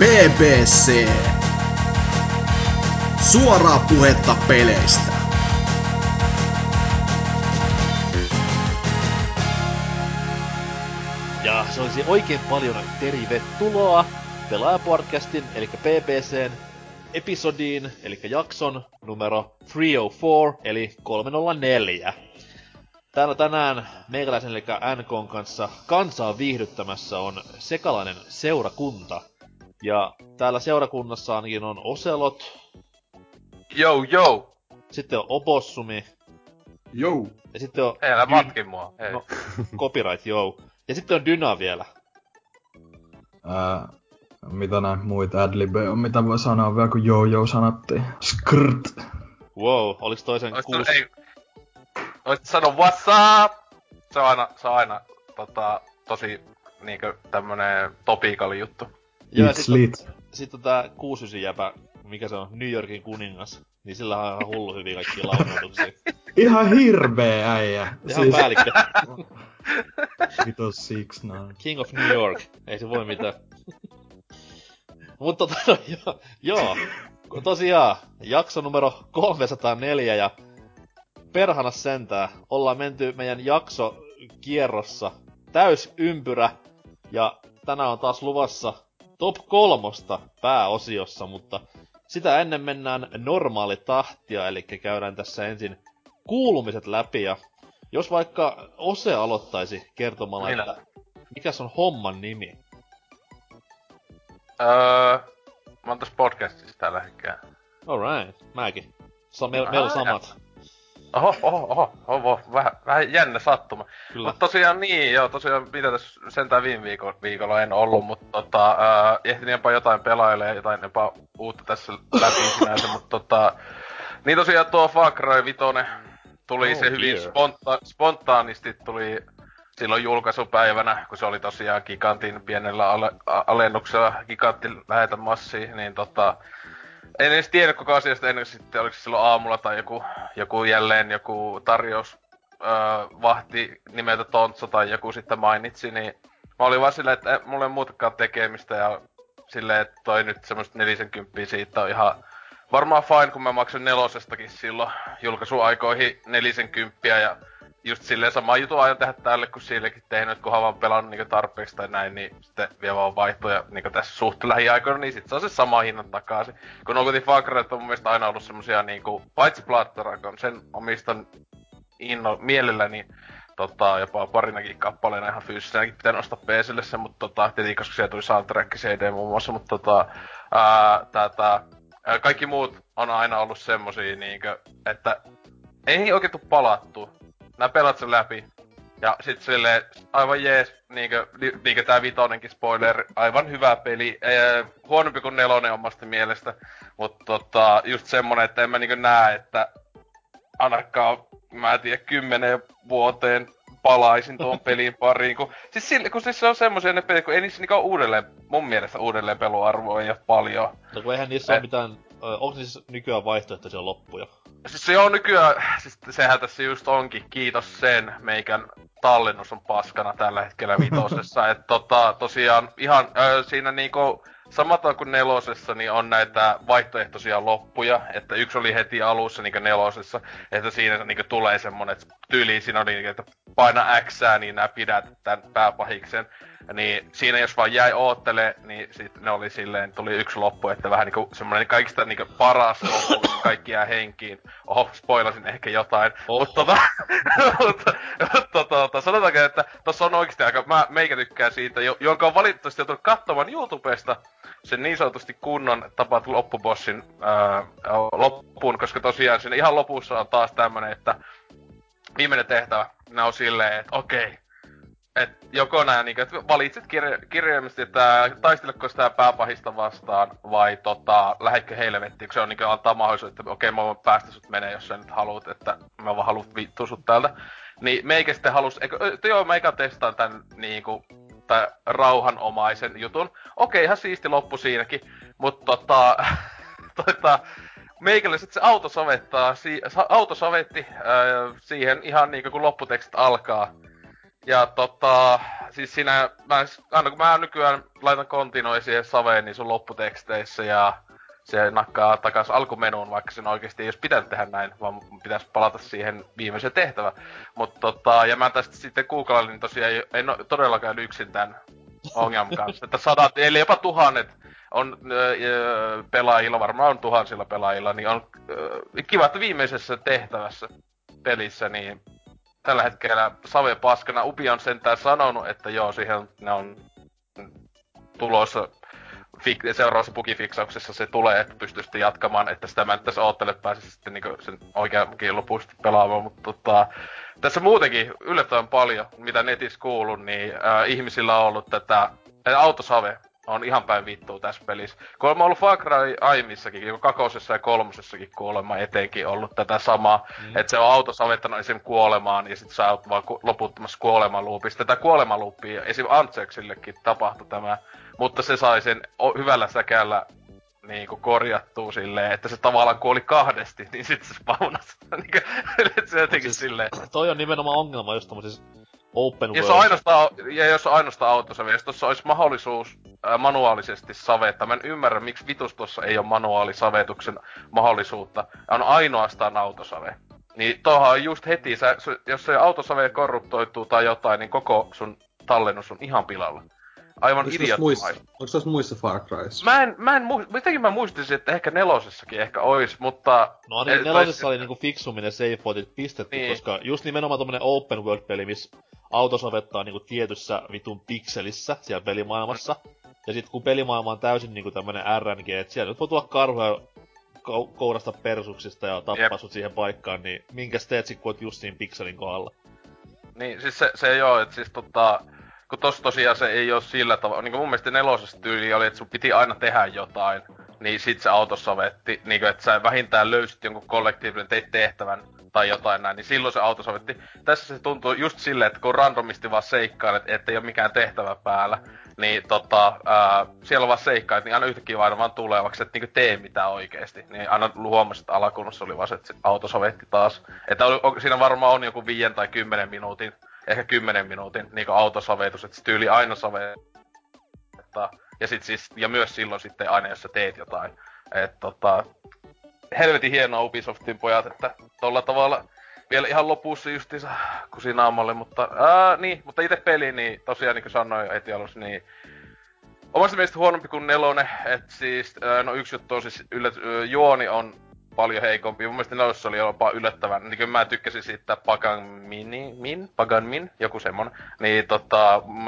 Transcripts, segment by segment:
BBC. Suoraa puhetta peleistä. Ja se olisi oikein paljon tervetuloa Pelaajapodcastin, eli BBCn episodiin, eli jakson numero 304, eli 304. Täällä tänään meikäläisen eli NK:n kanssa kansaa viihdyttämässä on sekalainen seurakunta. Ja täällä seurakunnassa ainakin on Oselot. Jou jou! Sitten on Opossumi. Jou! Ja sitten on... Älä matki mua, hei. No, copyright jou. Ja sitten on Dyna vielä. Mitä näin muita adlibbeja on, mitä voi sanoa vielä kun jou jou sanottiin. Skrt! Wow, oliks toisen kuusi? Oisit sanon what's up? Se on aina tosi niinkö tämmönen topiikali juttu. Joo, sit on tää 69 jäpä, mikä se on, New Yorkin kuningas. Niin sillä on ihan hullu hyviä kaikkia launoituksia. Ihan hirveä äijä. Ihan siis... päällikkö. Vito 6ix9ine. King of New York. Ei se voi mitään. Mutta joo. Tosiaan, jakso numero 304 ja... Perhana sentään. Ollaan menty meidän jaksokierrossa täys ympyrä. Ja tänään on taas luvassa top 3 pääosiossa, mutta sitä ennen mennään normaali tahtia. Eli käydään tässä ensin kuulumiset läpi. Ja jos vaikka Ose aloittaisi kertomalla, että mikäs on homman nimi? Mä oon tässä podcastissa tällä hetkellä. Alright, mäkin. Meillä on samat. Oho, vähän jännä sattuma. Mut tosiaan niin, joo, mitä tässä sentään viime viikolla en ollut, mut ehtin jopa jotain pelailee, jotain jopa uutta tässä läpi sinänsä, mut niin tosiaan tuo Far Cry 5 tuli se hyvin spontaanisti tuli silloin julkaisupäivänä, kun se oli tosiaan Gigantin pienellä alennuksella, Gigantti lähetä massiin, niin en edes tiennyt koko asiasta ennen kuin sitten, oliko se silloin aamulla tai joku tarjousvahti nimeltä Tontso tai joku sitten mainitsi, niin mä olin vaan silleen, että mulla ei ole muutakaan tekemistä ja silleen, että toi nyt semmoset 40 siitä on ihan varmaan fine, kun mä maksan 4:stakin silloin julkaisuaikoihin 40 ja just silleen sama juttu aion tehdä tälle, kun siillekin tehnyt, kun kunhan vaan pelannut niinku tarpeeksi tai näin, niin sitten vielä vaan vaihtoja niinku tässä suht lähiaikoina, niin sit se on se sama hinnan takaisin. Kun on kuitenkin Far Cry, on mun mielestä aina ollut semmosia niinku, paitsi Bloodborne, sen omistan mielelläni jopa parinakin kappaleena ihan fyysisenäkin pitää nostaa PClle sen, mutta tietenkin koska siellä tuli soundtrack CD muun muassa, mutta kaikki muut on aina ollut semmosia niinkö, että ei oikein tuu palattua. Nää pelat sen läpi, ja sit silleen, aivan jees, niinkö tää vitonenkin spoiler, aivan hyvä peli, huonompi kuin 4 omasta mielestä, mut just semmonen, että en mä niinkö näe, että ainakaan, mä en tiedä, 10 vuoteen palaisin tuon pelin pariin, kun se on semmosia ne pelit, kun ei niissä niinkö oo mun mielestä uudelleen peluarvoa ei oo paljon. No kun eihän niissä oo mitään, onks niissä nykyään vaihtoehtoisia loppuja? Siis se on nykyään, siis sehän tässä just onkin, kiitos sen, meikän tallennus on paskana tällä hetkellä 5:ssa, et tosiaan ihan siinä niinku samata kuin 4:ssa niin on näitä vaihtoehtoisia loppuja, että yksi oli heti alussa niinku 4:ssa, että siinä niinku tulee semmonen tyyli, siinä oli niinku, että paina X:ää niin nää pidät tän pääpahiksen, niin siinä jos vaan jäi oottelee, niin sit ne oli silleen, tuli yksi loppu, että vähän niinku semmonen kaikista niinku paras loppu, kaikki jää henkiin. Oho, spoilasin ehkä jotain. Mut sanotaanko, että tossa on oikeesti aika, meikä tykkää siitä, jonka on valitettavasti joutunut katsomaan YouTubesta sen niin sanotusti kunnon tapat loppubossin loppuun, koska tosiaan siinä ihan lopussa on taas tämmönen, että viimeinen tehtävä, nää on silleen, että okei. Et joko nää niinku, et valitset kirjaimisesti, että taisteleko sitä pääpahista vastaan, vai lähetkö helvettiin, kun se on niinku antaa mahdollisuus, että okei mä voin päästä sut menee, jos sä nyt haluut, että mä vaan haluut vittua sut täältä. Niin meikä sitten halus, joo mä eikä testaan tän niinku, rauhanomaisen jutun. Okei, ihan siisti loppu siinäkin, mut meikälle sit se autosovetti siihen ihan niinku kun lopputekstit alkaa. Ja siis siinä, aina kun mä nykyään laitan kontinoi siihen saveen, niin sun lopputeksteissä ja se nakkaa takas alkumenuun, vaikka sen oikeesti ei olisi pitänyt tehdä näin, vaan pitäisi palata siihen viimeiseen tehtävään. Mut ja mä tästä sitten googlailin, niin tosiaan en ole todellakaan yksin tän ongelman kanssa. Että sadat, eli jopa tuhannet on pelaajilla, varmaan on tuhansilla pelaajilla, niin on kiva, että viimeisessä tehtävässä pelissä, niin tällä hetkellä save paskana. Ubi on sentään sanonut, että joo, siihen ne on tulossa seuraavassa bugifiksauksessa se tulee, että pystyy sitten jatkamaan, että sitä mä en tässä oottele pääse sitten niinku sen oikeankin lopusti pelaamaan, mutta tässä muutenkin yllättävän paljon, mitä netissä kuuluu, niin ihmisillä on ollut tätä autosave on ihan päin vittua tässä pelissä. Kuulemma on ollut Far Cry aiemmissakin, kakosessa ja kolmosessakin kuulemma etenkin ollut tätä samaa. Mm. Että se on autosavettanut esim. Kuolemaan ja sit sä oot vaan loputtomassa kuolemaluupissa. Tätä kuolemaluuppia esim. Antseksillekin tapahtui tämä. Mutta se sai sen hyvällä säkällä niinku korjattua silleen, että se tavallaan kuoli kahdesti, niin sit se spawnasi. Se jotenkin siis, silleen. Toi on nimenomaan ongelma just tommosissa open world. Ja jos on ainoastaan autosave, jos tossa olisi mahdollisuus manuaalisesti savettaa. Mä en ymmärrä, miksi vitus tossa ei ole manuaalisavetuksen mahdollisuutta. On ainoastaan autosave. Niin toihan on just heti, jos se autosave korruptoituu tai jotain, niin koko sun tallennus on ihan pilalla. Aivan idioottimaista. Onks tos muissa Far Cryissa? Mä muistisin, että ehkä nelosessakin ehkä ois, mutta... No ainakin nelosessa oli niinku fiksummin ne savepointit pistetty, niin. Koska just nimenomaan tommonen open world peli, missä auto savettaa niinku tietyssä vitun pikselissä siellä pelimaailmassa. Ja sit kun pelimaailma on täysin niinku tämmönen RNG, et siellä nyt voi tulla karhuja kourasta persuksista ja tappaa sut siihen paikkaan, niin minkäs teet sit kun oot just siinä pikselin kohdalla? Niin, siis se joo, et siis kun tossa tosiaan se ei oo sillä tavalla, niinku mun mielestä nelosessa tyyli oli, että sun piti aina tehdä jotain, niin sit se autosavetti, niinku että sä vähintään löysit jonkun kollektiivinen, teit tehtävän tai jotain näin, niin silloin se autosavetti. Tässä se tuntuu just silleen, että kun randomisti vaan seikkailet, ettei oo mikään tehtävä päällä, niin siellä vaan seikkailet, niin aina yhtäkkiä vaan tulee, vaikka sä et niinku tee mitään oikeesti. Niin aina huomasin, että alakunnossa oli vaan se, että autosavetti taas. Että siinä varmaan on joku 5 tai 10 minuutin. Ehkä 10 minuutin niinku autosavetus, että se tyyli aina savettaa. Ja sit siis, ja myös silloin sitten aina, jos sä teet jotain. Et helvetin hienoa Ubisoftin pojat, että tolla tavalla vielä ihan lopussa justiinsa kusinaamalle, mutta niin, mutta ite peli, niin tosiaan niin kuin sanoin heti alussa, niin omasta mielestä huonompi kuin nelonen, että siis, no yksi juttu on siis juoni on paljon heikompi. Mun mielestä nelossa oli jopa yllättävän. Niin mä tykkäsin siitä Pagan Min, joku semmonen. Niin mun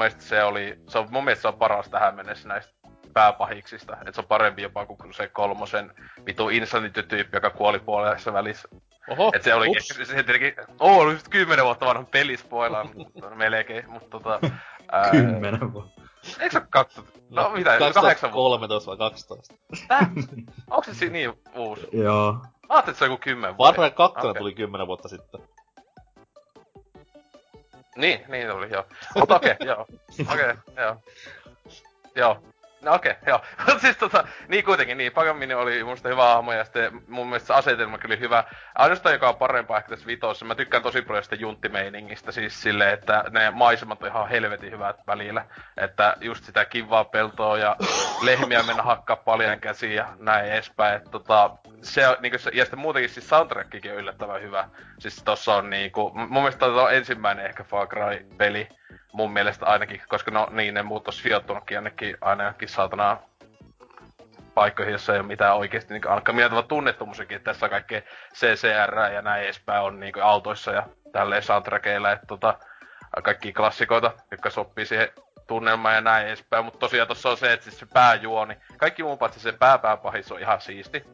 mielestä se on paras tähän mennessä näistä pääpahiksista. Et se on parempi jopa kuin se kolmosen vitu insanity-tyyppi, joka kuoli puolessa välissä. Oho, et se oli tietenkin... oli just 10 vuotta vanhan pelispoilaan, melkein, mutta 10 vuotta. Eikö se 2000? No mitä, 2013 vai 12? Tää? Onks se niin uusi? Joo. Mä ajattelin, että se on joku 10 vuotta. Far Cry 2 tuli 10 vuotta sitten. Niin tuli, joo. Mutta Okei, joo. Mut siis niin kuitenkin, niin Pagamini oli musta hyvä hahmo ja sitten mun mielestä se asetelma kyllä hyvä. Ainoastaan joka on parempaa ehkä tässä vitossa. Mä tykkään tosi paljon sitä junttimeiningistä, siis silleen, että ne maisemat on ihan helvetin hyvät välillä. Että just sitä kivaa peltoa ja lehmiä mennä hakkaa paljon käsiin ja näin edespäin. Että se on niinku se, ja sitten muutenkin siis soundtrackikin on yllättävän hyvä. Siis tossa on niinku, mun mielestä on ensimmäinen ehkä Far Cry-peli. Mun mielestä ainakin, koska ne muut on sijoittunutkin jonnekin ainakin saatanaan paikkoihin, jossa ei oo mitään oikeesti niinku alkaa millä tavalla tunnettu musiikki, että tässä on kaikkea CCR ja näin edespäin on niinku autoissa ja tälleen soundtrackeilla, että kaikkia klassikoita, jotka sopii siihen tunnelmaan ja näin edespäin, mut tosiaan tossa on se, että siis se pääjuoni, kaikki muun paitsi se pääpahis on ihan siisti.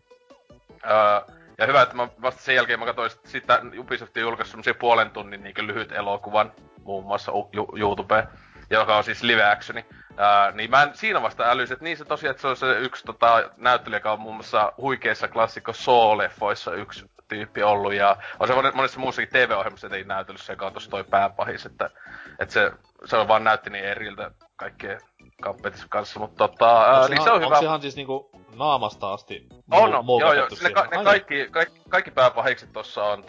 Ja hyvä, että vasta sen jälkeen mä katsoin sitä Ubisoftin julkaisi semmosia 1,5 tunnin niinku lyhyt elokuvan, muun muassa YouTubeen, joka on siis live actioni. Niin mä en siinä vasta älysin, että niin se tosiaan, että se on se yksi näyttelijä, joka on muun muassa huikeissa klassikko Saw-leffoissa yksi tyyppi ollut, ja on se monessa muussakin TV-ohjelmassa etenkin näytelyssä, joka on tossa toi pääpahis, että se on vaan näytti niin eriltä kaikkien kamppeetis kanssa, mutta niin se on hyvä. Onks ihan siis niinku naamasta asti moukatettu siihen? Ne kaikki pääpahikset tossa on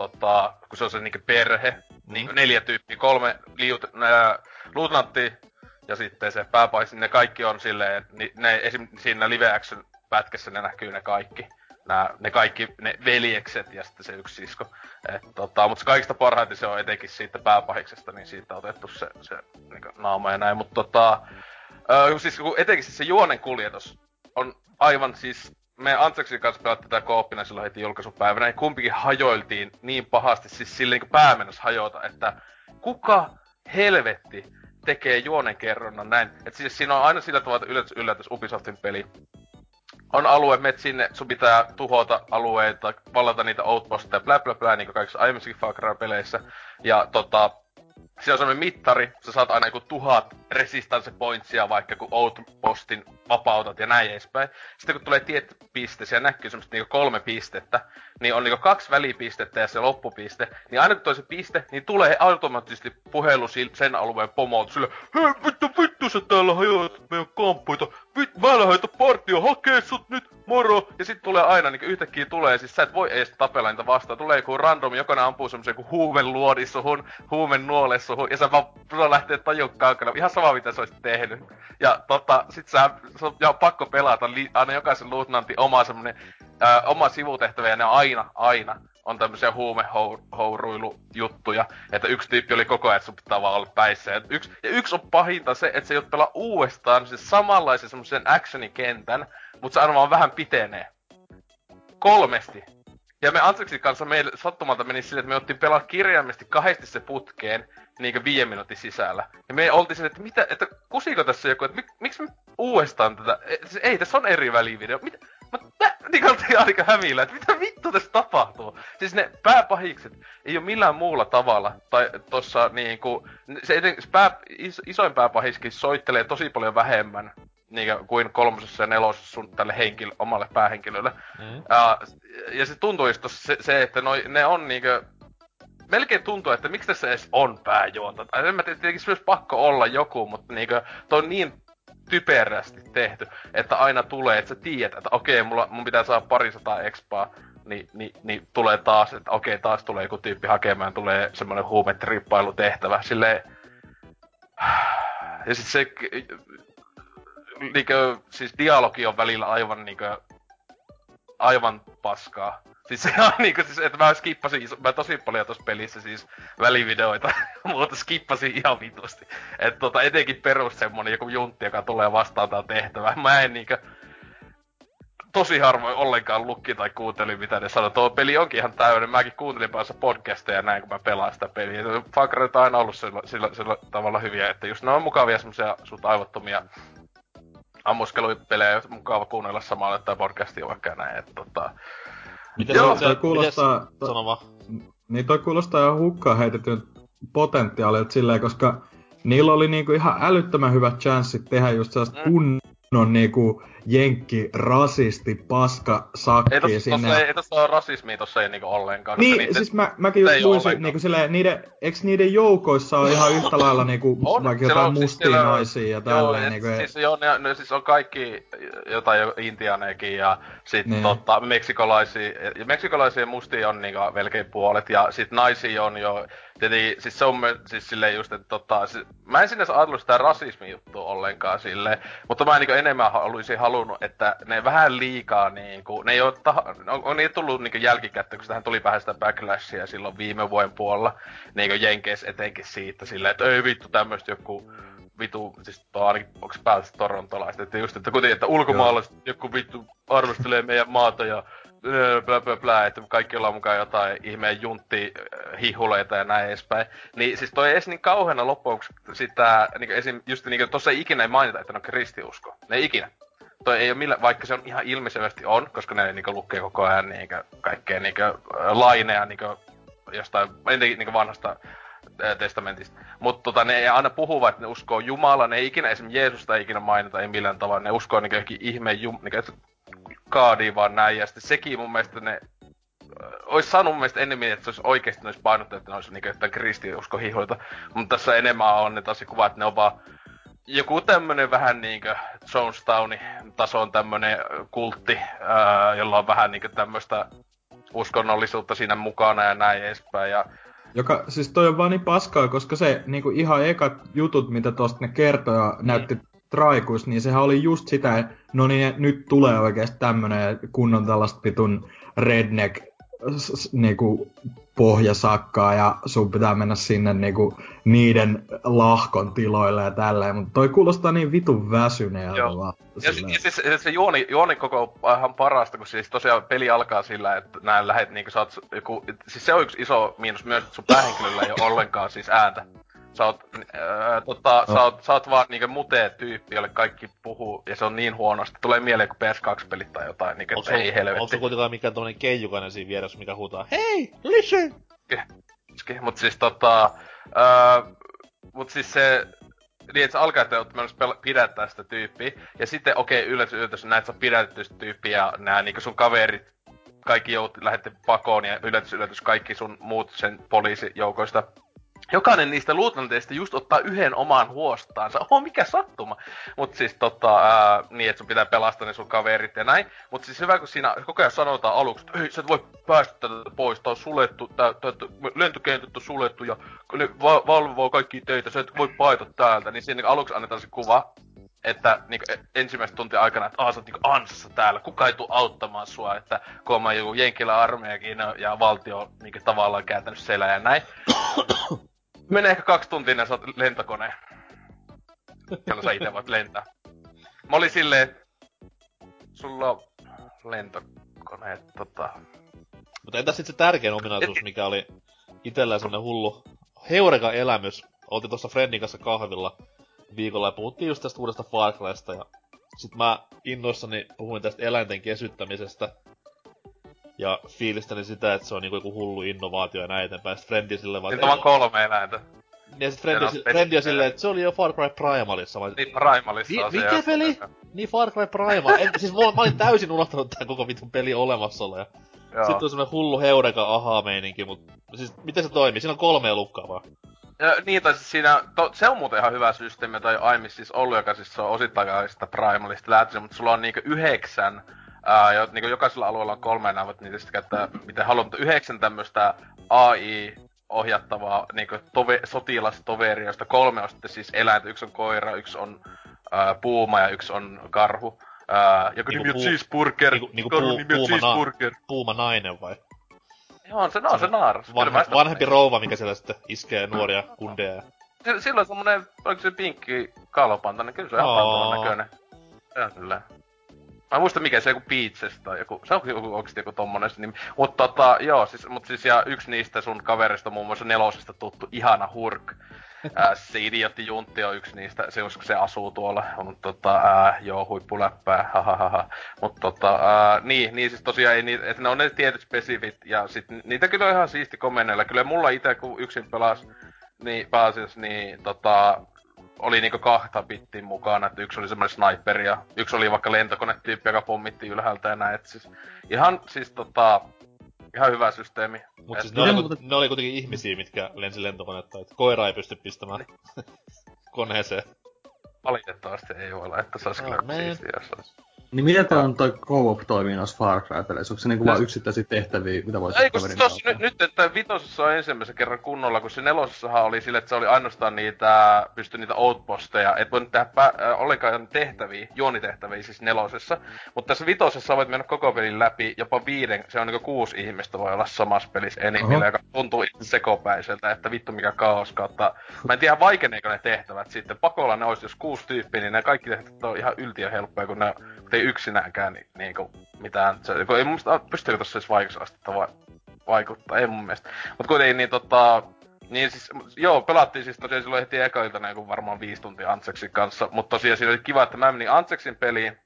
kun se on se niinku perhe, niin 4 tyyppiä, 3 luutnantti ja sitten se pääpaisi, ne kaikki on silleen, että ne siinä live action pätkässä ne näkyy ne kaikki. Ne kaikki ne veljekset ja sitten se yksi sisko. Mutta kaikista parhaiten se on etenkin siitä pääpahiksesta, niin siitä on otettu se niin naama ja näin. Mutta etenkin siis se juonen kuljetus on aivan siis... Me Antsaksin kanssa pelattiin tätä kooppina silloin heti julkaisupäivänä, ja kumpikin hajoiltiin niin pahasti, siis silleen niin päämennössä hajota, että kuka helvetti tekee juonenkerronnan näin. Että siis siinä on aina sillä tavalla, että yllätys Ubisoftin peli. On alue, menet sinne, sun pitää tuhota alueita, vallata niitä outposteja, blä blä blä, niinku kaikissa aiemmissakin Far Cry-peleissä. Ja siinä on semmonen mittari, sä saat aina joku 1000 resistance pointsia, vaikka kun outpostin vapautat ja näin edespäin. Sitten kun tulee tietty piste, siellä näkyy semmoset niinku 3 pistettä, niin on niinku 2 välipistettä ja se loppupiste. Niin aina kun toi se piste, niin tulee automaattisesti puhelu sen alueen pomolta sille, hei vittu sä täällä hajoat meidän kamppuita, mä lähetän partio hakee sut nyt, moro! Ja sit tulee aina, niinku yhtäkkiä tulee, siis sä et voi ees tapella niitä vastaan, tulee joku randomi, jokainen ampuu semmosen joku huumeluodi suhun, huumenuole suhun, ja sä vaan lähtee tajun kaukana, ihan sama mitä sä oisit tehnyt. Ja sit on pakko pelata aina jokaisen luutnantin oma semmonen, oma sivutehtävä, ja ne on aina on tämmösiä huumehouruilujuttuja, että yksi tyyppi oli koko ajan, että sun pitää vaan olla päissä. Ja yksi on pahinta se, että se joudut pelaa uudestaan siis samanlaisen semmosen actionikentän, mutta se aina vaan vähän pitenee. 3 Ja me Antsaksin kanssa meille sattumalta meni silleen, että me ottiin pelaa kirjaimesti 2 se putkeen, niinkö 5 minuutin sisällä. Ja me oltiin silleen, että mitä, että kusiko tässä joku, että miksi me uudestaan tätä, ei tässä on eri välivideo, mitä? Niin oltiin aika hämillä, että mitä vittu tässä tapahtuu? Siis ne pääpahikset ei oo millään muulla tavalla, tai tossa niinku, isoin pääpahiskin soittelee tosi paljon vähemmän niin kuin 3 ja 4 sun tälle omalle päähenkilölle. Mm. Ja se tuntuu just se, että ne on niinkö... Melkein tuntuu, että miksi tässä edes on pääjuonta. En mä tietenkin myös pakko olla joku, mutta niinkö... Toi on niin typerästi tehty, että aina tulee, että sä tiedät, että okei, mun pitää saada 200 expaa. Niin tulee taas, että okei, taas tulee joku tyyppi hakemaan, tulee semmonen huumetriippailutehtävä. Silleen... Ja sit se... Niinkö, siis dialogi on välillä aivan niinkö, aivan paskaa. Siis se on niinkö, siis että mä skippasin, mä tosi paljon tossa pelissä siis välivideoita, mutta skippasin ihan vitusti. Et etenkin perus semmonen joku juntti, joka tulee vastaan tää tehtävää. Mä en niinkö, tosi harvoin ollenkaan lukki tai kuunteli mitä ne sanoi. Tuo peli onkin ihan täyden, mäkin kuuntelin päässä podcasteja näin kun mä pelaan sitä peliä. Far Cry on aina ollut sillä tavalla hyviä, että just ne on mukavia semmosia sut aivottomia ammuskelupelejä, mukava kuunnella samalla tai podcastia vaikka näin, että Miten se kuulostaa... Niin toi kuulostaa ihan hukkaan heitetyn potentiaalit silleen, koska niillä oli niinku ihan älyttömän hyvät chanssit tehdä just sellaista kunnon niinku jenkki rasisti paska sakkiä sinne. Ei tossa oo rasismia tossa ei niinku ollenkaan. Niin, siis mäkin just muisin niinku silleen, eiks niiden joukoissa oo ihan yhtä lailla niinku vaikka jotain mustia siis naisia ja tälleen niinku. Siis joo, ne siis on kaikki jotain intianeekin ja sit ne. Meksikolaisia mustia on niinku melkein puolet ja sit naisia on jo tietenkin, siis se on siis silleen just, että mä en sinänsä ajatellut sitä rasismi-juttua ollenkaan silleen, mutta mä niinku enemmän olisin halunnut, että ne vähän liikaa niinku, ne ei oo on niitä tullut niinku jälkikäteen, kun sitähän tuli vähän sitä backlashia silloin viime vuoden puolella, niinku jenkeissä etenkin siitä silleen, että ei vittu tämmöstä joku vitu, siis ainakin onks päätös torontolaiset, että just, että kuitenkin, että ulkomaalaiset joku vittu arvostelee meidän maata ja että kaikki ollaan mukaan jotain ihmeen juntti hihuleita ja näin edespäin. Niin siis toi ei edes niin kauheena loppuun, sitä niinku esim just niinku tossa ei ikinä mainita, että ne on kristiusko. Ne ei ikinä. Toi ei oo millään, vaikka se on ihan ilmiselvästi on, koska ne niinku lukee koko ajan niinku kaikkea niinku laineja niinku jostain entenkin niinku vanhasta testamentista. Mut ne ei aina puhu, että ne uskoo Jumalaa, ne ei ikinä esim Jeesusta ei ikinä mainita, ei millään tavalla. Ne uskoo niinku johonkin ihmeen kaadiin vaan näin, ja sitten sekin mun mielestä ne ois saanut mun mielestä enemmän, että se ois oikeesti nois painottu, että ne ois niinku jotain kristiuskohihoita, mutta tässä enemmän on ne taas kuva, että ne on vaan joku tämmönen vähän niinkö Jonestownin tason tämmönen kultti, jolla on vähän niinkö tämmöstä uskonnollisuutta siinä mukana ja näin edespäin, ja Joka, siis toi on vaan niin paskaa, koska se niinku ihan ekat jutut, mitä tosta ne kertoi ja näytti traikuis, niin sehän oli just sitä, että no niin, nyt tulee oikeesti tämmönen kunnon tällaista pitun redneck niinku pohjasakkaa ja sun pitää mennä sinne niinku niiden lahkon tiloille ja tälleen, mutta toi kuulostaa niin vitun väsyneeltä vaan. Ja siis se juoni koko ihan parasta, kun siis tosiaan peli alkaa sillä, että nää lähet niinku sä oot joku, siis se on yksi iso miinus myös, että sun päähenkilöllä ei oo ollenkaan siis ääntä. Sä oot vaan niinkö mutee tyyppi, jolle kaikki puhuu, ja se on niin huonosti. Tulee mieleen joku PS2-pelit tai jotain, niinkö, että ei helvetti. Onko se kuitenkaan mikään tommonen keijukainen siinä vieressä, mikä huutaa, hei, listen! Mut siis se... Niin, että sä alkaa, että oot mennessä pidättää sitä tyyppiä. Ja sitten, okei, yllätys, näet sä pidätetty sitä tyyppiä, ja nää niinkö sun kaverit, kaikki lähette pakoon, ja yllätys, kaikki sun muut sen poliisijoukoista. Jokainen niistä luutnanteista just ottaa yhden omaan huostaansa. Oho, mikä sattuma! Mut siis niin, että sun pitää pelastaa ne sun kaverit ja näin. Mut siis hyvä, kun siinä koko ajan sanotaan aluksi, että ei, sä et voi päästä tätä pois, tää on suljettu, lentokentät on suljettu ja ne valvoo kaikkia töitä, sä et voi paeta täältä. Niin siinä aluksi annetaan se kuva, että niin ensimmäistä tuntia aikana, että sä oot niin ansassa täällä, kuka ei tuu auttamaan sua, että kun on joku Jenkkilä armeijakin ja valtio on niin tavallaan kääntänyt selää ja näin. Menee ehkä 2 tuntia, ja sä oot lentokoneen, jolla sä ite voit lentää. Mä olin silleen, sulla on lentokone, Mutta entäs sit se tärkein ominaisuus, mikä oli itellään semmonen hullu heureka elämys. Oltiin tossa friendin kanssa kahvilla viikolla ja puhuttiin just tästä uudesta Far Crysta, ja sit mä innoissani puhuin tästä eläinten kesyttämisestä. Ja fiilistelin sitä, että se on niinku joku hullu innovaatio ja näin eteenpäin. Sit Frendi silleen vaan... Siitä on vaan 3 eläintä. Ja sit Frendi on silleen, että se oli jo Far Cry Primalissa. Niin Primalissa on se. Mikä peli? Niin Far Cry Primal. Siis mä olin täysin unohtanut tää koko vitun peli olemassaolo ja... Sit tuli semmonen hullu heureka aha-meininki, mut... Siis miten se toimii? Siinä on 3 lukkaa vaan. Ja, niin, tai siis siinä... Se on muuten ihan hyvä systeemi, toi aiemmin siis ollut, joka siis on osittain sitä Primalista lähtöisin, mut sulla on niinku 9... niinku jokaisella alueella on 3 enää, niitä sitten käyttää miten haluaa, mutta 9 tämmöstä AI-ohjattavaa niinku sotilastoveria, josta 3 on sitten siis eläintä, 1 on koira, 1 on puuma ja 11 on karhu. Joku nimi on Cheeseburger, karhu nimi on Cheeseburger. Puuma nainen vai? Joo, se naaras. Vanhempi rouva, mikä siellä sitten iskee nuoria kundeja. Sillä on semmonen, oliko se pinkki kalopanta, niin kyllä se on ihan pantavan näköinen. Se on kyllä. Mä en muista mikä se on, joku Peaches tai joku, se on oikeesti joku tommonen se nimi. Mut siis ja yks niistä sun kaverista, muun muassa 4:sta tuttu ihana Hurk. Se idiotti Juntti on yks niistä, se koska se asuu tuolla. Mut joo, huippuläppää, hahaha. Mut niin siis tosiaan ei niitä, et ne on ne tietyt spesifit ja sit niitä kyllä on ihan siisti komenneilla. Kyllä mulla ite kun yksin pelas, niin pääasiassa niin oli niinku 2 bittiin mukana, että 1 oli semmoinen sniperi ja 1 oli vaikka lentokonetyyppi, joka pommitti ylhäältä ja näin, et siis ihan siis ihan hyvä systeemi. Mut siis ne oli kuitenkin ihmisiä, mitkä lensi lentokonetta, et koira ei pysty pistämään koneeseen. Valitettavasti ei voi olla, että se ois kyllä siistiä, jos ois. Niin miten tää on toi co-op toimii noissa Far Cry-peleissä? Onko se niinku vaan yksittäisiä tehtäviä, mitä voit kaverin kautta? Ei, kun nyt että 5:ssä on ensimmäisen kerran kunnolla, kun se 4:ssähän oli sille, että se oli ainoastaan niitä, pystyi niitä outposteja, et voinut tehdä ollenkaan tehtäviä, juonitehtäviä siis 4:ssä. Mutta tässä 5:ssä voit mennä koko pelin läpi, jopa 5, se on niinku 6 ihmistä voi olla samassa pelissä enimmillä, joka tuntuu sekopäiseltä, että vittu mikä kaos kautta. Mä en tiedä vaikeneeko ne tehtävät sitten, pakolla ne ois jos 6 tyyppiä, niin ne kaikki tehtävät on ihan yltiöhelppoja, kun ne ei yksinäänkään niinku mitään, se, ei mun mielestä, pystyykö tossa edes vaikeusastetta vaikuttaa, ei mun mielestä. Mut kuitenkin niin niin siis, joo, pelattiin siis tosiaan silloin heti eka-iltana joku varmaan 5 tuntia Antsexin kanssa, mut tosiaan siinä oli kiva, että mä menin Antsexin peliin,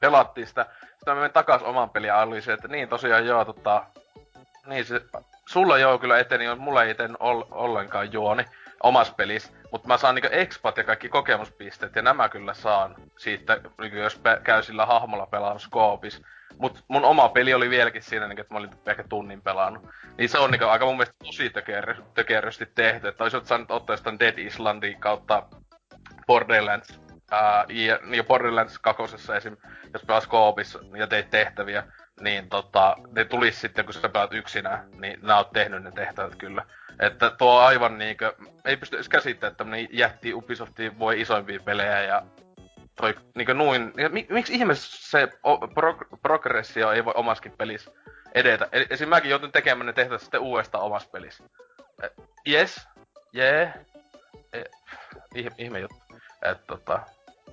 pelattiin sitä, sitten mä menin takas oman peliin ja oli se, että niin tosiaan joo, niin se, sulla joo kyllä eteni, mulla ei eten ollenkaan juoni omassa pelissä, mutta mä saan niinku expat ja kaikki kokemuspisteet, ja nämä kyllä saan siitä, jos käy sillä hahmolla pelaamassa koopis. Mut mun oma peli oli vieläkin siinä, että mä olin ehkä tunnin pelannut. Niin se on niinku aika mun mielestä tosi tökerösti tehty, että olisit saanut ottaa jostain Dead Islandin kautta Borderlands. Ja Borderlands 2:ssa esim, jos pelas koopissa ja teit tehtäviä, niin ne tulis sitten, kun sä pelaat yksinään, niin nää oot tehnyt ne tehtävät kyllä. Että tuo aivan niinkö, ei pysty edes käsittämään, että tämmönen jätti Ubisoftiin voi isoimpia pelejä ja toi niinkö noin. Miksi ihmeessä se progressio ei voi omaskin pelissä edetä? Esimerkiksi mäkin joutun tekemään ne tehtävät sitten uudestaan omassa pelissä. Yes, jee, yeah. Ihme juttu.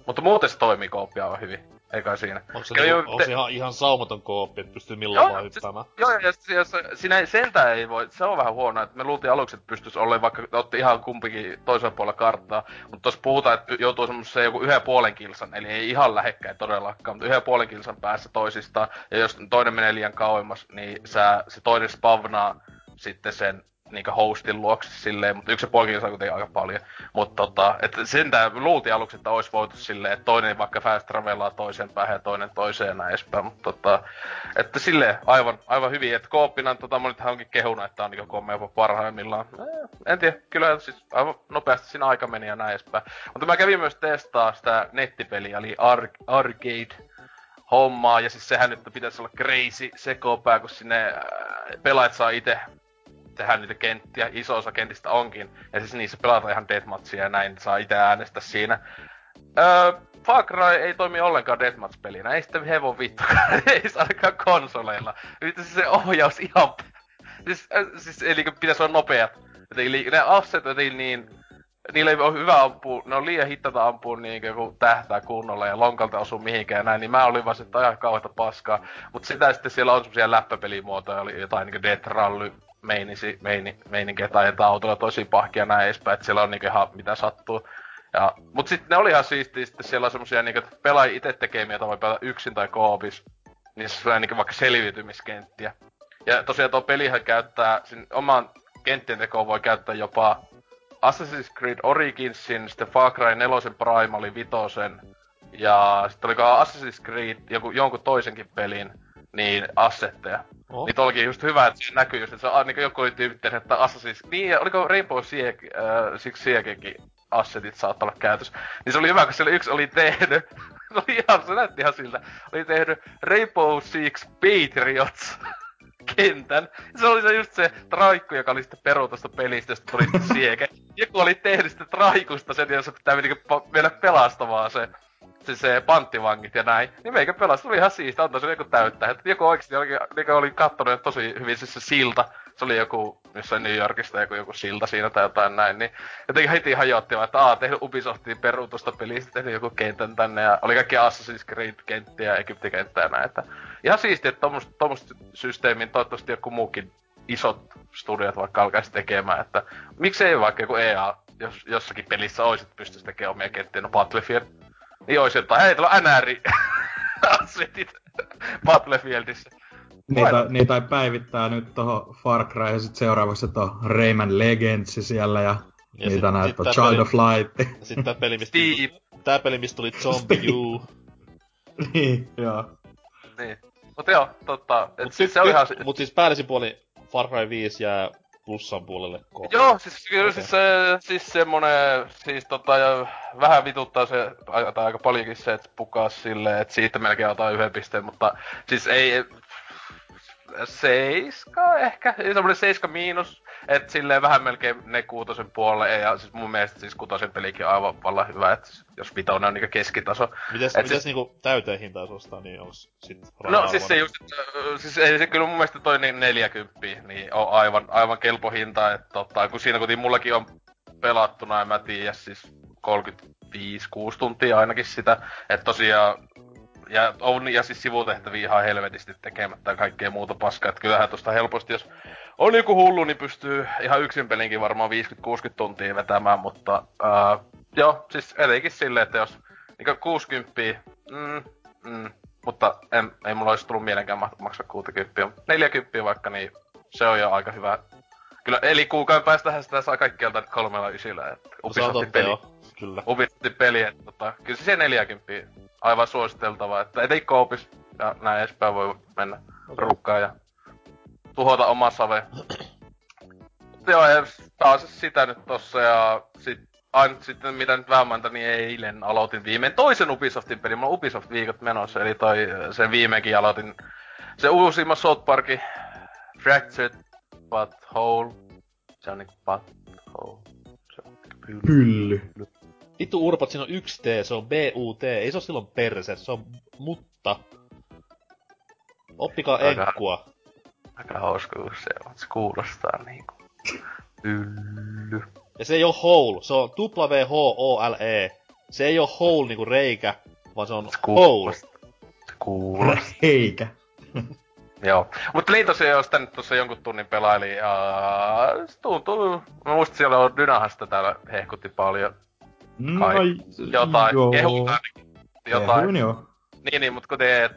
Mutta muuten se toimii kooppia on hyvin. Eikä siinä. Onko se, ihan saumaton kooppi, et pystyy milloin vaan hyppäämään? Joo, ja siltä ei voi, se on vähän huono, että me luultiin aluksi, että pystyis olleen, vaikka otti ihan kumpikin toisella puolella karttaa. Mutta tossa puhutaan, että joutuu semmoseen joku 1,5 kilsan, eli ei ihan lähekkäin todellakaan, mutta 1,5 kilsan päässä toisistaan. Ja jos toinen menee liian kauemmas, niin se toinen spavnaa sitten sen niinkö hostin luokse silleen, mutta 1,5 kilsaa kuitenkin aika paljon. Mutta että sentään luultiin aluksi, että ois voitu silleen, että toinen vaikka fast travelaa toiseen päähän ja toinen toiseen ja näin edespäin, mutta että silleen aivan hyvin, että kooppina monithan onkin kehuna, että on niinkö komea jopa parhaimmillaan. En tiedä, kyllä siis aivan nopeasti siinä aika meni ja näin edespäin. Mutta mä kävin myös testaa sitä nettipeliä, eli Arcade hommaa, ja siis sehän nyt pitäisi olla crazy sekopää, kun sinne pelaajat saa itse tehdään niitä kenttiä, iso osa kentistä onkin. Ja siis niissä pelataan ihan deathmatchia ja näin, saa itse äänestää siinä. Far Cry ei toimi ollenkaan deathmatch-pelinä, ei sitä hevon vittukaan, ei se ainakaan konsoleilla. Siis se ohjaus ihan... Siis eli pitäisi olla nopeat. Ne asset jotenkin niin... Niillä ei oo hyvä ampuu, ne on liian hittata ampuu niinkö kun tähtää kunnolla ja lonkalta osuu mihinkään ja näin, niin mä olin vaan sit ajan kauheeta paskaa. Mut sitä sitten siellä on semmosia läppäpelimuotoja, oli jotain niinkö Death Rally meininkiä tai jotain autolla tosi pahkia näin edespäin, et siellä on niinkö ihan mitä sattuu. Ja, mut sit ne oli ihan siistiä, sitten siellä on semmosia niinkö pelaajia ite tekemiä, jota voi pelata yksin tai koopis. Niin se on niinkö vaikka selviytymiskenttiä. Ja tosiaan tuo pelihän käyttää, sen oman kenttien tekoon voi käyttää jopa Assassin's Creed Originsin, sitten Far Cry 4, Primalin, 5 ja sitten olikaan Assassin's Creed jonkun toisenkin pelin, niin assetteja. Oh. Niin olikin just hyvä, että se näkyy just, että se on niin joku tyyppi, että Assassin's... Niin, oliko Rainbow Six Siegekin assetit saattaa olla käytössä. Niin se oli hyvä, kun siellä yksi oli tehnyt... se näytti ihan siltä. Oli tehnyt Rainbow Six Patriots. Kentän. Se oli se just se traikku, joka oli sitten peru tosta pelistä, josta tuli sitten sieke. Joku oli tehnyt sitä traikusta sen, jossa pitää mennä pelastamaan se panttivangit ja näin. Niin meikä pelasi, tuli ihan siistä, antaa se joku täyttää. Et joku oikeesti oli kattonut tosi hyvin siis se silta. Se oli joku jossain New Yorkista joku silta siinä tai jotain näin, niin jotenkin heti hajotti vaan, että tehnyt Ubisoftiin peru tosta pelistä, tehnyt joku kentän tänne ja oli kaikki Assassin's Creed-kenttiä ja Egypti-kenttää ja näin, että ihan siistiä, että tommoset systeemiin toivottavasti joku muukin isot studiot vaikka alkaisi tekemään, että miksei vaikka joku EA jossakin pelissä olisi, että pystyisi tekemään omia kenttiä, no Battlefield, niin olisi jotain, hei tuolla NR-assetit Battlefieldissä. Niitä ei päivittää nyt tohon Far Cry ja sit seuraavaksi tohon Rayman Legends siellä ja niitä näitä Child of Light. Sit tää peli mistä tuli Zombie U. Niin, joo. Niin. Mut joo, totta. Mut siis se on ihan... Mut siis päällisin puoli Far Cry 5 jää plussan puolelle kohta. Joo, siis kyllä okay. Siis semmonen... Siis vähän vituttaa se, tai aika paljonkin se, että pukaa silleen, että siitä melkein ottaa 1 pisteen, mutta... Siis ei... 7 ehkä, semmoinen 7-, et silleen vähän melkein ne 6 puolelle, ja siis mun mielestä siis 6 pelikin on aivan vallan hyvä, et jos 5 on niinku keskitaso. Mitäs niinku täyteen hintaan ostaa, niin onks sit rahaa? No siis se just, siis ei se kyllä mun mielestä toi niin 40, niin on aivan kelpo hinta, et kun siinä kuitenkin mullakin on pelattuna, en mä tiiä, siis 35-6 tuntia ainakin sitä, et tosiaan ja siis sivutehtäviä ihan helvetisti tekemättä ja kaikkea muuta paskaa, että kyllähän tosta helposti, jos on joku hullu, niin pystyy ihan yksin pelinkin varmaan 50-60 tuntia vetämään, mutta joo, siis etenkin silleen, että jos niin 60, mutta ei mulla olisi tullut mielenkään maksaa 60, 40 vaikka, niin se on jo aika hyvä. Kyllä, eli kuukauden päästähän sitä saa kaikkialta 3/9, että Ubisoftin peli. Kyllä. Ubisoftin peli, että kyllä se 40 aivan suositeltavaa, että ettei koopis ja näin edespäin voi mennä rukkaan ja tuhota oma save. Joo, ja taas sitä nyt tossa ja sitten mitä nyt vähemmäntä, niin eilen aloitin viimein toisen Ubisoftin pelin. Mulla on Ubisoft-viikot menossa, eli sen viimeinkin aloitin se uusimman South Parkin Fractured But Whole. Se on niinku patko. Se on pylly. Vittu urpot, siinä on yksi T, se on BUT. Ei se oo silloin perse, se on mutta. Oppikaa enkkua. Aika hauska, kun se kuulostaa niinku pylly. Ja se ei oo hole, se on W-H-O-L-E. Se ei oo hole niinku reikä, vaan se on hole. Kuulostaa. Reikä. Joo. Mut Liin tosiaan sitä nyt tossa jonkun tunnin pelaili ja se tuntuu. Mä muistin siellä on Dynahasta täällä hehkutti paljon. Kai jotain. Kehut ainakin. Jotain. Niin, mut kuten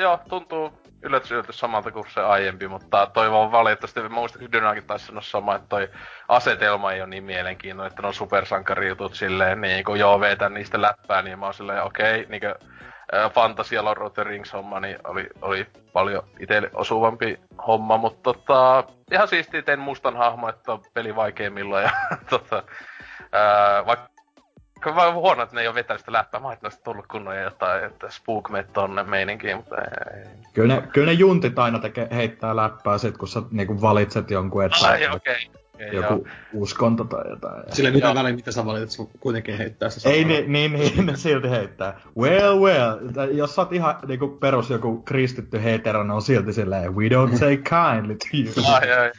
joo, tuntuu yllätys samalta kuin se aiempi, mutta toivon valitettavasti. Mä muistin, että Dynakin taisi sanoa sama, että toi asetelma ei oo niin mielenkiintoinen, että no supersankariutut silleen niinku joo vetän niistä läppää, niin mä oon silleen okei, niinkö Fantasia Lord of the Rings -homma, niin oli paljon itselle osuvampi homma, mutta ihan siistiä tein mustan hahmo, että on peli vaikeimmilla ja vaikka vaan huono, että ne ei oo vetänyt sitä läppää, mä ajattelin, että tullut kunnon jotain, että spook me tonne meininkiin, mutta ei. Kyllä ne juntit aina heittää läppää sit, kun sä niinku valitset jonkun, että joku uskonto tai jotain. Sillä ei mitään väliä, mitä sä valitet, sun kuitenkin heittää se samaa. Ei, niin silti heittää. Well, jos sä oot ihan niinku perus joku kristitty hetero, ne on silti silleen, we don't say kindly to you. Ai,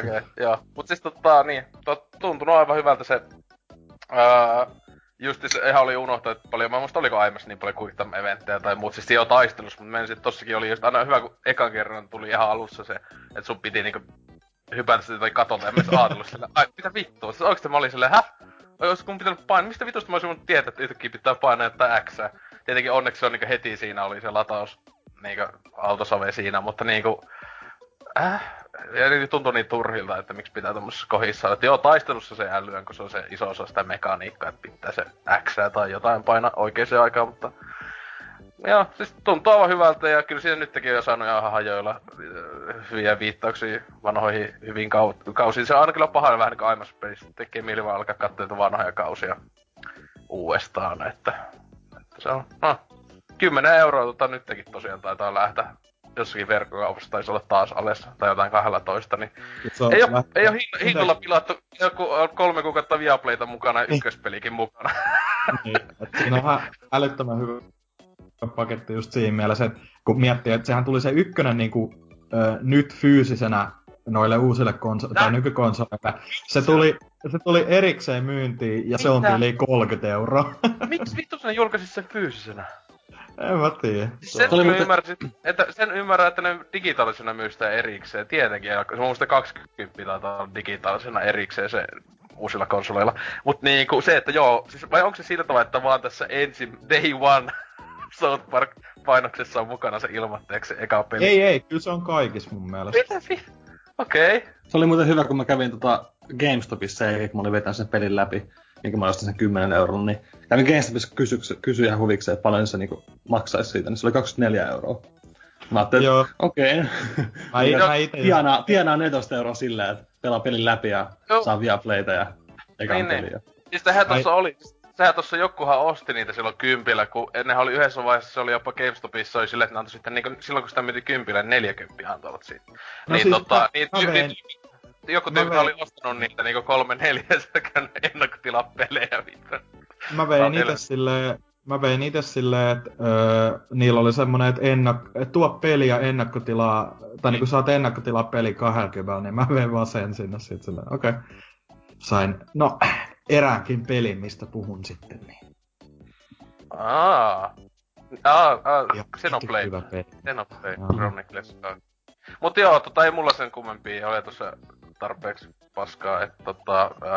okei, joo. Mut siis niin, tuntunut aivan hyvältä se, justis ihan oli unohtanut paljon, mä en muista oliko aiemmassa niin paljon quick time eventtejä tai muut, siis siinä on taistelussa, mut menin sit tossakin oli just aina hyvä, kun ekan kerran tuli ihan alussa se, että sun piti niinku hypätä sitä tai katolta ja myös ajatellut silleen, ai mitä vittua, siis oikeesti mä olin silleen, häh? Olisiko mun pitänyt painaa, mistä vitusta mä olisin voinut tietää, että yhtäkkiä pitää painaa jotain Xää. Tietenkin onneksi se on niinku heti siinä oli se lataus, niinku autosave siinä, mutta niinku ja niin tuntui niin turhilta, että miksi pitää tommosessa kohissa, että joo taistelussa se älyön, kun se on se iso osa sitä mekaniikkaa, että pitää se Xää tai jotain painaa oikeeseen aikaan, mutta joo, siis tuntuu aivan hyvältä ja kyllä siinä nytkin on saanut ihan hajoilla hyviä viittauksia vanhoihin hyviin kausiin. Se on aina kyllä paha vähän niin aiemmassa pelissä, tekee mieli vaan alkaa katsoa vanhoja kausia uudestaan, että se on, no, 10 euroa nytkin tosiaan taitaa lähteä jossakin verkkokaupassa, taisi olla taas alessa tai jotain 12, niin ei oo hinnolla pilattu joku 3 kuukautta Viaplayta mukana ja ykköspelikin mukana. Niin, että siinä on vähän älyttömän hyvä paketti just siinä mielessä, että kun miettii, että sehän tuli se ykkönen niinku nyt fyysisenä noille uusille tai nykykonsoleille. Se tuli erikseen myyntiin ja se on yli 30 euroa. Miksi vittu sinä julkaisit sen fyysisenä? En mä tiedä. Sen ymmärrän, että ne digitaalisena myy sitä erikseen, tietenkin. Se on muista 20 taitaa olla digitaalisena erikseen se uusilla konsoleilla. Mut niinku se, että joo, siis vai onko se sillä tavalla, että vaan tässä day one South Park-painoksessa on mukana se ilmatteeksi eka peli. Ei, kyllä se on kaikissa mun mielestä. Okei. Okay. Se oli muuten hyvä, kun mä kävin GameStopissa ja kun mä olin vetänyt sen pelin läpi, minkä mä ostin sen 10 euron, niin kävin GameStopissa kysyi ihan huvikseen, että paljon se niinku maksaisi siitä, niin se oli 24 euroa. Mä ajattelin, että okei. Tienaa 14 euroa sillä, että pelaa pelin läpi ja saa Viaplayta ja ekaan peliä. Siis tähän tossa oli. Sehän tossa jokkuhan osti niitä silloin 10, kun ennenhän oli yhdessä vaiheessa, se oli jopa GameStopissa, oli silleen, että ne antoi sitten niinku, silloin kun sitä myyti 10, 40 antoivat siitä. No niin siis, joku tyyppi oli ostanut niitä niinku 3-4 käynyt ennakkotilaa pelejä mitään. Mä vein itse silleen, että niillä oli semmonen, että tuo peli ja ennakkotilaa, tai niinku saat ennakkotilaa peli 20, niin mä vein vaan sen sinne sit silleen, okei. Sain, no, eräänkin pelin, mistä puhun sitten, niin. Xenoblade. Xenoblade Chronicles. Mut joo, ei mulla sen kummempia ole tossa tarpeeksi paskaa, että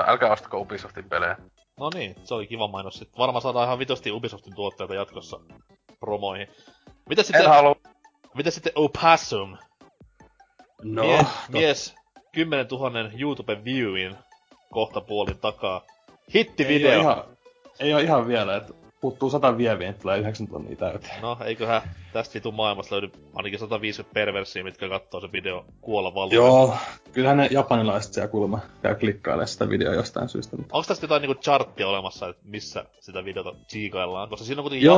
älkää ostako Ubisoftin pelejä. No niin, se oli kiva mainos sit. Varmaan saadaan ihan vitosti Ubisoftin tuotteita jatkossa promoihin. Mitä sitten Opasum? No. Mies 10 000 YouTuben viewin kohta puolin takaa. Hittivideo! Ei oo ihan vielä, että puuttuu 100 vieviä, että tulee 9 000 täyteen. No, eiköhän tästä vitun maailmasta löydy ainakin 150 perversiä, mitkä kattoo se video kuolla valmiin. Joo, kyllähän ne japanilaiset siellä kulma käy klikkailemaan sitä videoa jostain syystä. Mutta onks tästä jotain niinku charttia olemassa, että missä sitä videota tsiikaillaan? Koska siinä on kuitenkin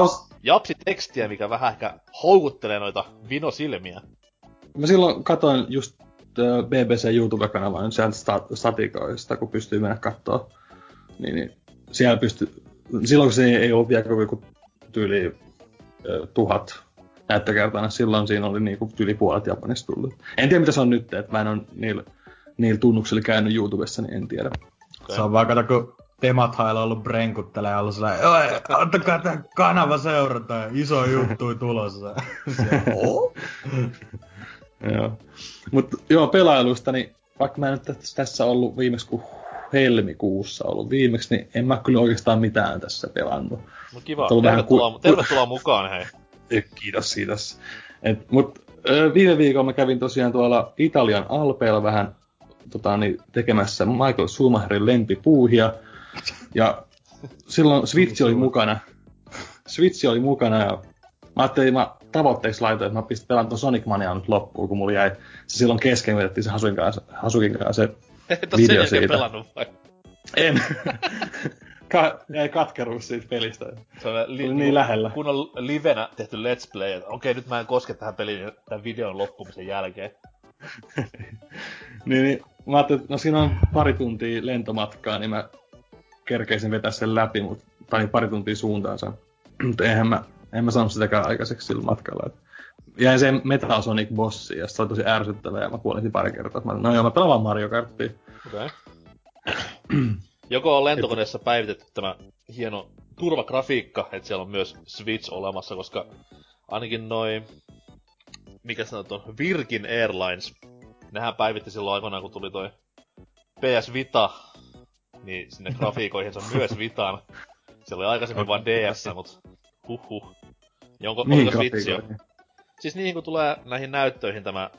japsitekstiä, mikä vähän ehkä houkuttelee noita vinosilmiä. Mä silloin katoin just BBC YouTube-kanava on sieltä statikoista, kun pystyy mennä katsoa. Niin siellä pystyy, silloin kun se ei ollut vielä joku tyyli 1000 näyttökertainen, silloin siinä oli niinku tyyli puolet Japanista tullut. En tiedä mitä se on nyt, että mä en ole niillä tunnuksilla käynyt YouTubessa, niin en tiedä. Okay. Se on vaan kato, kun Temathailla on ollut brenkuttelee ja ollut sellainen, ottakaa tähän kanava seurataan, iso juttu tulossa. Joo. Mutta joo, pelailusta, niin vaikka mä en nyt tässä ollut viimeksi kun helmikuussa ollut viimeksi, niin en mä kyllä oikeastaan mitään tässä pelannut. No kiva, tervetuloa mukaan hei. Kiitos. Mutta viime viikolla mä kävin tosiaan tuolla Italian Alpeilla vähän tekemässä Michael Schumacherin lempipuuhia. Ja silloin Switch oli mukana ja mä ajattelin, mä tavoitteeksi laitoin, että mä pelaan ton Sonic Maniaa nyt loppuun, kun mulla jäi se silloin kesken, kun jätettiin se Hasukin kanssa se video siitä. Et pelannut vai? En. Jäi katkeruus siitä pelistä. Se oli niin lähellä. Kun on livenä tehty Let's Play, että okei, nyt mä en koske tähän peliin tämän videon loppumisen jälkeen. niin, mä ajattelin, että no siinä on pari tuntia lentomatkaa, niin mä kerkeisin vetää sen läpi, tai pari tuntia suuntaansa. Mutta en mä saanut sitäkään aikaiseksi sillä matkalla. Jäin sen Metal Sonic bossiin, ja se oli tosi ärsyttävää, ja mä kuolisin pari kertaa. Mä olin, no joo, mä pelaan vaan Mario Karttia. Okay. Joko on lentokoneessa päivitetty tämä hieno turvagrafiikka, että siellä on myös Switch olemassa, koska ainakin noin, mikä sanotaan, Virgin Airlines, nehän päivitti silloin aikoinaan, kun tuli toi PS Vita, niin sinne grafiikoihinsa myös Vitaan. Siellä oli aikaisemmin vain DS, mutta huhhuh. Ja onko Switch jo? Siis niihin kun tulee näihin näyttöihin tämä,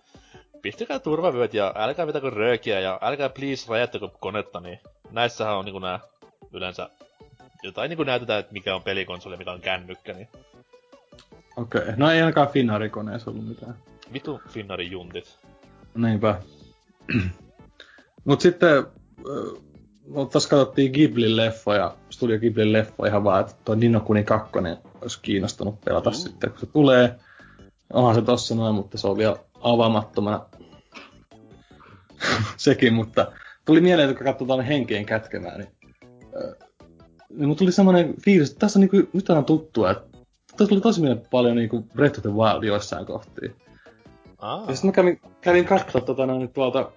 pistäkää turvavyöt ja älkää vetäkö röökiä ja älkää please räjättäkö konetta, niin näissähän on niinku nää yleensä jotain niinku näytetään, että mikä on pelikonsoli ja mikä on kännykkä, niin. Okei, okay. No ei ainakaan Finnari-koneessa ollut mitään. Vitu Finnari-juntit. Niinpä. Mut sitten, taas katsottiin Ghibli-leffa ja Studio Ghibli-leffa ihan vaan, että toi Ni no Kuni 2 olisi kiinnostunut pelata sitten, kun se tulee. Onhan se tossa noin, mutta se on vielä avaamattomana sekin, mutta tuli mieleen, että kun katsotaan Henkien kätkemään, niin mun tuli semmoinen fiilis, että tässä on niinku mitään tuttua, että tässä tuli tosi paljon niinku Breath of the Wild joissain kohtiin. Ja sitten mä kävin katsoa nyt tuolta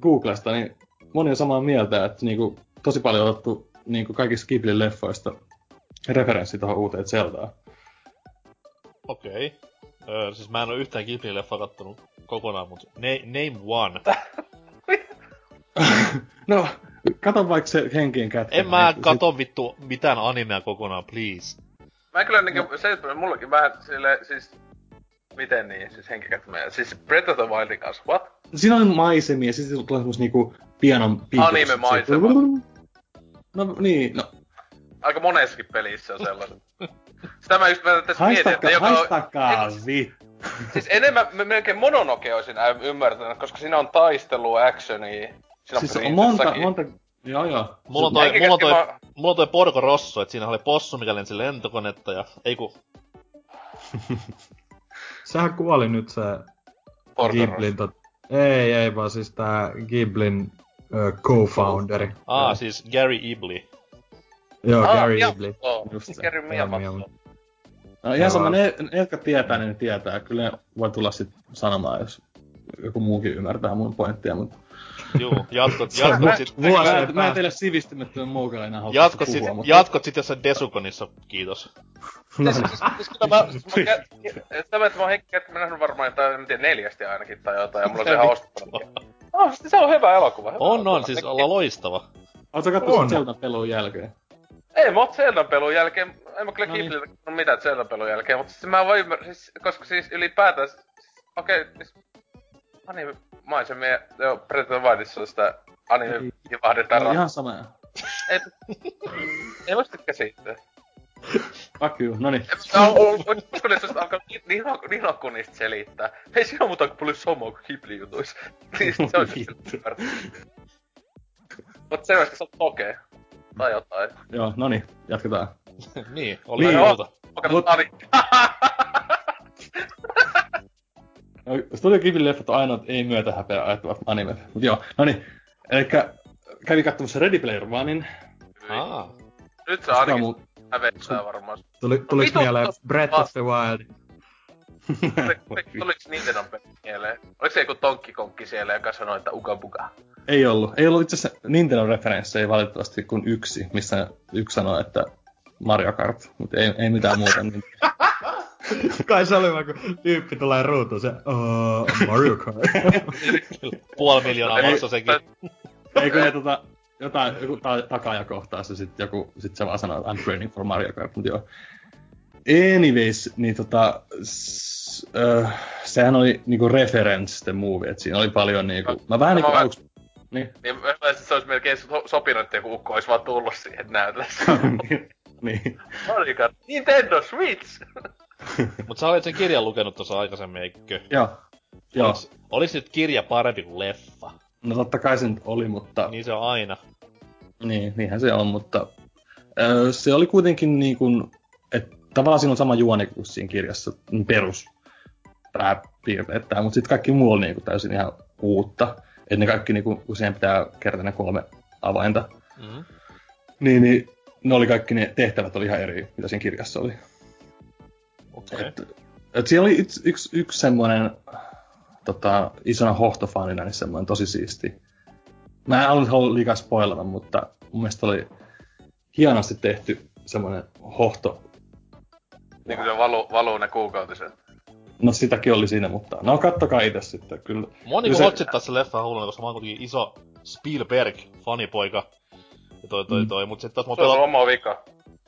Googlesta, niin moni on samaa mieltä, että niinku tosi paljon on otettu niinku kaikista Ghiblin leffoista referenssi tohon uuteen Zeldaan. Okei. Okay. Siis mä en oo yhtään Ghibli-leffaa kattonut kokonaan, mut name one. No, kato vaikka se Henkien kätkemään. En mä kato vittu mitään animea kokonaan, please. Mä kyllä se mullakin vähän sille siis miten niin, siis Henkien kätkemään. Siis Breath of the Wildin kanssa, what? Siinä on maisemia, siis tulee semmos niinku pianon piirros. Anime-maisema. No niin, no. Aika monessakin pelissä on sellainen. Sitä mä just tässä mietin, että joka on... Haistakaa vittu! Siis enemmän melkein Mononoke olisin ymmärtänyt, koska siinä on taistelu, actionia... Siis on monta... Joo. Mulla on toi Porco Rosso, et siinä oli possu, mikä lensi lentokonetta ja... Eiku... Sehän kuoli nyt se... Ghiblin... Ei vaan siis tää Ghiblin co-founderi. Siis Gary Ghibli. Joo, Gary Ghibli. Just se. No ihan sama, ne jotka tietää, niin ne tietää. Kyllä ne voi tulla sit sanomaan, jos joku muukin ymmärtää mun pointtia, mutta... Juu, jatkot sit... Mä en teille sivistymättömän muukalla enää haluaa puhua, mutta... Jatkot sit jossain Desukonissa, kiitos. No niin. Siis tämä, että mä oon Henkkiä, että mä nähnyt varmaan jotain, en tiedä, 4 ainakin tai jotain, ja mulla on se ihan ostettu. No, se on hyvä elokuva. On, siis ollaan loistava. Oletko katsoa Zeldan pelun jälkeen? Ei, mä oon Zeldan pelun jälkeen, en mä kyllä Ghibliltä kattonut mitään Zeldan pelun jälkeen, mutta siis mä voin siis, koska siis ylipäätään, okei, siis anime-maisemia, joo, Predator Wildissa on sitä anime-kivahdetarraa. No ihan samaa. Ei muista käsittää. Fuck you, noniin. Uskon, että se alkaa Ninokunista selittää. Hei, siinä on muuta paljon samaa kuin Ghibli-jutuissa. Se on just ymmärtää. Mut selvästi sä oot Tokee. Tai jotain. Joo, noniin, jatketaan. Niin, oli muuta. Hahahaha! Studio Ghibli leffat on aina, ei myötä häpeä ajattavat animet. Mut joo, no niin. Elikkä kävi katsomassa Ready Player Onein. Nyt se ainakin hävettää varmaan. Tuliks mieleen Breath of the Wild? Tuliks Nintendo mieleen? Oliks se joku Donkey Kong siellä, joka sanoi, että ukabuka? Ei ollut. Ei ollut itseasiassa Nintendo-referenssejä valitettavasti kuin yksi, missä yksi sanoi, että Mario Kart. Mut ei mitään muuta. Niin. Kai se oli vaan, kun tyyppi tulee ruutuun se, Mario Kart. 500,000 maksaa sekin. Eikö ne jotain, joku takaajakohtaa se sit joku, sit se vaan sanoo, että I'm training for Mario Kart, mut joo. Anyways, niin sehän oli niinku reference the movie, et siinä oli paljon niinku, mä vähän niinku auks... Niin, mä ajattelin, että se olis melkein sopinut, että joku ukko ois vaan tullu siihen näytössä. Niin. Mario Kart, Nintendo Switch! Mut sä olet sen kirjan lukenut tossa aikaisemmin, eikö? Joo. Olis nyt kirja parempi kuin leffa? No totta kai se nyt oli, mutta... Niin se on aina. Niin, niinhän se on, mutta... se oli kuitenkin niinkun... Että tavallaan siinä on sama juoni kuin siinä kirjassa, perus pääpiirteittää, mutta sitten kaikki muu on niinku täysin ihan uutta. Että ne kaikki niinku, kun siihen pitää kertaa ne 3 avainta. Mm-hmm. Niin, ne oli kaikki ne tehtävät oli ihan eri, mitä siinä kirjassa oli. Okay. Et siellä oli yksi semmoinen... isona hohtofanina, niin semmoinen tosi siisti. Mä en halua liikaa spoilata, mutta mun mielestä oli hienosti tehty semmoinen hohto. Niin kuin se valuu ne kuukautiset. No sitäkin oli siinä, mutta no kattokaa itse sitten, kyllä. Mua niinku hotsittaa se leffa huulena, koska mä oon kuitenkin iso Spielberg-fanipoika. Ja mut sit taas se on oma vika.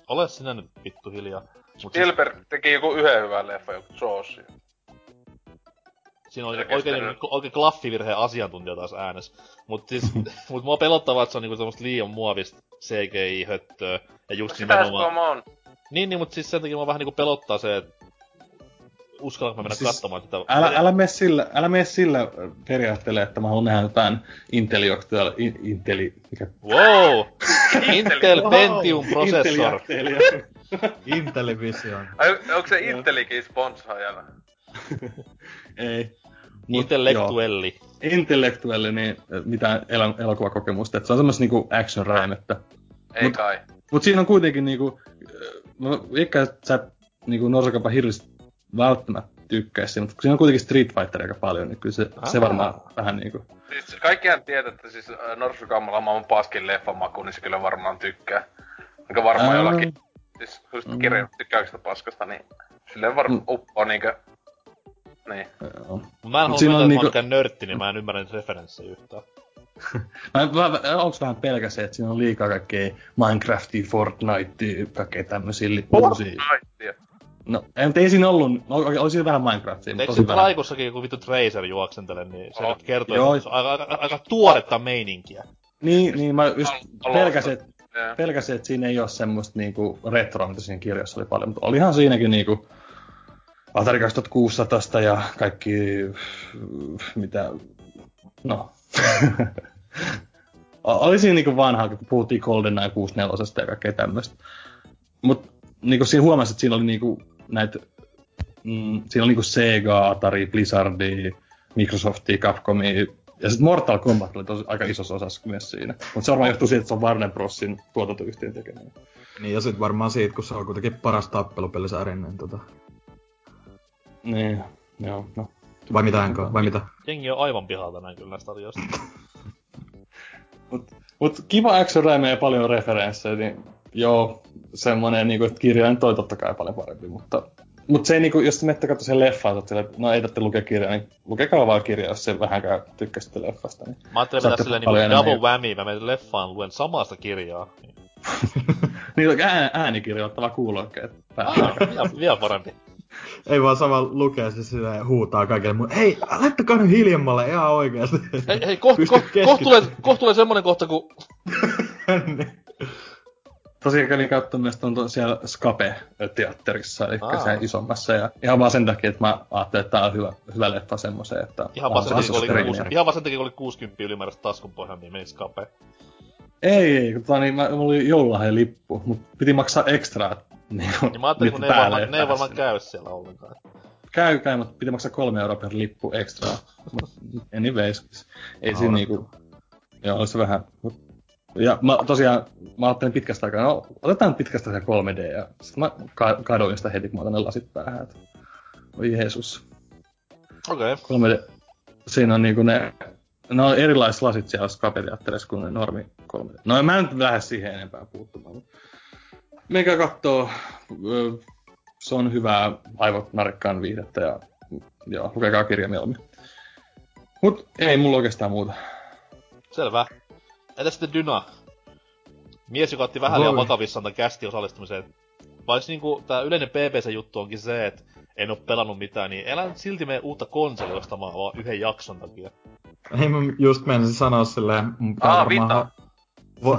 Ole sinä nyt vittu hiljaa. Spielberg teki joku yhden hyvän leffa, joku Jaws. Siinä oli oikein klaffivirheen asiantuntija taas äänes. Mut siis, mua pelottavaa, että se on niinku semmoista liian muovista CGI-höttöä. Ja just nimenomaan... Niin, mut siis sen takia mua vähän niinku pelottaa se, et... Uskallanko mä mennä siis katsomaan sitä... Älä mene sillä periaatteelle, että mä haluan nähdä jotain Wow! Intel Pentium Processor! Intellivision. Onko se Intellikin sponsaajana? Ei. Intellektuelli. Joo. Intellektuelli, niin mitään elokuvakokemusta. Et se on semmos niinku action-räimettä. Ei mut, kai. Mut siinä on kuitenkin niinku... Eikä sä niinku Norsakapa hirveästi välttämättä tykkäis siinä, mut siinä on kuitenkin Street Fighter aika paljon, niin kyllä se varmaan vähän niinku... Siis kaikkihan tietää, että siis Norsukammalla on maailman paskin leffamaku, niin se kyllä varmaan tykkää. Mikä varmaan jollakin... Siis kun kirjoittaa tykkääksistä paskasta, niin silleen varmaan uppoo niinkö... Niin. Mä en halua mitään, että mä oon nörtti, niin mä en ymmärrä niitä referenssejä yhtään. Onks vähän pelkä se, että siinä on liikaa kaikkea Minecraftia, Fortnitea, kaikkea tämmösiä lippuusia. Fortnitea? No, ei siinä ollut, no oli siinä vähän Minecraftia, mutta tosi vähän. Eikö se laikussakin joku vittu Tracer juoksentele, niin se nyt kertoo, että aika tuoretta meininkiä. Niin, mä just pelkäsin, että siinä ei oo semmoista niinku retroa, mitä siinä kirjassa oli paljon, mutta olihan siinäkin niinku... Atari 2600 ja kaikki... mitä... No... oli siinä niinku vanhaa, kun puhuttiin GoldenEye 64:sta ja kaikkea tämmöstä. Mut niinku siinä huomasi, että siinä oli niinku näitä... siinä oli niinku Sega, Atari, Blizzardia, Microsoftia, Capcomia... Ja sit Mortal Kombat oli aika isossa osassa myös siinä. Mut se varmaan johtuu siitä, että se on Warner Brosin tuotantoyhtiön tekeminen. Niin ja sit varmaan siitä, kun se on kuitenkin paras tappelupelisarja ennen Niin, joo, no. Vai mitä? Jengi on aivan pihalta näin kyllä näistä tarjoista. Mut kiva action-räimeä ja paljon referenssejä, niin joo, semmonen niinku, että kirja nyt toi totta kai paljon parempi, mutta se ei niinku, jos te menette katsoa sen leffaan, että no ei tarvitse lukea kirjaa, niin lukekaa vaan kirjaa, jos se vähänkään tykkäsitte leffasta, niin... Mä ajattelin pitää silleen niinku double whammy, mä menen leffaan, luen samasta kirjaa. Niin on äänikirjoittava kuulokkeet päällä. Vielä parempi. Ei vaan sama lukee, se silleen huutaa kaikille muille. Hei, laittakaa nyt hiljemmalle, ihan oikeesti. Hei, koht tulee semmonen kohta, kun... Tosiaan kävin katsomaan myös siellä Skape-teatterissa, eli siellä isommassa. Ja ihan vaan sen takia, että mä ajattelin, että tää on hyvä leffa semmoseen, että... Ihan vaan sen takia, kun oli 60 ylimääräistä taskunpohjaa, niin meni Skapeen. Ei, mulla oli joululahden lippu, mut piti maksaa ekstraa. Niin mä ajattelin, kun ne ei varmaan käy siellä ollenkaan. käykää, mutta pitää maksaa €3 per lippu ekstraa. Anyways, ei siinä niinku... Joo, olisi vähän... Ja mä tosiaan, mä ajattelin pitkästä aikaa, no otetaan pitkästä aikaa 3D, ja sit mä kadoin sitä heti, kun mä otan ne lasit päähän, että... Oi Jeesus. Okei. Okay. 3D. Siinä on niinku ne on erilaiset lasit siellä skaperiaatteessa kuin ne normi 3D. No mä en lähde siihen enempää puuttumaan, mutta... Menkää kattoo, se on hyvää aivot narikkaan viihdettä ja lukekaa kirja mieluummin. Mut ei mulla oikeastaan muuta. Selvä. Entä sitten Dyna? Mies, joka otti vähän liian vakavissaan tän kästin osallistumiseen. Vaikka niinku tää yleinen PPC-juttu onkin se, että en oo pelannut mitään, niin elä nyt silti mene uutta konsolia ostamaan vaan yhden jakson takia. Ei mä just menisin sanoa silleen, mun pitää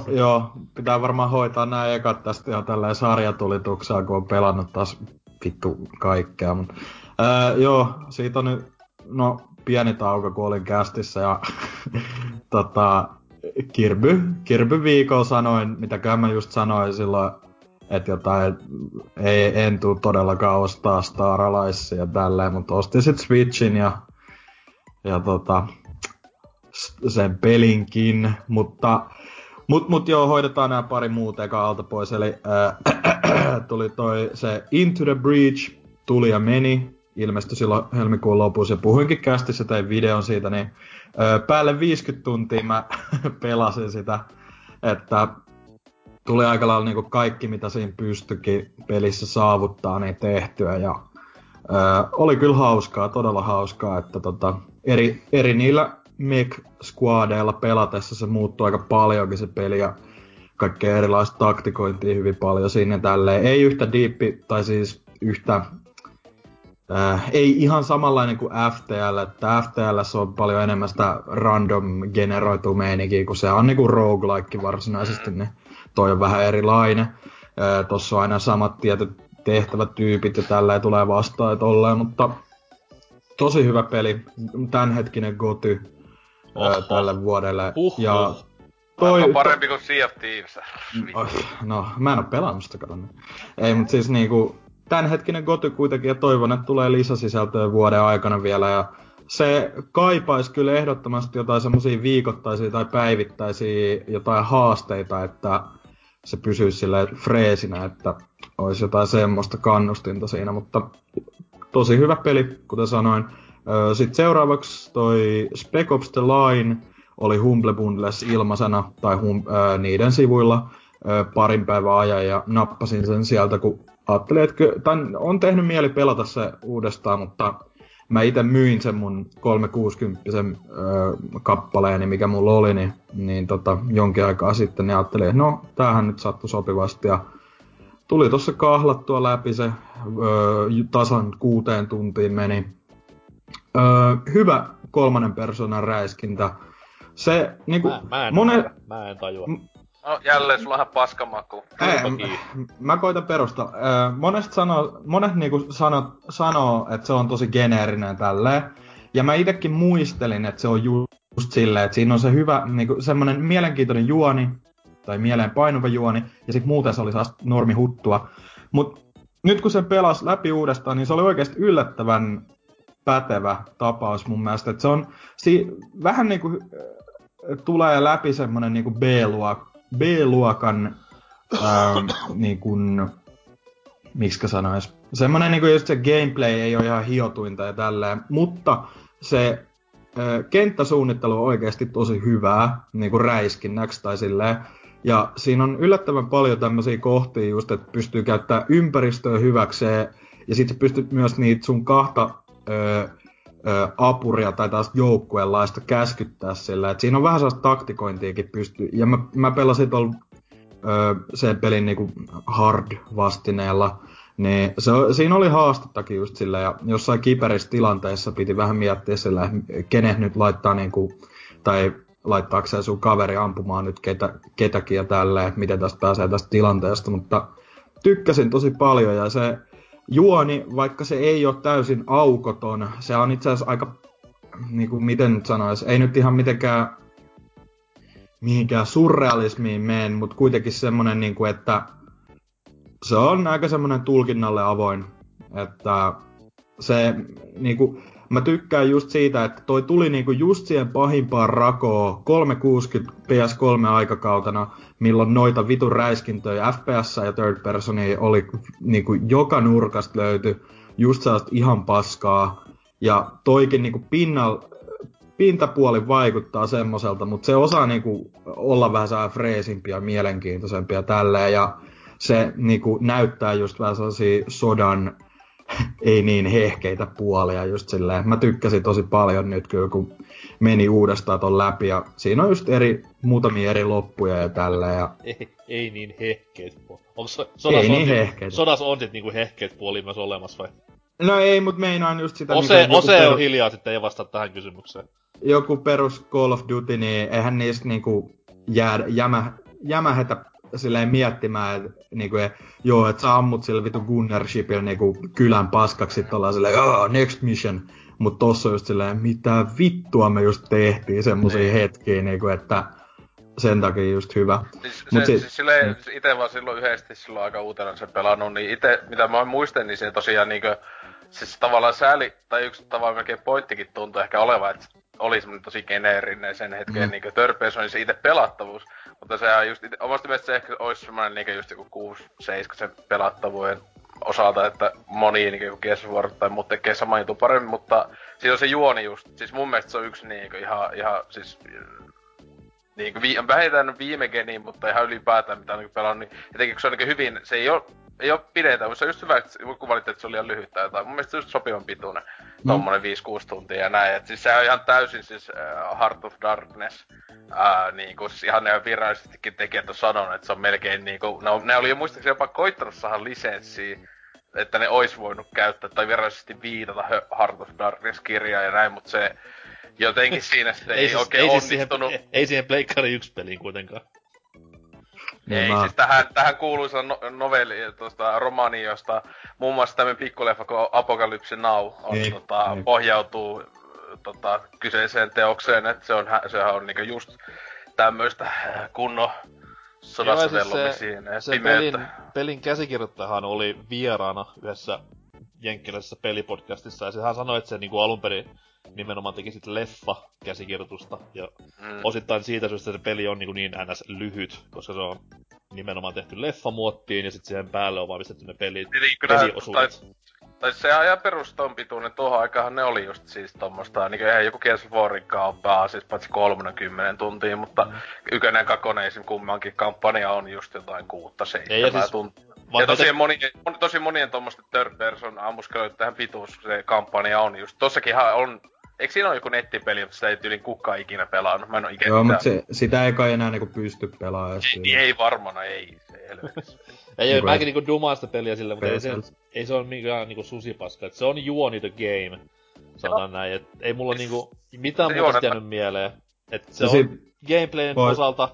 joo, pitää varmaan hoitaa nää ekat tästä ihan tälleen sarjatulituksella, kun on pelannut taas vittu kaikkea, mut... joo, siitä on nyt, no, pieni tauko, kun olin kästissä ja... Kirby viikolla sanoin, mitäköhän mä just sanoin silloin, että jotain... En tuu todellakaan ostaa Star Alliance ja tälleen, mut ostin sit Switchin ja sen pelinkin, mutta... Mut joo, hoidetaan nämä pari muuta eka alta pois, eli tuli se Into the Breach, tuli ja meni, ilmestyi silloin helmikuun lopussa, ja puhuinkin kästissä tai videon siitä, niin päälle 50 tuntia mä pelasin sitä, että tuli aika lailla niinku kaikki, mitä siinä pystyikin pelissä saavuttaa, niin tehtyä, ja oli kyllä hauskaa, todella hauskaa, että eri niillä... Mech-squadeilla pelatessa se muuttuu aika paljonkin se peli ja kaikkea erilaista taktikointia hyvin paljon sinne tälleen. Ei yhtä diippi, tai siis yhtä... ei ihan samanlainen kuin FTL, että FTL:ssä on paljon enemmän sitä random generoitua meininkiä, kun se on niinku roguelike varsinaisesti, niin toi on vähän erilainen. Tossa on aina samat tietyt tehtävätyypit ja tälleen tulee vastaan ja tolleen, mutta... Tosi hyvä peli, tämänhetkinen GOTY tälle vuodelle. Ja toi parempi kuin Sea of Thieves. No, mä en oo pelannut sitä katon. Ei, mut siis niinku tämänhetkinen GOTY kuitenkin ja toivon, että tulee lisäsisältöä vuoden aikana vielä. Ja se kaipaisi kyllä ehdottomasti jotain semmosia viikoittaisia tai päivittäisiä jotain haasteita, että se pysyisi silleen freesinä, että olisi jotain semmoista kannustinta siinä, mutta... Tosi hyvä peli, kuten sanoin. Sitten seuraavaksi toi Spec Ops The Line oli Humble Bundles ilmaisena tai niiden sivuilla parin päivän ajan ja nappasin sen sieltä, kun ajattelin, että on tehnyt mieli pelata se uudestaan, mutta mä itse myin sen mun 360 kappaleeni, mikä mulla oli, niin jonkin aikaa sitten niin ajattelin, että no, tämähän nyt sattui sopivasti ja tuli tossa kahlattua läpi se, tasan 6 tuntiin meni. Hyvä kolmannen persoonan räiskintä. Se niinku... Mä en tajua. No jälleen sullahan paskamaku. Mä koitan perustaa. Monet sanoo, että se on tosi geneerinen tälleen. Ja mä itekin muistelin, että se on just silleen, että siinä on se hyvä, niinku semmonen mielenkiintoinen juoni. Tai mieleen painuva juoni, ja sit muuten se oli saas normihuttua. Mut nyt kun sen pelas läpi uudestaan, niin se oli oikeesti yllättävän pätevä tapaus mun mielestä. Et se on, vähän niinku tulee läpi semmonen niinku B-luokan, niinkun, miksikä sanois, semmonen niinku just se gameplay ei oo ihan hiotuinta ja tälleen, mutta se kenttäsuunnittelu on oikeesti tosi hyvää, niinku räiskinnäks tai silleen. Ja siinä on yllättävän paljon tämmösiä kohtia just, että pystyy käyttämään ympäristöä hyväkseen, ja sit sä pystyt myös niitä sun kahta apuria tai taas joukkueenlaista käskyttää sillä. Et siinä on vähän sellaista taktikointiakin pystyy, ja mä pelasin tuolla sen pelin niinku hard-vastineella, niin siinä oli haastettakin just sillä, ja jossain kiperissä tilanteessa piti vähän miettiä sillä, kenen nyt laittaa niinku, tai laittaakseen sun kaveri ampumaan nyt ketäkin ja tälleen, että miten tästä pääsee tästä tilanteesta, mutta tykkäsin tosi paljon ja se juoni, vaikka se ei ole täysin aukoton, se on itse asiassa aika, niinku miten nyt sanois, ei nyt ihan mitenkään mihinkään surrealismiin mene, mutta kuitenkin semmonen niinku, että se on aika semmonen tulkinnalle avoin, että se niinku, mä tykkään just siitä, että toi tuli niinku just siihen pahimpaan rakoon 360 PS3 aikakautena, milloin noita vitun räiskintöjä FPS ja third personia oli niinku joka nurkasta löytyi just sellaista ihan paskaa. Ja toikin niinku pintapuoli vaikuttaa semmoiselta, mutta se osaa niinku olla vähän sellainen freesimpiä ja mielenkiintoisempia tälleen. Ja se niinku näyttää just vähän sellaisia sodan ei niin hehkeitä puolia just silleen. Mä tykkäsin tosi paljon nyt kyllä, kun meni uudestaan ton läpi. Ja siinä on just muutamia eri loppuja ja tälleen. Ja... Ei niin hehkeitä puolia. Onko sodassa on sit niinku hehkeitä puolia myös olemassa vai? No ei, mut meinaan just sitä... Ose on hiljaa sitten, ei vastaa tähän kysymykseen. Joku perus Call of Duty, niin eihän niistä niinku jämähetä silleen miettimään, että niinku, joo, et sä ammut sillä vitu gunnershipillä niinku kylän paskaksi, sit ollaan silleen, joo, next mission. Mut tossa just silleen, mitä vittua me just tehtiin semmosia hetkiä, niinku, että sen takia just hyvä. Siis silleen, ite vaan silloin yhdesti silloin aika uutena sen pelannut, niin ite, mitä mä muistan, niin se tosiaan niinkö, siis tavallaan sääli, tai yksi tavallaan melkein pointtikin tuntui ehkä olevan, että oli semmonen tosi geneerinen sen hetken niinkö third person, se ite pelattavuus, mutta se on just ite, omasta mielestä se ehkä ois semmonen niinkö just joku 6-7 sen pelattavuuden osalta, että moni niinkö keskusvuorot tai muut tekee sama juttu paremmin, mutta siis on se juoni just, siis mun mielestä se on yksi niinkö ihan siis niinku vähintään viime geniin, mutta ihan ylipäätään mitä on pelannut, niin jotenkin kun se on niinku hyvin, se ei oo pidetä, mutta se on just hyvä, kun valittiin, että se oli ihan lyhyt tai jotain. Mun mielestä se on just sopivan pituinen, tommonen 5-6 tuntia ja näin, et siis se on ihan täysin siis Heart of Darkness, niinku siis ihan ne virallisestikin tekijät on sanonut, että se on melkein niinku, ne oli jo muistaakseni jopa koittanut saada lisenssiä, että ne ois voinut käyttää tai virallisesti viitata Heart of Darkness-kirjaa ja näin, mut se jotenkin siinä se ei oikein onnistunut. Siihen, ei siihen Pleikkari 1 peliin kuitenkaan. Ei, siis tähän kuuluisa novelli, tuosta romaani, josta muun muassa tämmöinen pikkuleffa kuin Apocalypse Now on, pohjautuu kyseiseen teokseen, että sehän on niinku just tämmöistä kunnon sodassa vellomisiin siis pimeyttä. Pelin käsikirjoittajahan oli vieraana yhdessä jenkkiläisessä pelipodcastissa, ja sehän sanoi, että se niinku alunperin nimenomaan teki sitten leffa-käsikirjoitusta, ja osittain siitä syystä se peli on niin ns. Lyhyt, koska se on nimenomaan tehty leffamuottiin, ja sitten siihen päälle on vaan pistetty ne peliosuudet. Tai se ajan perustonpituinen, tuohon aikaanhan ne oli just siis tommoista, niin eihän joku GS4-kaan ole pääasiassa, siis paitsi 30 tuntia, mutta ykönen ja kakonen esim. Kummankin kampanja on just jotain 6-7 siis tuntia. Ja tosi monien tommoista third person ammuskeluita tähän pituus, se kampanja on just, tossakinhan on. Eikö siinä ole joku nettipeli, mutta sitä ei tyylin kukaan ikinä pelannut? Mä en oo ikinä. Joo, mutta sitä ei kai enää niinku pysty pelaamaan. Ei varmana, ei. Se helvetissä. Ei, mäkin niinku dumaan sitä peliä sillä, mutta ei se ole mikään niinku susipaska. Et se on juoni the game, sanotaan näin. Et ei mulla niinku mitään muuta jäänyt mieleen. Et se on gameplayn osalta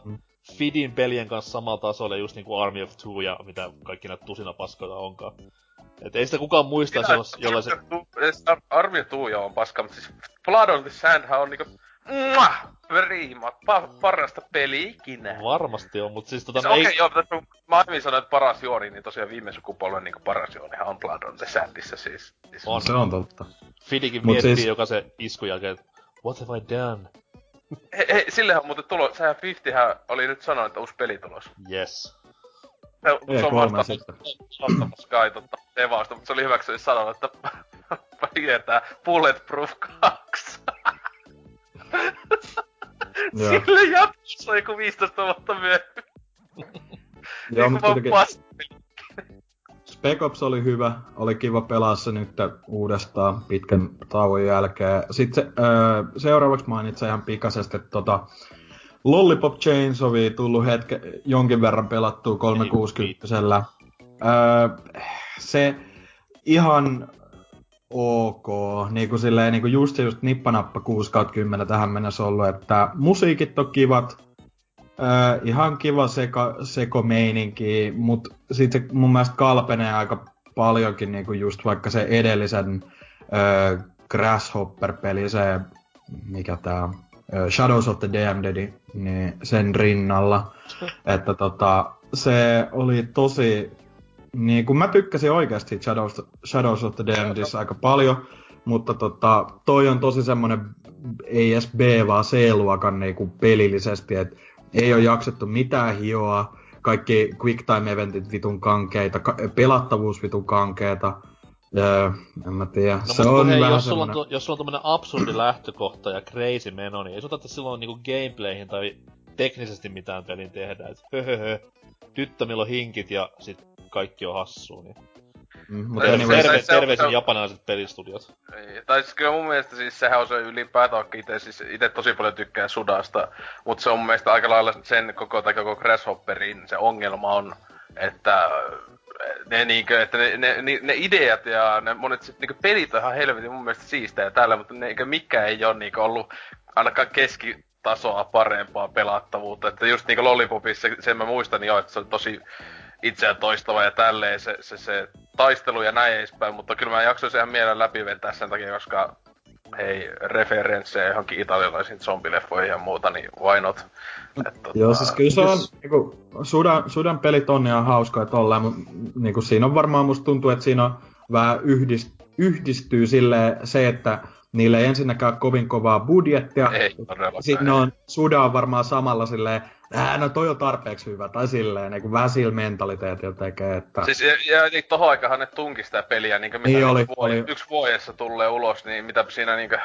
Fidin pelien kanssa samalla tasolla, just niinku Army of Two ja mitä kaikki nää tusina paskoita onkaan. Et ei sitä kukaan muistais, jolla se... Arvio Tuuja on paska, mutta siis Blood on the Sandhän on niinku... Priima, parasta peli ikinä. Varmasti on, mut siis ei... Okei, joo, mutta mä aiemmin sanoin, että paras juoni, niin tosiaan viime sukupolven niinku paras juonihan on Blood on the Sandissa siis. On, se on totta. Fidikin miettii siis... jokaisen iskun jälkeen, what have I done? Hei, sillehän muuten tulo... Sehän 50hän oli nyt sanonut, että uusi peli tulos. Yes. Se on vastaamassa kai totta devausta, mutta se oli hyväksi sanonut, että pidetään Bulletproof 2. Sille jatkossa joku 15 vuotta myöhemmin. Joo, mutta kuitenkin... Spec Ops oli hyvä, oli kiva pelaa se nyt uudestaan pitkän tauon jälkeen. Sitten seuraavaksi mainitsen ihan pikaisesti Lollipop Chainsawi tullu jonkin verran pelattua 360-sellä. Se ihan ok, niinku silleen niinku just nippanappa 6/10 tähän mennessä ollut, että musiikit on kivat, ihan kiva sekomeininki, mut sit se mun mielestä kalpenee aika paljonkin niinku just vaikka se edellisen Grasshopper-peli, se mikä tää on? Shadows of the Damned, niin sen rinnalla, että se oli tosi Niin, kun mä tykkäsin oikeasti Shadows of the Damnedissa aika paljon, mutta toi on tosi semmoinen ei edes B, vaan C-luokan niinku pelillisesti, että ei ole jaksettu mitään hioa, kaikki quick time eventit vitun kankeita, pelattavuus vitun kankeita. En mä tiedä. No, se on hei, jos sulla on tommonen absurdi lähtökohta ja crazy meno, niin ei sota silloin niinku gameplayhin tai teknisesti mitään pelin tehdä. Et höhöhö, tyttömillä on hinkit ja sit kaikki on hassua. Niin. Mutta terveisin japanilaiset pelistudiot. Tai siis kyllä mun mielestä siis sehän on se ylipäätään, ite tosi paljon tykkään sudasta. Mut se on mun mielestä aika lailla sen koko Grasshopperin se ongelma on, että ne ideat ja ne monet sit, niinku pelit on ihan helvetin mun mielestä siistejä ja tällä, mutta mikään ei ole niinku ollut ainakaan keskitasoa parempaa pelattavuutta. Että just niinku Lollipopissa, sen mä muistan jo, että se on tosi itseään toistava ja tälleen se taistelu ja näin edespäin, mutta kyllä mä jaksoisin ihan mielen läpiventää sen takia, koska hei, referenssejä johonkin italialaisiin zombileffoihin ja muuta, niin why not? Joo, siis kyllä se on, niinku, sudan pelit on ihan hauskoja tolleen, mutta niinku, siinä on varmaan musta tuntuu, että siinä on vähän yhdistyy silleen se, että niillä ei ensinnäkään kovin kovaa budjettia. Ei, sitten ne on sudan varmaan samalla silleen, no toi on tarpeeksi hyvä, tai silleen, niin kuin vähän sillä mentaliteetillä tekee, että siis, ja tohon aikahan ne tunki sitä peliä, niin mitä niin oli. Yksi vuodessa tulee ulos, niin mitä siinä niin kuin,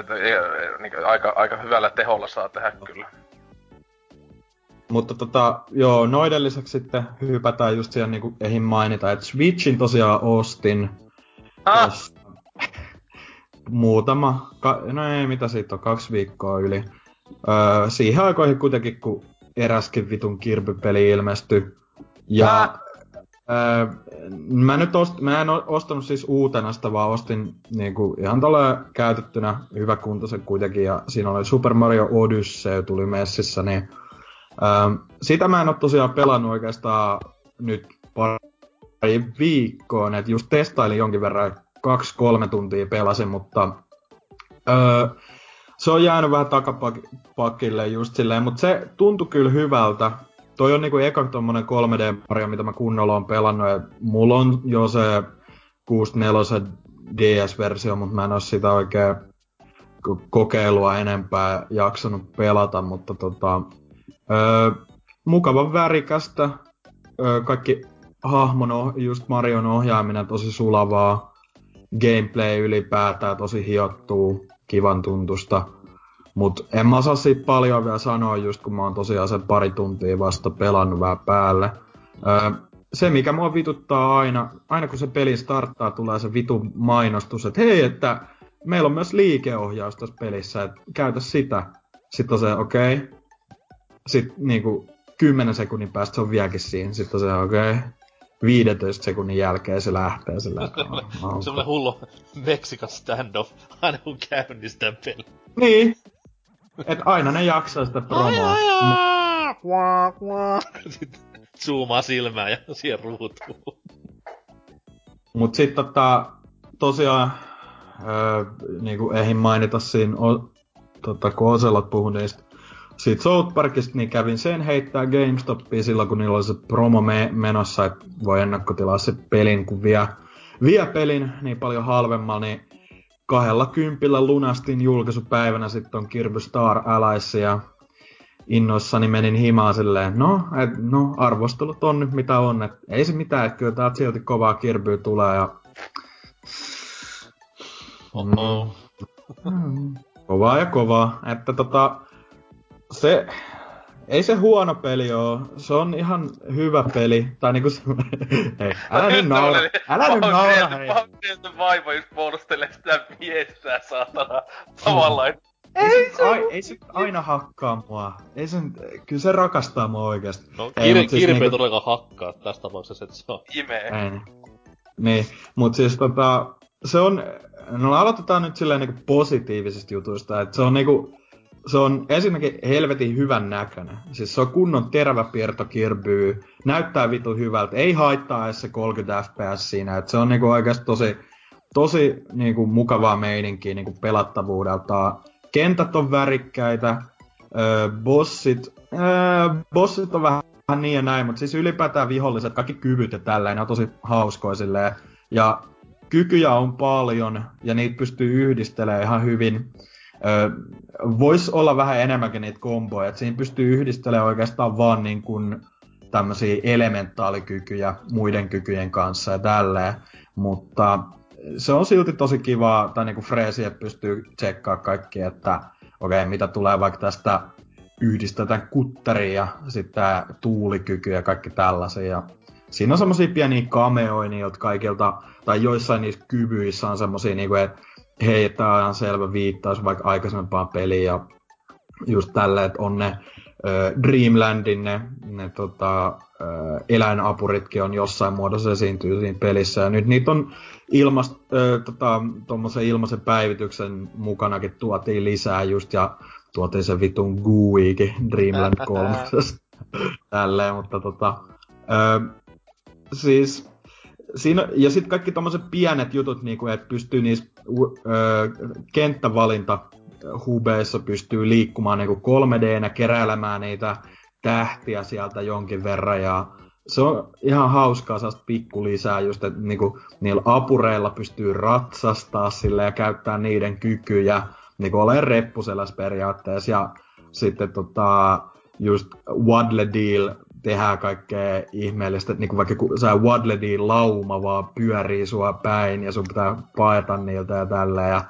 että aika hyvällä teholla saa tehdä kyllä. Mutta joo, noiden lisäksi sitten hypätään just siihen, niin kuin ehin mainita, että Switchin tosiaan ostin. Muutama, no ei, mitä siitä on, 2 viikkoa yli. Siihen aikoihin kuitenkin, kun eräskin vitun Kirby-peli ilmestyi. Ja mä en ostanut siis uutena sitä, vaan ostin niinku ihan tolleen käytettynä hyväkuntoisen kuitenkin. Ja siinä oli Super Mario Odyssey tuli messissä, niin sitä mä en oo tosiaan pelannut oikeastaan nyt pari viikkoon. Et just testailin jonkin verran, 2-3 tuntia pelasin, mutta se on jäänyt vähän takapakille just silleen, mutta se tuntui kyllä hyvältä. Toi on niinku eka tommonen 3D-Mario, mitä mä kunnolla oon pelannut, ja mulla on jo se 64 DS-versio, mutta mä en oo sitä oikein kokeilua enempää jaksanut pelata, mutta mukavan värikästä. Kaikki hahmon, just Marion ohjaaminen tosi sulavaa, gameplay ylipäätään tosi hiottuu, kivan tuntusta. Mut en mä osaa siitä paljon vielä sanoa, just kun mä oon tosiaan sen 2 tuntia vasta pelannut vähän päälle. Se mikä mua vituttaa aina kun se peli starttaa, tulee se vitun mainostus, että hei, että meillä on myös liikeohjaus tässä pelissä, että käytä sitä. Sitten on se okei. Sitten niinku 10 sekunnin päästä se on vieläkin siinä, sitten on se okei. 15 sekunnin jälkeen se lähtee sillä. Semmoinen hullu Mexican standoff aina kun käynnistää peli. Niin. Et aina ne jaksaa sitä promoa. Sitten zoomaa silmään ja siihen ruutuun. Mut sit tosiaan niinku ehdin mainita siinä kun Oselot puhui niistä. Siitä South Parkista niin kävin sen heittää GameStopiin silloin, kun niillä oli se promo menossa, että voi ennakkotilaa se pelin, kun vie pelin niin paljon halvemmalla, niin 20 lunastin julkaisupäivänä sitten on Kirby Star Allies, ja innoissani menin himaan silleen, no arvostelut on nyt mitä on, et ei se mitään, että kyllä täältä silti kovaa Kirbyä tulee, ja kovaa ja kovaa, että se, ei se huono peli oo, se on ihan hyvä peli, tai niinku hei, älä nyt naura, hei. Mä oon tietty vaiva, jos puolustelee sitä viestää, saatana, tavallaan. Ei se aina hakkaa mua, kyllä se rakastaa mua oikeesti. No, kirve ei todellakaan hakkaa tässä tapauksessa, et se on. Imee. Niin, mut siis se on, no aloitetaan nyt silleen niinku positiivisista jutuista, et se on niinku se on ensinnäkin helvetin hyvän näköinen. Siis se on kunnon teräväpiirto Kirbyy. Näyttää vitu hyvältä. Ei haittaa edes se 30 fps siinä. Et se on niinku oikeasti tosi niinku mukavaa meininkiä niinku pelattavuudelta. Kentät on värikkäitä. Bossit on vähän niin ja näin, mutta siis ylipäätään viholliset, kaikki kyvyt ja tälleen, on tosi hauskoja silleen. Ja kykyjä on paljon, ja niitä pystyy yhdistelemään ihan hyvin. Voisi olla vähän enemmänkin niitä komboja, että siinä pystyy yhdistelemään oikeastaan vaan niin kuin tämmöisiä elementaalikykyjä muiden kykyjen kanssa ja tälleen. Mutta se on silti tosi kivaa, tai niin kuin freesiä pystyy tsekkaamaan kaikki, että okei, mitä tulee vaikka tästä yhdistetään kutteriin ja sitä tuulikykyä ja kaikki tällaisia. Siinä on semmosia pieniä cameoinia, jotka kaikilta, tai joissain niissä kyvyissä on semmosia, niin kuin, että hei, tää on ihan selvä viittaus vaikka aikaisempaan peliin ja just tälle, että on ne Dreamlandin eläinapuritkin on jossain muodossa esiintyy siinä pelissä. Ja nyt niitä on ilmaisen päivityksen mukanakin tuotiin lisää just ja tuotiin sen vitun GUIkin Dreamland 3. Tälleen, mutta siis siinä, ja sitten kaikki tommoset pienet jutut, niinku, että pystyy niissä kenttävalintahubeissa pystyy liikkumaan niinku 3D:nä, keräilemään niitä tähtiä sieltä jonkin verran. Ja se on ihan hauskaa saada pikku lisää just, että niinku, niillä apureilla pystyy ratsastaa sille ja käyttää niiden kykyjä. Niinku olen reppuselässä periaatteessa ja sitten just Waddle Deal tehdään kaikkea ihmeellistä, että niinku vaikka kun sä Waddle Deal lauma vaan pyörii sua päin ja sun pitää paeta niiltä ja tälleen ja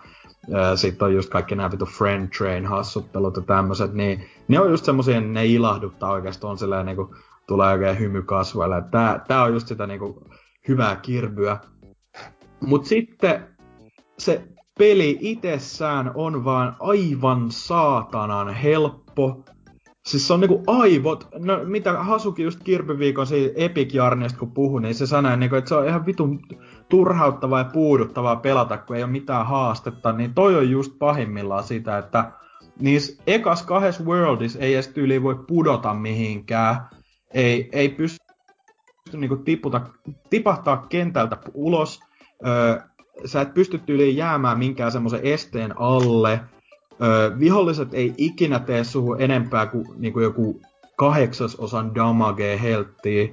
sit on just kaikki nää vitu Friend Train hassuttelut ja tämmöset, niin ne on just semmosia, ne ilahduttaa oikeastaan on silleen niinku tulee oikein hymy kasvoille. Tää on just sitä niinku hyvää kirbyä. Mut sitten se peli itsessään on vaan aivan saatanan helppo. Siis se on niinku aivot. No mitä Hasuki just Kirby-viikon siitä Epic-jarnista kun puhui, niin se sanoi niinku, että se on ihan vitun turhauttavaa ja puuduttavaa pelata, kun ei oo mitään haastetta. Niin toi on just pahimmillaan sitä, että niissä ekas kahdessa worldis ei edes tyyliin voi pudota mihinkään. Ei pysty niinku tipahtaa kentältä ulos. Sä et pysty tyyliin jäämään minkään semmoisen esteen alle. Viholliset ei ikinä tee suhun enempää kuin niinku joku 8% damagea helttiä.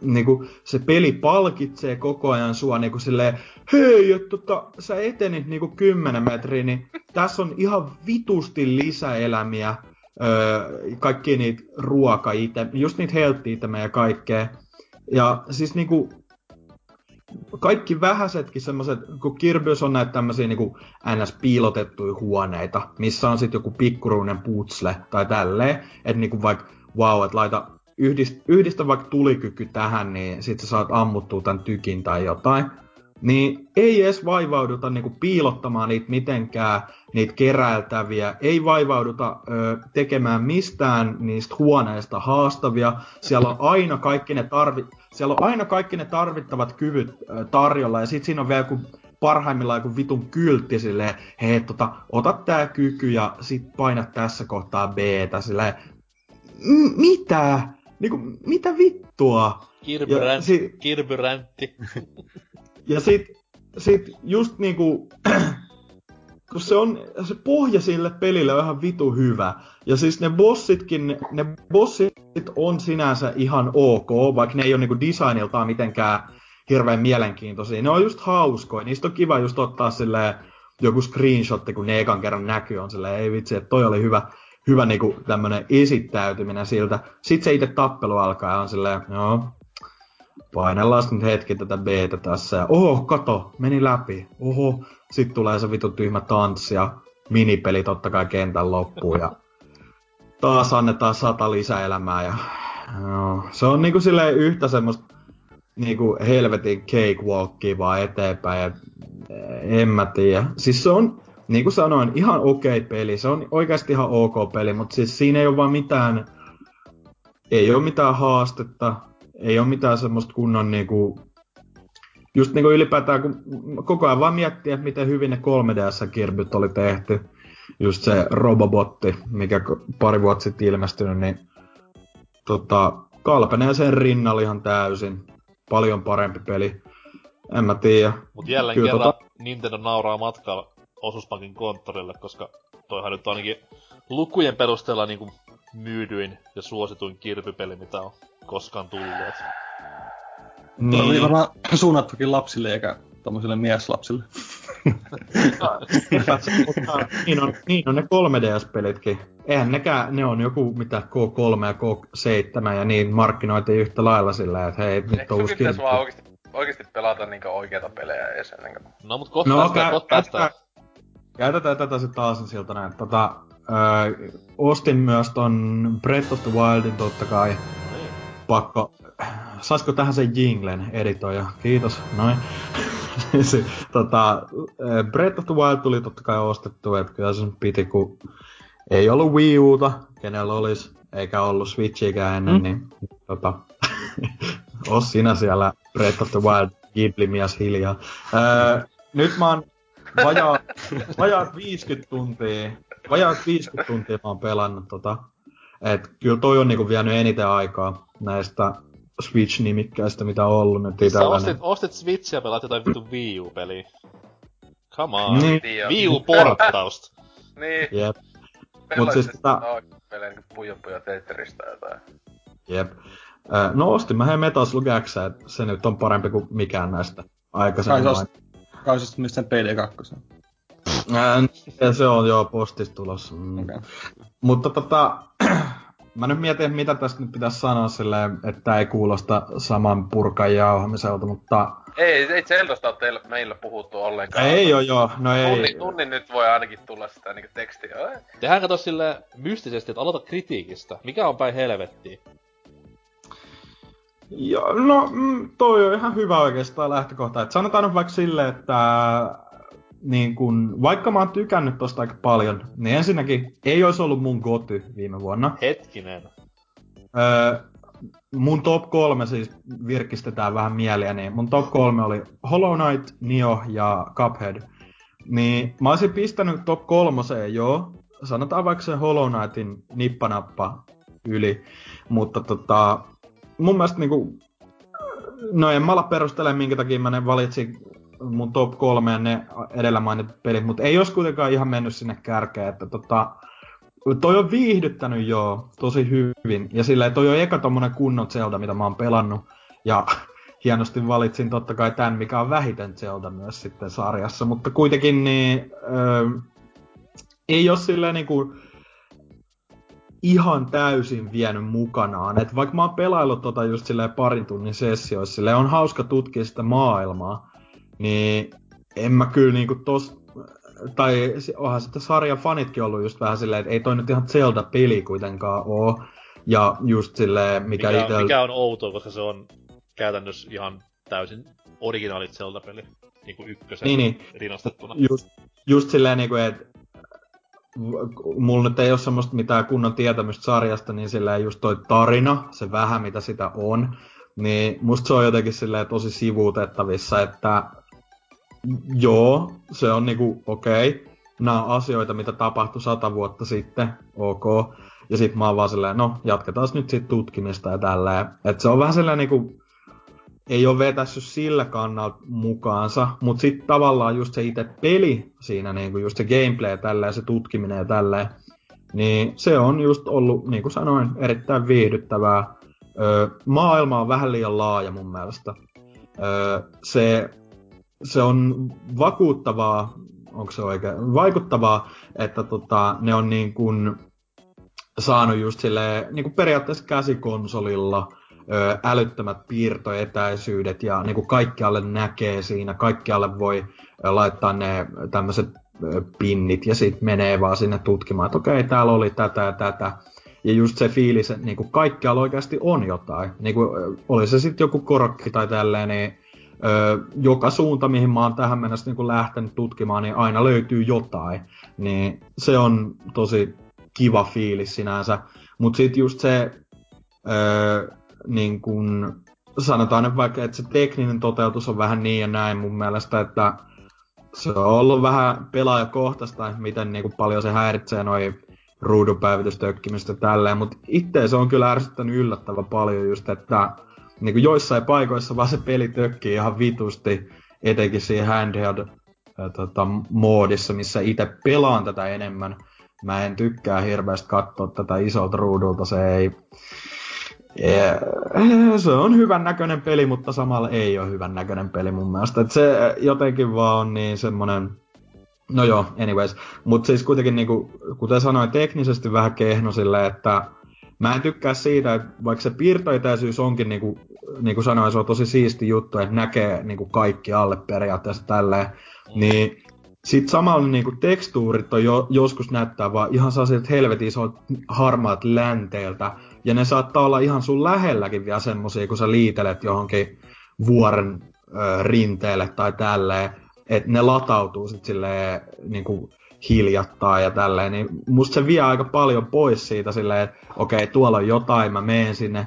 Niinku se peli palkitsee koko ajan sua niinku silleen, hei, että sä etenit niinku 10 metriä, niin tässä on ihan vitusti lisäelämiä. Kaikki niitä just niitä helttiitämejä ja kaikkea. Ja siis niinku kaikki vähäisetkin semmoiset, kun Kirbys on näitä tämmöisiä niin NS-piilotettuja huoneita, missä on sitten joku pikkuruinen putsle tai tälleen, että niin vaikka vau, että laita yhdistä vaikka tulikyky tähän, niin sit sä saat ammuttua tämän tykin tai jotain. Niin ei edes vaivauduta niin piilottamaan niitä mitenkään, niitä keräiltäviä, ei vaivauduta tekemään mistään niistä huoneista haastavia. Siellä on aina kaikki ne tarvittavat kyvyt tarjolla, ja sit siinä on vielä parhaimmillaan joku vitun kyltti silleen, hei, ota tää kyky ja sit paina tässä kohtaa B-tä, silleen, mitä? Niinku, mitä vittua? Kirbyräntti. Ja sit just niinku, kun se pohja sille pelille on ihan vitu hyvä. Ja siis ne bossit on sinänsä ihan ok, vaikka ne ei ole niinku designiltaan mitenkään hirveän mielenkiintoisia. Ne on just hauskoja, niistä on kiva just ottaa silleen joku screenshotti, kun ne ekan kerran näkyy, on silleen, ei vitsi, että toi oli hyvä niinku tämmönen esittäytyminen siltä. Sit se itse tappelu alkaa ja on silleen, joo. Painellaan nyt hetki tätä B-tä tässä ja oho, kato, meni läpi, oho. Sitten tulee se vitun tyhmä tanssi ja minipeli totta kai kentän loppuun ja taas annetaan 100 lisäelämää ja no, se on niinku silleen yhtä semmoista niinku helvetin cakewalkia vaan eteenpäin ja en mä tiedä. Siis se on, niinku sanoin, ihan okei peli, se on oikeasti ihan ok peli, mutta siis siinä ei oo vaan mitään haastetta. Ei ole mitään semmoista kunnon niinku, just niinku ylipäätään kun koko ajan vaan miettii, että miten hyvin ne 3DS-kirbyt oli tehty. Just se robobotti, mikä pari vuotta sitten ilmestynyt, niin kalpenee sen rinnalla ihan täysin. Paljon parempi peli. En mä tiedä. Mut jälleen kyllä kerran Nintendo nauraa matkalla osuuspankin konttorille, koska toihan nyt ainakin lukujen perusteella niinku myydyin ja suosituin kirpipeli, mitä on koskaan tullut. Niin. Oli varmaan suunnattukin lapsille eikä tommosille mieslapsille. niin on ne 3DS-pelitkin. Eihän nekään, ne on joku mitä K3 ja K7 ja niin markkinoitiin yhtä lailla sillä, että hei, nyt on uusi kirppi. Oikeesti pelata niinkö oikeita pelejä ees ennen kuin... No mut kohtaa sitä. Käytetään tätä sit aasinsilta näin. Ostin myös ton Breath of the Wildin tottakai. Niin. Pakko... Saisko tähän sen jinglen editoija? Kiitos, noin. Breath of the Wild tuli tottakai ostettua, et kyllä sen piti, kun ei ollut Wii Uta, kenellä olis, eikä ollut Switchiäkään ennen, niin ois sinä siellä Breath of the Wild Ghibli-mies hiljaa. Nyt mä oon vajaat 50 tuntia mä oon pelannut tota. Et kyllä toi on niinku vienyt eniten aikaa näistä Switch-nimikkäistä, mitä on ollut nyt itälläinen. Ostit Switchia ja pelaat jotain vittu Wii U-peliä. Come on. Niin. Wii U-porttausta. Niin. Jep. Mut siis tota... Pelejä niinku pujo Tetrisistä jotain. Jep. No ostin, mä hei Metaslugaksä, et se nyt on parempi kuin mikään näistä aikaisemmin. Kaisostit myös sen PD2. Se on joo postissa tulossa. Okay. Mutta mä nyt mietin, mitä tästä nyt pitäis sanoa silleen, että tää ei kuulosta saman purkan jauhamiselta, mutta... Ei Zeldasta oo meillä puhuttu ollenkaan. Ei oo joo, no ei. Tunnin nyt voi ainakin tulla sitä niinku tekstiä. Tehän kato silleen mystisesti, että aloita kritiikistä. Mikä on päin helvettiä? Joo, no toi on ihan hyvä oikeastaan lähtökohta. Et sanotaan nyt vaikka silleen, että niin kun, vaikka mä oon tykännyt tosta aika paljon, niin ensinnäkin ei olisi ollut mun goty viime vuonna. Hetkinen. Mun top 3 siis virkistetään vähän mieliä, niin mun top 3 oli Hollow Knight, Nioh ja Cuphead. Niin mä olisin pistänyt top 3:een joo, sanotaan vaikka se Hollow Knightin nippanappa yli, mutta mun mielestä niinku... No en mä ala perustele, minkä takia mä ne valitsin mun top 3 ne edellä mainitut pelit, mut ei ois kuitenkaan ihan mennyt sinne kärkeen, että toi on viihdyttänyt joo, tosi hyvin, ja silleen toi on eka tommonen kunnon Zelda, mitä mä oon pelannut, ja hienosti valitsin tottakai tän, mikä on vähiten Zelda myös sitten sarjassa, mutta kuitenkin niin... ei oo silleen niinku... ihan täysin vienyt mukanaan. Et vaikka mä oon pelaillut just silleen parin tunnin sessioissa, silleen on hauska tutkia sitä maailmaa, niin en mä kyllä niinku tai onhan sitten sarjan fanitkin ollut just vähän silleen, että ei toi nyt ihan Zelda-peli kuitenkaan oo. Ja just silleen, mikä on outoa, koska se on käytännössä ihan täysin originaalit Zelda-peli. Niinku ykkösen niin. Rinnastettuna. Just silleen niinku, että mulla nyt ei oo semmoista mitään kunnon tietämystä sarjasta, niin silleen just toi tarina, se vähän mitä sitä on, niin musta se on jotenkin silleen tosi sivuutettavissa, että joo, se on niinku okei, nää on asioita, mitä tapahtui 100 vuotta sitten, ok, ja sit mä oon vaan silleen, no jatketaan nyt siitä tutkimista ja tälleen, et se on vähän silleen niinku, ei oo vetässyt sillä kannalta mukaansa, mut sit tavallaan just se itse peli siinä, niinku just se gameplay ja tälleen, se tutkiminen ja tälleen, niin se on just ollut, niinku sanoin, erittäin viihdyttävää. Maailma on vähän liian laaja mun mielestä. Se on vakuuttavaa, onko se oikein, vaikuttavaa, että ne on niinku saanut just silleen, niinku periaatteessa käsikonsolilla, älyttömät piirtoetäisyydet ja niinku kaikkialle näkee siinä, kaikkialle voi laittaa ne tämmöiset pinnit ja sit menee vaan sinne tutkimaan, että okei, täällä oli tätä ja tätä. Ja just se fiilis, että niinku kaikkialla oikeasti on jotain. Niinku, oli se sitten joku korokki tai tälleen, niin joka suunta, mihin mä oon tähän mennessä niinku lähtenyt tutkimaan, niin aina löytyy jotain. Niin se on tosi kiva fiilis sinänsä. Mut sit just se... niin kun sanotaan nyt vaikka, että se tekninen toteutus on vähän niin ja näin mun mielestä, että se on ollut vähän pelaajakohtaista, miten niin paljon se häiritsee noi ruudunpäivitystökkimistä tälleen, mutta itse se on kyllä ärsyttänyt yllättävän paljon just, että niin joissain paikoissa vaan se peli tökkii ihan vitusti, etenkin siinä handheld moodissa, missä itse pelaan tätä enemmän, Mä en tykkää hirveästi katsoa tätä isolta ruudulta, se ei... Se on hyvän näköinen peli, mutta samalla ei ole hyvän näköinen peli mun mielestä. Et se jotenkin vaan on niin semmonen... No joo, anyways. Mutta siis kuitenkin, niinku, kuten sanoin, teknisesti vähän kehno silleen, että... Mä en tykkää siitä, että vaikka se piirtoitäisyys onkin, niin kuin sanoin, se on tosi siisti juttu, että näkee niin kuin kaikki alle periaatteessa tälleen, niin sit samalla niin kuin tekstuurit on joskus näyttää vaan ihan sellaiset helvetin isot harmaat länteiltä, ja ne saattaa olla ihan sun lähelläkin vielä semmosia, kun sä liitelet johonkin vuoren rinteelle tai tälleen, että ne latautuu sit silleen niin kuin hiljattaa ja tälleen, niin musta se vie aika paljon pois siitä silleen, että okei, tuolla on jotain, mä meen sinne,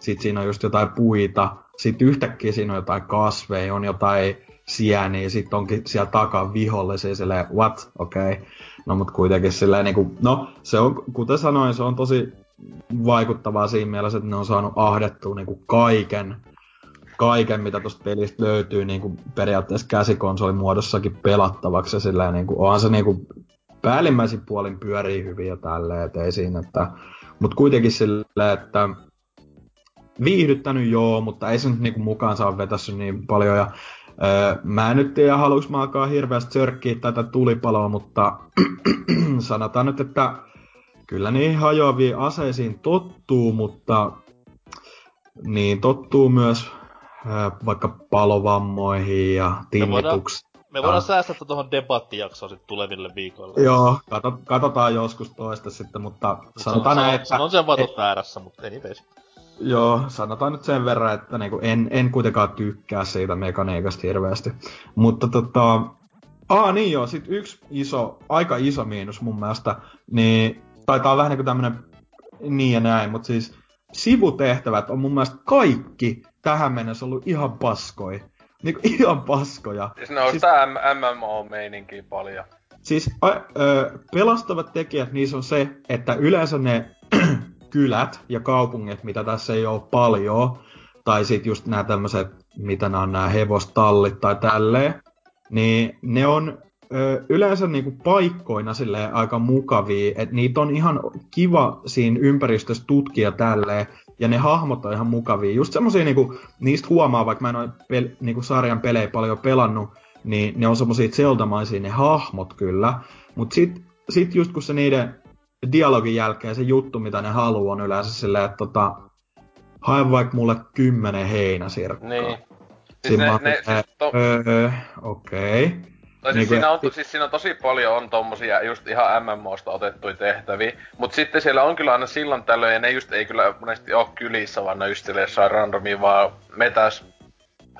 sit siinä on just jotain puita, sit yhtäkkiä siinä on jotain kasveja, on jotain sieniä, sit onkin siellä takaa vihollisia, silleen, what, okei. No mut kuitenkin silleen niinku, no se on, kuten sanoin, se on tosi vaikuttavaa siinä mielessä, että ne on saanut ahdettua niinku kaiken, mitä tuosta pelistä löytyy niinku periaatteessa käsikonsolimuodossakin pelattavaksi, ja silleen niinku, onhan se niinku päällimmäisin puolin pyörii hyvin ja tälleen, et ei siinä, että... Mut kuitenkin silleen, että viihdyttänyt joo, mutta ei se nyt niinku mukaan saa vetässyt niin paljon, ja mä en nyt tiedä, haluuks mä alkaa hirveästi sörkkiä tätä tulipaloa, mutta sanotaan nyt, että kyllä niin hajoaviin aseisiin tottuu, mutta niin tottuu myös vaikka palovammoihin ja timmituksiin. Me voidaan säästää tuohon debattijaksoon sitten tuleville viikoille. Joo, katsotaan joskus toista sitten, mutta sanotaan näin, että... Sanon sen vaan tuot väärässä, mutta anyways. Joo, sanotaan nyt sen verran, että niinku en kuitenkaan tykkää siitä mekaniikasta hirveästi. Mutta niin joo, sit yksi aika iso miinus mun mielestä, niin taitaa vähän niinku tämmönen niin ja näin, mut siis sivutehtävät on mun mielestä kaikki tähän mennessä ollut ihan paskoja. Niinku ihan paskoja. Siis ne on siis, sitä MMO-meininkiä paljon. Siis pelastavat tekijät niissä on se, että yleensä ne kylät ja kaupungit, mitä tässä ei oo paljon, tai sit just nää tämmöset, mitä nää on nää hevostallit tai tälleen, niin ne on yleensä niinku paikkoina silleen aika mukavia, että niitä on ihan kiva siinä ympäristössä tutkia tälleen, ja ne hahmot on ihan mukavia. Just semmosia niinku, niistä huomaa, vaikka mä en oo niinku sarjan pelejä paljon pelannut, niin ne on semmosia Zelda-maisia ne hahmot kyllä, mut sit just kun se niiden dialogin jälkeen se juttu, mitä ne haluaa, on yleensä silleen, että hae vaikka mulle 10 heinäsirkkaa. Niin. Siis okei. Tai siis siinä on tosi paljon on tommosia just ihan MMOsta otettuja tehtäviä, mut sitten siellä on kyllä aina silloin tällöin, ja ne just ei kyllä monesti oo kylissä, vaan ne just jossain randomia vaan metäs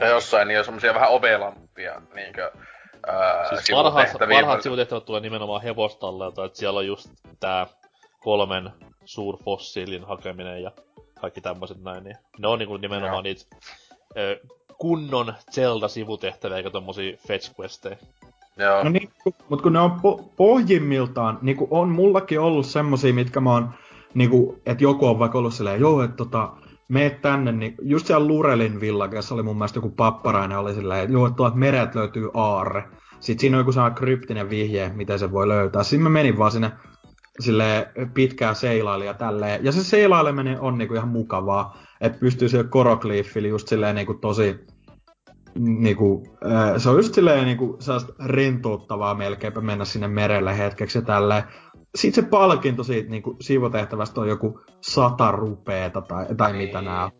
ja jossain, niin on semmosia vähän ovelampia, niinkö. Siis parhaat sivutehtävät tulee nimenomaan hevostalleilta, että siellä on just tää 3 suurfossiilin hakeminen ja kaikki tämmöiset näin, niin ne on niinku nimenomaan niitä kunnon Zelda-sivutehtäviä eikä tommosia fetch-questejä. Joo. No niin, mut kun ne on pohjimmiltaan, niinku on mullakin ollut semmosia, mitkä mä oon niinku, et joku on vaikka ollut silleen, joo, et mee tänne, niin just siellä Lurelin villakessa oli mun mielestä joku papparainen, oli silleen, että joo, tuolta meret löytyy aarre. Sitten siinä on joku sellainen kryptinen vihje, miten se voi löytää. Sitten mä menin vaan sinne silleen pitkään seilailija tälleen. Ja se seilaileminen on niinku ihan mukavaa, että pystyy siellä Korokliifille just silleen niinku tosi... Niinku, se on just silleen niinku sellaista rentouttavaa melkeinpä mennä sinne merelle hetkeksi ja tälleen. Sitten se palkinto siitä niinku sivutehtävästä on joku 100 rupeeta tai niin. Mitä nää on.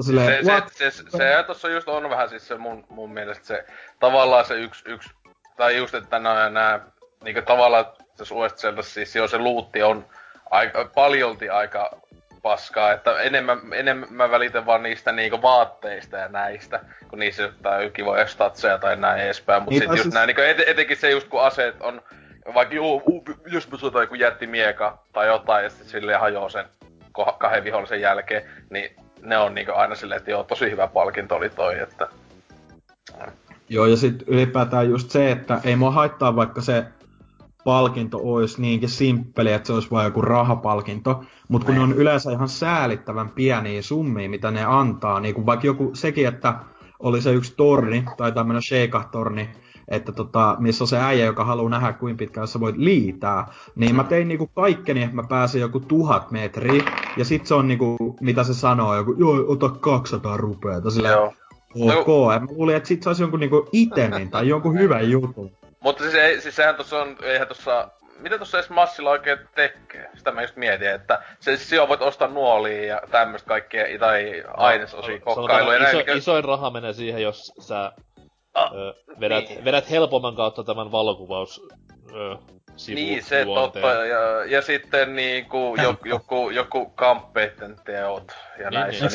Se tossa just on vähän siis se mun mielestä se tavallaan se yksi tai just että nää niinku tavallaan se uudesta siis jo se luutti on aika paljolti aika paskaa, että enemmän mä välitän vaan niistä niinku vaatteista ja näistä, kun niissä jotain kivoja statseja tai näin edespäin, mut niin, sit just siis... nää niinku etenkin se just kun aseet on vaikka just pusutaan joku jättimieka tai jotain, ja sitten silleen hajoo sen 2 vihollisen jälkeen, niin ne on niinku aina silleen, että joo, tosi hyvä palkinto oli toi, että... Joo, ja sit ylipäätään just se, että ei mua haittaa, vaikka se palkinto ois niinkin simppeli, että se ois vaan joku rahapalkinto, mut kun ne on yleensä ihan säälittävän pieniä summia, mitä ne antaa, niinku vaikka joku sekin, että oli se yksi torni, tai tämmönen sheikah-torni, että missä on se äijä, joka haluaa nähdä, kuinka pitkään sä voit liitää. Niin mä tein niinku kaikkeni, että mä pääsin joku 1,000 metriä, ja sit se on niinku, mitä se sanoo, joku, joo, ota 200 rupeata, silleen, ok. Ja mä luulin, että sit se olisi jonkun niinku itemin tai jonkun hyvän jutun. Mutta siis, sehän tossa on, eihän tossa... Mitä tuossa edes massilla oikein tekee? Sitä mä just mietin, että sinä voit ostaa nuolia ja tämmöistä kaikkea, tai ainesosia, kokkailua. Isoin raha menee siihen, jos sä vedät helpomman kautta tämän valokuvaus sivun. Niin, se luonteen. Totta. Ja sitten niinku joku kamppeitten teot ja näissä.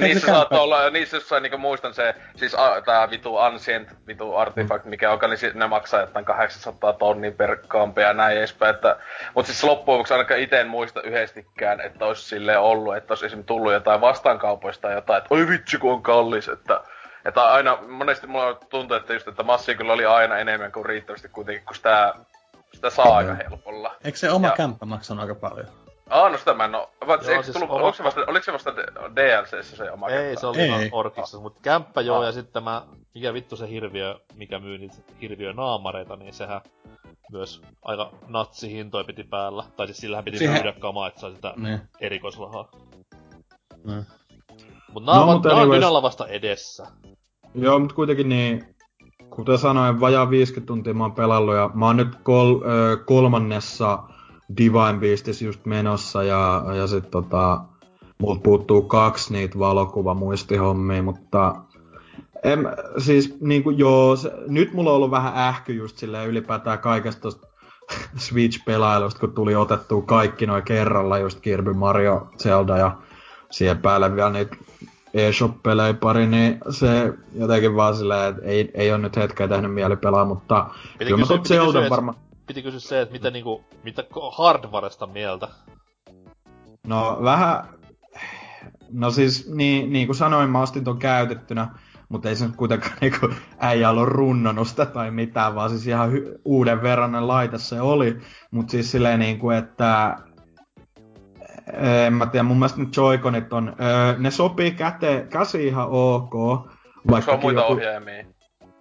Niissä saattaa olla, niissä jossain niinku muistan se, siis tää vitu ancient, vitu artifact, mikä onkaan, niin ne maksaa jotain 800 tonnia per kampe ja näin edespäin. Että, mut siis loppujen vuoksi ainakaan ite en muista yhdestikään, että ois silleen ollut, että ois esimerkiksi tullut jotain vastaankaupoista tai jotain, että oi vitsi kun on kallis, että... Että aina, monesti mulla tuntuu, että just, että massia kyllä oli aina enemmän kuin riittävästi kuitenkin, kun sitä saa aika helpolla. Eikö se oma kämppä maksanut aika paljon? No sitä mä en oo. Oliko se vasta DLC:ssä se oma kämppä? Ei, se oli vaan orkissa, mutta kämppä joo, ja sitten tämä, mikä vittu se hirviö, mikä myy niitä hirviönaamareita, niin sehän myös aika natsihintoja piti päällä. Tai siis sillähän piti myydä kamaa, että sai sitä erikoislahaa. Ne. Mut nää on Dynalla vasta edessä. Joo, mut kuitenkin niin, kuten sanoin, vajaa 50 tuntia mä oon pelallu ja mä oon nyt kolmannessa Divine Beastissä just menossa ja sit mut puuttuu 2 niitä valokuvamuistihommia, mutta... siis niinku joo, nyt mulla on ollut vähän ähky just silleen ylipäätään kaikesta tosta Switch-pelailusta, kun tuli otettua kaikki noi kerralla, just Kirby, Mario, Zelda ja... Siihen päälle vielä niitä eShop-pelejä pari, niin se jotenkin vaan silleen, että ei oo nyt hetkeä tehnyt mieli pelaa, mutta... Piti kysyä se, että mitä niinku, mitä hardwaresta mieltä? No vähän... No siis, niin kuin sanoin, mä ostin ton käytettynä, mutta ei se nyt kuitenkaan niinku äijä ollut runnonut sitä tai mitään, vaan siis ihan uuden verranen laite se oli, mut siis silleen niinku, että... En mä tiedä, mun mielestä ne Joy-Conit on, ne sopii käsi ihan ok. Onko on muita ohjaimia?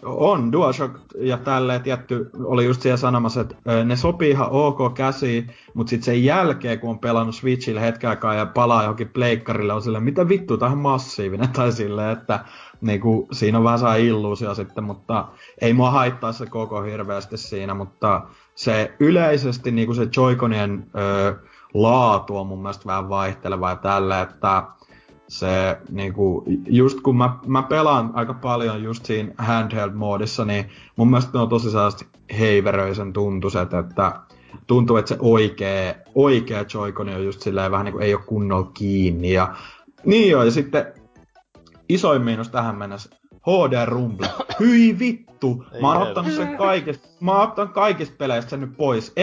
On, DualShock ja tälleen tietty, oli just siellä sanomassa, että ne sopii ihan ok käsiin, mut sit sen jälkeen kun on pelannut Switchillä hetken aikaa ja palaa johonkin pleikkarille, on silleen, mitä vittu, tähän massiivinen, tai silleen, että niinku, siinä on vähän saa illuusio sitten, mutta ei mua haittaa se koko hirveästi siinä, mutta se yleisesti niinku se Joy-Conien laatu on mun mielestä vähän vaihtelevaa ja tälle, että se niinku, just kun mä pelaan aika paljon just siinä handheld-moodissa, niin mun mielestä ne on tosi sellaiset heiveröisen tuntuset, että tuntuu, että se oikea Joy-Coni on just silleen vähän niinku ei oo kunnolla kiinni ja niin joo, ja sitten isoin miinus tähän mennessä HD-rumble. Hyi vittu! Mä oon ottanut sen kaikista peleistä sen nyt pois.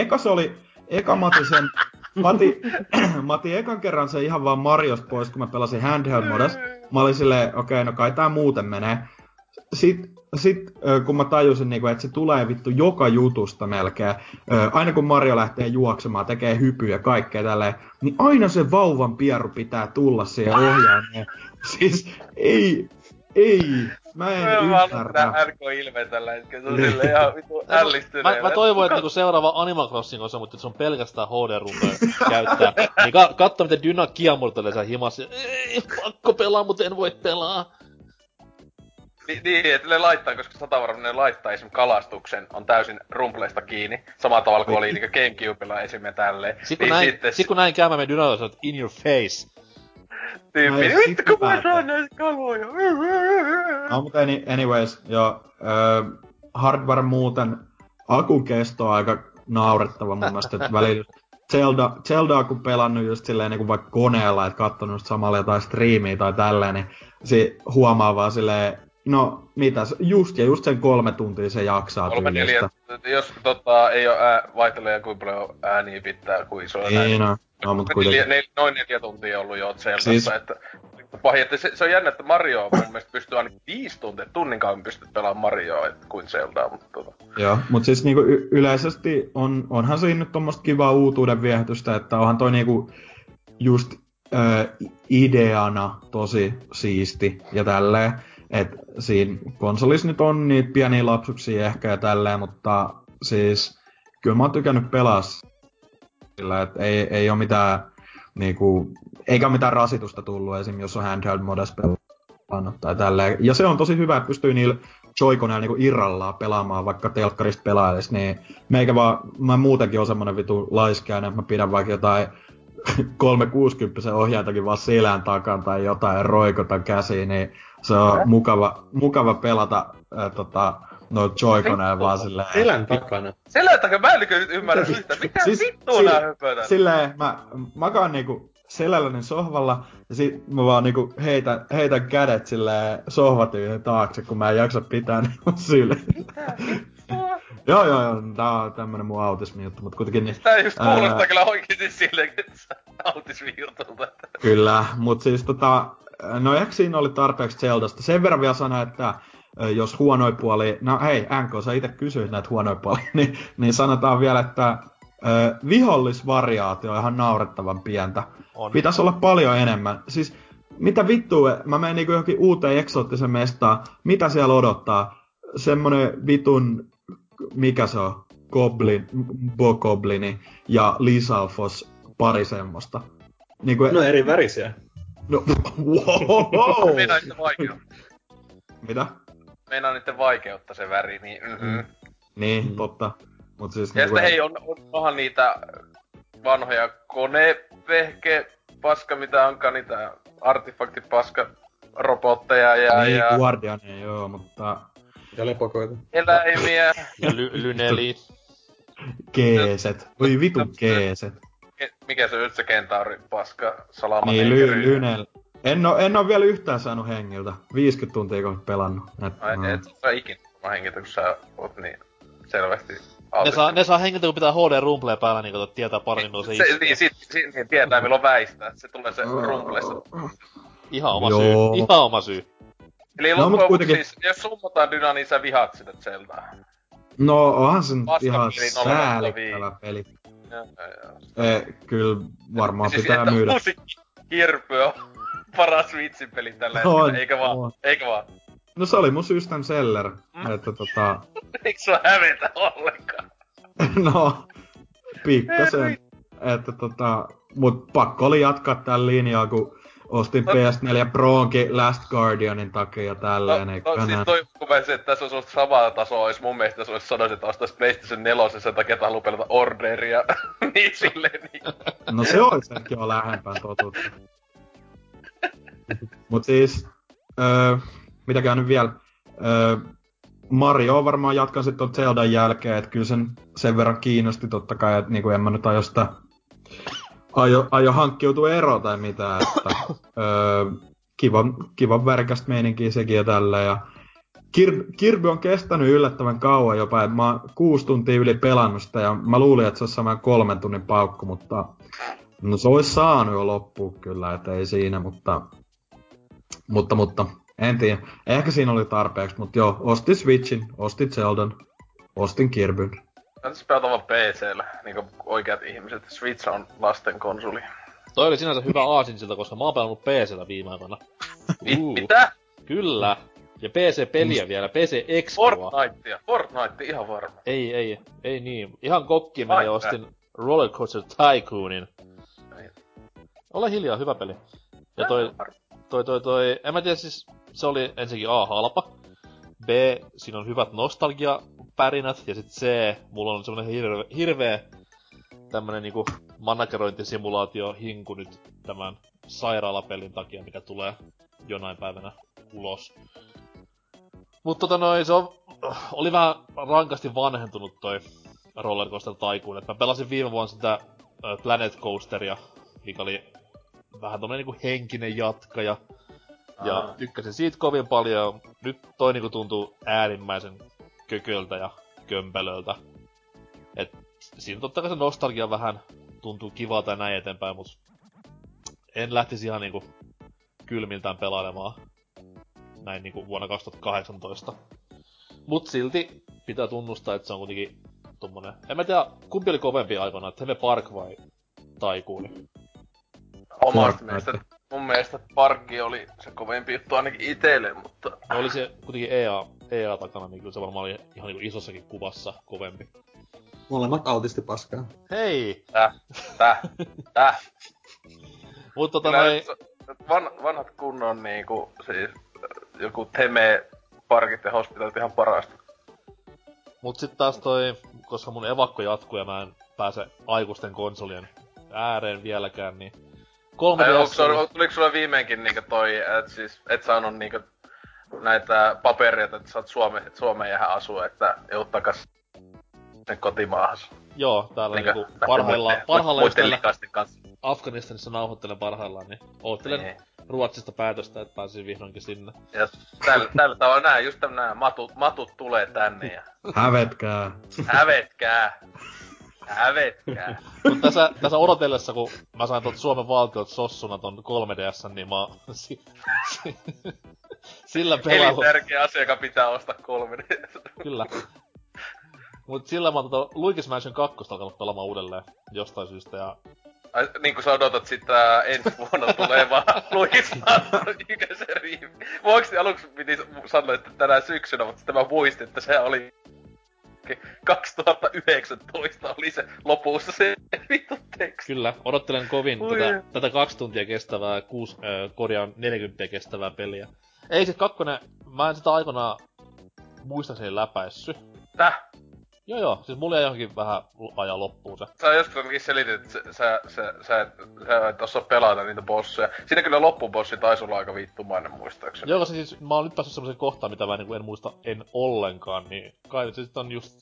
Mä otin ekan kerran sen ihan vaan Marios pois, kun mä pelasin handheld modessa. Mä olin silleen, okei, no kai tää muuten menee. Sit kun mä tajusin, niinku, että se tulee vittu joka jutusta melkein. Aina kun Mario lähtee juoksemaan, tekee hypyjä ja kaikkea tälleen, niin aina se vauvan pieru pitää tulla siihen ohjaimeen. Siis ei. Mä en ymmärrä. Mä oon ollut tää RK-ilme tällä hetkellä, se on silleen ihan vittu ällistyneellä. Mä toivon, että kun seuraava Animal Crossing on se, mutta se on pelkästään HD-rumpea käyttää, niin katso miten Dyna kiamurtelee siellä himassa. Ei, pakko pelaa, mutta en voi pelaa. Niin, että ne laittaa, koska satavarminen ne laittaa esimerkiksi kalastuksen, on täysin rumpleista kiinni. Samalla tavalla kuin oli niin GameCubella esimerkiksi tälleen. Sitten kun näin käymään, me Dyna sanoo, että in your face. Tyyppi, vittu kun mä saan näistä kaloja! No, mutta anyways, joo. Hardware muuten, akun kesto on aika naurettava mun mielestä, että välillä Zeldaa kun pelannut just silleen niinku vaikka koneella, et kattonut just samalla jotain striimiä tai tälleen, niin huomaa vaan silleen, no mitäs, just sen 3 tuntia se jaksaa. 3-4, jos ei oo vaihtelee kuinka paljon ääniä pitää, kuin isoja näin. No, mut kuitenkin. Noin 4 tuntia on ollut jo Zeldassa, siis... että pahin, että se on jännä, että Mario mun mielestä pystyy ainakin 5 tuntia, tunnin kauan pystyt pelaamaan Marioa kuin Zeldaa, mutta... Joo, mut siis niinku yleisesti onhan siinä nyt tommoista kivaa uutuuden viehätystä, että onhan toi niinku just ideana tosi siisti ja tälleen, Että siinä konsolissa nyt on niitä pieniä lapsuksia ehkä ja tälleen, mutta siis kyllä mä oon tykännyt pelaa sillä, että ei oo mitään niinku, eikä mitään rasitusta tullut esim. Jos on handheld modessa pelannut tai tälleen. Ja se on tosi hyvä, että pystyy niillä joikoneilla niinku irrallaan pelaamaan, vaikka telkkarista pelailis, niin meikä vaan, mä muutenkin oon semmonen vitu laiskäinen, että mä pidän vaikka jotain 360 ohjaitakin vaan selän takan tai jotain roikotan käsiin, niin se on mukava pelata noita joikoneja vaan silleen. Selän takana? Selän takana? Mä en ymmärrä yhtään. Mitä siis, vittua nää höpötään? Silleen mä makaan niinku selälläni sohvalla ja sit mä vaan niinku heitän kädet silleen sohvatyyden taakse, kun mä en jaksa pitää ne mun syliin. Mitä vittua? Joo, tää on tämmönen mun autismi-juttu, mut kuitenkin niin... Tää just kuulostaa kyllä oikeesti silleen, että sä autismi-jutulta. Kyllä, mut siis no ehkä siinä oli tarpeeksi Zeldasta. Sen verran vielä sana, että jos huonoja puolia... No hei, NK, sä ite kysyit näitä huonoja puolia, niin sanotaan vielä, että vihollisvariaatio on ihan naurettavan pientä. On. Pitäis olla paljon enemmän. Siis mitä vittua, mä menen niinku johonkin uuteen eksoottisen mestaan, mitä siellä odottaa? Semmonen vitun... Mikä se on? Goblin, Bokoblini ja Lisalfos, pari semmosta. Niinku... No eri värisiä. No, wow! Meinaa niitten vaikeutta. Mitä? Meinaa niitten vaikeutta se väri, niin... Mm-hmm. Niin, totta. Mut siis ja sitten hei, onhan niitä vanhoja konevehke-paska, mitä onkaan niitä artefaktipaska-robotteja ja... Niin, ja... Guardiania, joo, mutta... Ja lepokoita. Eläimiä. Ja lyneli. Keeset. Voi vitun keeset. Mikä se nyt se kentauri paska salama? Niin, lynel. En oo vielä yhtään saanut hengiltä. 50 tuntia kun pelannut. Et saa ikinä hengiltä, kun sä oot niin selvästi autistunut. Ne saa hengiltä, kun pitää HD-rumplea päällä, niin kun tietää paremmin, milloin se istuu. Niin tietää, milloin väistää. Se tulee se rumpleissa. Ihan oma syy. Eli loppujen siis, jos summataan Dyna, niin sä vihaat sitä Zeldaa. No onhan se nyt ihan säälittävä peli. Kyllä varmaan siis, pitää myydä. Uusi Kirpy on paras vitsinpeli tällä hetkellä, eikö vaan? No se oli mun system seller, että Eikö sua hävetä ollenkaan? No, pikkasen. Että mut pakko oli jatkaa tän linjaa, kun... Ostin PS4 Proonkin Last Guardianin takia tälleen, eiköhän siis toi kuvasi, että tässä on semmoista samaa tasoa, jos mun mielestä se sanoisin, että ostais PlayStation 4 sen takia, että haluu pelata Orderia, niin silleen niin. No se ois ehkä jo lähempään totuutta. Mut siis, mitäkään nyt vielä, Mario varmaan jatkan sit ton Zeldan jälkeen, et kyllä sen verran kiinnosti tottakai, et niinku en mä nyt aio sitä... Aio hankkiutua ero tai mitään, että kivan värikästä meininkiä sekin ja tälleen. Ja Kirby on kestänyt yllättävän kauan jopa, että mä oon 6 tuntia yli pelannut sitä ja mä luulin, että se olisi semmoinen 3 tunnin paukku, mutta no se olisi saanut jo loppuun kyllä, et ei siinä, mutta en tiedä. Ehkä siinä oli tarpeeksi, mutta joo, ostin Switchin, ostin Zeldan, ostin Kirbyn. Täytyisi pelata vaan PC:llä, niinku oikeat ihmiset. Switch on lasten konsoli. Toi oli sinänsä hyvä aasinsilta, koska mä oon pelannut PC:llä viime aikoina. Mitä? Kyllä. Ja PC-peliä vielä, PC Expoa. Fortnite ihan varma. Ei niin. Ihan kokki meni ja ostin Rollercoaster Tycoonin. Ole hiljaa, hyvä peli. Ja toi, en mä tiedä siis, se oli ensinnäkin A, halpa. B, siinä on hyvät nostalgiapärinät, ja sit C, mulla on semmonen hirveä tämmönen niinku managerointisimulaatio-hinku nyt tämän sairaalapelin takia, mikä tulee jonain päivänä ulos. Mut se oli vähän rankasti vanhentunut toi Rollercoaster Tycoon, et mä pelasin viime vuonna sitä Planet Coasteria, mikä oli vähän tommonen niinku henkinen jatkaja. Ja tykkäsin siitä kovin paljon, nyt toi niinku tuntuu äärimmäisen kököltä ja kömpelöltä. Et siinä tottakai se nostalgia vähän tuntuu kivalta ja näin eteenpäin, mut en lähtisi ihan niinku kylmiltään pelailemaan näin niinku vuonna 2018. Mut silti pitää tunnustaa, että se on kuitenkin tommonen... En mä tiedä, kumpi oli kovempi aikana, että Far Cry vai Taikuuni? Omasta mielestä Mun mielestä Parkki oli se kovempi juttu ainakin itelle, mutta... No oli se kuitenkin EA takana, niin kyllä se varmaan oli ihan niin isossakin kuvassa kovempi. Molemmat autisti paskaa. Hei! Mut tota noin... Vanhat kunnon niinku siis joku Temee, Parkit ja Hospitalit ihan parasta. Mut sit taas toi, koska mun evakko jatkuu ja mä en pääse aikuisten konsolien ääreen vieläkään, niin... Tuliko sulle viimeinkin niinku toi, et siis et saanut niinku näitä paperia, että sä oot Suomeen jäähän asua, että joudut takas sen kotimaahas? Joo, täällä niinku parhaillaan just täällä Afganistanissa nauhoittelen parhaillaan, niin oottelen Ruotsista päätöstä, että pääsin vihdoinkin sinne. Ja tällä tavalla nää, just nää matut tulee tänne ja... Hävetkää! Mut tässä odotellessa, kun mä sain tuolta Suomen valtiolta sossuna ton 3DS:n, niin mä oon sillä pelalla... Elintärkeä asia, joka pitää ostaa 3DS. Kyllä. Mut sillä mä oon Luigi's Mansion 2 alkanut pelaamaan uudelleen jostain syystä ja... Ai, niinku sä odotat sitä ensi vuonna tulevaa Luigi's Mansion -jykäseriä. Voiksi aluksi piti sanoa, että tänä syksynä, mutta sitten mä muistin, että se oli... 2019 oli se lopussa se vittu teksti. Kyllä, odottelen kovin tätä 2 tuntia kestävää, 40 kestävää peliä. Ei se kakkonen, mä en sitä aikanaan muistaakseni läpäissy. Joo, siis mulla ei johonkin vähän ajaa loppuun se. Sä joskus ainakin selitit, että sä et osaa pelata niitä bosseja. Siinä kyllä loppubossi taisi olla aika viittumainen muistaakseni. Joo, siis mä oon nyt päässyt semmosen kohtaan, mitä mä en muista ollenkaan, niin kai se sit on just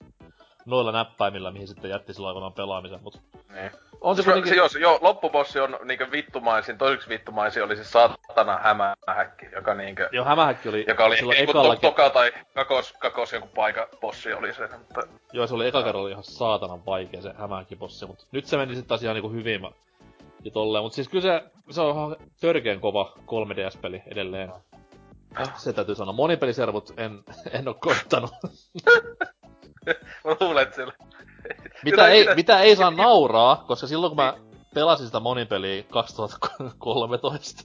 noilla näppäimillä, mihin sitten jätti silloin aikanaan pelaamisen, mut... Niin. On se kuitenkin... Joo, loppubossi on niinkö vittumaisin, toiseksi vittumaisin oli siis saatana hämähäkki, joka niinkö... Joo, hämähäkki oli... Joka oli niinku toka tai kakos joku paikka bossi oli se, mutta... Joo, se oli eka kerralla ihan saatanan vaikea se hämähäkki bossi, mut nyt se meni sit taas ihan niinku hyvin ja tolleen, mut siis kyllä se on ihan törkeen kova 3DS-peli edelleen. Se täytyy sanoa, monipeliservut en oo koittanut. Mä luulen, että siellä... Mitä ei saa nauraa, koska silloin kun mä pelasin sitä monipeliä 2013,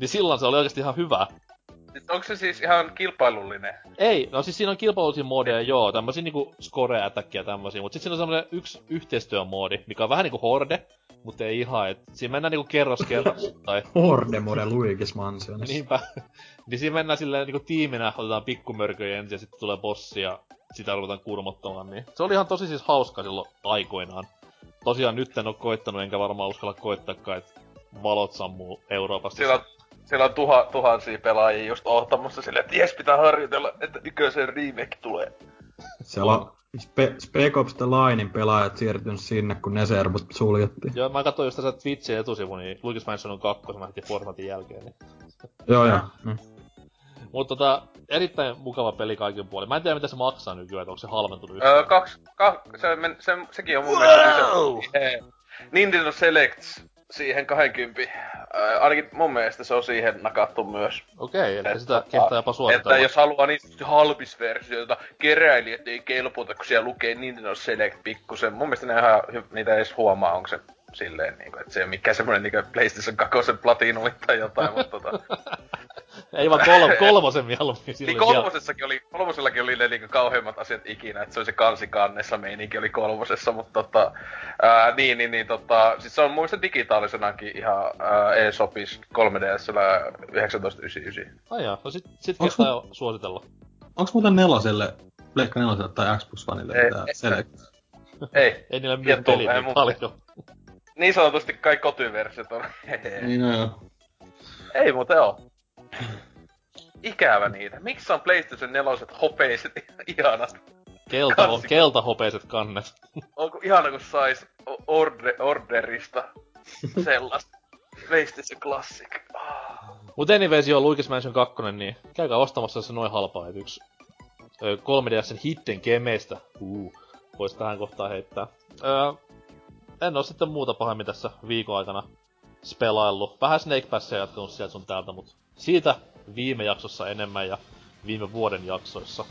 niin silloin se oli oikeesti ihan hyvä. Onko se siis ihan kilpailullinen? Ei, no siis siinä on kilpailullisia modeja, joo, tämmösiä niinku score attackia tämmösiä, mut sit siinä on semmonen yksi yhteistyömoodi, mikä on vähän niinku horde, mut ei ihan, et siinä mennään niinku kerros tai... Horde mode Luigi's Mansionissa. Niinpä, niin siinä mennään silleen niinku tiiminä, otetaan pikkumörköjä ensin ja sitten tulee bossi ja... Sitä ruvetaan kurmottamaan, niin se oli ihan tosi siis hauskaa silloin aikoinaan. Tosiaan nyt en oo koittanut, enkä varmaan uskalla koittaakaan, et valot sammuu Euroopasta. Siellä on tuhansia pelaajia just ohtamassa silleen, että jes pitää harjoitella, että yköisen remake tulee. Siellä on Spec Ops The Linen pelaajat siirtynyt sinne, kun ne servut suljettiin. Joo, mä katsoin just tässä Twitchin etusivu, niin Luigi's Mansion on 2, mä heti Fortnitein jälkeen, niin... Joo. Mutta erittäin mukava peli kaiken puolin. Mä en tiedä mitä se maksaa nykyään, että onko se halventunut yhtään? Sekin on mun mielestä Nintendo Selects siihen 20. Ainakin mun mielestä se on siihen nakattu myös. Okei, eli sitä kehtaa jopa suositella. Että jos haluaa niin halpisversioita, keräilijät ei kelpuuta, kun siellä lukee Nintendo Select pikkusen. Mun mielestä ne ihan, niitä edes huomaa, onko se silleen niinku, et se ei oo mikään semmonen niinku PlayStation 2 Platinumi tai jotain, mut ei vaan kolmosen mieluummin silleen. Niin kolmosellakin oli ne niinku kauheimmat asiat ikinä, et se oli se kansikannessa meininki oli kolmosessa, mut siis se on muista digitaalisenakin ihan eShopissa 3DS:llä 19.99. Aijaa, no sit kestää jo suositella. Onks muuten neloselle, Pleikka neloselle tai Xbox Oneille tää Select? Ei niillä myy peliä niin paljon. Niin sanotusti kai kotiversiot on. Niin no joo. Ei muuten oo. Ikävä niitä. Miksi on PlayStation 4-oset hopeiset ihanat? Keltahopeiset kannet. Onko ihana kun sais orderista sellaista. PlayStation Classic. Mut anyways joo, Luigi's Mansion 2, niin käykää ostamassa se noin halpaa, et yks 3DS:n hitten kemeistä. Vois tähän kohtaan heittää. En oo sitten muuta pahemmin tässä viikon aikana spelaillu. Vähän Snake Passia jatkunut sieltä sun täältä, mut siitä viime jaksossa enemmän ja viime vuoden jaksoissa.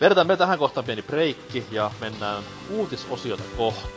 Vedetään me tähän kohtaan pieni breikki ja mennään uutisosiota kohti.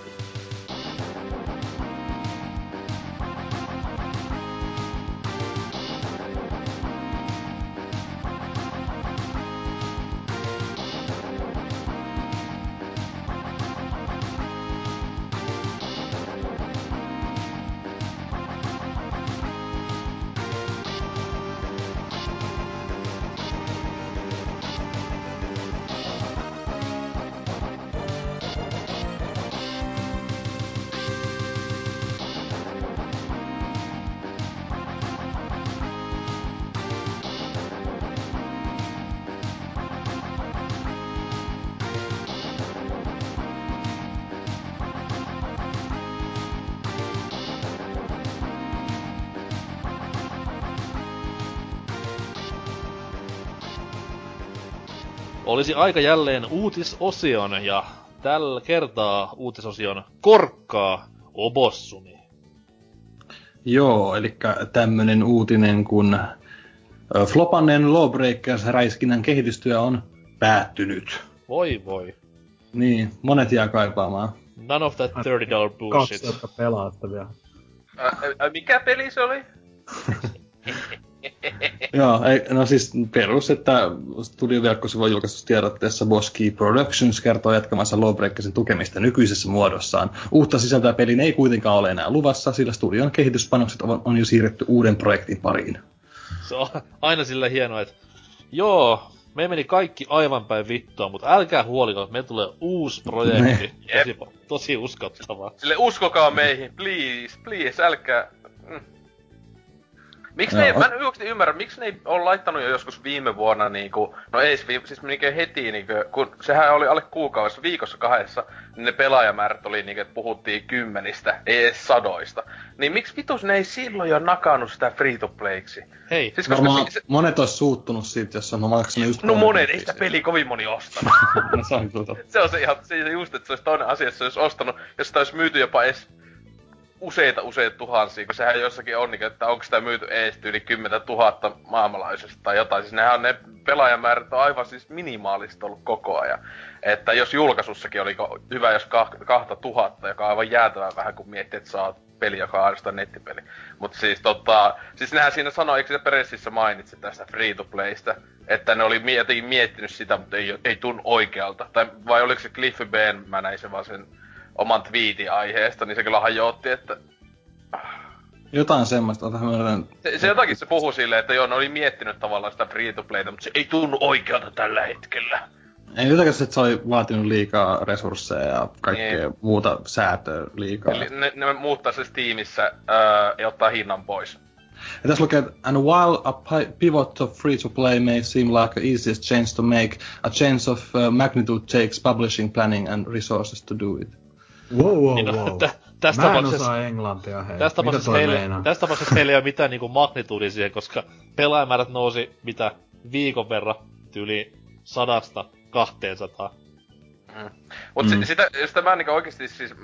olisi aika jälleen uutisosion, ja tällä kertaa uutisosion korkkaa Obossumi. Joo, elikkä tämmönen uutinen, kun Flopanen Lawbreakers-räiskinnän kehitystyö on päättynyt. Voi voi. Niin, monet jää kaipaamaan. None of that $30 bullshit. 200 pelaattavia. Mikä peli se oli? Joo, ei, no siis perus, että Studio verkkosivun julkaistustiedotteessa Boski Productions kertoo jatkamansa Lawbreakersin tukemista nykyisessä muodossaan. Uutta sisältöä pelin ei kuitenkaan ole enää luvassa, sillä studion kehityspanokset on jo siirretty uuden projektin pariin. Se on aina sillä hienoa, että joo, me meni kaikki aivan päin vittua, mutta älkää huolikaa, me tulee uusi projekti. Tosi uskottavaa. Sille uskokaa meihin, please, älkää... Miksi ne ei, mä en oikeasti ymmärrä, miksi ne ei ole laittanut jo joskus viime vuonna niinku, no ei siis niinkö heti niinku, kun sehän oli alle kuukaudessa, viikossa kahdessa, niin ne pelaajamäärät oli niinku, että puhuttiin 10, ei edes 100. Niin miksi vitus ne ei silloin jo nakannut sitä free-to-playksi? Hei, siis, koska monet ois suuttunut siitä, jos on maksanut just... No monet, ei sitä peliä kovin moni ostanut. Se on se ihan, se just, että se ois toinen asia, jos se ois ostanut, jos sitä ois myyty jopa edes... Useita tuhansia, kun sehän jossakin on, että onko sitä myyty ees yli 10 000 maailmanlaajuisesti tai jotain. Siis nehän ne pelaajamäärät on aivan siis minimaalista ollut koko ajan. Että jos julkaisussakin oli hyvä, jos 2000, joka on aivan jäätävän vähän, kun miettii, että saa peli, joka on ainoastaan nettipeli. Mutta siis siis nehän siinä sanoi, eikö se pressissä mainitsi tästä free-to-playstä, että ne oli jotenkin miettinyt sitä, mutta ei tunnu oikealta. Vai oliko se Cliffy B, mä näin se vaan sen... oman twiitin aiheesta, niin se kyllä hajootti, että... Jotain semmoista, se jotakin se puhui silleen, että joo, ne oli miettinyt tavallaan sitä free-to-playta, mutta se ei tunnu oikealta tällä hetkellä. Ei jotakin se, että se oli vaatinut liikaa resursseja ja kaikkea muuta säätöä liikaa. Eli ne muuttaa se Steamissa ja ottaa hinnan pois. Ja tässä lukee, että and while a pivot to free-to-play may seem like the easiest change to make, a change of magnitude takes publishing, planning and resources to do it. Wow. Mä en osaa englantia, hei. Tästä tapauksessa heillä ei ole mitään niinku magnituudia siihen, koska pelaajamäärät nousi mitä viikon verran yli 100-200. Mut sitä mä niinku oikeesti siis,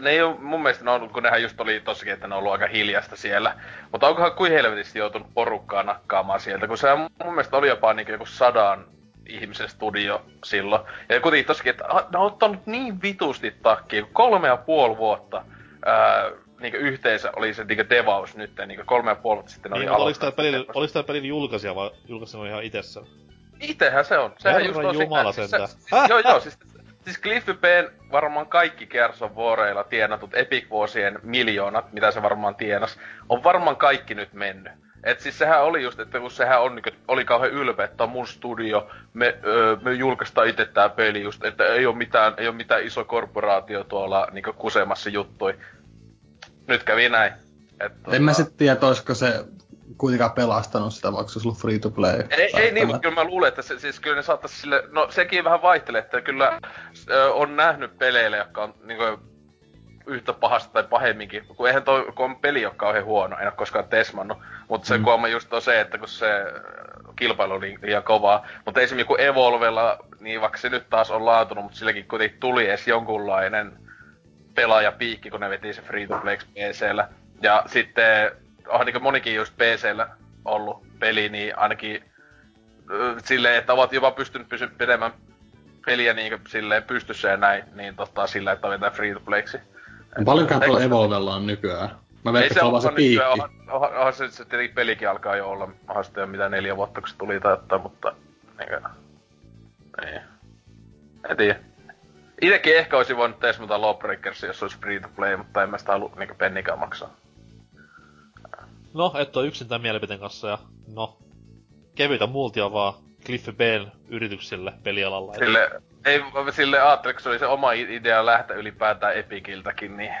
ne ei oo mun mielestä ollut, kun nehän just oli tossakin, että ne on ollut aika hiljasta siellä. Mutta onkohan kuin helvetisti joutunut porukkaa nakkaamaan sieltä, kun sehän mun mielestä oli jopa niinku joku 100 ihmisen studio silloin. Ja kuitenkin tossakin, että ne on ottanut niin vitusti takkiin, 3,5 vuotta niinku yhteensä oli se niinku devaus nyt, niinku 3,5 vuotta sitten oli aloittanut. Oliko tää pelin julkaisija vai julkaisija ihan itsessään? Itehän se on. Sehän just on jumala sentään. Joo, siis Cliffy B:n varmaan kaikki Gears of Warilla tienatut Epic-vuosien miljoonat, mitä se varmaan tienas, on varmaan kaikki nyt mennyt. Et siis sehän oli just, että kun sehän on, oli kauhean ylpeä, että on mun studio, me julkaistaan itse tää peli just, että ei oo mitään iso korporaatio tuolla niinku kusemassa juttui. Nyt kävi näin. En mä sit tiedä, olisiko se kuitenkaan pelastanut sitä, vaikka se olisi ollut free to play. Ei niin, mutta kyllä mä luulen, että siis kyllä ne saattaisi sille... No sekin vähän vaihtelee, että kyllä on nähnyt peleille, jotka on niinku yhtä pahasta tai pahemminkin. Kun eihän toi, kun on peli, joka on kauhean huono, en ole koskaan tesmannut. Mutta se kuoma just on se, että kun se kilpailu on liian kovaa. Mutta esimerkiksi kun Evolvella, niin vaikka se nyt taas on laatunut, mutta silläkin kuitenkin tuli edes jonkunlainen pelaajapiikki, kun ne veti se free to play PC:llä. Ja sitten... onhan niinkö monikin just PC:llä ollut peli, niin ainakin silleen, että ovat jopa pystynyt pidemmän peliä niinkö silleen pystyssä ja näin, niin sillä, että on vetää free-to-playksi. Paljonkaan tuolla Evolvella on nykyään? Mä veikkaan, että on vaan se piikki. Onhan se nyt tietenkin pelikin alkaa jo olla, onhan sitä jo mitä 4 vuotta, kun se tuli tai jotain, mutta... Niin. En tiedä. Itekin ehkä olisi voinut tesmata Lawbreakersia, jos olisi free-to-play, mutta en mä sitä halua niinkö pennikään maksaa. No, et ole yksin tämän mielipiteen kanssa ja no, kevyitä multia vaan Cliffy B:n yrityksille pelialalla. Sille ajattelin, kun se oli se oma idea lähteä ylipäätään Epiciltäkin, niin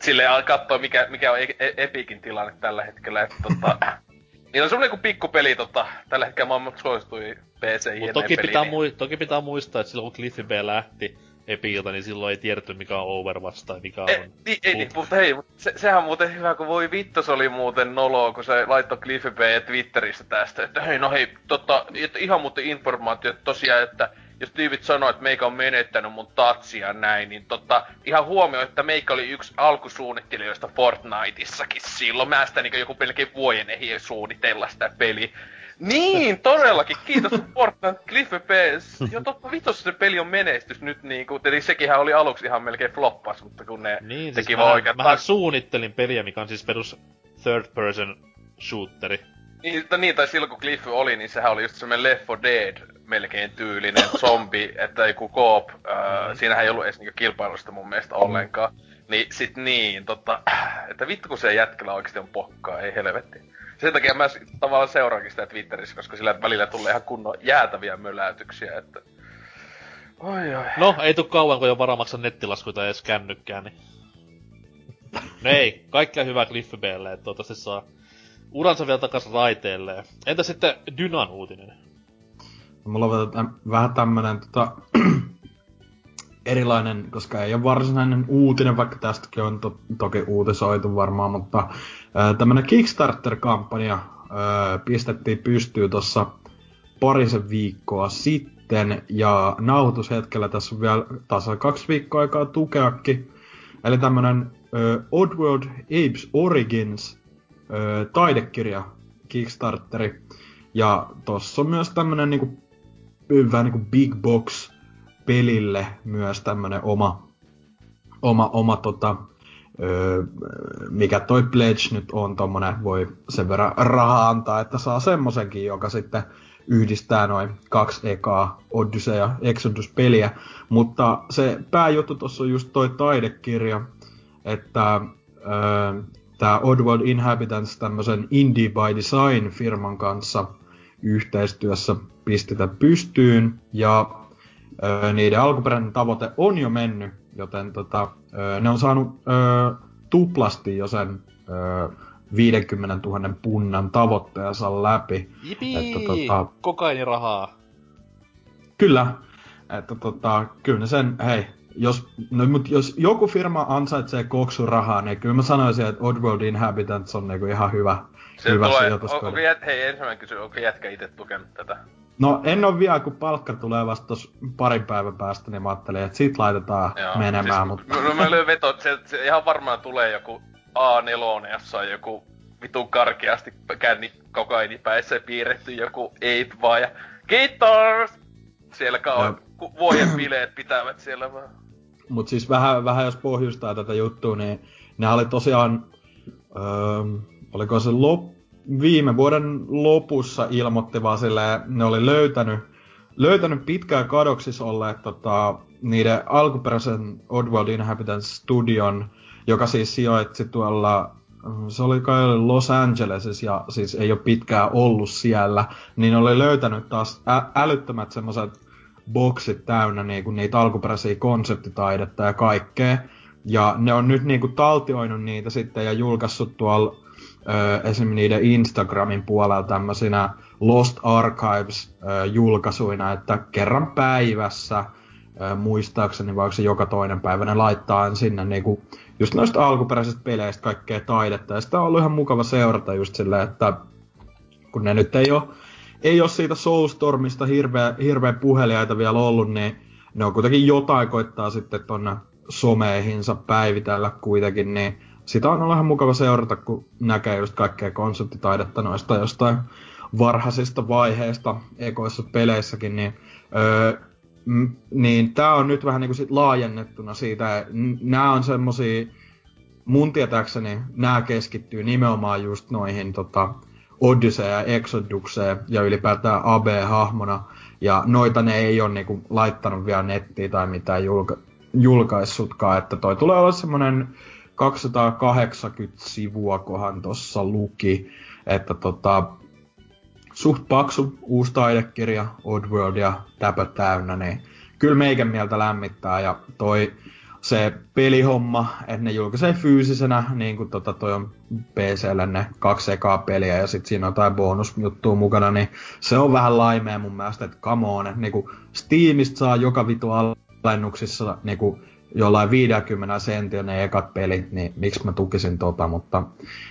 sille kattoo mikä on Epicin tilanne tällä hetkellä. Että, niillä on semmoinen kuin pikkupeli tällä hetkellä maailman suositui PC-jne-peli. Toki pitää muistaa, että silloin kun Cliffy B lähti, Epiltä, niin silloin ei tiedetty, mikä on Overwatch tai mikä on... Ei, mutta hei, sehän on muuten hyvä, kun voi vittu, se oli muuten noloa, kun se laittoi Cliffy B Twitteristä tästä, että hei, no hei, ihan muuten informaatio, että tosiaan, että jos tyypit sanoo, että meikä on menettänyt mun tatsia näin, niin ihan huomio, että meikä oli yksi alkusuunnittelijoista Fortniteissakin silloin. Mä sitä niin joku pelkäkin vuoden ehjä suunnitella sitä peliä. Niin, todellakin, kiitos Fortnite, Cliffy P. Jo totta vitos se peli on menestys nyt niinku, eli sekinhän oli aluksi ihan melkein floppas, mutta kun ne niin, teki siis vaan oikein... Mähän suunnittelin peliä, mikä on siis perus third person shooteri. Niin, tai silloin kun Cliffy oli, niin sehän oli just semmoinen Left 4 Dead melkein tyylinen zombi, että joku co-op, siinähän ei ollut edes niinku kilpailusta mun mielestä ollenkaan. Niin sit niin, että vittu kun se jätkällä oikeesti on pokkaa, ei helvetti. Sen takia mä tavallaan seuraankin sitä Twitterissä, koska sillä välillä tulee ihan kunnon jäätäviä möläytyksiä, että... Oi. No, ei tuu kauan, kun jo varaa maksaa nettilaskuita edes kännykkään, niin... No ei, kaikkea hyvää Cliffy B:lle, että toivottavasti saa uransa vielä takas raiteelleen. Entä sitten Dynan uutinen? Mulla on vähän tämmönen erilainen, koska ei ole varsinainen uutinen, vaikka tästäkin on toki uutisoitu varmaan, mutta tämmönen Kickstarter-kampanja pistettiin pystyyn tossa parisen viikkoa sitten, ja nauhoitushetkellä tässä on vielä tasan 2 viikkoa aikaa tukeakin. Eli tämmönen Oddworld Apes Origins taidekirja Kickstarteri, ja tossa on myös tämmönen niinku, vähän niinku big box pelille myös tämmönen oma mikä toi pledge nyt on, tommonen voi sen verran rahaa antaa, että saa semmosenkin, joka sitten yhdistää noin 2 ekaa Odyssey ja Exodus peliä, mutta se pääjuttu tossa on just toi taidekirja, että tää Oddworld Inhabitants tämmösen Indie by Design firman kanssa yhteistyössä pistetä pystyyn, ja niiden alkuperäinen tavoite on jo mennyt, joten ne on saanut tuplasti jo sen 50 000 punnan tavoitteensa läpi. Jipii! Kokainirahaa! Kyllä. Että kyllä ne sen, hei, jos joku firma ansaitsee koksurahaa, niin kyllä mä sanoisin, että Oddworld Inhabitants on niinku ihan hyvä sijoituskone. Hei, ensimmäinen kysymys, onko jätkä itse tukenut tätä? No en oo vielä, kun palkka tulee vasta tossa parin päivän päästä, niin mä ajattelin, että sit laitetaan menemään, siis, mutta... Mä löin veto, että se ihan varmaan tulee joku A4, jossa on joku vitun karkeasti kokainipäissä piirretty joku ape vaan ja... Kiitos! Siellä on vuoden bileet pitävät siellä vaan. Mut siis vähän jos pohjustaa tätä juttua, niin ne oli tosiaan... oliko se viime vuoden lopussa ilmoitti vaan silleen, ne oli löytänyt pitkään kadoksissa olleet niiden alkuperäisen Oddworld Inhabitants Studion, joka siis sijaitsi tuolla, se oli kai Los Angelesissa ja siis ei ole pitkään ollut siellä, niin oli löytänyt taas älyttömät semmoiset boksit täynnä niinku niitä alkuperäisiä konseptitaidetta ja kaikkea. Ja ne on nyt niinku taltioinut niitä sitten ja julkaissut tuolla esimerkiksi niiden Instagramin puolella tämmöisinä Lost Archives-julkaisuina, että kerran päivässä, muistaakseni vaikka joka toinen päivä, ne laittaa sinne niinku just noista alkuperäisistä peleistä kaikkea taidetta. Ja sitä on ollut ihan mukava seurata just silleen, että kun ne nyt ei ole siitä Soulstormista hirveän puheliaita vielä ollut, niin ne on kuitenkin jotain koittaa sitten tonne someihinsa päivitellä kuitenkin, niin sitä on ollut ihan mukava seurata, kun näkee just kaikkea konseptitaidetta noista jostain varhaisista vaiheista ekoissa peleissäkin, niin, niin tää on nyt vähän niinku sit laajennettuna siitä. Nää on semmosia, mun tietääkseni nää keskittyy nimenomaan just noihin Odyssey ja Exodukseen ja ylipäätään AB-hahmona, ja noita ne ei oo niinku laittanut vielä nettiin tai mitään julkaissutkaan, että toi tulee olla semmonen 280 sivua kohan tossa luki, että suht paksu uusi taidekirja, Oddworld ja täpö täynnä, niin kyllä meikän mieltä lämmittää, ja toi se pelihomma, että ne julkaisee fyysisenä, niin kuin toi on PC:lle ne 2 ekaa peliä, ja sit siinä on jotain bonusjuttua mukana, niin se on vähän laimea mun mielestä, että come on, että niinku Steamista saa joka vitu alennuksissa niinku jollain 50 sentillä ne ekat pelit, niin miksi mä tukisin tota,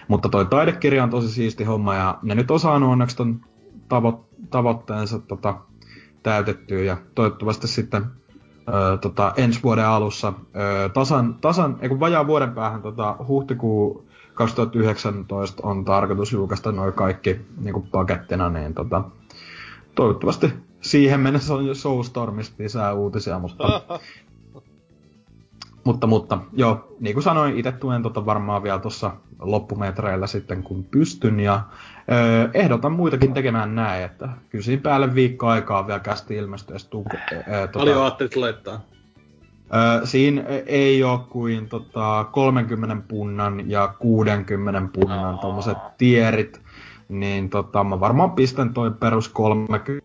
mutta toi taidekirja on tosi siisti homma, ja ne nyt on saanut onneksi ton tavoitteensa täytettyä, ja toivottavasti sitten ensi vuoden alussa tasan vajaan vuoden päähän huhtikuun 2019 on tarkoitus julkaista noin kaikki niinku pakettina, niin toivottavasti siihen mennessä on jo Soulstormista lisää uutisia, mutta joo, niin kuin sanoin, itse tuen varmaan vielä tuossa loppumetreillä sitten, kun pystyn, ja ehdotan muitakin tekemään näin, että kyllä siinä päälle viikko aikaa vielä kästi ilmestyä. Paljon aattelit laittaa? Siinä ei oo kuin 30 punnan ja 60 punnan tommoset tierit, niin mä varmaan pistän toi perus 30,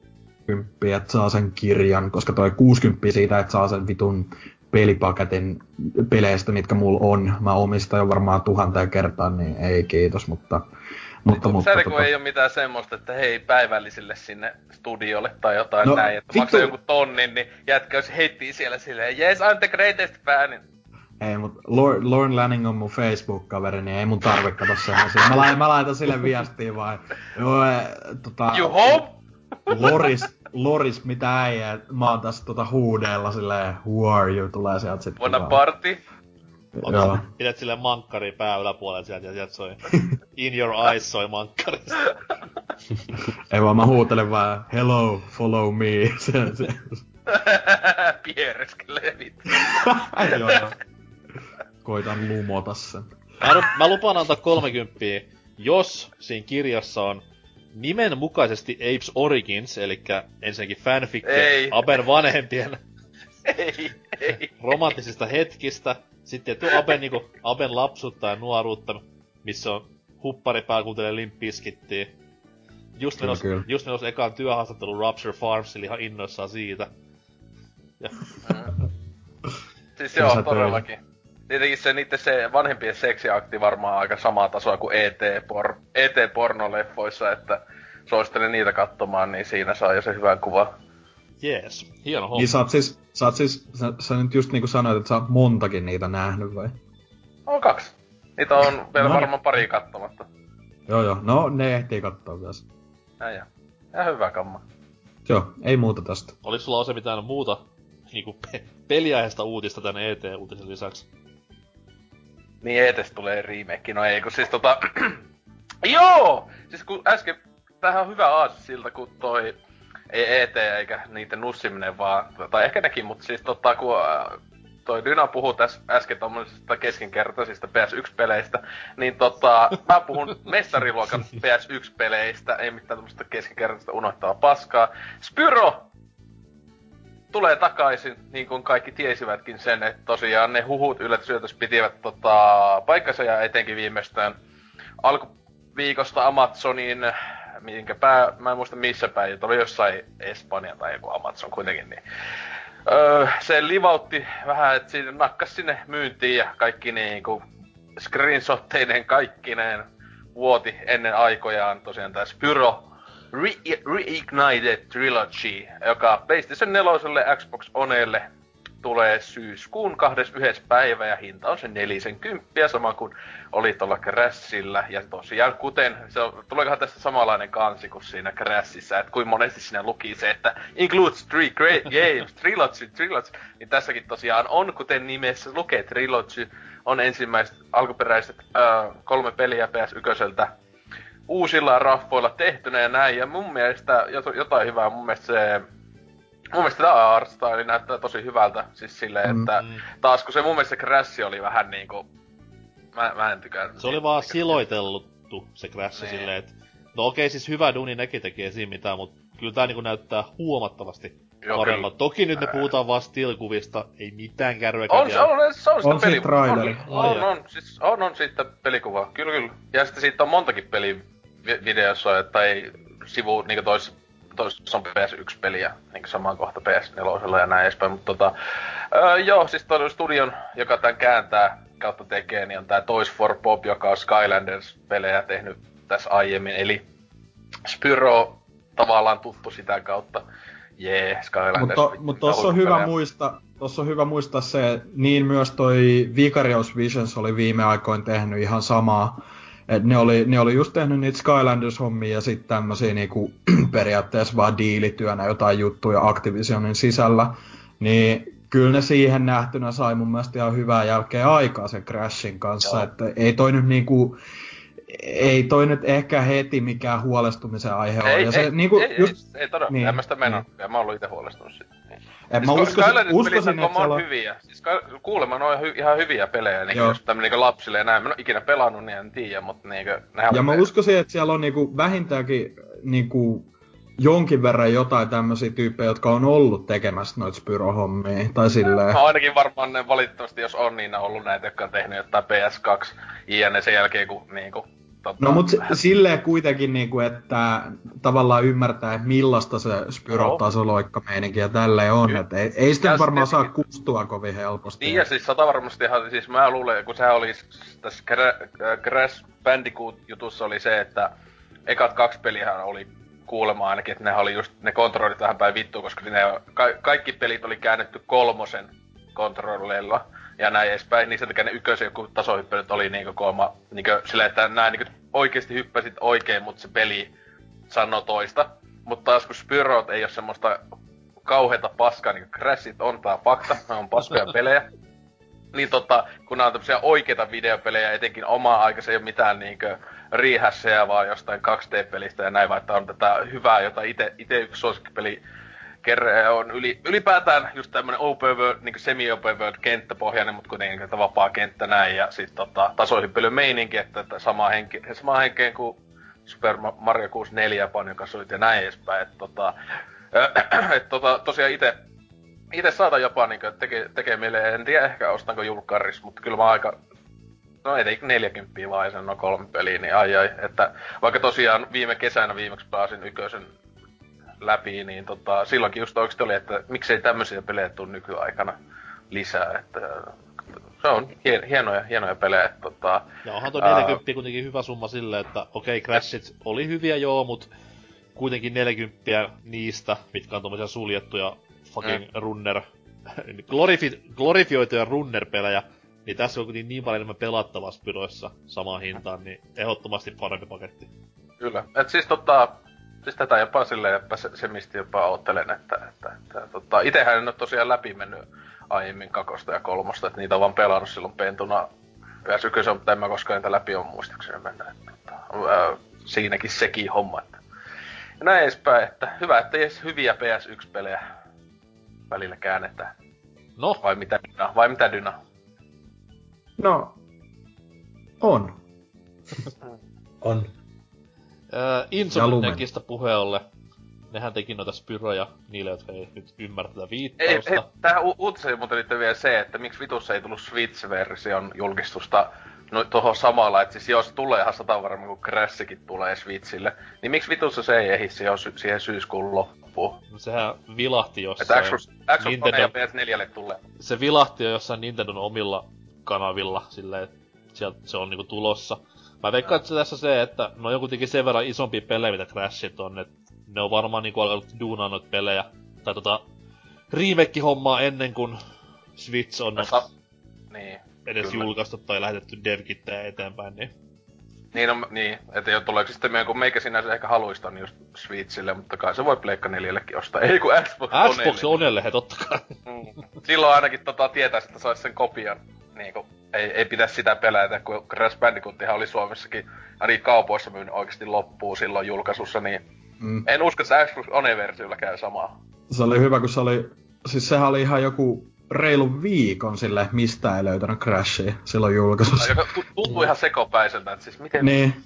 että saa sen kirjan, koska toi 60 siitä, että saa sen vitun pelipaketin peleistä, mitkä mulla on. Mä omistan jo varmaan 1000 kertaa, niin ei kiitos, mutta sä ei oo mitään semmoista, että hei päivällisille sinne studiolle tai jotain no, näin, että maksaa joku tonnin, niin jätkäys heti siellä silleen, yes, I'm the greatest fan. Ei, mut Lorne Lanning on mun Facebook-kaveri, niin ei mun tarvi kato semmosia. Mä laitan sille viestiä vaan. Joo, you home? Loris, mitä äijää, mä oon tässä huudeella silleen, who are you, tulee sieltä sit. Wanna party? Joo. Pidät silleen mankkariin pää yläpuolella sieltä ja sieltä soi, in your eyes soi mankkarista. Ei vaan, mä huutelen vaan, hello, follow me. Piereskelee vittu. Joo, joo. Koitan lumota sen. Mä lupaan antaa 30, jos siinä kirjassa on nimenmukaisesti Apes Origins, elikkä ensinnäkin fanfiction Aben vanhempien romanttisista hetkistä. Sitten tietty Aben lapsuutta ja nuoruutta, missä on hupparipää kuuntelee Limp Bizkittiä. Just menos ekaan työhaastattelun Rapture Farms, eli ihan innoissaan siitä. Siis se on todellakin. Tietenkin se vanhempien seksiakti varmaan aika samaa tasoa kuin ET-pornoleffoissa, että suosittelen niitä katsomaan, niin siinä saa jo se hyvän kuva. Jees, hieno homma. Niin sä nyt just niinku sanoit, että sä oot montakin niitä nähnyt vai? On 2. Niitä on vielä varmaan pari kattomatta. Joo joo, no ne ehtii katsoa tässä. Näin ja hyvä kamma. Joo, ei muuta tästä. Olis sulla ose mitään muuta niinku peliaiheesta uutista tänne ET-uutisen lisäksi? Niin, ET:stä tulee remake, no ei kun siis joo! Siis kun äsken, tämähän on hyvä aasi siltä, kun toi ei ET eikä niiden nussiminen vaan, tai ehkä nekin, mutta siis kun toi Dyna puhuu tässä äsken tommosista keskinkertaisista PS1-peleistä, niin mä puhun mestariluokan PS1-peleistä, ei mitään tommoista keskinkertaista unohtavaa paskaa. Spyro tulee takaisin, niin kuin kaikki tiesivätkin sen, että tosiaan ne huhut yllätys pitivät paikkansa, ja etenkin viimeistään alkuviikosta Amazonin, mä en muista missä päin, että oli jossain Espanja tai joku Amazon kuitenkin, niin se livautti vähän, että siinä nakkas sinne myyntiin ja kaikki niin kuin screenshotteinen kaikkineen vuoti ennen aikojaan tosiaan tää Spyro Reignited Trilogy, joka PlayStation 4:lle Xbox Onelle tulee syyskuun 29. päivä, ja hinta on se 40, sama kuin oli tuolla Crashillä. Ja tosiaan kuten, tuleekohan tässä samanlainen kansi kuin siinä Crashissa, että kuin monesti siinä luki se, että includes 3 great games, trilogy, niin tässäkin tosiaan on, kuten nimessä lukee, trilogy on ensimmäiset alkuperäiset 3 peliä PS1:ltä uusilla raffoilla tehtynä ja näin, ja mun mielestä jotain hyvää, mun mielestä tää art-style näyttää tosi hyvältä, siis silleen, että taas kun se mun mielestä Crash oli vähän niinku, mä en tykännyt. Se oli vaan siloiteltu se Crash silleen, että no okei, siis hyvä duuni nekin tekee siinä mitään, mut kyllä tää niinku näyttää huomattavasti paremmin. Toki nyt me puhutaan vaan still-kuvista, ei mitään kärryä käydä. On siitä traileri. On siitä pelikuvaa, kyllä. Ja sitten siitä on montakin peliä videossa, tai sivu, niinku toisessa on PS1-peliä, niinku samaan kohta PS4 ja näin edespäin, mutta joo, siis toi studion, joka tän kääntää kautta tekee, niin on tää Toys for Bob, joka on Skylanders-pelejä tehnyt tässä aiemmin, eli Spyro tavallaan tuttu sitä kautta. Jee, Skylanders. Mutta tossa on hyvä muistaa, Tuossa on hyvä muistaa se, niin myös toi Vicarious Visions oli viime aikoin tehnyt ihan samaa. Et ne oli just tehnyt niitä Skylanders-hommia ja sitten tämmöisiä niinku, periaatteessa vaan diilityönä jotain juttuja Activisionin sisällä. Niin kyllä ne siihen nähtynä sai mun mielestä ihan hyvää jälkeä aikaa sen Crashin kanssa. Että ei toi nyt ehkä heti mikään huolestumisen aihe ole. Ei todella. En mä sitä mennyt. Ja mä oon ollut ite huolestunut siitä. Skylanders-pelit on monen hyviä. Siis kuulemma ne on ihan hyviä pelejä, niin jos tämmöinen niin lapsille ja näin. Mä en ole ikinä pelannut, niin en tiedä, mutta niin nehän on. Ja mä uskoisin, että siellä on niinku vähintäänkin niinku jonkin verran jotain tämmöisiä tyyppejä, jotka on ollut tekemässä noita Spyro-hommia, tai silleen. No ainakin varmaan ne valitettavasti, jos on, niin on ollut näitä, jotka on tehnyt jotain PS2 jne sen jälkeen, kun niinku... No mut silleen kuitenkin niinku, että tavallaan ymmärtää, että millaista se Spyro-tasoloikkameininki ja tälleen on, että ei sitä varmaan saa kustua kovin helposti. Niin ja siis satavarmastihan, siis mä luulen, kun sehän oli tässä Crash Bandicoot-jutussa oli se, että ekat kaksi peliähän oli kuulemaan ainakin, että nehän oli just ne kontrollit vähän päin vittuun, koska ne kaikki pelit oli käännetty kolmosen kontrolleilla ja näin edespäin, niin sen takia ne yköisen joku tasohyppelyt oli niinku kolma, niinku silleen, että näin niinku oikeesti hyppäsit oikein, mutta se peli sanoo toista. Mutta taas kun Spyrot ei oo semmoista kauheeta paskaa, niinku Crashit on, tää fakta, ne on paskoja pelejä. Niin kun nää on tämmösiä oikeita videopelejä, etenkin omaa aikas ei oo mitään niinkö rehashejä vaan jostain 2D-pelistä ja näin, vaan että on tätä hyvää, jota ite yksi suosikkipeli on ylipäätään just tämmönen open world, niinku semi-open world kenttäpohjainen, mut kuitenkin niinku vapaa kenttä näin, ja sit tasohyppely meininki, että samaa henkeen kuin Super Mario 64 Japan, joka sulit ja näin edespäin, että tosiaan ite saatan jopa niinku tekee mieleen, en tiedä ehkä ostanko julkkaris, mutta kyllä mä aika... No ei 40 vaan, ja sen on 3 peliä, niin ai, että vaikka tosiaan viime kesänä viimeksi pääsin yköisen läpi, niin silloinkin just oikeesti oli, että miksei tämmösiä pelejä tuu nykyaikana lisää, että se on hienoja pelejä, että Ja onhan toi 40 kuitenkin hyvä summa silleen, että okei, Crashit oli hyviä joo, mut kuitenkin 40 niistä, mitkä on tommosia suljettuja fucking runner, glorifioituja runner-pelejä, niin tässä on kuitenkin niin paljon enemmän pelattavaa Spyroissa samaan hintaan, niin ehdottomasti parempi paketti. Kyllä. Et siis siis tätä jopa silleen, että se mistä jopa oottelen, että itehän en oo tosiaan läpi mennyt aiemmin 2 ja 3, että niitä on vaan pelannut silloin pentuna. Ja sykyys on, mutta en mä koskaan niitä läpi on muistaakseni mennä, että siinäkin sekin homma, että. Ja näin edespäin, että hyvä, että edes hyviä PS1-pelejä välillä käännetään. No. Vai mitä Dyna? No, on. Insomniacista puheolle. Nehän teki noita Spyroja niille, jotka ei nyt ymmärrä tätä viittausta. Tähän uutiseen muuten liittyy vielä se, että miksi vitussa ei tullut Switch-version julkistusta tuohon samalla. Että siis jos tuleehan sata varmaan, kun Crashikin tulee Switchille, niin miksi vitussa se ei ehdi siihen syyskuun loppuun? No sehän vilahti jossain... Että Xbox One ja PS4 tulee. Se vilahti jo jossain Nintendon omilla kanavilla, silleen, että se on niinku tulossa. Mä veikkaan, että tässä se, että ne on jo kuitenkin sen verran isompia pelejä, mitä Crashit on, että ne on varmaan niinku alkanut duunaa noita pelejä, tai remake-hommaa ennen kuin Switch on niin, edes kyllä julkaistu tai lähetetty dev-kittejä eteenpäin, niin... Niin, että jo tuleeko sitten meidän, kun meikä sinänsä ehkä haluista, niin just Switchille, mutta kai se voi Pleikka 4:llekin ostaa, ei kun Xbox Onelle. Xbox Onelle, he totta kai. Silloin ainakin tietäis, että saisi sen kopion. Niinku, ei pitäisi sitä pelätä, kun Crash Bandicootihan oli Suomessakin ainakin kaupoissa myynyt oikeesti loppuun silloin julkaisussa, niin en usko, että Xbox One-versiolla käy samaa. Se oli hyvä, kun se oli, siis sehän oli ihan joku reilun viikon sille, mistä ei löytänyt Crashia silloin julkaisussa. Tuntui ihan sekopäiseltä, että siis miten... Niin.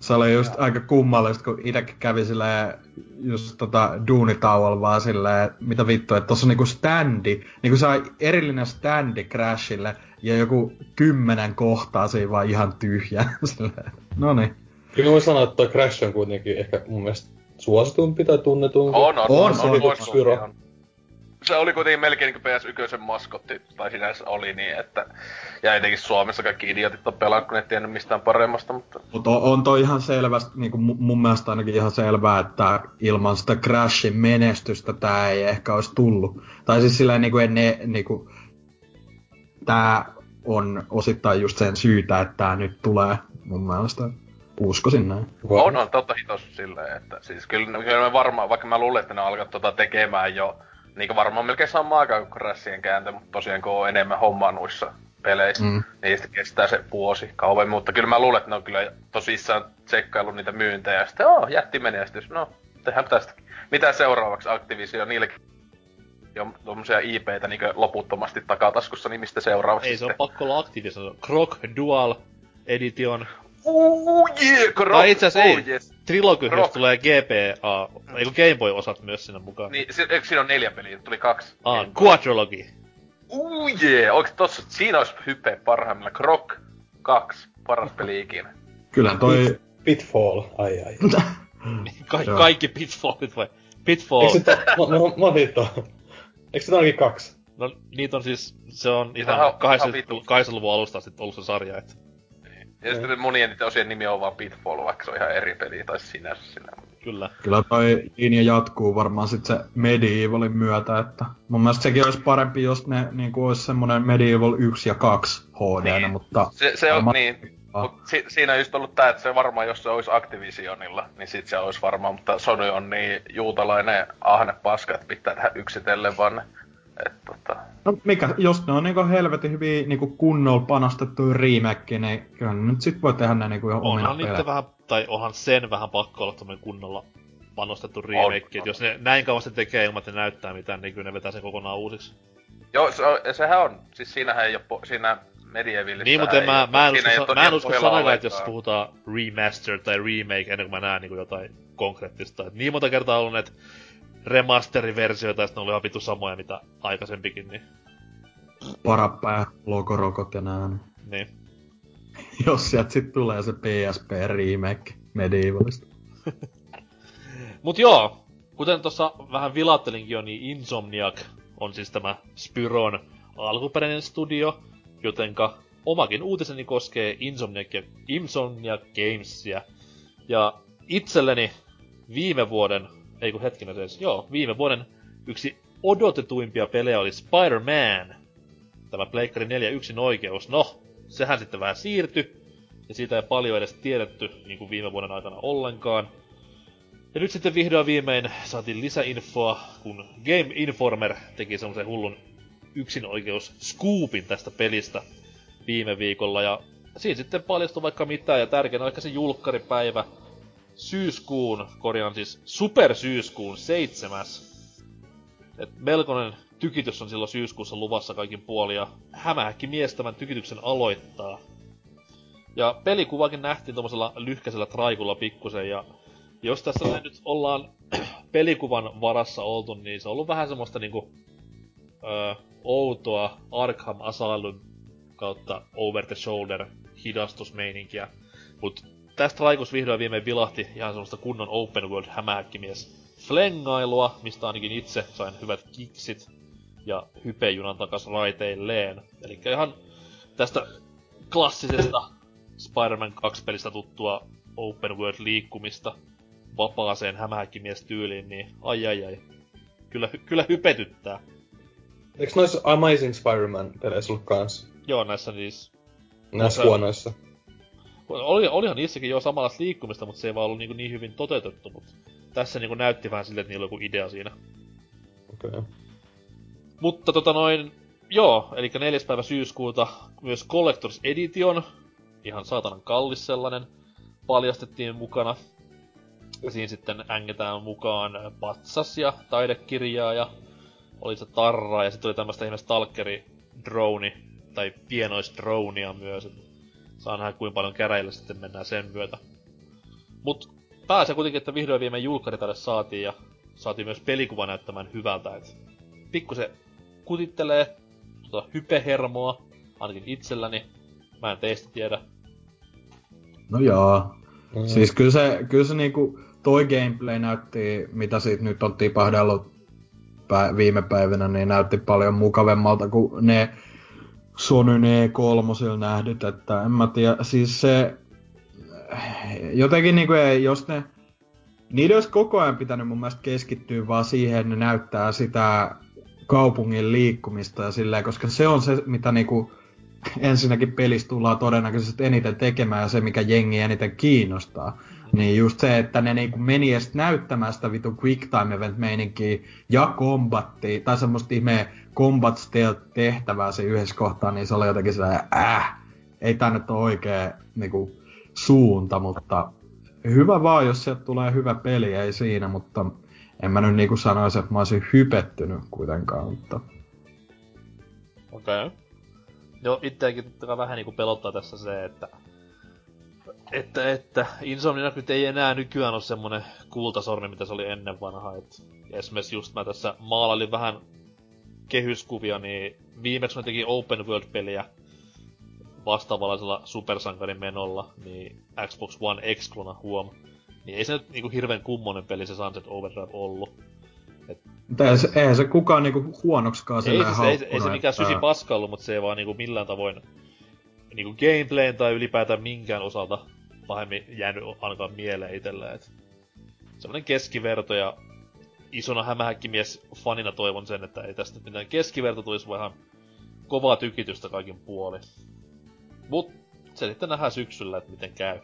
Se oli just aika kummallista, kun itsekin kävi silleen just duunitauolla vaan silleen, mitä vittua, että tossa on niinku standi, niinku se on erillinen standi Crashille, ja joku 10 kohtaa siinä vaan ihan tyhjä, silleen, noni. Kyllä voi sanoa, että toi Crash on kuitenkin ehkä mun mielestä suositumpi tai tunnetumpi. On. se oli kuitenkin melkein niin PS1 maskotti, tai sinänsä oli niin, että... Ja etenkin Suomessa kaikki idiotit on pelannut, kun ei tiennyt mistään paremmasta, mutta... Mutta on toi ihan selvästi, niin kuin mun mielestä ainakin ihan selvää, että ilman sitä Crashin menestystä tää ei ehkä olisi tullut. Tai siis silleen niinku niinku... Tää on osittain just sen syytä, että tää nyt tulee mun mielestä. Uskoisin näin. Wow. Onhan totta hitos silleen, että siis kyllä me varmaan, vaikka mä luulen, että ne alkaa tekemään jo niinku varmaan melkein samaan aikaan kuin Crashien kääntö, mutta tosiaan kun on enemmän hommaa noissa peleissä, niin sitten kestää se vuosi kauemmin, mutta kyllä mä luulen, että ne on kyllä tosissaan tsekkaillut niitä myyntejä ja sitten jätti menestys, no tehdään tästäkin. Mitä seuraavaksi Activision, niillekin on tommosia IP:tä niinku loputtomasti takataskussa, niin mistä seuraavaksi? Ei se on pakko olla Activision, Croc Dual Edition. Tai itse asiassa ei. Yes. Trilogy-hyössä tulee GBA, eiku Game Boy-osat myös siinä mukaan. Niin, eikö siinä on 4 peliä, tuli 2. Quadrology. Jee, oiks tossa, siinä ois hype parhaimmilla. Croc 2, paras peli ikinä. Kyllä toi... Pitfall, ai. Kaikki Pitfallit vai? Pitfall. Eiks sitä, mä oon hittoa. Eiks sitä onkin 2? No niit on siis, se on ihan 80-luvun alusta asti ollut se sarja, että... Ja sitten monien osien nimi on vaan Pitfall, vaikka se on ihan eri peli, tai sinänsä sinä. Kyllä. Kyllä toi linja jatkuu varmaan sit se Medievalin myötä, että... Mun mielestä sekin olisi parempi, jos ne niinku ois semmonen Medieval 1 ja 2 HD, niin. Mutta... Se on niin. Siinä on just ollut tää, että se varmaan, jos se olisi Activisionilla, niin sit se olisi varmaan, mutta Sony on niin juutalainen ahne paska, että pitää tehdä yksitellen vaan. No mikä, jos ne on niinku helvetin hyviä niinku kunnolla panostettuja remakejä, niin kyllä nyt sit voi tehdä ne niinku ihan omina pelejä. Vähän, tai onhan sen vähän pakko olla tommonen kunnolla panostettu remake, että jos ne näin kauan se tekee ilman, että ne näyttää mitään, niin kyllä ne vetää sen kokonaan uusiksi. Joo, sehän on, siis siinähän ei oo, siinä Medievalissa niin, mutta mä en usko sanakaan, että jos puhutaan remaster tai remake ennen kuin mä näen niinku jotain konkreettista. Et niin monta kertaa on ollut, että remasteriversioita, ja sitten ne oli ihan vittu samoja mitä aikaisempikin, niin... Parapää, logorokot ja nää. Niin. Jos sieltä sit tulee se PSP remake Medievalista. Mut joo, kuten tossa vähän vilattelinkin jo, niin Insomniac on siis tämä Spyron alkuperäinen studio, jotenka omakin uutiseni koskee Insomniac Gamesia. Ja itselleni viime vuoden yksi odotetuimpia pelejä oli Spider-Man. Tämä Pleikkari 4 yksin oikeus. No, sehän sitten vähän siirtyi. Ja siitä ei paljon edes tiedetty, niin kuin viime vuoden aikana ollenkaan. Ja nyt sitten vihdoin viimein saatiin lisäinfoa, kun Game Informer teki semmoisen hullun yksin oikeus scoopin tästä pelistä viime viikolla. Ja siinä sitten paljastui vaikka mitään, ja tärkein on se julkkaripäivä. Supersyyskuun 7. Et melkoinen tykitys on silloin syyskuussa luvassa kaikin puolin, ja hämähäkkimies tämän tykityksen aloittaa. Ja pelikuvakin nähtiin tommosella lyhkäisellä traikulla pikkusen, ja jos tässä nyt ollaan pelikuvan varassa oltu, niin se on ollut vähän semmoista niinku outoa Arkham Asylum kautta over the shoulder hidastusmeininkiä, mut tästä traikus vihdoin viimein vilahti ihan semmoista kunnon open world hämähäkkimies flengailua, mistä ainakin itse sain hyvät kiksit ja hypejunan takas raiteilleen. Elikkä ihan tästä klassisesta Spider-Man 2 pelistä tuttua open world liikkumista vapaaseen hämähäkkimies tyyliin, niin ai. Kyllä hypetyttää. Eiks noissa Amazing Spider-Man peleissä ollut kans? Joo, näissä siis... Näissä huonoissa. Olihan niissäkin jo samanlaista liikkumista, mutta se ei vaan ollut niinku niin hyvin toteutettu, mutta tässä niinku näytti vähän silleen, että niillä oli joku idea siinä. Okay. Mutta elikkä 4. päivä syyskuuta myös Collector's Edition, ihan saatanan kallis sellainen, paljastettiin mukana. Siinä sitten ängetään mukaan patsas ja taidekirjaa ja oli se tarraa ja sitten oli tämmöstä ihmeessä talkeri-drone tai pienoisdronea myös. Saa nähdä kuinka paljon käräjillä sitten mennään sen myötä. Mut pääsee kuitenkin, että vihdoin viimein julkkari tälle saatiin ja saatiin myös pelikuva näyttämään hyvältä. Et pikkusen kutittelee hypehermoa, ainakin itselläni. Mä en teistä tiedä. No jaa. Siis kyllä se niinku toi gameplay näytti, mitä siitä nyt on tipahdellut viime päivänä, niin näytti paljon mukavemmalta kuin ne Sonyn E3 nähdyt, että en mä tiedä, siis se jotenkin niinku ei, jos ne niiden olisi koko ajan pitänyt mun mielestä keskittyä vaan siihen, ne näyttää sitä kaupungin liikkumista ja silleen, koska se on se, mitä niinku ensinnäkin pelissä tullaan todennäköisesti eniten tekemään ja se, mikä jengi eniten kiinnostaa. Niin just se, että ne niinku meni edes näyttämään sitä vitun quick time event meininkiä ja kombattia, tai semmoista ihmeen combat stealth tehtävää se yhdessä kohtaa, niin se oli jotenkin sellainen, ei tää nyt ole oikea niinku suunta, mutta hyvä vaan, jos sieltä tulee hyvä peli, ei siinä, mutta en mä nyt niinku sanoisi, että mä olisin hypettynyt kuitenkaan, mutta okei. Joo, itseäkin vähän niinku pelottaa tässä se, että Insomniac nyt ei enää nykyään ole semmonen kultasormi, mitä se oli ennen vanhaa, että esimerkiksi just mä tässä maalailin vähän kehyskuvia, niin viimeksi mä tekin Open World-peliä vastaavanlaisella supersankarin menolla, niin Xbox One Excluna huom, niin ei se nyt niinku hirveen kummonen peli se Sunset Overdrive ollut. Eihän se kukaan niinku huonoksikaan silleen haukkunut. Ei se mikään sysi paska ollut, mutta se ei vaan niinku millään tavoin niinku gameplayn tai ylipäätään minkään osalta pahemmin jäänyt ainakaan mieleen itselleen. Semmoinen keskiverto ja isona hämähäkkimies fanina toivon sen, että ei tästä mitään keskiverto tulisi, vaan ihan kovaa tykitystä kaikin puolin. Mut se sitten nähdään syksyllä, että miten käy.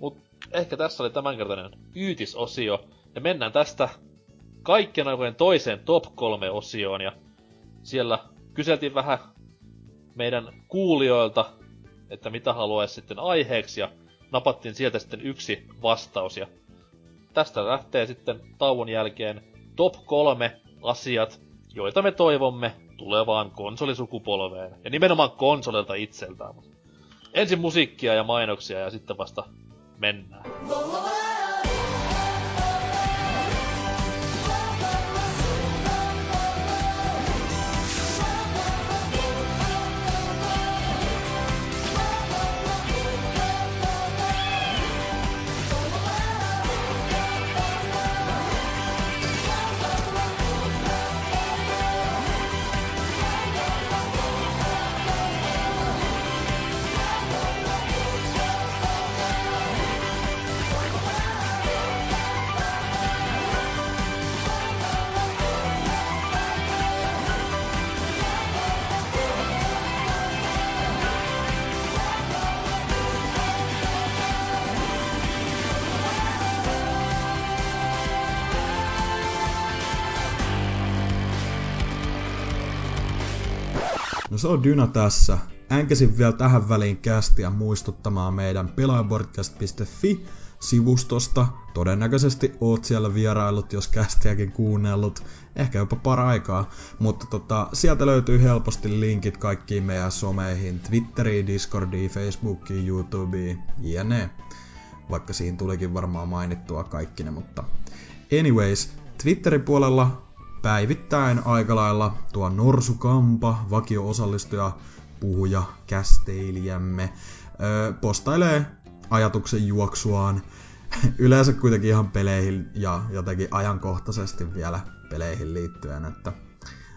Mut ehkä tässä oli tämänkertainen yytisosio. Ja mennään tästä kaikkien aikojen toiseen top 3 osioon. Ja siellä kyseltiin vähän meidän kuulijoilta, että mitä haluaisi sitten aiheeksi. Ja napattiin sieltä sitten yksi vastaus. Ja tästä lähtee sitten tauon jälkeen top 3 asiat, joita me toivomme tulevaan konsolisukupolveen. Ja nimenomaan konsolilta itseltään. Ensin musiikkia ja mainoksia ja sitten vasta mennään. Se on Dyna tässä. Änkäsin vielä tähän väliin kästiä muistuttamaan meidän pelaajapodcast.fi-sivustosta. Todennäköisesti oot siellä vierailut, jos kästiäkin kuunnellut. Ehkä jopa paraikaa. Mutta sieltä löytyy helposti linkit kaikkiin meidän someihin. Twitteriin, Discordiin, Facebookiin, YouTubeen jne. Vaikka siinä tulikin varmaan mainittua kaikki ne, mutta anyways, Twitterin puolella päivittäin aikalailla tuo norsukampa, vakio-osallistuja, puhuja, kästeilijämme, postailee ajatuksen juoksuaan. Yleensä kuitenkin ihan peleihin ja jotenkin ajankohtaisesti vielä peleihin liittyen, että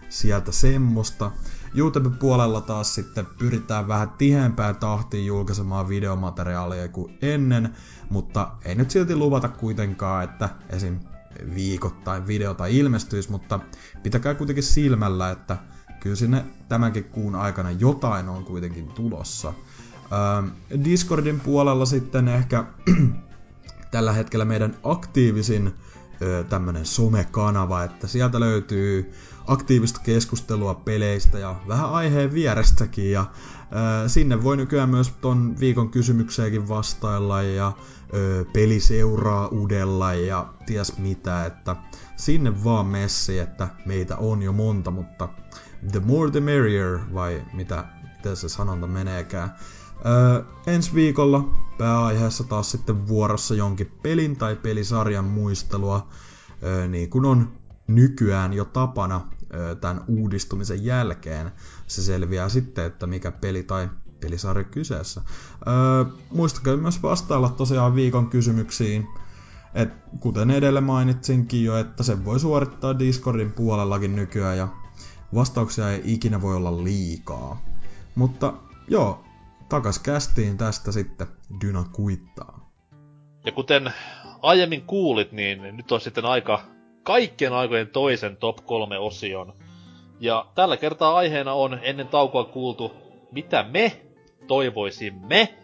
sieltä semmoista. YouTube-puolella taas sitten pyritään vähän tiheämpään tahtiin julkaisemaan videomateriaalia kuin ennen, mutta ei nyt silti luvata kuitenkaan, että esim. Viikoittain videota ilmestyisi, mutta pitäkää kuitenkin silmällä, että kyllä sinne tämänkin kuun aikana jotain on kuitenkin tulossa. Discordin puolella sitten ehkä tällä hetkellä meidän aktiivisin tämmönen somekanava, että sieltä löytyy aktiivista keskustelua peleistä ja vähän aiheen vierestäkin ja sinne voi nykyään myös ton viikon kysymykseenkin vastailla ja peli seuraa uudella ja ties mitä, että sinne vaan messi, että meitä on jo monta, mutta the more the merrier, vai mitä se sanonta meneekään. Ensi viikolla pääaiheessa taas sitten vuorossa jonkin pelin tai pelisarjan muistelua, niin kuin on nykyään jo tapana tämän uudistumisen jälkeen. Se selviää sitten, että mikä peli tai pelisarja kyseessä. Muistakaa myös vastailla tosiaan viikon kysymyksiin. Et kuten edellä mainitsinkin jo, että sen voi suorittaa Discordin puolellakin nykyään ja vastauksia ei ikinä voi olla liikaa. Mutta joo, takas kästiin tästä sitten Dyna kuittaa. Ja kuten aiemmin kuulit, niin nyt on sitten aika kaikkien aikojen toisen top 3 osion. Ja tällä kertaa aiheena on ennen taukoa kuultu, mitä me toivoisimme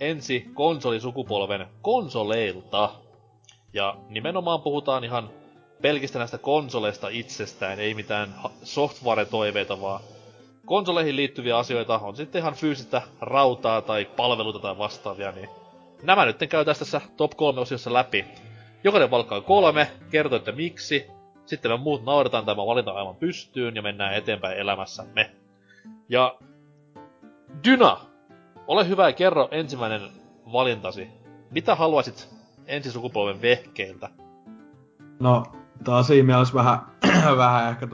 ensi konsolisukupolven konsoleilta. Ja nimenomaan puhutaan ihan pelkistä näistä konsoleista itsestään, ei mitään software-toiveita, vaan konsoleihin liittyviä asioita, on sitten ihan fyysistä rautaa tai palveluita tai vastaavia, niin nämä nyt käydään tässä top 3 osiossa läpi. Jokainen valkaa 3, kertoo, että miksi, sitten me muut nauretaan tämä valinta aivan pystyyn ja mennään eteenpäin elämässämme. Ja Dyna, ole hyvä ja kerro ensimmäinen valintasi. Mitä haluaisit ensisukupolven vehkeiltä? No, tää on siinä mielessä vähän ehkä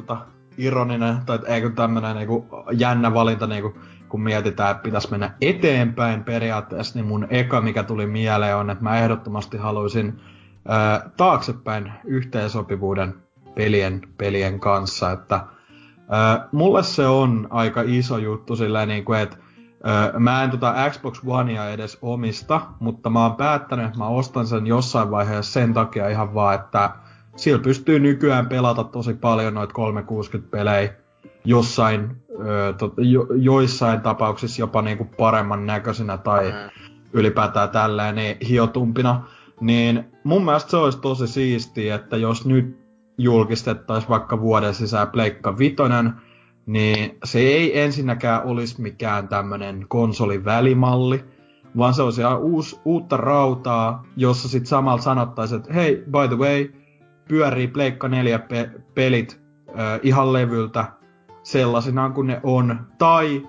ironinen, tai eikö tämmönen niinku jännä valinta, niinku, kun mietitään, että pitäis mennä eteenpäin periaatteessa, niin mun eka, mikä tuli mieleen, on, että mä ehdottomasti haluaisin taaksepäin yhteensopivuuden pelien kanssa, että mulle se on aika iso juttu silleen, niinku, että mä en Xbox Onea edes omista, mutta mä oon päättänyt, että mä ostan sen jossain vaiheessa sen takia ihan vaan, että siellä pystyy nykyään pelata tosi paljon noita 360-pelejä jossain, joissain tapauksissa jopa niinku paremman näköisinä tai ylipäätään tälleen niin hiotumpina. Niin mun mielestä se olisi tosi siistiä, että jos nyt julkistettaisiin vaikka vuoden sisään Pleikka 5, niin se ei ensinnäkään olisi mikään tämmönen konsolin välimalli, vaan se olisi ihan uutta rautaa, jossa sit samalla sanottaisiin, että hei, by the way, pyörii Pleikka 4 pelit ihan levyltä sellaisinaan kuin ne on, tai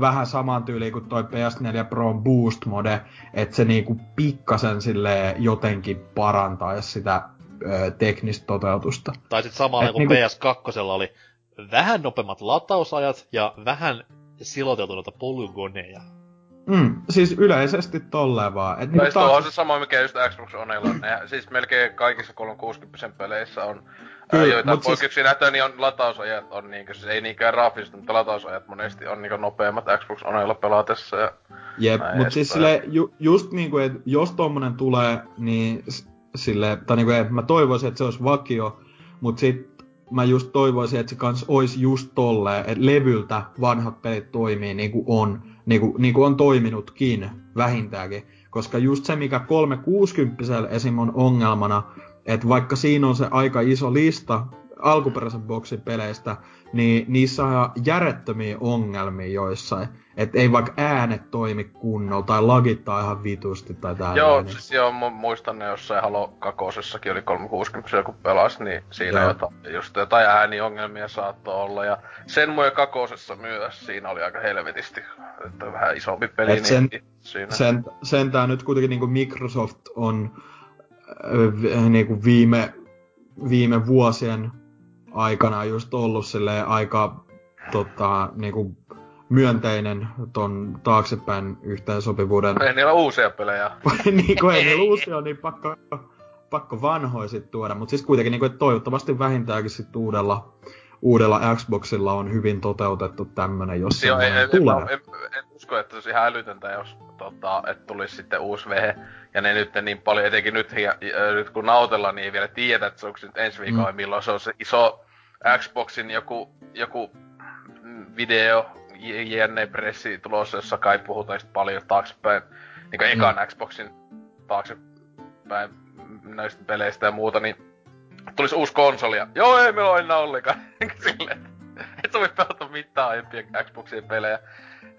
vähän samaan tyyliin kuin toi PS4 Pro Boost mode, että se niinku pikkasen silleen jotenkin parantaisi sitä teknistä toteutusta. Tai sit samalla kuin PS2 oli vähän nopeammat latausajat ja vähän siloteltuneita polygoneja. Siis yleisesti tolleen vaan. Tai niinku on se sama, mikä just Xbox Onella on. Siis melkein kaikissa 360 peleissä on joitain poikkeuksia siis nähtöä, niin on latausajat on niinkö, siis ei niinkään graafisesti, mutta latausajat monesti on niinkö nopeammat Xbox Onella pelatessa ja jep, mut siis silleen, just niinku, et jos tommonen tulee, niin silleen, tai niinku, mä toivoisin, että se olisi vakio, mut sit mä just toivoisin, että se kans ois just tolleen, että levyltä vanhat pelit toimii niinku on toiminutkin, vähintäänkin. Koska just se, mikä 360-sel esim. On ongelmana, että vaikka siinä on se aika iso lista alkuperäisen boksin peleistä, niin niissä on järjettömiä ongelmia joissain. Että ei vaikka äänet toimi kunnolla tai lagittaa ihan vitusti tai tälleen. Joo, siis joo, mä muistan ne jossain Halo 2:ssakin oli 360, kun pelasi, niin siinä jotain ääniongelmia saattoi olla. Ja sen muun 2:ssa myös siinä oli aika helvetisti, että vähän isompi peli. Niin sentään nyt kuitenkin niinku Microsoft on niinku viime vuosien aikana just ollut silleen aika niinku myönteinen ton taaksepäin yhteensopivuuden. Ei niillä uusia pelejä. Niinku ei niillä uusia, niin pakko vanhoja sit tuoda. Mut siis kuitenkin niinku, et toivottavasti vähintäänkin sit uudella Xboxilla on hyvin toteutettu tämmönen, jos se tulee. En usko, että se on ihan älytöntä, jos et tulisi sitten uusi vehe. Ja ne nyt niin paljon, etenkin nyt kun nautellaan, niin ei vielä tiedetä, että se onko nyt ensi viikolla, milloin se on se iso Xboxin joku video JNE-pressi tulossa, jossa kai puhutaan sit paljon taaksepäin, niin kuin ekan Xboxin taaksepäin näistä peleistä ja muuta, niin tulis uusi konsoli ja joo, ei meillä ole enää ollenkaan, silleen, et sä voi pelata mitään aiempia Xboxin pelejä.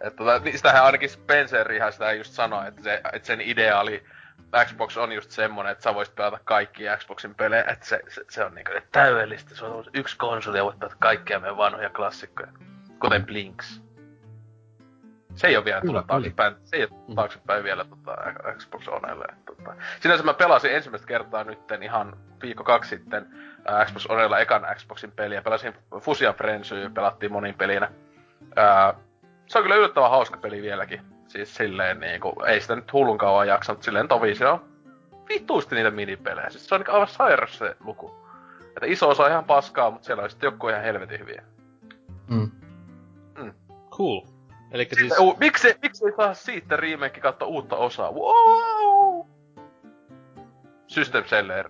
Et sitähän ainakin Spencerihän sitä just sanoi, että sen ideaali Xbox on just semmonen, että sä voisit pelata kaikkia Xboxin pelejä, että se on niinku täydellistä, se on yksi konsoli ja voit pelata kaikkia meidän vanhoja klassikkoja. Kuten Blinks. Se ei oo vielä taaksepäin vielä Xbox Onelle. Sinänsä mä pelasin ensimmäistä kertaa nytten ihan viikko 2 sitten Xbox Onella ekan Xboxin peliä. Pelasin Fusion Frenzyä, pelattiin monin pelinä. Se on kyllä yllättävän hauska peli vieläkin. Siis silleen niinku, ei sitä nyt hullun kauan jaksa, mutta silleen tovi se on. vituusti niitä minipelejä. Siis se on aivan sairas se luku. Että iso osa on ihan paskaa, mutta siellä on sitten joku ihan helvetin hyviä. Mm. Mm. Cool. Elikkä siis... miksi ei saa siitä remake kautta uutta osaa? Wow! System seller.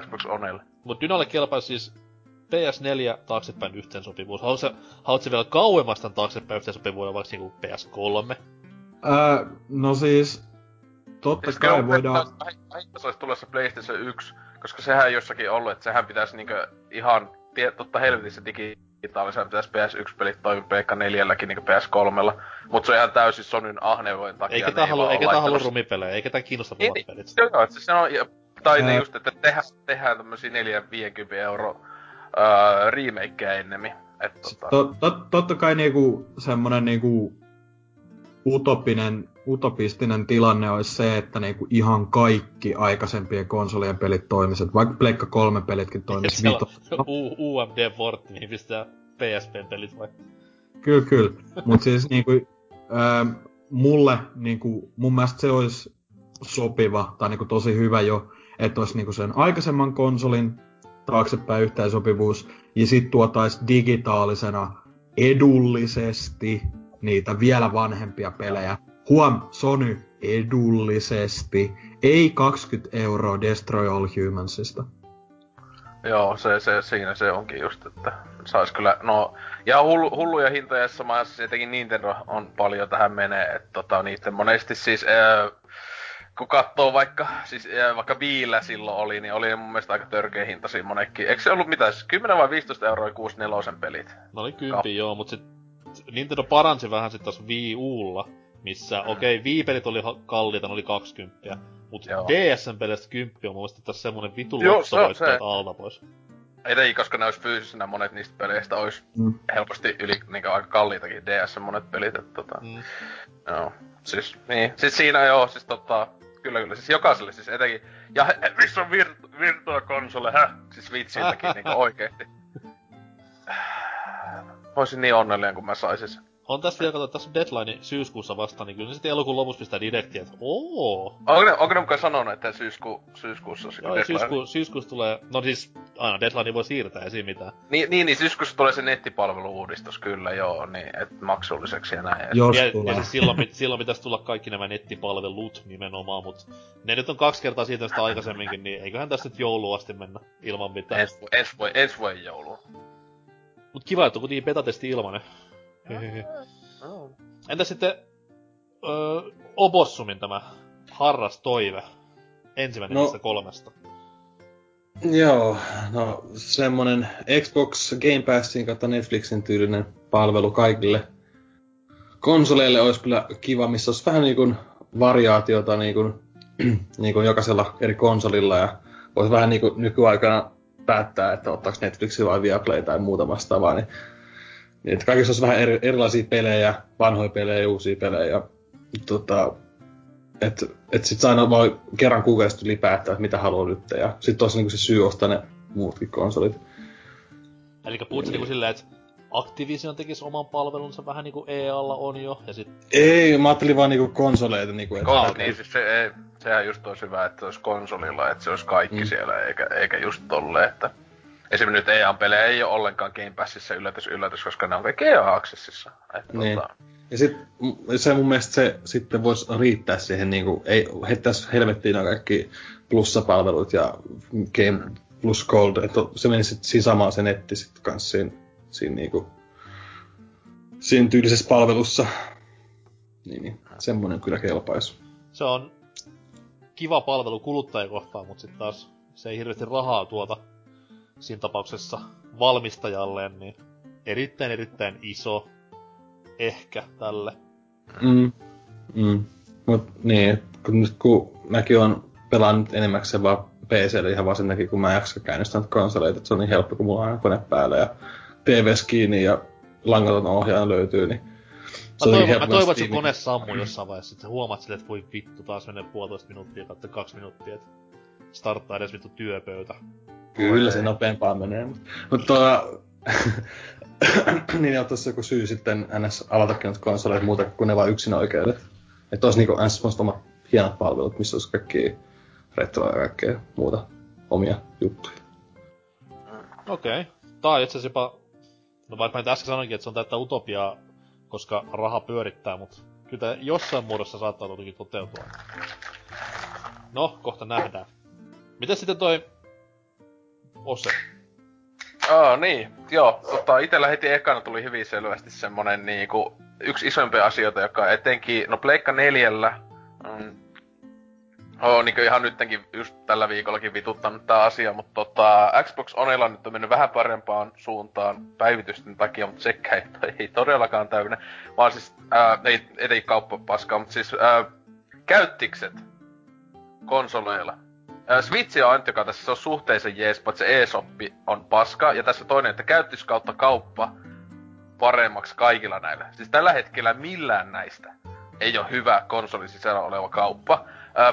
Xbox Onelle. Mut Dynalle kelpaa siis PS4 taaksepäin yhteensopivuus. Haluatko vielä kauemmas tän taaksepäin yhteensopivuudella vaikka niinku PS3? No siis... Totta siis kai voidaan... Aina se olisi tulossa PlayStation 1, koska sehän jossakin ollut, että sehän pitäisi niinkö ihan... Totta helvetissä digitaalisena pitäisi PS1-pelit toimia PS4:lläkin niinku PS3:lla. Mut se on ihan täysin Sonyn ahnevoin takia. Eikä tää halua rumipelejä, eikä tää kiinnosta muut pelit. Joo, se on... Tai ne just, että tehdään tämmösiä 4-50 € remakeja ennemmin. Totta kai niinku semmonen niinku utopistinen tilanne olisi se, että niinku ihan kaikki aikaisempien konsolien pelit toimisivat. Vaikka Pleikka 3 pelitkin toimisivat vitossa. UMD-portti, mihin pistää PSP-pelit vai? Kyllä. Mut siis niinku mulle niinku mun mielestä se olisi sopiva tai niinku tosi hyvä jo, että olisi niinku sen aikaisemman konsolin taaksepäin yhteensopivuus, ja sit tuotaisiin digitaalisena edullisesti niitä vielä vanhempia pelejä. Huom, Sony, edullisesti. Ei 20 € Destroy All Humansista. Joo, siinä se onkin just, että sais kyllä, no... Ja hulluja hintoja sama ajassa, jotenkin Nintendo on paljon tähän menee, että niitten monesti siis... Kun katsoo vaikka Viillä silloin oli, niin oli mun mielestä aika törkeä hinta siinä monenkin. Eikö se ollut mitään, 10 vai 15 € 64 pelit? No oli 10, joo, mut sit Nintendo paransi vähän sit taas Wii Ulla, missä okei, Wii-pelit oli kalliita, ne oli 20, mut DSN-pelistä 10 on mun mielestä taas semmonen vitun loksavoitteet alta pois. Ei, koska ne ois fyysisenä, monet niistä peleistä ois helposti yli niinkö aika kalliitakin DS monet pelit, et joo, siis niin, siis siinä joo, siis Kyllä, siis jokaiselle siis etenkin. Ja missä on virtua-konsole, Siis vitsiltäkin niinku oikeesti. Voisin niin onnellinen, kun mä saisin sen. On tässä vielä, tässä on deadline syyskuussa vasta, niin kyllä ne sitten elokuun lopussa pistää direktiä, että ooo. Onko ne mukaan sanonut, että syyskuussa on deadline? Syyskuussa tulee, no siis aina deadline voi siirtää, ei siinä mitään. Niin, syyskuussa tulee se nettipalvelu-uudistus, kyllä joo, niin, et maksulliseksi ja näin. Ja siis silloin pitäisi tulla kaikki nämä nettipalvelut nimenomaan, mut ne nyt on 2 kertaa siitä sitä aikaisemminkin, niin eiköhän tässä nyt jouluun asti mennä ilman mitään. Ensi voi joulua. Mut kiva, että on kuitenkin beta-testi ilmanen. Entä sitten Obossumin tämä harras toive? Ensimmäinen niistä 3. Joo, no semmonen Xbox Game Passin kautta Netflixin tyylinen palvelu kaikille konsoleille olisi kyllä kiva, missä olisi vähän niinkun variaatiota niinkun jokaisella eri konsolilla ja voisi vähän niinku nykyaikana päättää, että ottaako Netflixi vai Viaplay tai muuta vastaavaa, niin että kaikissa olisi vähän erilaisia pelejä, vanhoja pelejä ja uusia pelejä. Että sit aina voi kerran kuukaudesta ylipäättää, että mitä haluaa nyt. Ja sit olisi niinku se syy ostaa ne muutkin konsolit. Elikkä puhutko niinku silleen, että Activision tekisi oman palvelunsa vähän niinku EA-alla on jo, ja sit... Ei, mä ajattelin vaan niinku konsoleita niinku... Niin siis sehän just olisi hyvä, että se olisi konsolilla, että se olisi kaikki siellä, eikä just tolle, että... Esimerkiksi nyt EA-pelejä ei ole ollenkaan Game Passissa yllätys, koska ne on kaikki EA-aksessissa. Niin. Ja sit se mun mielestä se sitten voisi riittää siihen niinku, ei heittäis helvettiin on kaikki plussapalvelut ja Game Plus Gold, että se menisi sit siinä samaan se netti sit kans siinä tyylisessä palvelussa. Niin, semmonen kyllä kelpaisi. Se on kiva palvelu kuluttajakohtaan, mut sit taas se ei hirveesti rahaa tuota. Siinä tapauksessa valmistajalleen, niin erittäin iso ehkä tälle. Mut niin, kun mäkin oon pelannut enemmäkseen vaan PC:llä ihan vaan sen takia, kun mä en jaksa käynnistää konsoleita, että se on niin helppo, kun mulla on aina kone päällä ja TVs kiinni ja langaton ohjaaja löytyy, niin se on helppo. Mä toivon, että se kone sammuu jossain vaiheessa, että huomaat silleen, että voi vittu, taas menee 1,5 minuuttia tai 2 minuuttia, että starttaa edes vittu työpöytä. Kyllä se nopeampaa menee, mutta niin ottaisi joku syy sitten NS alatakin noita konsoleet muuta kuin ne vaan yksin oikeudet. Että olisi niinku NS semmoista omat hienot palvelut, missä olisi kaikki retroa ja kaikkea muuta omia juttuja. Okei. Okay. Tää on itseasiassa jopa... No vaikka mä äsken sanoinkin, että se on täyttä utopiaa, koska raha pyörittää, mutta kyllä jossain muodossa saattaa totukin toteutua. No, kohta nähdään. Miten sitten toi... Ose? Niin, joo. Itellä heti ekana tuli hyvin selvästi semmonen niinku... Yksi isoimpia asioita, joka etenkin... No, Pleikka 4:llä... niinku ihan nyttenkin just tällä viikollakin vituttanut tää asia, mutta Xbox Onella nyt on mennyt vähän parempaan suuntaan päivitysten takia, mutta sekään ei todellakaan täynnä. Vaan siis, ei kauppapaskaa, mutta siis käyttikset konsoleilla. Switch on ainut, joka tässä on suhteellisen jees, paitsi se eShop on paska, ja tässä toinen, että käyttis kautta kauppa paremmaksi kaikilla näillä. Siis tällä hetkellä millään näistä ei ole hyvä konsolin sisällä oleva kauppa.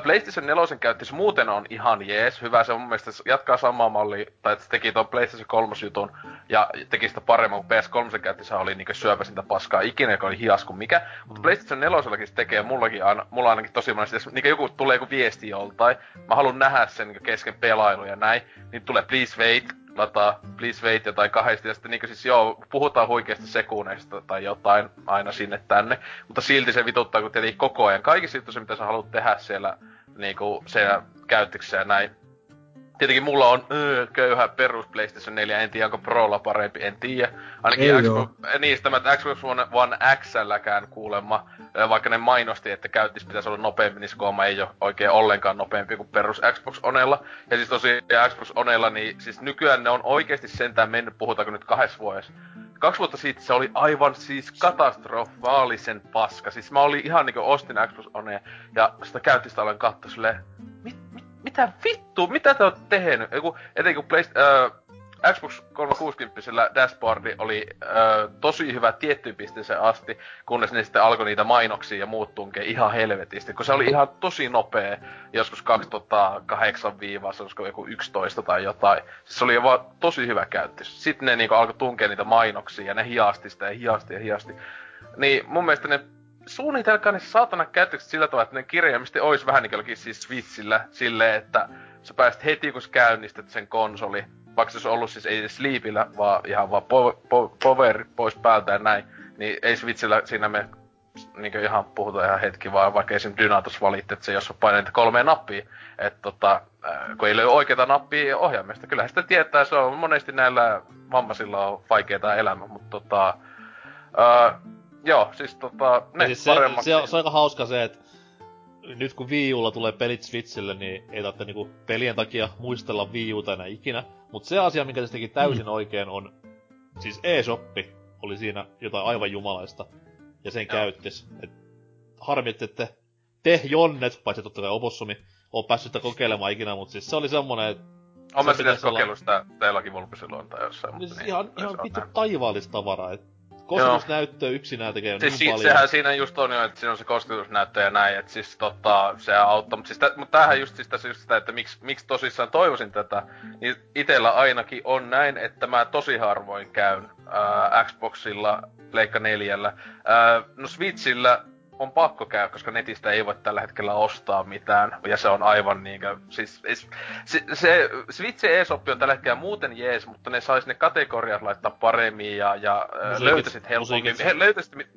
PlayStation 4 käyttis muuten on ihan jees, hyvä se mun mielestä jatkaa samaa mallia, tai että se teki tuon PlayStation 3 jutun ja teki sitä paremmin, kun PS3 käyttisä oli niinku syöpäsintä paskaa ikinä, joka oli hias kuin mikä. Mutta PlayStation 4 se tekee mullakin aina, mulla ainakin tosi monesti, jos niinku joku tulee joku viesti joltain, mä haluan nähdä sen niinku kesken pelailu ja näin, niin tulee please wait, lataa please wait jotain kahdesti, ja sitten niinku siis joo, puhutaan huikeasta sekunneista tai jotain aina sinne tänne, mutta silti se vituttaa, kun tietenkin koko ajan kaikissa juttu se, mitä sä haluat tehdä siellä niinku siellä käyttiksessä ja näin. Tietenkin mulla on köyhä perus PlayStation 4, en tiedä onko Prolla parempi, en tiedä. Ainakin Xbox One X:lläkään kuulemma, vaikka ne mainosti, että käyttis pitäisi olla nopeampi, niin skooma ei ole oikein ollenkaan nopeampi kuin perus Xbox Onella. Ja siis tosiaan Xbox Onella, niin siis nykyään ne on oikeesti sentään mennyt, puhutaanko nyt 2 vuodessa. 2 vuotta sitten se oli aivan siis katastrofaalisen paska. Siis mä olin ihan niinku ostin Xbox Onea ja sitä käyttistä aloin katsoa silleen, mitä vittu? Mitä te oot tehnyt? Etenkin kun Xbox 360 dashboardi oli tosi hyvä tiettyyn pisteeseen asti, kunnes ne sitten alkoi niitä mainoksia ja muut tunkee ihan helvetisti, kun se oli ihan tosi nopea, joskus 2008-11 tai jotain. Siis se oli vaan tosi hyvä käyttö. Sitten ne niinku alkoi tunkea niitä mainoksia ja ne hiasti sitä ja hiasti. Niin mun mielestä ne suunnitelkaa ne saatana käyttökset sillä tavalla, että ne kirjaimisesti ois vähän niinkin siis Switchillä silleen, että sä pääset heti kun sä käynnistät sen konsoli. Vaikka se olisi ollut siis ei sleepillä, vaan ihan vaan power pois päältä ja näin. Niin ei Switchillä siinä me niinku ihan puhutaan ihan hetki, vaan vaikka esim. Dynatos valitti, että se jos on painanut 3 nappia. Et kun ei löy oikeeta nappia ohjaamista. Kyllähän sitä tietää, se on monesti näillä vammaisilla on vaikeeta elämä, mutta joo, siis ne siis paremmaksi. Se on aika hauska se, että nyt kun Wii U:lla tulee pelit Switchille, niin ei tarvitse niinku pelien takia muistella Wii U:ta enää ikinä. Mut se asia, mikä se teki täysin oikein on, siis eShoppi oli siinä jotain aivan jumalaista. Ja sen käyttis. Harmi, että te jonnet, paitsi totta kai opossumi, on päässyt sitä kokeilemaan ikinä, mut siis se oli semmonen, että... On mä sinne kokeillut sitä teillakin vulpisilloin tai jossain, mutta niin... Ihan vittu taivaallista tavaraa, et... Kosketusnäyttö yksinään tekee siis niin paljon. Sehän siinä just on jo, että siinä on se kosketusnäyttö ja näin, että siis sehän auttaa. Mutta siis tämähän just siis tässä just sitä, että miksi tosissaan toivoisin tätä, niin itellä ainakin on näin, että mä tosi harvoin käyn Xboxilla, Pleikka 4:llä. No Switchillä on pakko käydä, koska netistä ei voi tällä hetkellä ostaa mitään, ja se on aivan niinkö... Siis, se Switch eShop on tällä hetkellä muuten jees, mutta ne sais ne kategoriat laittaa paremmin ja löytäisit helpommin,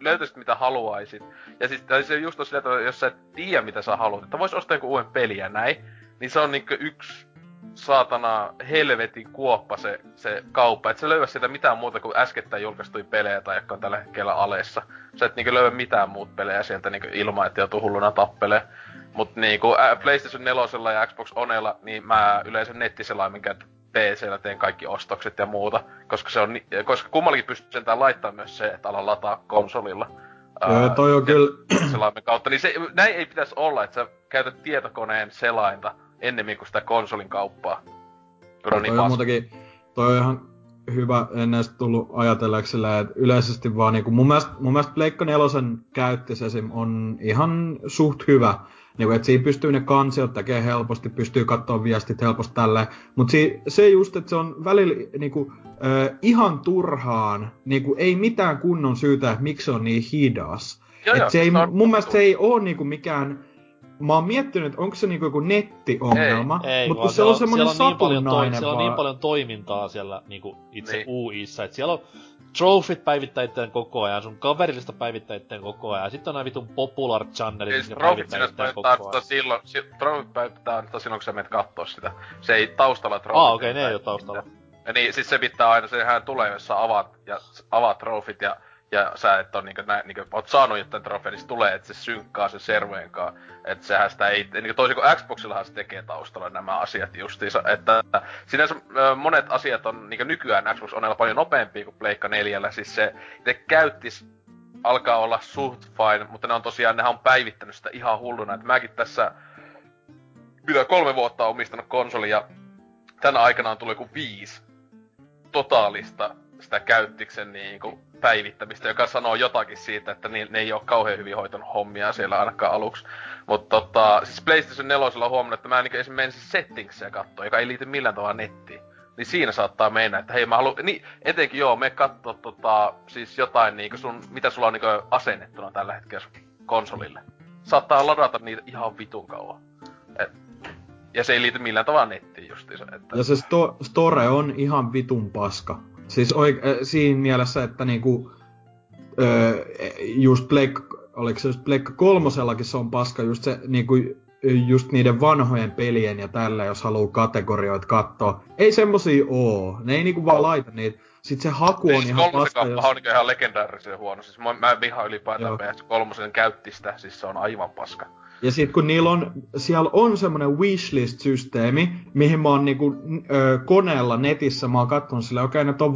löytäisit mitä haluaisit. Ja siis se just on sillä tavalla, jos sä et tiedä mitä sä haluat, että vois ostaa joku uuden peliä näin, niin se on niinkö yksi saatana helvetin kuoppa se kauppa, et sä löydä sieltä mitään muuta kuin äskettäin julkaistui pelejä tai jotka on tällä hetkellä alessa. Sä et niinku löydä mitään muut pelejä sieltä niinku ilman, että joutuu hulluna tappeleen. Mut niinku PlayStation 4:lla ja Xbox Onella, niin mä yleensä nettiselaimen käytän PC:llä teen kaikki ostokset ja muuta. Koska se on, koska kummallakin pystyy sentään laittaa myös se, että ala lataa konsolilla. Toi on kyllä... selaimen kautta, niin se, näin ei pitäisi olla, että sä käytät tietokoneen selainta ennemmin kuin sitä konsolin kauppaa. Toi on niin muutenkin, toi on ihan hyvä, en edes tullut ajatelleeksi sillä, että yleisesti vaan niinku, mun mielestä Pleikka 4:n käyttis esim. On ihan suht hyvä. Niinku, että siinä pystyy ne kansiot tekemään helposti, pystyy katsoa viestit helposti tälleen. Mut se just, että se on välillä niinku ihan turhaan, niinku ei mitään kunnon syytä, miksi se on niin hidas. Joo, se ei, mun mielestä se ei oo niinku mikään Mä oon miettinyt, että onko se niinku joku nettiongelma, mutta kun se on semmoinen satunnainen vaan. Siellä on niin paljon toimintaa siellä niinku itse niin. UI:ssa, että siellä on trofit päivittäitteen koko ajan, sun kaverillista päivittäitteen koko ajan, sitten on nää vitun popular channelit, niin päivittäitteen koko ajan. Silloin, trofit päivittää antaa silloin, kun sä menet kattoo sitä. Se ei taustalla trofit. Okei, ne ei oo taustalla. Ja niin, sit se pitää aina, sehän tulee, jos sä avaat trofit ja sä et on niinku oot saanut jotain trofeja, niin se tulee, että se synkkaa sen serveenkaan. Että sehän sitä ei, niinku toisin kuin Xboxillahan se tekee taustalla nämä asiat justiinsa. Että sinänsä monet asiat on niinku nykyään Xbox Onella paljon nopeampia kuin Pleikka 4:llä. Siis se itse käyttis alkaa olla suht fine, mutta ne on tosiaan, nehän on päivittänyt sitä ihan hulluna. Että mäkin tässä pitää 3 vuotta omistanut konsolin ja tänä aikana on tullut joku 5 totaalista sitä käyttiksen niinku päivittämistä, joka sanoo jotakin siitä, että ne ei oo kauhean hyvin hoitanut hommia siellä ainakaan aluksi. Mutta siis PlayStation 4:llä on huomannut, että mä niinku esimerkiksi menen siis settingsia kattoo, joka ei liity millään tavalla nettiin. Niin siinä saattaa mennä, että hei mä haluun, niin etenkin joo, me kattoo siis jotain niinku sun, mitä sulla on niinku asennettuna tällä hetkellä konsolille. Saattaa ladata niitä ihan vitun kauan. Ja se ei liity millään tavalla nettiin justiinsa. Että... Ja se store on ihan vitun paska. Siis siinä mielessä, että niinku, just oliko se just Pleikka 3:llakin se on paska, just se niinku, just niiden vanhojen pelien ja tällä, jos haluu kategorioita katsoa. Ei semmosia oo, ne ei niinku vaan laita niitä. Sit se haku on siis ihan paska. Kolmosen on niinku ihan legendaarisen huono, siis mä vihaan ylipäätään PS3 käyttistä, siis se on aivan paska. Ja sit kun niillä on, siellä on semmonen wishlist-systeemi, mihin mä oon niinku koneella netissä, mä oon kattonut silleen, okei, no ton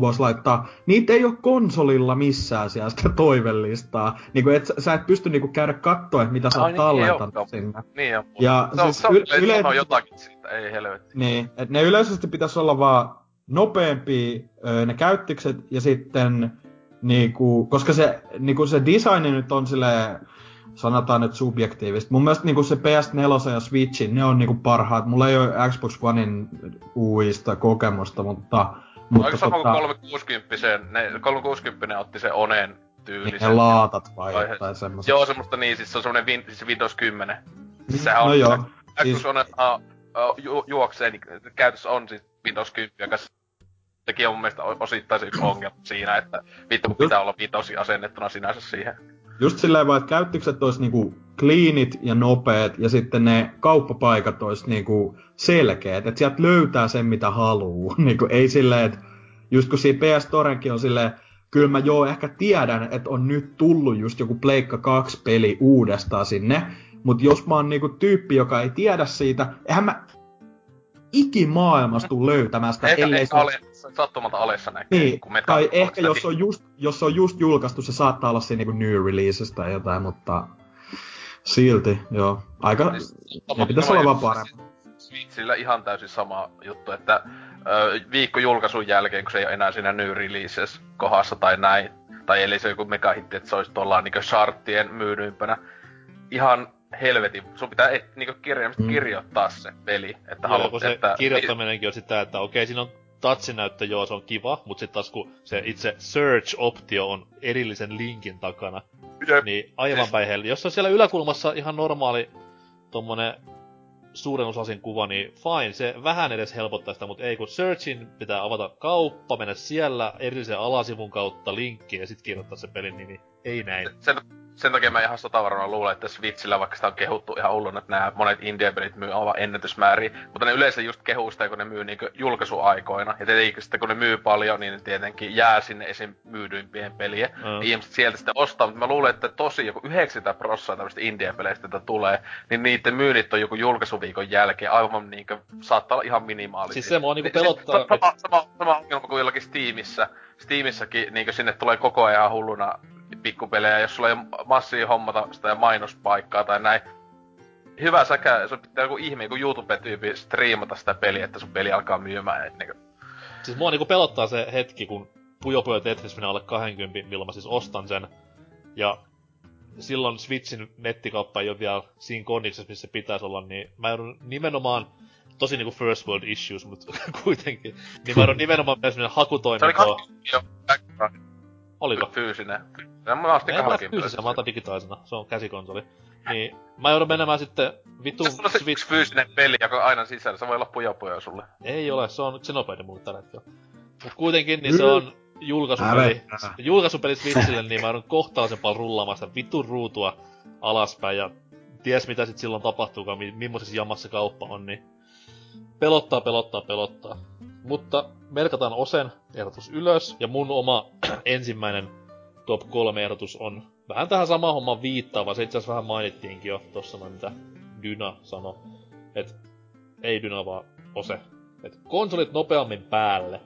vois laittaa. Niitä ei oo konsolilla missään siellä sitä toivellistaa. Niinku et sä et pysty niinku käydä kattoo, et mitä sä oot tallentanut sinne. Niin joo. Ja se siis sanoo jotakin siitä, ei helvetti. Niin, et ne yleisesti pitäis olla vaan nopeampii ne käyttikset ja sitten niinku, koska se niinku se designi nyt on silleen, sanotaan nyt subjektiivisesti. Mun mielestä niinku se PS4 ja Switchin, ne on niinku parhaat. Mulla ei ole Xbox Onein uista kokemusta, mutta oliko sama kuin 360 otti sen Oneen tyylisen? Niin ne laatat vai semmoista. Joo, semmoista niin, siis se on semmonen siis Windows 10. Siis sehän on, no joo. Xbox One juoksee, niin käytössä on siis Windows 10, joka sekin on mun mielestä osittain se yksi ongelma siinä, että vittu mun pitää olla vitosi asennettuna sinänsä siihen. Just silleen vaan, että käyttikset ois niinku cleanit ja nopeet, ja sitten ne kauppapaikat ois niinku selkeet, että sieltä löytää sen mitä haluu. Niinku ei silleen, että just kun siinä PS Storenkin on silleen, kyllä mä joo ehkä tiedän, että on nyt tullut just joku Pleikka 2 peli uudestaan sinne, mut jos mä oon niinku tyyppi, joka ei tiedä siitä, eihän mä ikimaailmassa tuu löytämään sitä, ellei se... sattumalta alessa näkee. Niin, tai ehkä jos on just julkaistu, se saattaa olla siinä niinku new releases tai jotain, mutta silti, joo. Aika, ne pitäis olla vaan paremmin. Switchillä ihan täysin sama juttu, että viikko julkaisun jälkeen, kun se ei oo enää siinä new releases kohdassa tai näin, tai ellei se joku megahitti, että se ois tollaan niinku charttien myydyimpänä. Ihan helvetin, sun pitää niinku kirjoittaa se peli, että haluat, että... Joo, se kirjoittaminenkin on sitä, että okei, siinä on touchinäyttö, joo, se on kiva, mut sit taas kun se itse search-optio on erillisen linkin takana, niin aivan päin helvetin. Jos on siellä yläkulmassa ihan normaali tommonen suurennuslasin kuva, niin fine, se vähän edes helpottaa sitä, mut ei, kun searchin pitää avata kauppa, mennä siellä erillisen alasivun kautta linkkiin ja sit kirjoittaa se pelin nimi. Ei näin. Sen takia mä ihan sotavarana luulen, että Switchillä, vaikka sitä on kehuttu ihan hulluna, että nämä monet indie-pelit myy aivan ennätysmääriä, mutta ne yleensä just kehuu sitä, kun ne myy niinku julkaisuaikoina. Ja tietenkin sitten, kun ne myy paljon, niin ne tietenkin jää sinne esim. Myydyimpien peliä. Ihmiset sieltä sitä ostaa, mutta mä luulen, että tosi joku 90% tämmöistä indie-peleistä, joita tulee, niin niiden myynnit on joku julkaisuviikon jälkeen aivan niinku, saattaa olla ihan minimaalisia. Siis se mua niinku pelottaa... Sama ongelma kuin jollakin Steamissä. Steamissäkin niinku sinne tulee koko ajan hulluna pikkupelejä, jos sulla ei ole massia hommata sitä mainospaikkaa tai näin. Hyvä säkä, sun pitää joku ihme, joku YouTube-tyypi striimata sitä peliä, että sun peli alkaa myymään. Siis mua niinku pelottaa se hetki, kun Puyo Puyo Tetris menee alle 20, milloin mä siis ostan sen. Ja silloin Switchin nettikauppa ei oo vielä siinä kondiksessa, missä se pitäis olla, niin mä joudun nimenomaan tosi niinku first world issues, mut kuitenkin. Niin mä joudun nimenomaan mennä hakutoimintoon. Oliko? Fyysinen. Mä ostin 20. Fyysinen, mä otan digitaalisena. Se on käsikonsoli. Niin. Mä joudun menemään sitten vitun Switch. Se on yksi fyysinen peli, joka on aina sisällä. Se voi olla pujapuja sulle. Ei ole, se on Xenoblade muuta tällä hetkellä. Mut kuitenkin niin se on julkaisupeli Switchille, niin mä joudun kohtalaisen paljon rullaamaan sitä vitun ruutua alaspäin. Ja ties mitä sit silloin tapahtuukaan, millaisessa jamassa kauppa on, niin pelottaa. Mutta merkataan Osen ehdotus ylös, ja mun oma ensimmäinen top 3 ehdotus on vähän tähän samaan homman viittaava, se itseasiassa vähän mainittiinkin jo tossa noin mitä Dyna sano. Et ei Dyna vaan Ose. Et konsolit nopeammin päälle.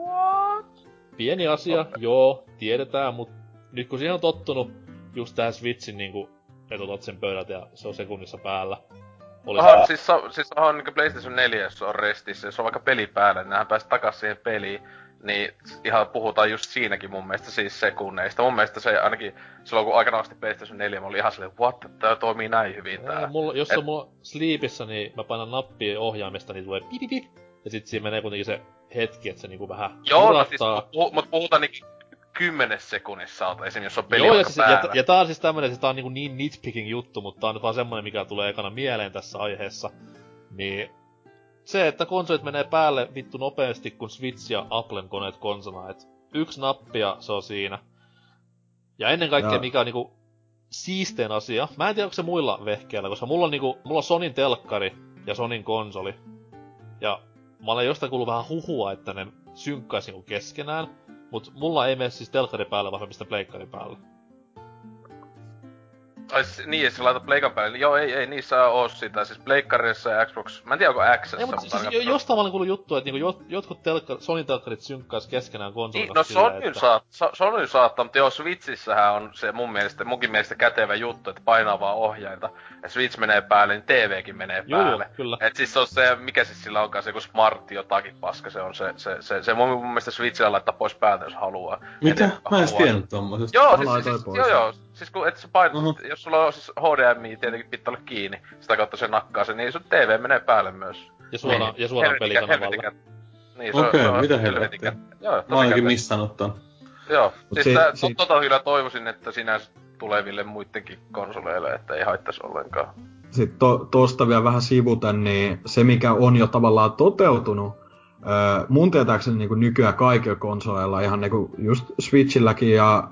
What? Pieni asia, joo, tiedetään, mut nyt kun siihen on tottunut just tähän Switchin niinku, et otat sen pöydältä ja se on sekunnissa päällä. Aha, siis on niinku PlayStation 4, jos on restissä, jos on vaikka peli päällä, niin näähän pääset takas siihen peliin. Niin ihan puhutaan just siinäkin mun mielestä siis sekunneista. Mun mielestä se ainakin silloin kun aikanaan asti PlayStation 4, mä olin ihan silleen, what, tää toimii näin hyvin tää. Mulla, jos on mulla sleepissä, niin mä painan nappia ohjaamista, niin tulee pipipip. Ja sit siinä menee kuitenkin se hetki, että se niinku vähän kurattaa. Joo, siis, mut puhutaan niinku 10 sekunnissa alta, esimerkiksi jos on peli vaikka siis, päällä. Ja tää on siis tämmönen, siis tää on niinku niin nitpicking juttu, mutta tää on nyt vaan semmonen, mikä tulee ekana mieleen tässä aiheessa. Niin se, että konsolit menee päälle vittu nopeasti, kun Switch ja Applen koneet konsona, et yksi nappi ja se on siinä. Ja ennen kaikkea, mikä on niinku siisteen asia, mä en tiedä, onko se muilla vehkeillä, koska mulla on niinku, mulla on Sonyn telkkari ja Sonyn konsoli. Ja mä olen jostain kuullut vähän huhua, että ne synkkäis niinku keskenään, mut mulla ei mene siis telkkari päälle, vaan mä pistän pleikkari päälle. Niin, jos sä laitat pleikan päälle, niin joo, ei niissä oo sitä, siis pleikkarissa ja Xbox, mä en tiedä onko X:ssä. Ei, mutta siis jostain mä olen kuullut juttua, että niinku jotkut Sony-telkkarit synkkaisi keskenään konsolina. Niin, no Sony saattaa, mutta joo, Switchissähän on se munkin mielestä kätevä juttu, että painaa vaan ohjainta. Ja Switch menee päälle, niin TVkin menee päälle. Joo, kyllä. Et siis se on se, mikä siis sillä onkaan, se kun smart jotakin paska, se on se mun mielestä Switchillä laittaa pois päältä, jos haluaa. Mitä? Mä en tiennyt tommosesta. Siis kun et sä painat, jos sulla on siis HDMI tietenkin pitää olla kiinni, sitä kautta se nakkaa sen, niin sun TV menee päälle myös. Ja suoraan pelikanavalle. Niin, okei, mitä helvettiä. Mä olenkin missannut ton. Joo, siis tota kyllä toivoisin, että sinä tuleville muittenkin konsoleille, että ei haittais ollenkaan. Sitten tosta vielä vähän sivuten, niin se mikä on jo tavallaan toteutunut, mun tietääkseni niin nykyään kaikilla konsoleilla, ihan niinku just Switchilläkin ja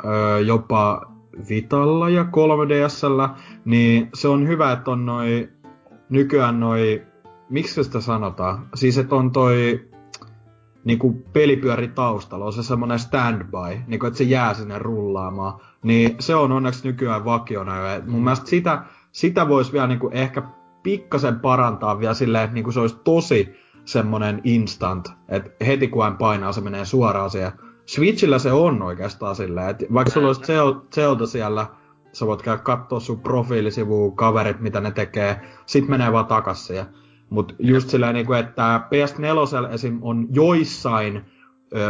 jopa Vitalla ja 3DS:llä, niin se on hyvä, että on noi nykyään noi, miksi sitä sanotaan? Siis että on toi niinku pelipyöri taustalla, on se semmonen standby, niinku että se jää sinne rullaamaan. Niin se on onneksi nykyään vakiona jo. Et mun mielestä sitä vois vielä niinku ehkä pikkasen parantaa vielä silleen, että niinku se olisi tosi semmonen instant, että heti kun hän painaa, se menee suoraan siihen. Switchillä se on oikeastaan silleen, että vaikka sulla olisi Zelda siellä, sä voit käydä kattoo sun profiilisivuun, kaverit, mitä ne tekee, sit menee vaan takas siihen. Mut just silleen, että PS4 esim. On joissain,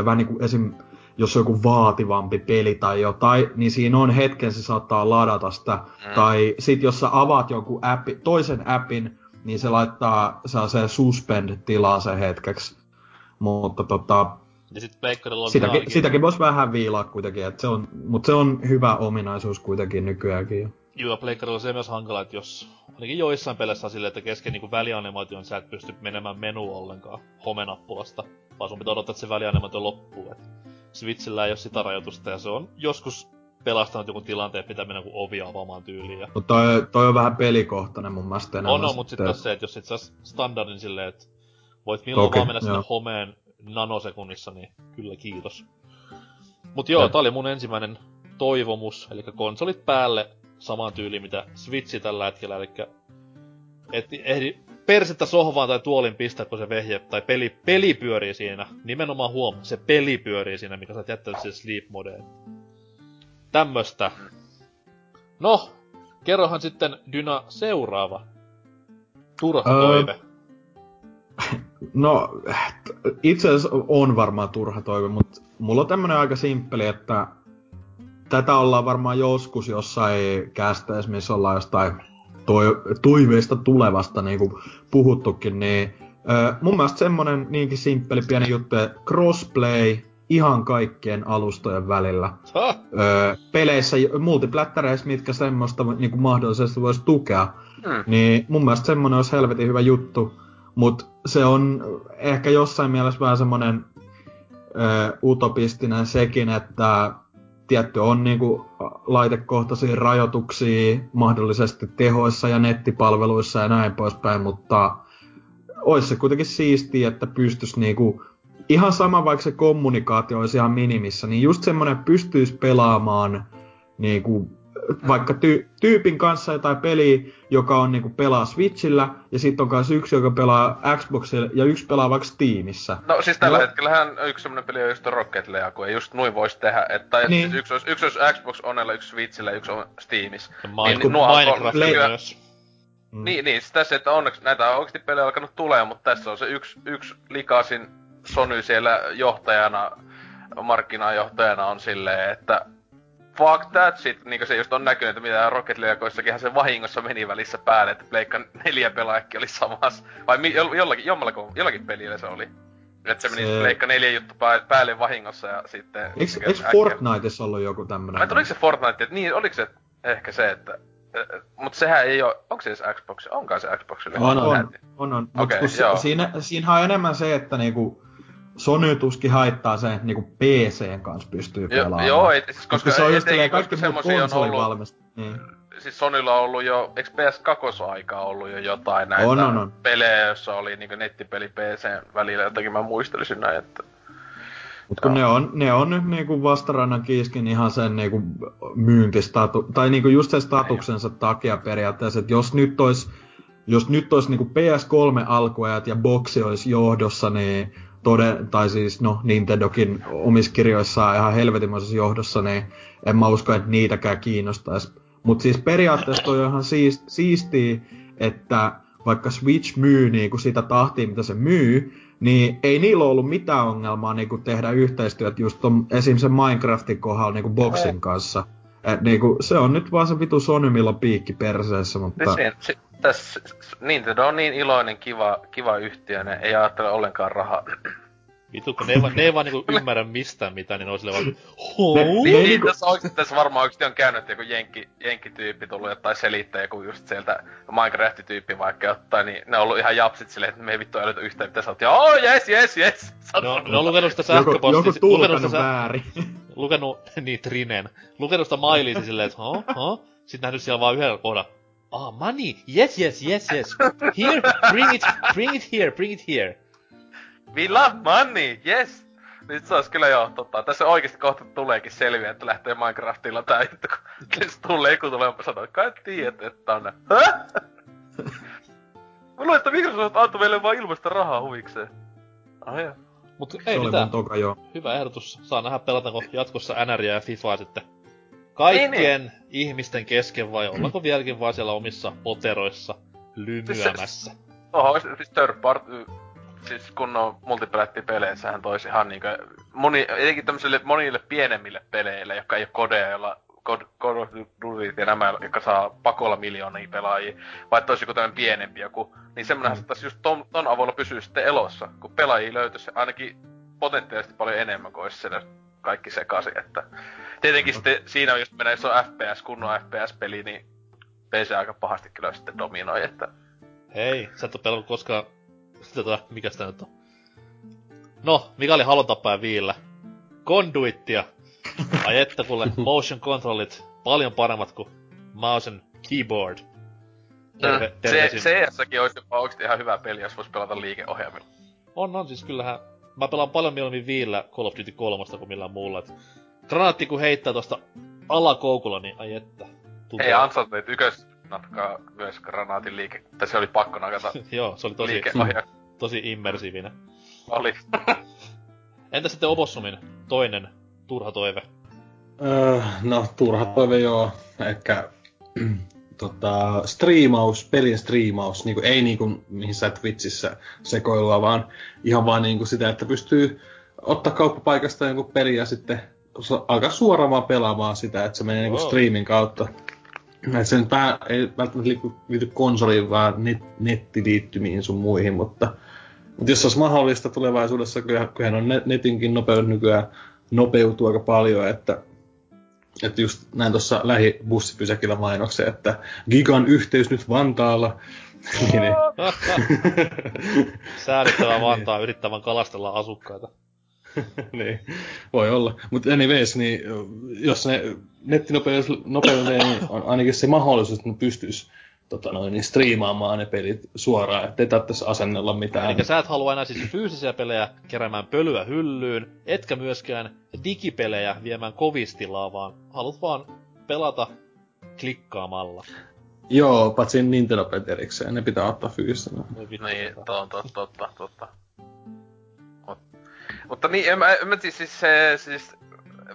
vähän niinku esim. Jos on joku vaativampi peli tai jotain, niin siinä on hetken se saattaa ladata sitä. Tai sit jos sä avaat jonkun appi, toisen appin, niin se laittaa se suspend-tilaa sen hetkeksi. Mutta ja sit pleikkarilla on sitäkin vois vähän viilaa kuitenkin, et se on, mut se on hyvä ominaisuus kuitenkin nykyäänkin jo. Joo, ja pleikkarilla on se myös hankala, että jos ainakin joissain peleissä on silleen, että kesken niinku välianimaation sä et pysty menemään menuun ollenkaan homenappulasta, vaan sun pitää odottaa, että se välianimaatio loppuu, et Switchillä ei oo sitä rajoitusta, ja se on joskus pelastanut joku tilanteen, pitää mennä joku ovi avaamaan tyyliin ja mut toi on vähän pelikohtainen mun mielestä enemmän. On, mut sit taas se, että jos sit saas standardin silleen, että voit milloin vaan mennä sinne homeen nanosekunnissa, niin kyllä kiitos. Mut joo, tää oli mun ensimmäinen toivomus, elikkä konsolit päälle samaan tyyliin mitä Switchi tällä hetkellä, elikkä et ehdi persettä sohvaan tai tuolin pistää, kun se vehje tai peli pyörii siinä. Nimenomaan huomaa, se peli pyörii siinä, mikä sä oot jättänyt siihen sleep modeen. Tämmöstä. No, kerrohan sitten Dyna seuraava. Turha toive. No, itse asiassa on varmaan turha toive, mutta mulla on tämmönen aika simppeli, että tätä ollaan varmaan joskus jossain kästeessä, missä ollaan jostain toiveista tulevasta niinku puhuttukin, niin mun mielestä semmonen niinkin simppeli pieni juttu, että crossplay ihan kaikkien alustojen välillä. Peleissä, multiplättäreissä, mitkä semmoista niin mahdollisesti voisi tukea. Niin mun mielestä semmoinen olisi helvetin hyvä juttu. Mut se on ehkä jossain mielessä vähän semmoinen utopistinen sekin, että tietty on niinku laitekohtaisia rajoituksia mahdollisesti tehoissa ja nettipalveluissa ja näin poispäin, mutta olisi se kuitenkin siistiä, että pystyisi niinku, ihan sama vaikka se kommunikaatio olisi ihan minimissä, niin just semmoinen pystyisi pelaamaan niinku, vaikka tyypin kanssa jotain peliä, joka on niinku pelaa Switchillä, ja sit on kans yksi, joka pelaa Xboxilla, ja yksi pelaa vaikka Steamissä. No siis tällä hetkellähän yksi semmonen peli on just Rocket League, kun ei just noin vois tehdä, että niin. Siis yksi olisi Xbox Onella, yksi Switchillä, yksi on Steamissä. Minecraft. Niin, siis tässä, että onneksi näitä on oikeesti pelejä alkanut tulee, mutta tässä on se yksi likasin Sony siellä johtajana, markkinajohtajana on silleen, että fuck that shit, niinku se just on näkynyt, että mitä Rocket Leagueissakinhan se vahingossa meni välissä päälle, että Pleikka 4 pelaajakin oli samassa. Vai jollakin pelillä se oli. Että se meni Pleikka 4 juttu päälle vahingossa ja sitten... Eiks Fortniteissa ollut joku tämmönen? Mä oliko se Fortnite, että niin, oliko se ehkä se, että... Mut sehän ei oo... Onko se edes Xbox? Onkaan se Xboxille? On. Okei, joo. Siinähän on enemmän se, että niinku... Sony tuskin haittaa sen, että niinku PC:n kanssa pystyy pelaamaan. Joo, siis koska se on just silleen kaikki muut konsolivalmistajat. Niin. Siis Sonylla on ollut jo, eiks PS2-aikaa ollut jo jotain näitä pelejä, jossa oli niinku nettipeli PC:n välillä, jotakin mä muistelisin näin, että... Mut kun ne on nyt niinku vastarannan kiiskin ihan sen niinku tai niinku just sen statuksensa takia periaatteessa, että jos nyt ois niinku PS3-alkuajat ja boksi ois johdossa, niin... Tai siis, no, Nintendokin omissa kirjoissaan ihan helvetimoisessa johdossa, niin en mä usko, että niitäkään kiinnostaisi. Mutta siis periaatteessa toi on ihan siistiä, että vaikka Switch myy niinku sitä tahtia, mitä se myy, niin ei niillä ollut mitään ongelmaa niinku tehdä yhteistyötä just esim. Sen Minecraftin kohdalla niinku Boxin kanssa. Et niinku, se on nyt vaan se vitu Sony, millä on piikki perseessä, mutta... Nintendo on niin iloinen, kiva yhtiö, ne ei ajattele ollenkaan rahaa. Vitu, kun ne ei vaan niinku ymmärrä mistään mitään, niin ne on silleen vaan... Tässä varmaan oikeesti on käynyt joku jenkkityyppi tullut tai selittää joku just sieltä Minecraft-tyyppi vaikka jotain, niin ne on ollut ihan japsit silleen, että me ei vittu älytä yhtään, mitä sä oot, ja jes! Ne on lukenut sitä sähköpostia... Joku tulkannut väärin. Lukenut niitä Rinen. Lukenut sitä mailiisi silleen, että Sit nähnyt siellä vaan yhdellä kohdalla. Ah, money! Yes! Here! Bring it here! We love money! Yes! Nyt se ois kyllä joo, totta. Tässä oikeesti kohta tuleekin selviä, että lähtee Minecraftilla tää juttu, kun se tulee, kun tulee sanoa, että kai tiedät, että on... Mä luulen, että Microsoft antoi meille vaan ilmaista rahaa huvikseen. Aja. Mut ei mitään. Hyvä ehdotus. Saa nähdä, pelataanko jatkossa NR:ää ja FIFAa sitten. Kaikkien ihmisten kesken vai ollaanko vieläkin vaan siellä omissa poteroissa lymyämässä? Oho, siis third part, siis kun on multipeleissä toisi ihan niinku... Etenkin tämmöisille monille pienemmille peleille, jotka ei oo kodeja, joilla... Kododurit ja nämä, jotka saa pakolla miljoonia pelaajia, vai toisi joku tämmönen pienempi joku, niin semmonenhan saattaisi just ton avulla pysyä sitten elossa, kun pelaajia löytyisi ainakin potentiaalisesti paljon enemmän kuin olisi siellä kaikki sekaisin, että... Tietenkin sitten siinä on just mennä, jos on FPS, kunnon FPS-peli, niin PC aika pahasti kyllä sitten dominoi, että... Hei, sä et oo pelannut koskaan... Mikä sitä nyt on? No, mikä oli Halon tapaa viillä? Conduittia! Ai että kuule, motion controlit paljon paremmat kuin mouse and keyboard. CS-säkin olisi jopa oikeesti ihan hyvä peli, jos vois pelata liikeohjaimilla. On siis kyllähän. Mä pelaan paljon mieluummin viillä Call of Duty 3 kuin millään muulla, et... Granaatti kun heittää tosta alakoukulla, niin ai että... Hei, Ansat veit ykös natkaa myös granaatin liike, tai se oli pakko nakata. Joo, se oli tosi immersiivinen. Oli. Entä sitten Opossumin toinen turha toive? No, turha toive joo, ehkä... striimaus, pelien striimaus, niinku, ei niinku mihin sä Twitchissä sekoilua, vaan ihan vaan niinku sitä, että pystyy ottaa kauppapaikasta jonkun peli ja sitten alkaa suoraan vaan pelaamaan sitä, että se menee niinku streamin kautta. Et se nyt ei välttämättä liity konsoliin, vaan nettiliittymiin sun muihin, mutta Mutta jos olisi mahdollista tulevaisuudessa, kyllähän on netinkin nopeus nykyään nopeutuu aika paljon, että just näin tuossa lähibussipysäkillä mainoksen, että Gigan yhteys nyt Vantaalla. Säädettävä Vantaa yrittävän kalastella asukkaita. Niin, voi olla. Mutta anyways, niin jos ne nettinopeudelle, niin on ainakin se mahdollisuus, että ne pystyisi niin striimaamaan ne pelit suoraan, ettei tarvitse asennella mitään. Eli sä et halua enää siis fyysisiä pelejä keräämään pölyä hyllyyn, etkä myöskään digipelejä viemään kovistilaa, vaan haluat vaan pelata klikkaamalla. Joo, paitsi Nintendo-pelit erikseen, ne pitää ottaa fyysisenä. Niin, totta. Mutta niin,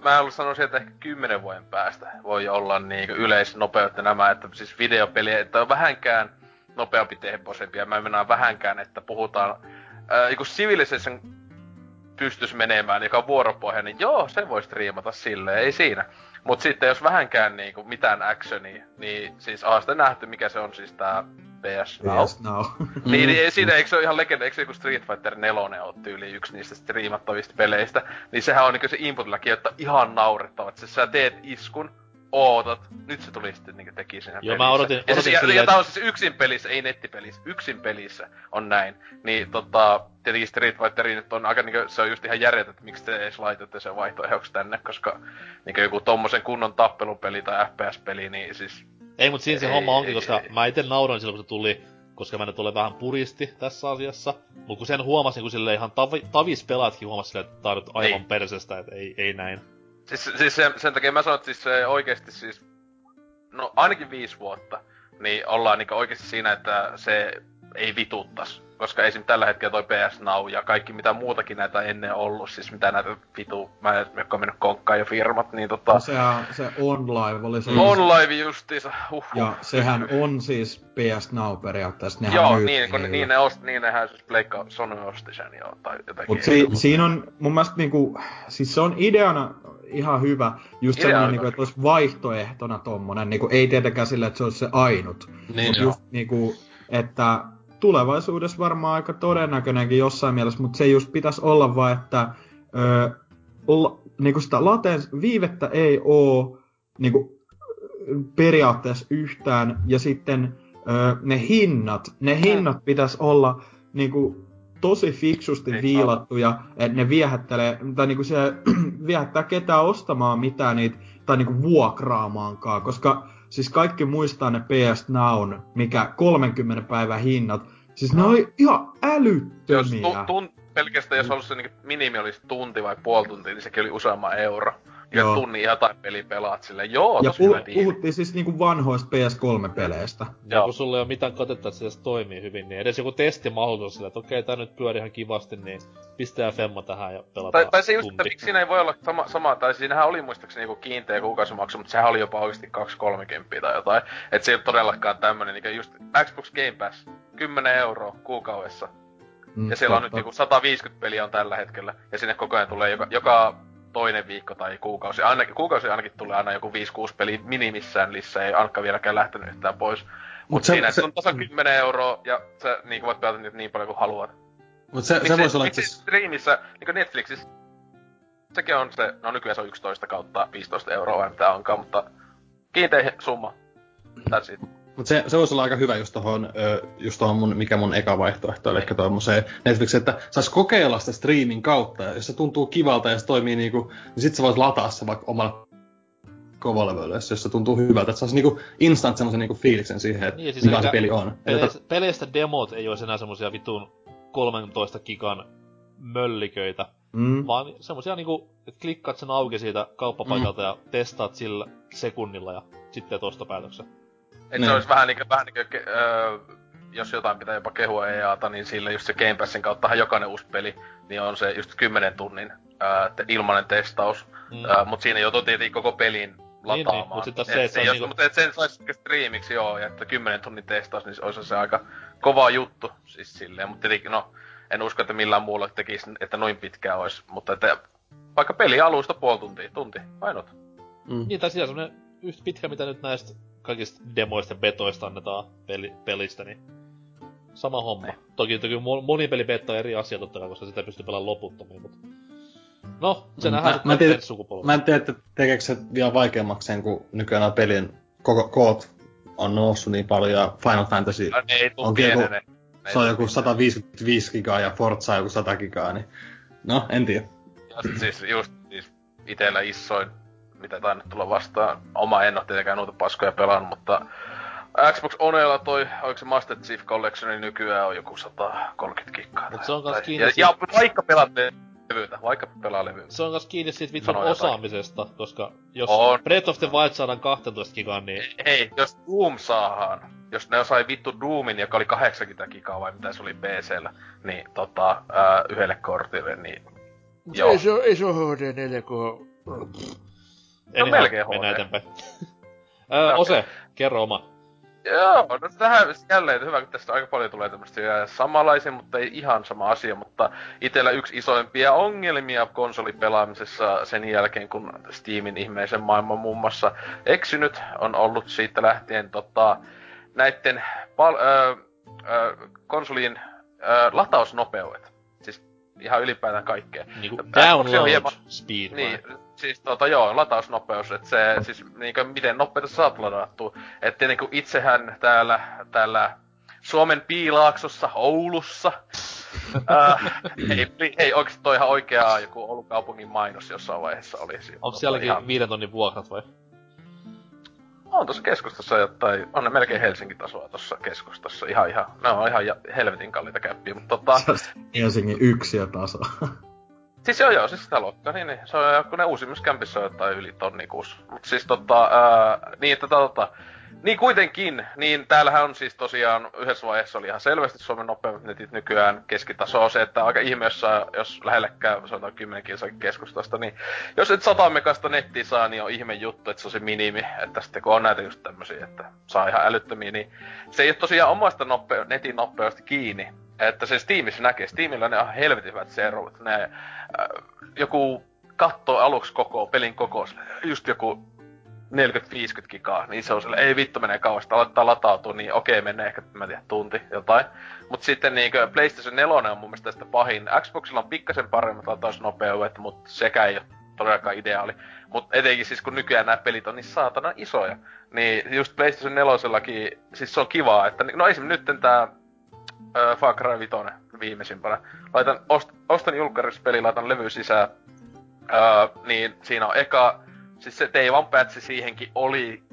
mä haluan sanoa sieltä, että 10 vuoden päästä voi olla niin yleisnopeutta nämä, että siis videopeliä, että on vähänkään nopeampi tempoisempia. Mä en mennä vähänkään, että puhutaan, joku Civilization pystyisi menemään, joka on vuoropohja, niin joo, se voi striimata silleen, ei siinä. Mut sitten jos vähänkään niinku mitään actionia, niin siis onhan sitä nähty, mikä se on siis tää PS Now. PS Now. Niin siinä eikö se ole ihan legenda, eikö se joku Street Fighter 4 ole tyyli yksi niistä striimattavista peleistä, niin sehän on niinku se input-laki, jotta ihan naurettava, että sä teet iskun, ootat, nyt se tuli sitten niinku teki siinä pelissä. Joo, mä odotin ja siis, silleen... Ja tää on siis yksin pelissä, ei nettipelissä, yksin pelissä on näin, niin tietenkin Street Fighteri nyt on aika niinku, se on just ihan järjetöntä, että miksi te edes laitatte sen vaihtoehdoksi tänne, koska niinku joku tommosen kunnon tappelupeli tai FPS-peli, niin siis... Ei, mut siinä se homma onkin, koska mä ite nauroin silloin, kun se tuli, koska mä nyt olen vähän puristi tässä asiassa, mut kun sen huomasin, kun silleen ihan tavispelaatkin huomasi silleen, että tää on nyt aivan persestä, et ei näin. Siis sen takia mä sanon, että siis oikeesti siis, no ainakin 5 vuotta, niin ollaan niinku oikeesti siinä, että se ei vituttas. Koska esim. Tällä hetkellä toi PS Now ja kaikki mitä muutakin näitä ennen ollut, siis mitä näitä vitu, mä en ole mennyt konkkaan jo firmat, niin No sehän se online oli se... Online justiinsa, Ja sehän on siis PS Now periaatteessa, nehän joo, niin nehän siis Pleikka Sony osti sen joo, tai jotakin. Mut siinä on mun mielestä niinku, siis se on ideana ihan hyvä, just sellainen niinku, että olisi vaihtoehtona tommonen, niinku ei tietenkään sillä, että se olisi se ainut. Niin joo. Just niinku, että... Tulevaisuudessa varmaan aika todennäköinenkin jossain mielessä, mutta se just pitäisi olla vaan, että niinku sitä viivettä ei oo niinku, periaatteessa yhtään, ja sitten ne hinnat pitäisi olla niinku, tosi fiksusti viilattuja, että ne viehättelee, tai niinku se viehättää ketään ostamaan mitään niitä, tai niinku vuokraamaankaan, koska siis kaikki muistaa ne PS Nown, mikä 30 päivän hinnat. Siis ne oli ihan älyttömiä. Jos pelkästään jos olisi se niin minimi olisi tunti vai puoli tuntia, niin sekin oli useamman euro. Ja tunnin jotain peli pelaat silleen. Joo, ja puhuttiin siis niinku vanhoista PS3-peleistä. Ja kun sulla ei ole mitään katetta, että se toimii hyvin, niin edes joku testimahdollisuus silleen, että okei, tää nyt pyöri ihan kivasti, niin pistää femma tähän ja pelataan tai se just, tunti. Että miksi siinä ei voi olla sama tai siinähän oli muistaakseni niinku kiinteä kuukausimaksu, mutta sehän oli jopa oikeesti 2-30 tai jotain. Et se ei ole todellakaan tämmönen, niin just Xbox Game Pass, 10 € kuukaudessa. Ja siellä on nyt niinku 150 peliä on tällä hetkellä, ja sinne koko ajan tulee joka toinen viikko tai kuukausi. Kuukausi ainakin tulee aina joku 5-6 peli minimissään lisää, ei Anka vieläkään lähtenyt yhtään pois. Mut siinä se on tasa 10 € ja sä niin voit pelata niitä niin paljon kuin haluat. Mut se voisi olla itse... Streamissä, niinku Netflixissä, sekin on se, no nykyään se on 11/15 € vai mitä onkaan, mutta kiinteä summa. That's it. Mut se voisi olla aika hyvä just tohon mikä mun eka vaihtoehto, eli tommoseen Netflix, että sais kokeilla sitä striimin kautta, ja jos se tuntuu kivalta ja se toimii niinku, niin sit sä voit lataa se vaikka omalla kovalevöllä, jos se tuntuu hyvältä, että sais niinku instant semmosen niinku fiiliksen siihen, että niin, siis mikä se peli on. Peleistä demot ei oo enää semmosia vitun 13 gigan mölliköitä, vaan semmosia niinku, että klikkaat sen auki siitä kauppapaikalta ja testaat sillä sekunnilla ja sitten tosta päätöksen. Et se olisi vähän niinku, jos jotain pitää jopa kehua EA:ta, niin sille just se Game Passin kauttahan jokainen uusi peli, niin on se just 10 tunnin ilmanen testaus. Mut siinä joutuu tietenkin koko pelin lataamaan. Mutta et sen saisi striimiksi joo, ja että 10 tunnin testaus, niin olisi se aika kova juttu. Siis silleen, mut tietenkin no, en usko, että millään muulla tekis, että noin pitkään olisi, mutta että vaikka peli alusta puoli tunti, ainut. Niin, tai siellä semmonen yhtä pitkä, mitä nyt näistä kaikista demoista ja betoista annetaan pelistä, niin Sama homma. Ei. Toki monipelibetta on eri asia totta kai, koska sitä pystyy pelaamaan loputtomiin, mutta... No, se nähdään nyt sukupolvella. Mä en tiedä, että tekeekö se vielä vaikeammaksi sen, kun nykyään pelin koot on noussut niin paljon, ja Final Fantasy on pienenä. Se on joku 155 gigaa ja Forza joku 100 gigaa, niin... No, en tiedä. Ja siis just siis itellä isoin, mitä tainnut tulla vastaan. Oma en oo tietenkään noita paskoja pelannut, mutta... Xbox Onella toi, oliko se Master Chief Collectioni nykyään on joku 130 giggaa. Mut se on kans kiinni... Ja vaikka pelaat levytä, vaikka pelaa levytä. Se on kans kiinni siitä vitsun osaamisesta, koska jos on. Breath of the Wild saadaan 12 gigaa, niin... Ei, jos Doom saadaan, jos ne sai vittu Doomin, joka oli 80 gigaa vai mitä se oli PC:llä, niin yhdelle kortille, niin... Mut joo. Ei se oo HD4, kun... No melkein HD. Mennään eteenpäin. Ose, kerro oma. Joo, no tähän jälleen hyvä, kun tästä aika paljon tulee tämmöistä samanlaisia, mutta ei ihan sama asia, mutta itsellä yksi isoimpia ongelmia konsolipelaamisessa sen jälkeen, kun Steamin ihmeisen maailman muun muassa eksynyt, on ollut siitä lähtien näitten konsolien latausnopeudet. Siis ihan ylipäätään kaikkea. Niinku download hieman, speed. Niin, siis joo, latausnopeus, että se siis niinkö miten nopeita saat ladattua. Et tietenkin kun itsehän täällä Suomen Piilaaksossa, Oulussa, ei oikeesti toi ihan oikeaa joku Oulun kaupungin mainos jossain vaiheessa oli. Onko sielläkin ihan... 5 000 vuokrat vai? On tossa keskustassa jotain, on ne melkein Helsingin tasoa tossa keskustassa, ihan, ne on ihan helvetin kalliita käppiä, mutta Helsingin yksiä tasoa. Siis joo, siis sitä luokkaa, niin se on joku ne uusimmissa kämpissä jotain yli tonnikuussa. Mut siis niin että niin kuitenkin, niin täällähän on siis tosiaan yhdessä vaiheessa oli ihan selvästi Suomen nopeimmat netit nykyään. Keskitaso on se, että aika ihmeessä, jos lähellekään sanotaan 10 kilsan keskustasta, niin jos et 100 megasta nettiä saa, niin on ihme juttu, että se on se minimi. Että sitten kun on näitä just tämmösiä, että saa ihan älyttömiä, niin se ei oo tosiaan omasta netin nopeasti kiinni. Että se Steamissä näkee, Steamillä ne on helvetin hyvät servut, ne joku kattoo aluksi pelin koko, just joku 40-50 gigaa, niin se on sille, ei vittu menee kauasta, aloittaa latautua, niin okei menee ehkä, mä tiedän, tunti jotain. Mut sitten niinkö PlayStation 4 on mun mielestä tästä pahin, Xboxilla on pikkasen paremmat latausnopeudet, mut sekään ei oo todellakaan ideaali. Mut etenkin siis kun nykyään nää pelit on niin saatana isoja, niin just PlayStation 4-sellakin, siis se on kivaa, että no esim. Nytten tää Far Cry 5 viimeisimpänä. Ostan julkkarissa peli, laitan levy sisään. Niin siinä on eka... Siis se Teivan patchi siihenkin oli...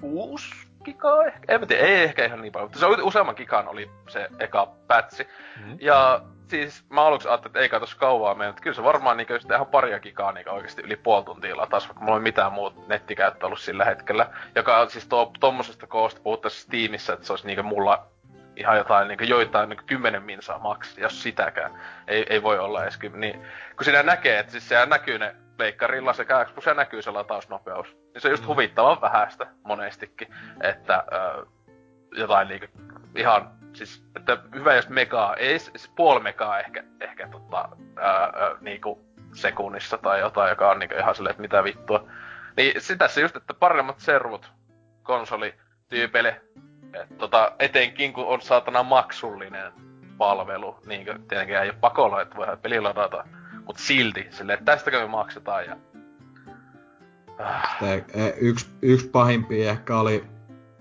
6 gigaa ehkä? En tiedä, ei ehkä ihan niin paljon, mutta se oli useamman gigaan oli se eka patchi. Mm-hmm. Ja siis mä aluksi ajattelin, että eikä tossa kauaa mene. Kyllä se varmaan niinkö ihan paria gigaa niinkö oikeesti yli puoli tuntia latas. Mulla ei mitään muuta nettikäyttöä ollut sillä hetkellä. Joka siis tommosesta koosta puhuttaisiin Steamissä, että se olisi niinkö mulla... Ihan jotain niinku joitain niinku 10 minsaa maks, jos sitäkään. Ei voi olla edes niin. Kun sinä näkee, että siis sehän näkyy ne pleikkarilla sekä Xbox ja näkyy se latausnopeus. Niin se on just huvittavan vähäistä monestikin. Että jotain niinku ihan siis, että hyvä jos megaa, ei siis puoli megaa ehkä niinku sekunnissa tai jotain, joka on niinku ihan silleen, että mitä vittua. Niin sitä se just, että paremmat servut konsolityypeille. Et etenkin kun on saatana maksullinen palvelu, niinkö tietenkään ei oo pakolla, että voihan peli ladata, mut silti, silleen, että tästäkö me maksetaan ja... Yks pahimpia ehkä oli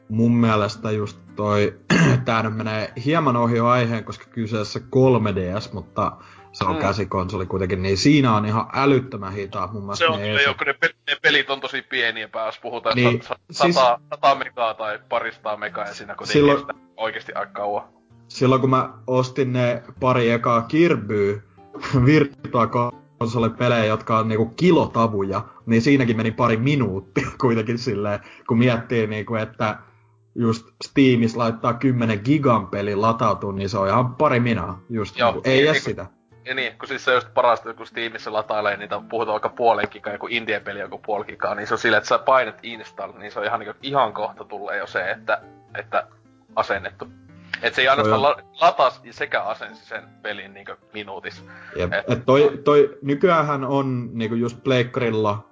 mun mielestä just toi, tää nyt menee hieman ohi aiheen, koska kyseessä 3DS, mutta se on käsikonsoli kuitenkin, niin siinä on ihan älyttömän hitaat mun mielestä. Se on kyllä joku, ne pelit on tosi pieniä päässä, puhutaan niin, 100 megaa tai paristaa megaa ja siinä kuitenkin kestää oikeesti aika kauan. Silloin kun mä ostin ne pari ekaa Kirbyä, virtuaalikonsolipelejä, jotka on niinku kilotavuja, niin siinäkin meni pari minuuttia kuitenkin silleen, kun miettii niinku, että just Steamissa laittaa 10 gigan pelin latautuun, niin se on ihan pari minaa, just joo, niinku, ei jää sitä. Ja niin, kun siis se on just parasta, kun Steamissa latailee niitä, puhutaan vaikka puolen gigaa, joku indie-peli joku puoli gigaa, niin se on silleen, että sä painat install, niin se on ihan niinku, ihan kohta tulee jo se, että asennettu. Et se ei ainoastaan latas sekä asensi sen pelin niinku minuutis. Jep, et toi nykyäänhän on niinku just pleikkarilla,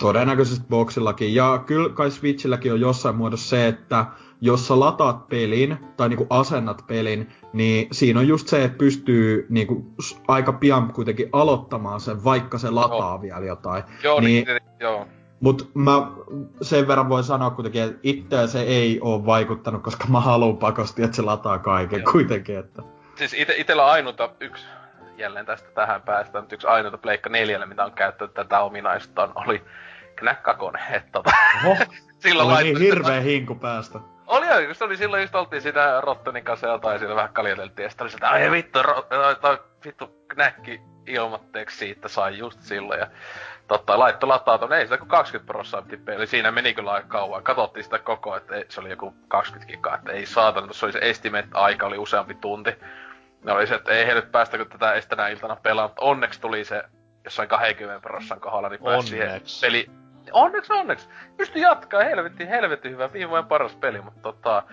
todennäköisesti boxillakin, ja kyllä kai Switchilläkin on jossain muodossa se, että jos sä lataat pelin tai niinku asennat pelin, niin siinä on just se, että pystyy niinku aika pian kuitenkin aloittamaan sen, vaikka se lataa vielä jotain. Joo, niin. Mut mä sen verran voin sanoa kuitenkin, että itseä se ei oo vaikuttanut, koska mä haluun pakosti, että se lataa kaiken kuitenkin. Että. Siis itellä ainuta yksi, jälleen tästä tähän päästään, mutta yksi ainuta Pleikka 4, mitä on käyttänyt tätä ominaisuutta, oli Knäk 2. Silloin oli niin hirveä hinku päästä. Oli kun se oli silloin just oltiin siinä Rottenin kanssa jotain, siinä vähän kaljateltiin, ja sitten oli se, että ai vittu knäkki ilmoitteeksi siitä sai just silloin, ja totta, laittoi lataa tuonne, ei sitä kuin 20% peli, siinä meni kyllä aika kauan, katsottiin sitä koko, että se oli joku 20 gigaa, että ei saatana, tuossa oli se estimate-aika, oli useampi tunti, ne oli se, että ei he nyt päästä, kun tätä edes tänä iltana pelaa, mutta onneksi tuli se jossain 20% kohdalla, niin pääsi siihen peliin. Onneksi. Pysty jatkaa, helvetti hyvä. Viime vuoden paras peli, mutta mutta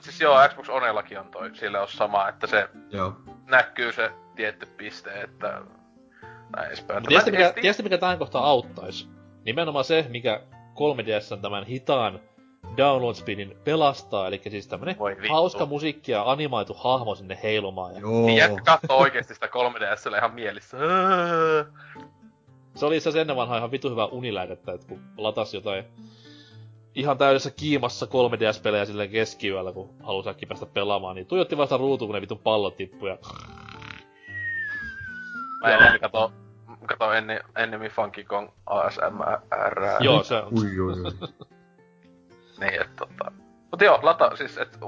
siis joo, Xbox Onellakin on toi, sillä on sama, että se näkyy se tietty piste, että näin edespäin. Mutta tiedätkö mikä tämän kohtaa auttaisi? Nimenomaan se, mikä 3DS:n tämän hitaan download speedin pelastaa, eli siis tämmönen hauska musiikki ja animoitu hahmo sinne heilumaan. Ja jätkä kattoo oikeesti sitä 3DS:llä ihan mielissä. Se oli itse asiassa ennen vanhaa ihan vitu hyvää uniläidettä, että kun latasi jotain ihan täydessä kiimassa 3DS-pelejä silleen keskiyöllä, kun halusi äkkiä päästä pelaamaan, niin tuijotti vasta ruutuun, kun ne vitun pallo tippui ja... Mä en kato ennemmin Funky Kong ASMR. Joo, se on. Niin, että Mut joo, siis et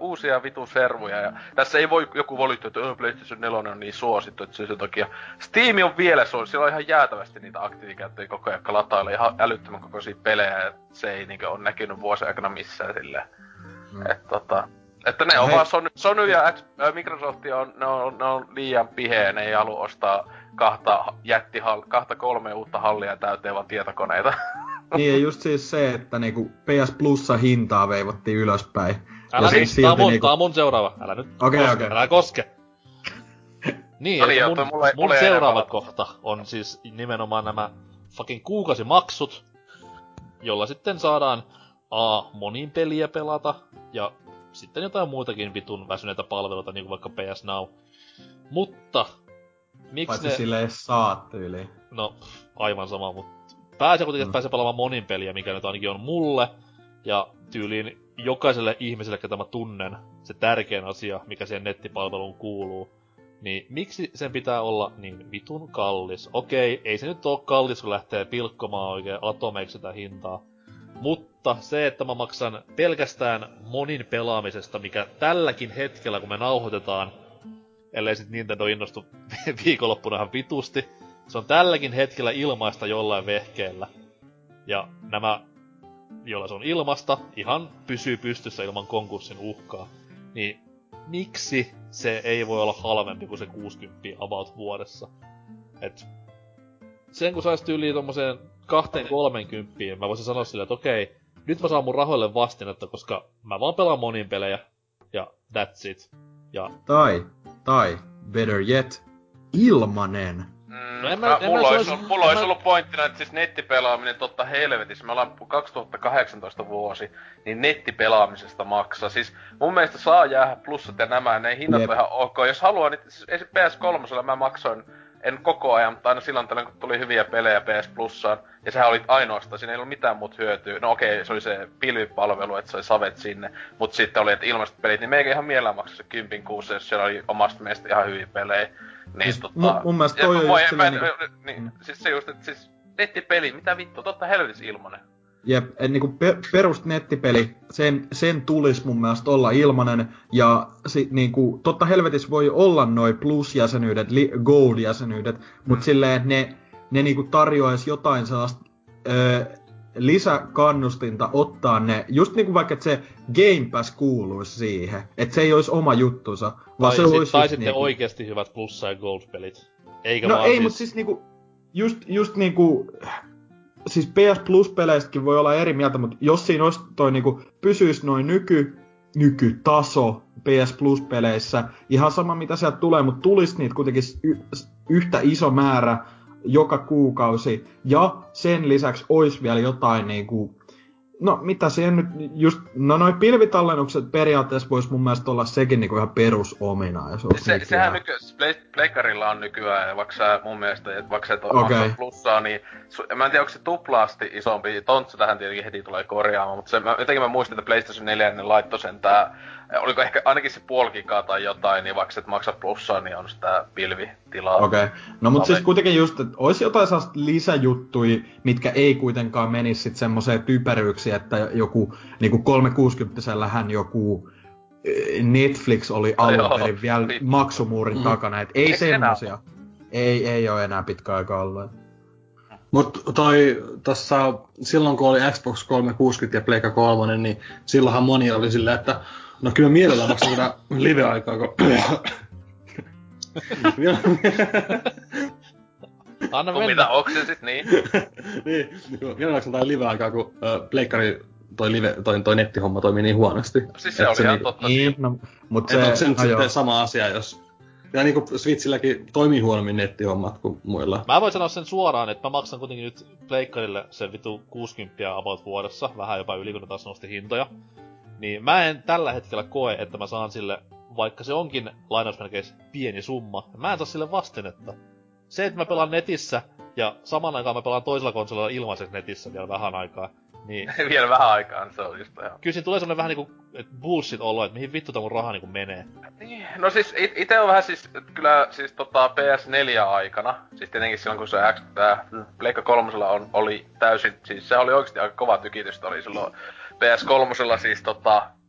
uusia vitun servuja, ja tässä ei voi joku valittua, että PlayStation 4 on niin suosittu, että sen takia Steam on vielä suosittu, siellä on ihan jäätävästi niitä aktiivikäyttäjiä koko ajan, jotka latailee ihan älyttömän kokoisia pelejä, ja se ei niinkö on näkynyt vuosien aikana missään silleen. Että ne on vaan Sony ja Microsoft on liian piheä, ne ei halua ostaa kahta kolmea uutta hallia täyteen vaan tietokoneita. Niin, ja just siis se, että niinku PS Plussa hintaa veivattiin ylöspäin. Älä nyt, siis tää on mun seuraava. Älä nyt okay. Älä koske. Niin, no niin, mun seuraava kohta on siis nimenomaan nämä fucking kuukausimaksut, jolla sitten saadaan moniin peliä pelata, ja sitten jotain muitakin vitun väsyneitä palveluita, niinku vaikka PS Now. Mutta, miksi paitsi ne... sille ei saa tyyliin. No, aivan sama, mutta... Pääsee kuitenkin, että pääsee pelaamaan monin peliä, mikä nyt ainakin on mulle, ja tyyliin jokaiselle ihmiselle, ketä mä tunnen, se tärkein asia, mikä siihen nettipalveluun kuuluu, niin miksi sen pitää olla niin vitun kallis? Okei, ei se nyt oo kallis, kun lähtee pilkkomaan oikein atomeiksi sitä hintaa, mutta se, että mä maksan pelkästään monin pelaamisesta, mikä tälläkin hetkellä, kun me nauhoitetaan, ellei sit Nintendo innostu viikonloppunahan vitusti, se on tälläkin hetkellä ilmaista jollain vehkeellä. Ja nämä, joilla se on ilmasta, ihan pysyy pystyssä ilman konkurssin uhkaa. Niin miksi se ei voi olla halvempi kuin se 60 about vuodessa? Et sen kun sais tyyliin tommoseen 2-30, mä voisin sanoa sille, että okei, nyt mä saan mun rahoille vastinetta, koska mä vaan pelaan monin pelejä. Ja that's it. Ja... Tai, better yet, ilmanen. Mulla olisi ollut pointtina, että siis nettipelaaminen totta helvetissä, me ollaan 2018 vuosi, niin nettipelaamisesta maksaa. Siis mun mielestä saa jäädä plussat ja nämä, ne hinnat on ihan ok. Jos haluaa, niin siis PS3 mä maksoin, en koko ajan, mutta aina silloin tällöin, kun tuli hyviä pelejä PS Plussaan, ja sehän oli ainoastaan, siinä ei ollut mitään muuta hyötyä. No okei, se oli se pilvipalvelu, että sai savet sinne, mutta sitten oli, että ilmaiset pelit, niin meikä ihan mielellään maksoi se 10-6, jos siellä oli omasta mielestä ihan hyviä pelejä. Niin siis, mun mielestä toi on just silleen siis se just, että siis nettipeli, mitä vittua, totta helvetis ilmanen. Jep, et niinku perust nettipeli, sen tulis mun mielestä olla ilmanen, ja niinku, totta helvetis voi olla noi plus-jäsenyydet, gold-jäsenyydet, mut silleen, että ne niinku tarjoais jotain sellaista lisäkannustinta ottaa ne, just niinku vaikka, että se Game Pass kuuluis siihen, että se ei ois oma juttunsa, vaan se ois... Tai sitten niinku... oikeesti hyvät plussa- ja gold-pelit, eikä no vaan... No ei, siis... mut siis niinku, just niinku... Siis PS Plus-peleistäkin voi olla eri mieltä, mutta jos siinä olisi toi niinku, pysyis noin nykytaso PS Plus-peleissä, ihan sama mitä sieltä tulee, mutta tulisi niitä kuitenkin yhtä iso määrä joka kuukausi, ja sen lisäksi olisi vielä jotain niinku, No, mitä siihen nyt just... No, noi pilvitallennukset periaatteessa vois mun mielestä olla sekin niinku ihan perusominaisuus. Sehän Pleikkarilla on nykyään, ja vaikka sä mun mielestä, että vaikka sä et okay. plussaa, niin... Mä en tiedä, onko se tuplaasti isompi. Tontsa tähän tietenkin heti tulee korjaamaan, mutta jotenkin mä muistin, että PlayStation 4 laittoi sen tää... Oliko ehkä ainakin se puolikikaa tai jotain, niin vaikka sä et maksa plussaa, niin on sitä pilvitilaa. Okei. Okay. No, mut siis kuitenkin just, että olisi jotain sellaista lisäjuttui, mitkä ei kuitenkaan menisi sit semmoseen typeryyksiin, että joku niinku 360-sellähän joku Netflix oli alunperin vielä maksumuurin takana, et ei semmosia. Ei oo enää pitkä aika olleen. Mut toi tossa, silloin kun oli Xbox 360 ja Pleikka 3, niin silloinhan moni oli silleen, että no kyllä mielellään maksaa tätä live-aikaa, kun... Anna mennä. Mitä oksensit, niin? Niin, vielä maksaa live-aikaa, kun pleikkari toi nettihomma toimii niin huonosti. Siis se oli ihan totta. Niin, no, mut et onko se nyt sitten sama asia, jos... Ja niinku Switchilläkin toimii huonommin nettihommat kuin muilla. Mä voin sanoa sen suoraan, että mä maksan kuitenkin nyt pleikkarille sen vitu 60 about vuodessa. Vähän jopa yli, kun ne taas nosti hintoja. Niin mä en tällä hetkellä koe, että mä saan sille, vaikka se onkin lainausmerkeissä pieni summa, mä en saa sille vastinetta. Se, että mä pelaan netissä, ja saman aikaan mä pelaan toisella konsolilla ilmaiseksi netissä vielä vähän aikaa, niin... vielä vähän aikaa, niin se on just ihan... Kyllä siinä tulee semmonen vähän niinku, et bullshit-olo, että mihin vittu tää mun raha niinku menee. Niin, no siis ite on vähän siis, kyllä siis PS4-aikana, siis tietenkin silloin kun se Pleikka kolmosella oli täysin, siis se oli oikeesti aika kova tykitys, oli silloin PS3 siis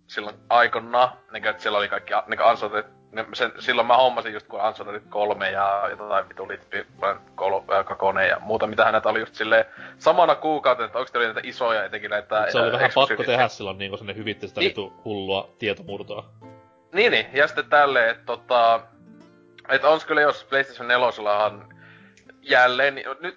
silloin aikona, niin että siellä oli kaikki Uncharted, silloin mä hommasin just kun Uncharted 3 ja jotain vitu kakone ja muuta, mitä näitä oli just silleen samana kuukautena, että oikeesti oli näitä isoja etenkin näitä... Se oli vähän pakko tehdä silloin niin, kun sinne hyvitti sitä vitu hullua tietomurtoa. Niin, ja sitten tälleen, että että ons kyllä jos PlayStation 4:llahan jälleen, nyt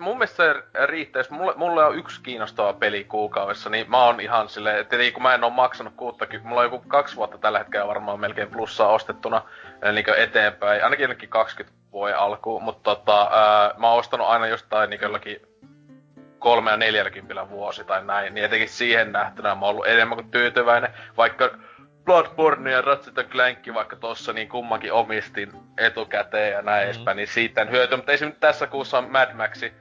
mun mielestä se riittää, jos mulle on yksi kiinnostava peli kuukaudessa, niin mä oon ihan silleen, että kun mä en oo maksanut 60, mulla on joku 2 vuotta tällä hetkellä varmaan melkein plussaa ostettuna niin eteenpäin, ainakin jonnekin 20 vuoden alkuun, mutta mä oon ostanut aina jostain niin jollakin 3 ja 40 vuosi tai näin, niin etenkin siihen nähtynä mä oon ollut enemmän kuin tyytyväinen, vaikka Bloodborne ja Ratchet & Clank vaikka tossa niin kummankin omistin etukäteen ja näin edespäin, niin siitä en hyötyä. Mutta esimerkiksi tässä kuussa on Mad Maxi.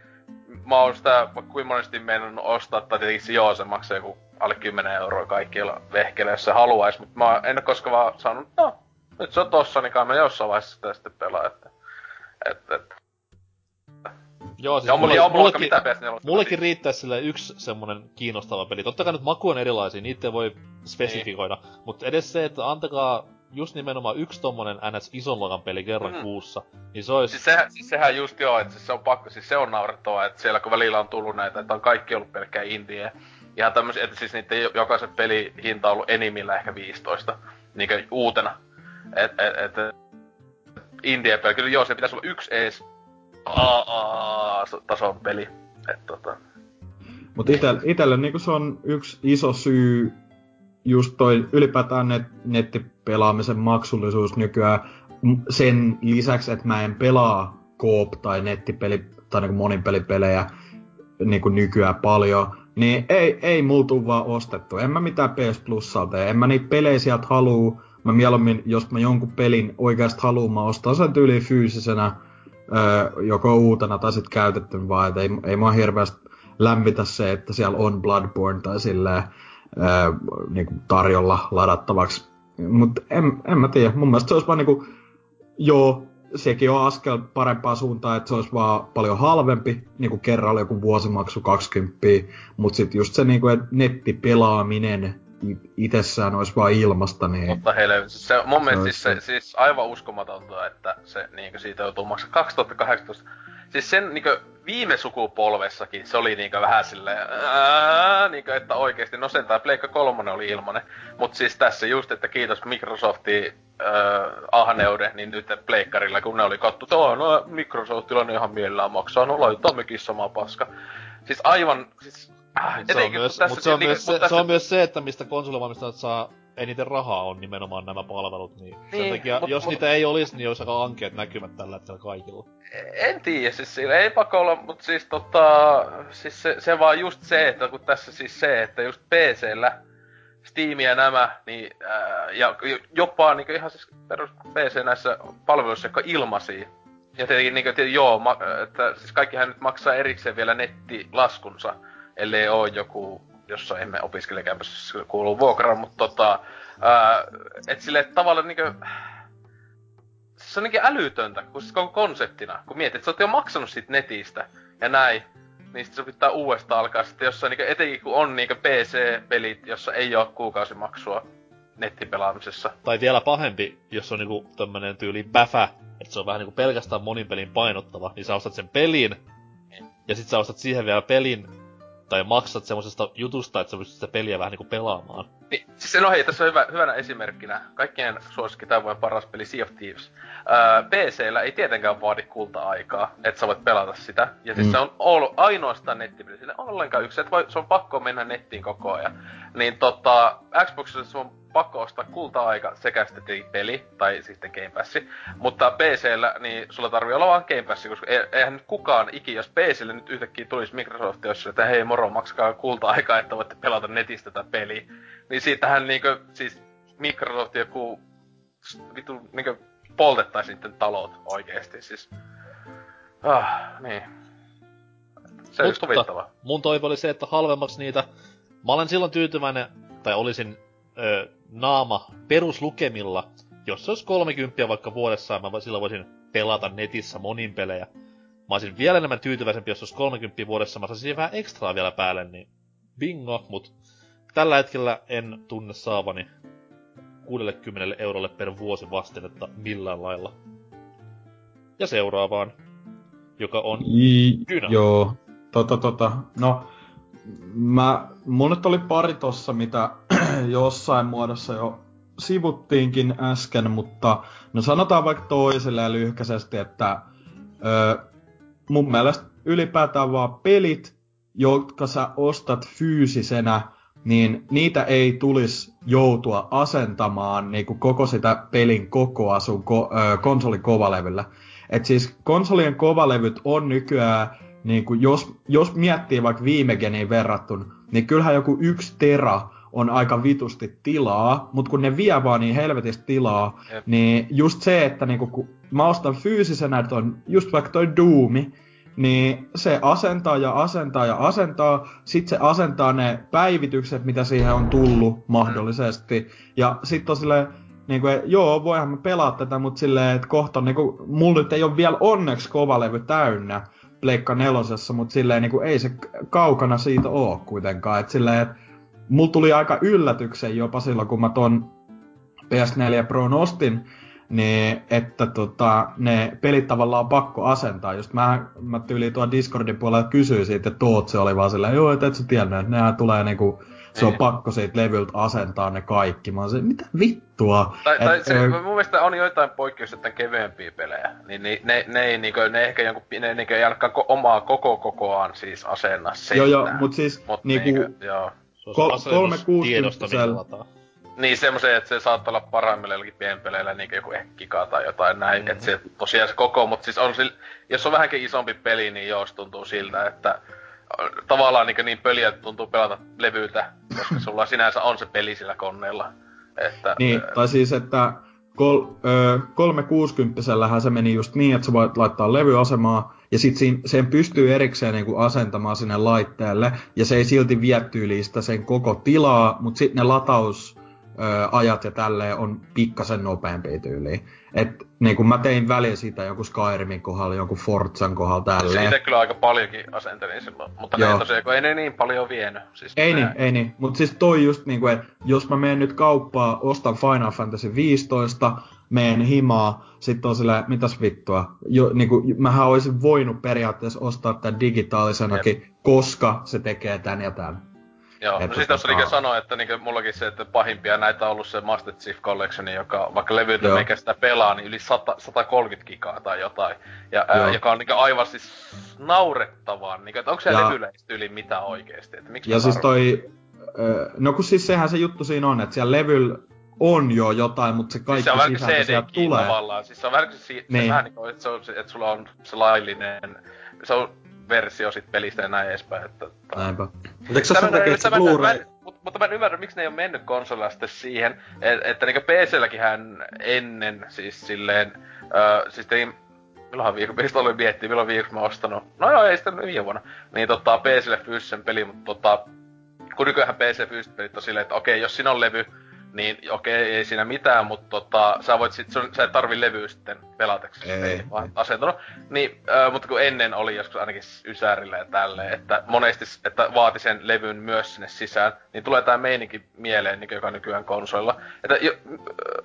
Mä oon sitä kuinka monesti meinannut ostaa, tai tietenkin joo, se maksaa joku alle 10 € kaikilla vehkeillä, jos se haluais. Mutta mä en oo koskaan vaan saanut, no, nyt se on tossa, niin kai mä jossain vaiheessa sitä sitten pelaa, että. Joo, siis mullekin riittää silleen yksi semmonen kiinnostava peli. Totta kai nyt maku on erilaisia, niitä ei voi spesifikoida. Niin. Mutta edes se, että antakaa just nimenomaan yksi tommonen NS ison luokan peli kerran kuussa, niin se olisi... Sehän just joo, että se on pakko, siis se on naurettavaa, että siellä kun välillä on tullut näitä, että on kaikki ollut pelkkää indie. Ihan tämmösiä, että siis niiden jokaisen pelin hinta on ollut enimmillä ehkä 15, niinkö uutena. Että indie-peli, kyllä joo, se pitäisi olla yksi ees. Tason peli. Mut itelle niinku se on yksi iso syy just toi ylipäätään nettipelaamisen maksullisuus nykyään sen lisäksi, että mä en pelaa co-op tai nettipeli tai niinku monipelipelejä niinku nykyään paljon, niin ei mulla tuu vaan ostettu. En mä mitään PS Plussaa tee, en mä niitä pelejä sieltä haluu. Mä mieluummin, jos mä jonkun pelin oikeasti haluu, mä ostan sen tyyliin fyysisenä joko uutena tai sit käytetty vaan, et ei mua hirveästi lämmitä se, että siellä on Bloodborne tai silleen niinku tarjolla ladattavaksi. Mut en mä tiedä, mun mielestä se ois vaan niinku, joo, sekin on askel parempaa suuntaan, että se ois vaan paljon halvempi, niinku kerralla joku vuosimaksu 20€, mut sit just se niinku, että nettipelaaminen itessään ois vaan ilmasta, niin... Mutta heille, se mun mielestä siis aivan uskomatonta, että se niinku siitä joutuu maksaa 2018. Siis sen niinku viime sukupolvessakin se oli niinku vähän silleen, niinku että oikeesti, no sen tai Pleikka 3 oli ilmanen. Mut siis tässä just, että kiitos Microsoftin ahneuden, niin nyt pleikkarilla kun ne oli kattu, no Microsoftilla ne ihan mielellään maksaa, no laitetaan mekin sama paska. Siis aivan, siis... Mutta se on myös se, että mistä konsolivalmistajat saa eniten rahaa on nimenomaan nämä palvelut, niin sen takia, jos niitä ei olisi, niin olisi aika ankeet näkymät tällä hetkellä kaikilla. En tiedä, siis sillä ei pakko olla, mutta siis siis se vaan just se, että kun tässä siis se, että just PC:llä Steam ja nämä, niin ja jopa niin ihan siis perus PC näissä palveluissa, jotka ilmaisia. Ja tietenkin niin kuin, että siis kaikkihan nyt maksaa erikseen vielä nettilaskunsa, ellei oo joku, jossa emme opiskelijakämpässä kuuluu vuokraan, mutta et silleen, että tavallaan niinkö se on niinkö älytöntä, kun siis koko konseptina, kun mietit, että sä oot jo maksanut sit netistä ja näin, niin sit se pitää uudestaan alkaa sitten jossain niinkö, etenkin kun on niinkö PC-pelit, jossa ei oo kuukausimaksua nettipelaamisessa. Tai vielä pahempi, jos on niinku tämmönen tyyli bäfä, että se on vähän niinku pelkästään monin pelin painottava, niin sä ostat sen pelin, ja sit sä ostat siihen vielä pelin, tai maksat semmosesta jutusta, että sä pystyt sitä peliä vähän niinku pelaamaan. Niin, siis no hei, tässä on hyvänä esimerkkinä. Kaikkien suosikki tämän vuoden paras peli Sea of Thieves. PC:llä ei tietenkään vaadi kulta-aikaa, että sä voit pelata sitä. Ja siis se on ollut ainoastaan nettipeli. Siinä on ollenkaan yksi, että se on pakko mennä nettiin koko ajan. Niin Xboxissa se on pakko ostaa kulta-aika sekä sitten peli tai sitten Game Pass. Mutta PC:llä niin sulla tarvii olla vaan Game Pass, koska eihän nyt kukaan ikinä, jos PC:lle nyt yhtäkkiä tulisi Microsoft, jos että hei moro, maksakaa kulta-aikaa, että voitte pelata netistä tätä peliä. Niin siitähän niinkö, siis Microsoft joku vitu niinkö poltettaisi sitten talot oikeesti, siis. Niin. Se on kuvittavaa. Mun toivo oli se, että halvemmaks niitä. Mä olen silloin tyytyväinen, tai olisin naama peruslukemilla, jos se olisi 30 vaikka vuodessa, mä silloin voisin pelata netissä monin pelejä. Mä olisin vielä enemmän tyytyväisempi, jos se olisi 30 vuodessa, mä saisin vähän ekstraa vielä päälle, niin bingo, mut tällä hetkellä en tunne saavani 60 eurolle per vuosi vastennetta millään lailla. Ja seuraavaan, joka on Dyna. Joo, no, mulla nyt oli pari tossa, mitä jossain muodossa jo sivuttiinkin äsken, mutta no sanotaan vaikka toiselle lyhkäisesti, että mun mielestä ylipäätään vaan pelit, jotka sä ostat fyysisenä, niin niitä ei tulisi joutua asentamaan niinku koko sitä pelin kokoa sun konsolin kovalevyllä. Et siis konsolien kovalevyt on nykyään, niinku jos miettii vaikka viime geniin verrattuna, niin kyllähän joku 1 tera on aika vitusti tilaa, mutta kun ne vie vaan niin helvetistä tilaa, niin just se, että niinku, kun mä ostan fyysisenä ton, just vaikka toi Doomi, niin se asentaa ja asentaa ja asentaa, sit se asentaa ne päivitykset, mitä siihen on tullut mahdollisesti, ja sit on silleen, niinku, joo, voihan mä pelaa tätä, mut silleen, että kohta, niinku, mulla nyt ei oo vielä onneksi kovalevy täynnä Pleikka 4:ssä, mut silleen, niinku, ei se kaukana siitä oo kuitenkaan, et silleen, et mulla tuli aika yllätyksen jopa silloin, kun mä ton PS4 Pron ostin, niin että ne pelit tavallaan on pakko asentaa. Just mä tyyliin tuon Discordin puolella kysyin siitä, että se oli vaan silleen, joo, et sä tiennyt, että nää tulee niinku, se on pakko siitä levyltä asentaa ne kaikki. Mä oon se, mitä vittua? Mun mielestä on joitain poikkeuksia tämän kevyempiä pelejä, niin ne ehkä jonkun, ne alkaa omaa kokoaan siis asenna sen. Joo, mut siis niinku. Se on 360. Niin, semmosen, että se saattaa olla parhaimmilla jollakin pienpeleillä niinkö joku giga tai jotain näin. Et se tosiaan se koko, mut siis on jos on vähänkin isompi peli, niin joo, se tuntuu siltä, että tavallaan niin pöliä tuntuu pelata levyltä, koska sulla sinänsä on se peli sillä koneella. Että, niin, tai siis, että 360-sellähän se meni just niin, että sä voit laittaa levyasemaa, ja sit sen pystyy erikseen niinku asentamaan sinne laitteelle, ja se ei silti vie tyylistä sen koko tilaa, mut sit ne latausajat ja tälleen on pikkasen nopeampia tyyliin. Et niinku mä tein väliin sitä jonkun Skyrimin kohdalla, jonkun Forzan kohdalla tälleen. Siitä kyllä aika paljonkin asentelin silloin, mutta ne tosiaan, kun ei ne niin paljon vienyt. Siis ei niin, mut siis toi just niinku, et jos mä menen nyt kauppaa, ostan Final Fantasy 15, meen himaa, sit on silleen, mitäs vittua. Niinku, mähän oisin voinut periaatteessa ostaa tän digitaalisenakin, koska se tekee tän ja tän. Joo, no siis tässä niinkö sanoa, että niinkö mullakin se, että pahimpia näitä on ollut se Master Chief Collection, joka vaikka levyltä meikä sitä pelaa, niin yli 130 gigaa tai jotain. Ja joka on niinkö aivan siis naurettavaa, niinkö, että onko siellä levyllä yli mitään oikeesti, että miksi. Ja siis toi No kun siis sehän se juttu siinä on, että siellä levyllä on jo jotain, mutta se kaikki siis se sisältö sieltä tulee. Siis se on vähän niin kuin, että sulla on se laillinen, se on versio sit pelistä ja näin edespäin. Että, näinpä. Mutta eikö se ole selkeästi Blu-ray? Mutta mä en ymmärrä, miksi ne ei ole mennyt konsolilla sitten siihen, että niinku PC-lläkin hän ennen siis silleen, siis tein, milloinhan viikoksi, oli miettiä, milloin viikoksi mä ostanut, no joo, ei sitä viime vuonna, niin PC-lle fyysisen peli, mutta kun nykyään PC fyysiset pelit on silleen, että okei, jos siinä on levy, niin okei, ei siinä mitään, mutta sä voit sit, sä et tarvi levyä sitten pelateksi, ei vaan asentunut. Niin, mutta kun ennen oli joskus ainakin Ysärillä ja tälleen, että monesti että vaati sen levyn myös sinne sisään, niin tulee tää meininki mieleen, niin joka nykyään konsolilla. Että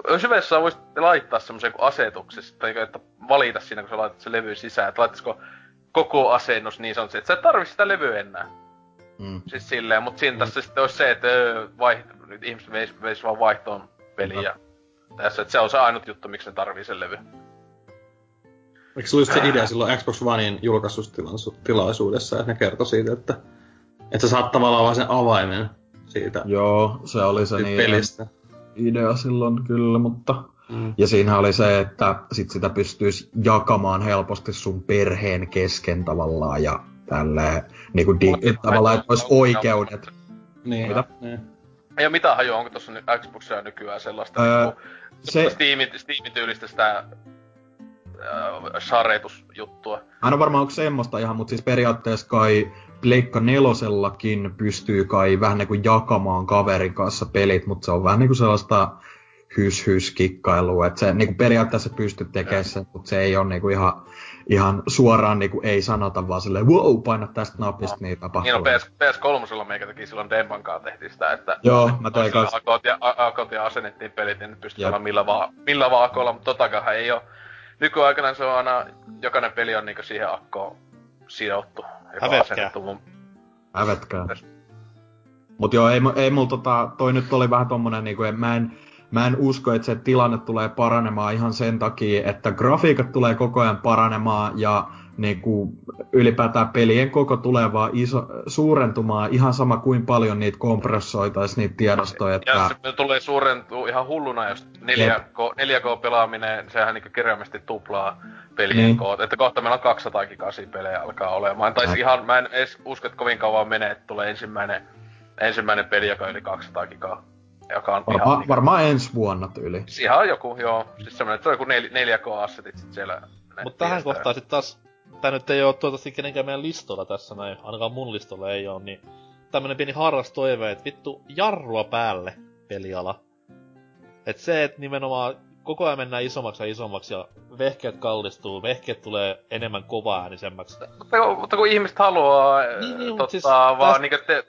jos yleensä voisit laittaa semmosen kuin asetuksessa, tai että valita siinä, kun sä laitat sen levyn sisään, että laittaisiko koko asennus niin sanotusti, että sä et tarvi sitä levyä enää. Mm. Siis silleen, mut siinä tässä sitten ois se, että nyt ihmiset veis vaan vaihtoon peliä tässä, et se on se ainut juttu, miksi ne tarvii sen levy. Eikö se ollut just se idea silloin Xbox Onein julkaisustilaisuudessa, että ne kertoi siitä, että sä saat tavallaan vaan sen avaimen siitä. Joo, se oli se pelistä. Idea silloin kyllä, mutta... Ja siinähän oli se, että sit sitä pystyis jakamaan helposti sun perheen kesken tavallaan ja... Tälleen, niinku tavallaan, että ois oikeudet. Niin, mitä? Ja mitä hajoa, onko tossa Xboxilla nykyään sellaista Steam-tyylistä sitä sarjoitusjuttua? Aina varmaan onko semmoista ihan, mutta siis periaatteessa kai Pleikka nelosellakin pystyy kai vähän niinku jakamaan kaverin kanssa pelit, mutta se on vähän niinku sellaista hys-hys-kikkailua, että se niinku periaatteessa pystyy tekemään sen, mutta se ei ole niinku ihan suoraan niinku ei sanota, vaan silleen wow, paina tästä napista, niin tapahtuu. Niin no, PS3 meikä teki silloin Dembankaa tehtiin sitä, että... Joo, mä tein kanssa. Akot ja asennettiin pelit, niin nyt pystytään olla millä vaan akolla, mutta totakaan ei oo. Nykyaikana se on aina, jokainen peli on niinku siihen akkoon sidottu. Hävetkää. Mut joo, ei mul toi nyt oli vähän tommonen niinku, mä en usko, että se tilanne tulee paranemaan ihan sen takia, että grafiikat tulee koko ajan paranemaan ja niinku ylipäätään pelien koko tulee vaan suurentumaan ihan sama kuin paljon niitä kompressoitaisiin niitä tiedostoja. Ja se tulee suurentua ihan hulluna, jos 4K-pelaaminen, sehän niinku kirjaimesti tuplaa pelien koot. Että kohta meillä on 200 gigasi pelejä alkaa olemaan. Mä en edes usko, että kovin kauan menee, että tulee ensimmäinen peli, joka on yli 200 gigaa. Varmaan ensi vuonna tyyli. Ihan joku, joo. Siis semmonen, että se on joku 4K-assetit sit siellä. Mut tähän kohtaan sit taas... Tää nyt ei oo toivottavasti kenenkään meidän listolla tässä näin. Ainakaan mun listolla ei oo, niin... Tämmönen pieni harras toive, et vittu jarrua päälle, peliala. Et se, et nimenomaan koko ajan mennään isommaksi ja vehkeet kallistuu. Vehkeet tulee enemmän kovaäänisemmäksi. Mutta kun ihmiset haluaa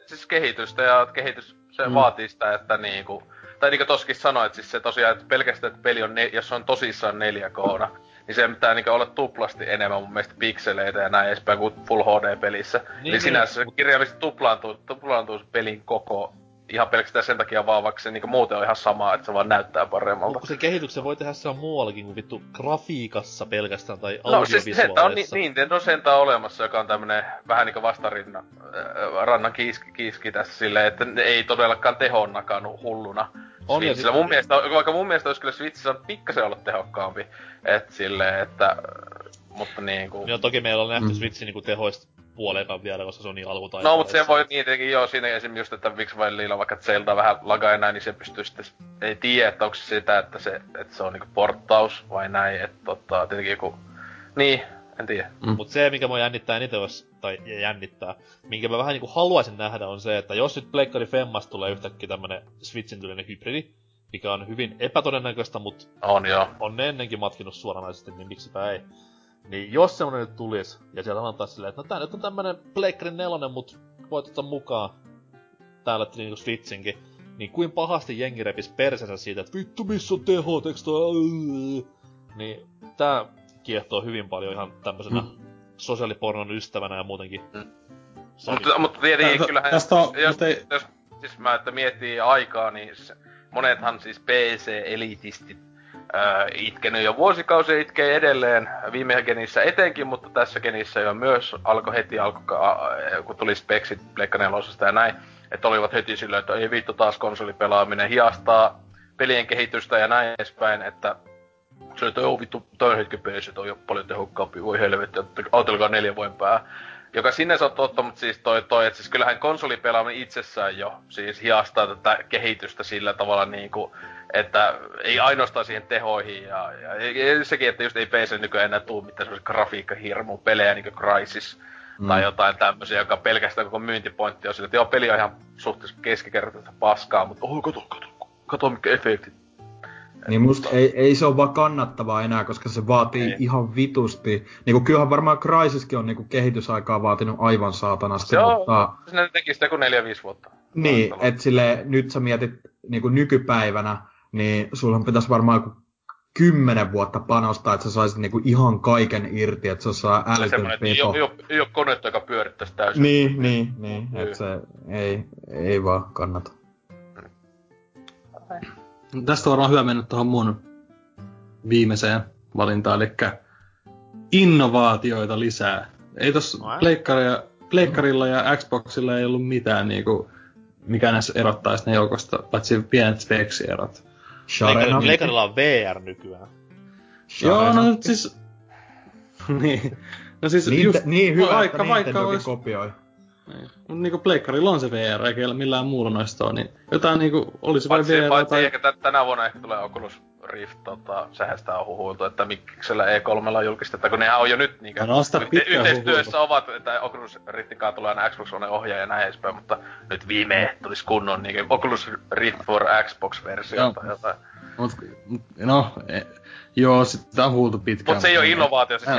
siis kehitystä ja kehitys... Se vaatii sitä, että niinku... Tai niinku toskin sanoi, että siis se tosiaan, että pelkästään että peli on, jos se on tosissaan 4K-na, niin se pitää niinku olla tuplasti enemmän mun mielestä pikseleitä ja näin edespäin kuin Full HD-pelissä. Niin sinänsä se kirjaimisesti tuplaantuu se pelin koko ihan pelkästään sen takia vaan, vaikka se niinku muuten on ihan sama, että se vaan näyttää paremmalta. Mutta sen kehityksen voi tehdä se on muuallakin kuin vittu grafiikassa pelkästään tai audiovisuaalissa. No siis Nintendo sentään on olemassa, joka on tämmönen vähän niinku vastarannan kiiski tässä silleen, että ne ei todellakaan tehon nakannut hulluna. On Switchillä. Mun mielestä olisi kyllä Switchissä on pikkasen ollut tehokkaampi, et silleen, että... Mutta niinku... Joo, toki meillä on nähty Switchin niinku tehoista puoleenkaan vielä, koska se on niin alkutaitteessa. No, mutta se voi niitäkin joo, siinä esimerkiksi just, että miksi välillä vaikka Zelda vähän lagaa näin, niin se pystyy sitten... Ei tiedä, että onko se sitä, että se on niinku porttaus vai näin, että tietenkin joku... Niin, en tiedä. Mut se, mikä mua jännittää eniten, tai jännittää, minkä mä vähän niinku haluaisin nähdä, on se, että jos nyt Pleikkari Femmas tulee yhtäkkiä tämmönen Switchin tyylinen hybridi, mikä on hyvin epätodennäköistä, mut on ne ennenkin matkinut suoranaisesti, niin miksipä ei. Niin jos semmonen nyt tulis, ja siellä sanotaan silleen, että no tää nyt on tämmönen Pleikkarin 4, mut voit ottaa mukaan täällä niinku Switchinkin, niin kuin pahasti jengi repis persensä siitä, että vittu missä on tehot, eiks toi niin tää kiehtoo hyvin paljon ihan tämmösenä sosiaalipornon ystävänä ja muutenkin. Mutta tietenkin kyllähän, jos siis mä että miettii aikaa, niin monethan siis PC-elitistit itkenyt jo vuosikausia, itkee edelleen viime genissä etenkin, mutta tässä genissä jo myös alkoi heti, kun tuli speksit Pleikka 4:sta ja näin, että olivat heti silleen, että ei vittu taas konsolipelaaminen hiastaa pelien kehitystä ja näin edespäin, että se oli vittu, tämän hetken PC on jo paljon tehokkaampi, voi helvetti, ajatelkaa 4 vuoden päähän. Joka sinänsä on totta, mutta siis että siis kyllähän konsolipelaaminen itsessään jo siis hiastaa tätä kehitystä sillä tavalla niinku, että ei ainoastaan siihen tehoihin ja sekin, että just ei PC nykyään enää tuu mitään semmoisia grafiikkahirmun pelejä niinku Crysis tai jotain tämmösiä, joka pelkästään koko myyntipointti on sillä, että joo, peli on ihan suhteessa keskikertaista paskaa, mutta kato mikä efektit. Niin musta ei se ole vaan kannattavaa enää, koska se vaatii ihan vitusti. Niinku kyllähän varmaan Crysiskin on niinku kehitysaikaa vaatinut aivan saatanasti, mutta... Joo, ne teki sitä kun 4-5 vuotta. Niin, et silleen nyt sä mietit niinku nykypäivänä, niin sulhan pitäisi varmaan joku 10 vuotta panostaa, että sä saisit niinku ihan kaiken irti, että se olisi älytön peto. Ei oo konetta, joka pyörittäisi täysin. Niin, et se ei vaan kannata. Okay. Tästä on varmaan hyvä mennä tuohon mun viimeiseen valintaan, eli innovaatioita lisää. Ei tossa pleikkarilla ja Xboxilla ei ollut mitään, niinku, mikä näissä erottaisi ne joukosta, paitsi pienet speksierot. Pleikkarilla on VR nykyään. Joo, no nyt siis... Niin, no siis just... Niin hyvä, että Nintendokin kopioi. Niin. Mut niinku pleikkarilla on se VR, eikä millään muulla noista on, niin jotain niinku olisi vain VR tai... Ehkä tänä vuonna ehkä tulee Oculus Rift, sehän sitä on huhuiltu, että Mikkisellä E3:lla julkistetaan, kun nehän on jo nyt niinkö... No, yhteistyössä ovat, että Oculus Riftikaan tulee aina Xbox One-ohjaaja ja näin edespäin, mutta nyt viimeen tulisi kunnon niinkö Oculus Rift for Xbox-versio tai jotain. Joo, sitä on huultu pitkään. Mut se ei oo innovaatio, siis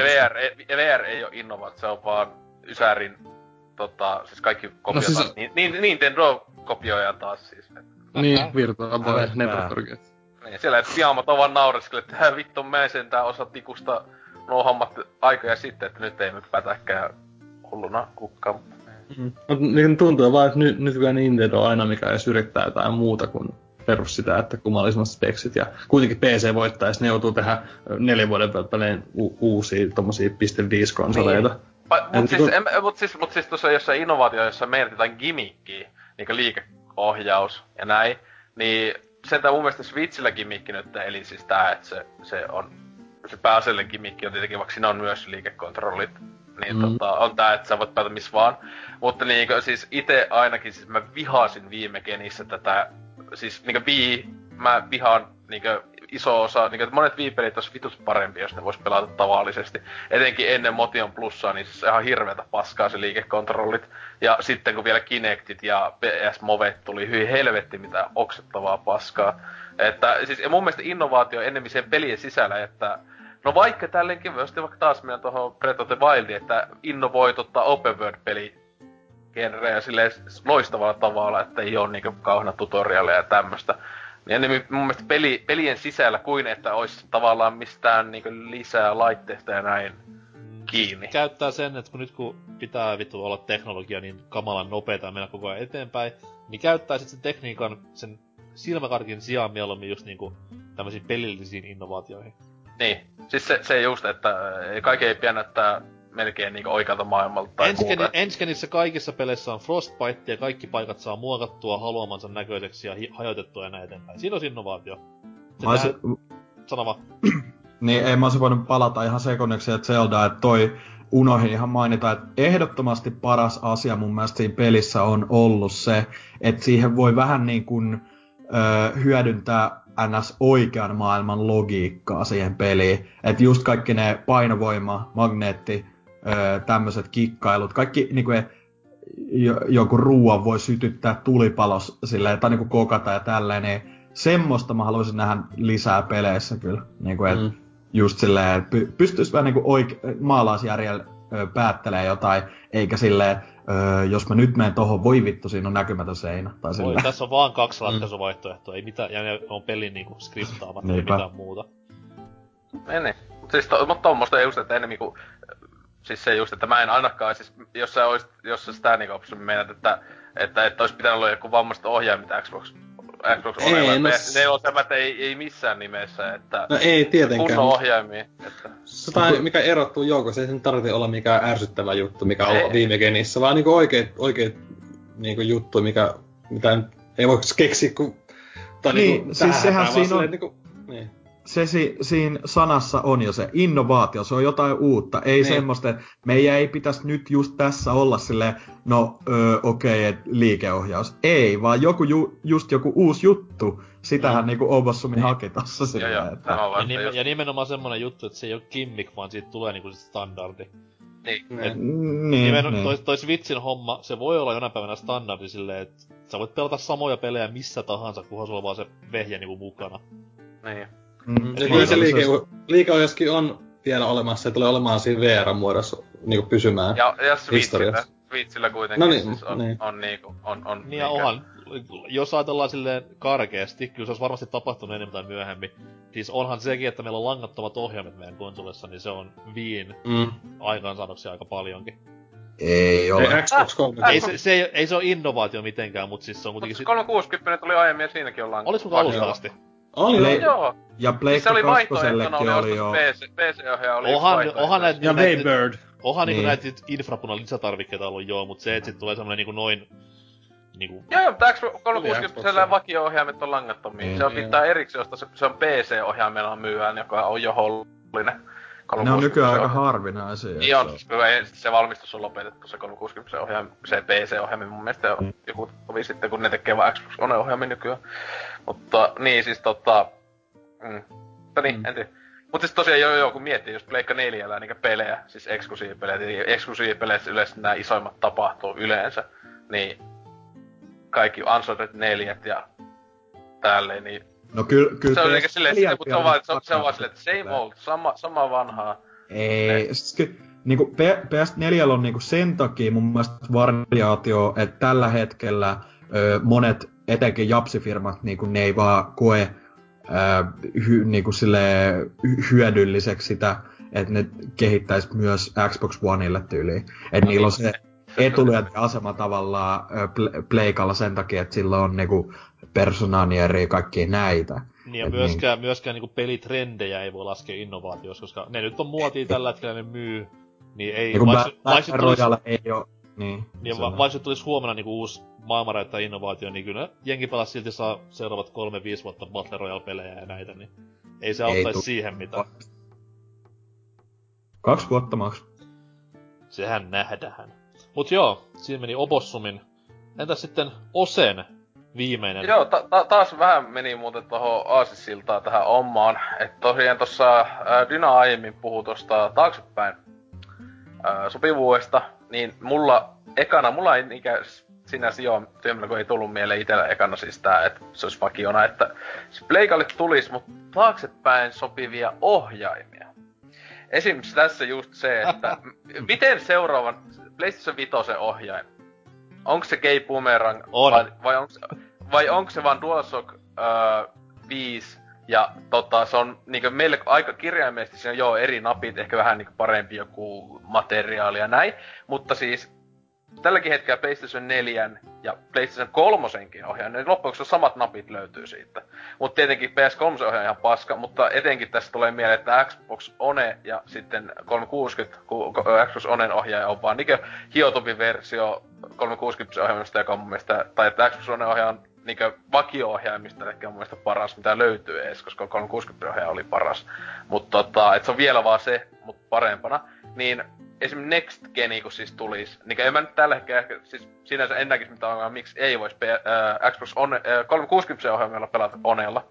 VR ei oo innovaatio, se on vaan Ysärin... siis kaikki kopiotaan. No siis... Nintendo kopioi taas siis. Niin, virtaa vai networkit. Niin, siellä et piamat on vaan naureskelle, että hää vittu mä en sentään osa tikusta nuo hommat aikoja sitten, että nyt ei me pätäkään hulluna kukkaan. Niin tuntuu vaan, että nytkään Nintendo on aina mikä edes yrittää jotain muuta kuin perus sitä, että kumallisimmat speksit ja kuitenkin PC voittaisi, ne joutuu tehdä 4 vuoden välein uusia tommosia .5-konsoleita. Niin. Mut siis tuossa jossain innovaatio, jossa meidät jotain gimmickiä, niinku liikeohjaus ja näin, niin sentään mun mielestä Switchillä gimmikki nyt, eli siis tää, että se pääasiallinen gimmikki on tietenkin, vaikka siinä on myös liikekontrollit, niin on tää, että sä voit päätä missä vaan. Mutta niinku siis ite ainakin, siis mä vihasin viime genissä tätä, siis niinku mä vihaan niinku... iso osa, niin monet viipelit olisi vitus parempi, jos ne vois pelata tavallisesti. Etenkin ennen Motion Plussaa, niin siis ihan hirveätä paskaa se liikekontrollit. Ja sitten kun vielä Kinectit ja PS Movet tuli, hyi helvetti mitä oksettavaa paskaa. Että siis mun mielestä innovaatio ennemmin sen pelien sisällä, että no vaikka tälleenkin, jos te vaikka taas mennään tuohon Breath of the Wildiin, että innovoit ottaa Open World-peli genreä silleen loistavalla tavalla, että ei oo niinku kauheena tutoriaaleja ja tämmöstä. Ja niin mun mielestä pelien sisällä kuin, että olisi tavallaan mistään niinku lisää laitteista ja näin kiinni. Käyttää sen, että kun nyt kun pitää vittu olla teknologia niin kamalan nopeeta ja mennä koko ajan eteenpäin, niin käyttää sitten sen tekniikan sen silmäkarkin sijaan mieluummin just niinku tämmöisiin pelillisiin innovaatioihin. Niin, siis se just, että kaiken ei pidä näyttää melkein niinku oikealta maailmalta tai muuta. Enskenissä kaikissa peleissä on Frostbite ja kaikki paikat saa muokattua haluamansa näköiseksi ja hajotettua ja näin eteenpäin. Siinä on innovaatio. Sano vaan. Niin, ei mä oisin voinut palata ihan sekunneksi, että Zelda, että toi unohin ihan mainita, että ehdottomasti paras asia mun mielestä siinä pelissä on ollut se, että siihen voi vähän niin kuin hyödyntää ns. Oikean maailman logiikkaa siihen peliin. Että just kaikki ne painovoima, magneetti, tämmöiset kikkailut, kaikki niinku joku ruuan voi sytyttää tulipalos silleen, tai niinku kokata ja tälleen, niin semmoista mä haluaisin nähdä lisää peleissä kyllä. Niinku et just silleen, pystyis vähän niinku maalaisjärjellä päättelee jotain, eikä silleen, jos mä nyt menen tohon, voi vittu, siinä on näkymätön seinä. Tai voi, tässä on vaan 2 ratkaisuvaihtoehtoa, ei mitään, ja ne on pelin niinku skriptaavat, ei mitään muuta. Mene. Siis mut tommosta ei just, että enemmän kuin... Siis se just, että mä en ainakaan, siis jos sä sitä niinku oppisin meinät, että ois pitänyt olla joku vammaiset ohjaaja, mitä Xbox Xbox Onella. No, ne osamat ei missään nimessä, että... No ei tietenkään. Kunnon ohjaimia. Että... Jotain, mikä erottuu joukossa, ei sen tarvitse olla mikään ärsyttävä juttu, mikä on viime genissä, vaan niinku oikeet niinku juttu, mikä... Mitä ei voi keksiä, kun... Tai niin, niinku, siis tähän sehän siinä on... Niinku, niin. Se siinä sanassa on jo se innovaatio, se on jotain uutta, ei niin. Semmoista, että meidän ei pitäisi nyt just tässä olla silleen, no liikeohjaus. Ei, vaan joku uusi juttu, sitähän niinku Obasumi haki tossa silleen. Joo, että... ja nimenomaan semmoinen juttu, että se ei ole gimmick, vaan siitä tulee niinku se standardi. Toi Switchin homma, se voi olla jonain päivänä standardi silleen, että sä voit pelata samoja pelejä missä tahansa, kunhan sulla on vaan se vehjä niinku mukana. Niin. Ja kyllä se liikeohjauskin on vielä olemassa, se tulee olemaan siinä VR-muodossa niinku pysymään historiassa. Ja Switchillä kuitenkin siis on niinku... Niin ja onhan, jos ajatellaan silleen karkeasti, kyllä se olisi varmasti tapahtunut enemmän tai myöhemmin. Siis onhan sekin, että meillä on langattomat ohjaimet meidän konsolissa, niin se on Viin aikaansaannoksia aika paljonkin. Ei ole. Xbox 360. Ei se ole innovaatio mitenkään, mut siis se on kuitenkin... Mutta 360 oli aiemmin ja siinäkin on langattomat. Olis mut alusta asti? Oli. Joo. Ja Pleikka kakkosellekin oli joo. PC-ohjaaja oli yksi vaihtoehto. Ja Baybird. Onhan niinku näitä infrapunan lisätarvikkeita ollut joo, mut se et sit tulee semmonen niinku noin... Niinku... Joo, mutta 360-sellä vakio-ohjaimet on langattomia. Se on pitää erikseen ostaa, se on PC-ohjaimella myyään, joka on jo hollinen. Ne on nykyään aika harvinaisia. Joo, se valmistus on lopetettu, se 360-ohjaimi, se PC-ohjaimi mun mielestä joku tovi sitten, kun ne tekee vaan Xbox One-ohjaimi nykyään. Mutta niin siis en tiedä. Mut siis tosiaan kun miettii just Pleikka 4 niinkä pelejä, siis eksklusiivipelejä, niin eksklusiivipeleissä yleensä nää isoimmat tapahtuu yleensä, niin kaikki Uncharted 4 ja tälleen, niin no kyllä se on niinkö silleen, se on vaan silleen, että same old, sama vanhaa. Ei, siis kyllä niinku PS4 on niinku sen takia mun mielestä variaatio, että tällä hetkellä monet etenkin japsifirmat niinku ne ei vaan koe niinku silleen hyödylliseksi sitä, että ne kehittäis myös Xbox Oneille tyyliin. Et niillä on se etulyöntiasema tavallaan pleikalla sen takia, että sillä on niinku personaanieriä kaikkia näitä. Niin ja myöskään niinku pelitrendejä ei voi laskea innovaatioissa, koska ne nyt on muotia tällä hetkellä, ne myy. Niin ei, niin vaikka se tulisi huomenna niinku uusi maailmanräyttää innovaatio, niin kyllä jengi pelas silti saa seuraavat 3-5 vuotta Battle Royale-pelejä ja näitä, niin ei se auttaisi siihen mitään. 2 vuotta maks. Sehän nähdään. Mut joo, siinä meni Obossumin. Entäs sitten Osen viimeinen? Joo, taas vähän meni muuten tohon aasisiltaan tähän omaan. Et tosiaan tossa Dyna aiemmin puhui tosta taaksepäin sopivuudesta, niin mulla ei niinkään sinänsä joo, kun ei tullut mieleen itellä ekana siis tää, että se olisi vakiona, että se pleikalle tulis, mut taaksepäin sopivia ohjaimia. Esimerkiksi tässä just se, että miten seuraavan PlayStation 5 ohjain? Onko se Gay Boomerang vai onko se vaan DualShock 5 ja se on niinku meille aika kirjaimellisesti siinä eri napit, ehkä vähän niinku parempi joku materiaali ja näin, mutta siis tälläkin hetkellä PlayStation 4 ja PlayStation 3:nkin ohjaaja, niin loppujen lopuksi samat napit löytyy siitä. Mutta tietenkin PS3 ohjaaja on ihan paska, mutta etenkin tässä tulee mieleen, että Xbox One ja sitten 360, Xbox Onen ohjaaja on vaan niinkö hiotumpi versio 360 ohjaimista, joka on mun mielestä, tai että Xbox One ohjaaja on niinkö vakio-ohjaimista, eli on mun mielestä paras, mitä löytyy edes, koska 360 ohjaaja oli paras. Mutta et se on vielä vaan se, mutta parempana, niin... Esimerkiksi Next Geni, kun siis tulisi, niin en mä nyt tällä hetkellä siis sinänsä en näkisi mitään ongelmaa, miksi ei voisi Xbox 360-ohjelmilla pelata Onella.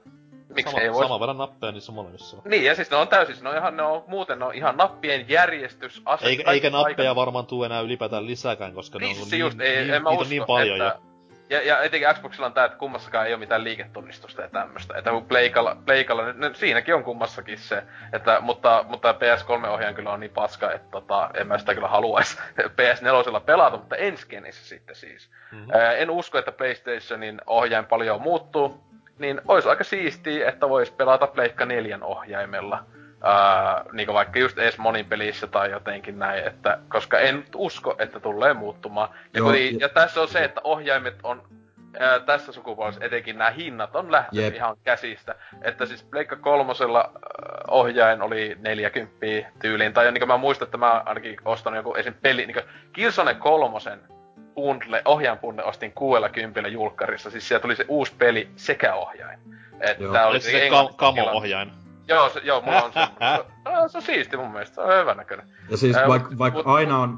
Miksi ei voisi? Saman verran nappeja niissä molemmissa. Niin, ja siis ne on täysin, ne on ihan nappien järjestys. Eikä nappeja varmaan tuu enää ylipäätään lisääkään, koska niin, ne on niin paljon jo. Ja etenkin Xboxilla on tää, että kummassakaan ei oo mitään liiketunnistusta ja tämmöstä. Että kun Pleikalla siinäkin on kummassakin se. Että, mutta PS3-ohjaan kyllä on niin paska, että en mä sitä kyllä haluais PS4 pelata, mutta enskenissä sitten siis. Mm-hmm. En usko, että PlayStationin ohjain paljon muuttuu. Niin ois aika siistiä, että vois pelata Pleikka 4 ohjaimella. Niinku vaikka just edes monin pelissä tai jotenkin näin, että, koska en usko, että tulee muuttumaan. Ja tässä on se, että ohjaimet on tässä sukupolvessa etenkin nämä hinnat on lähtenyt ihan käsistä. Että siis Pleikka kolmosella ohjain oli 40 tyyliin. Tai niin kuin mä muistan, että mä ainakin ostanut joku esim. Peli, niin kuin Killzone kolmosen ohjaanpunne ostin 60 julkkarissa. Siis siellä tuli se uusi peli sekä ohjain. Että oli se kamo-ohjain. Joo, joo, mulla on semmoinen. Se on siisti mun mielestä, se on hyvän näköinen. Ja siis vaikka aina on,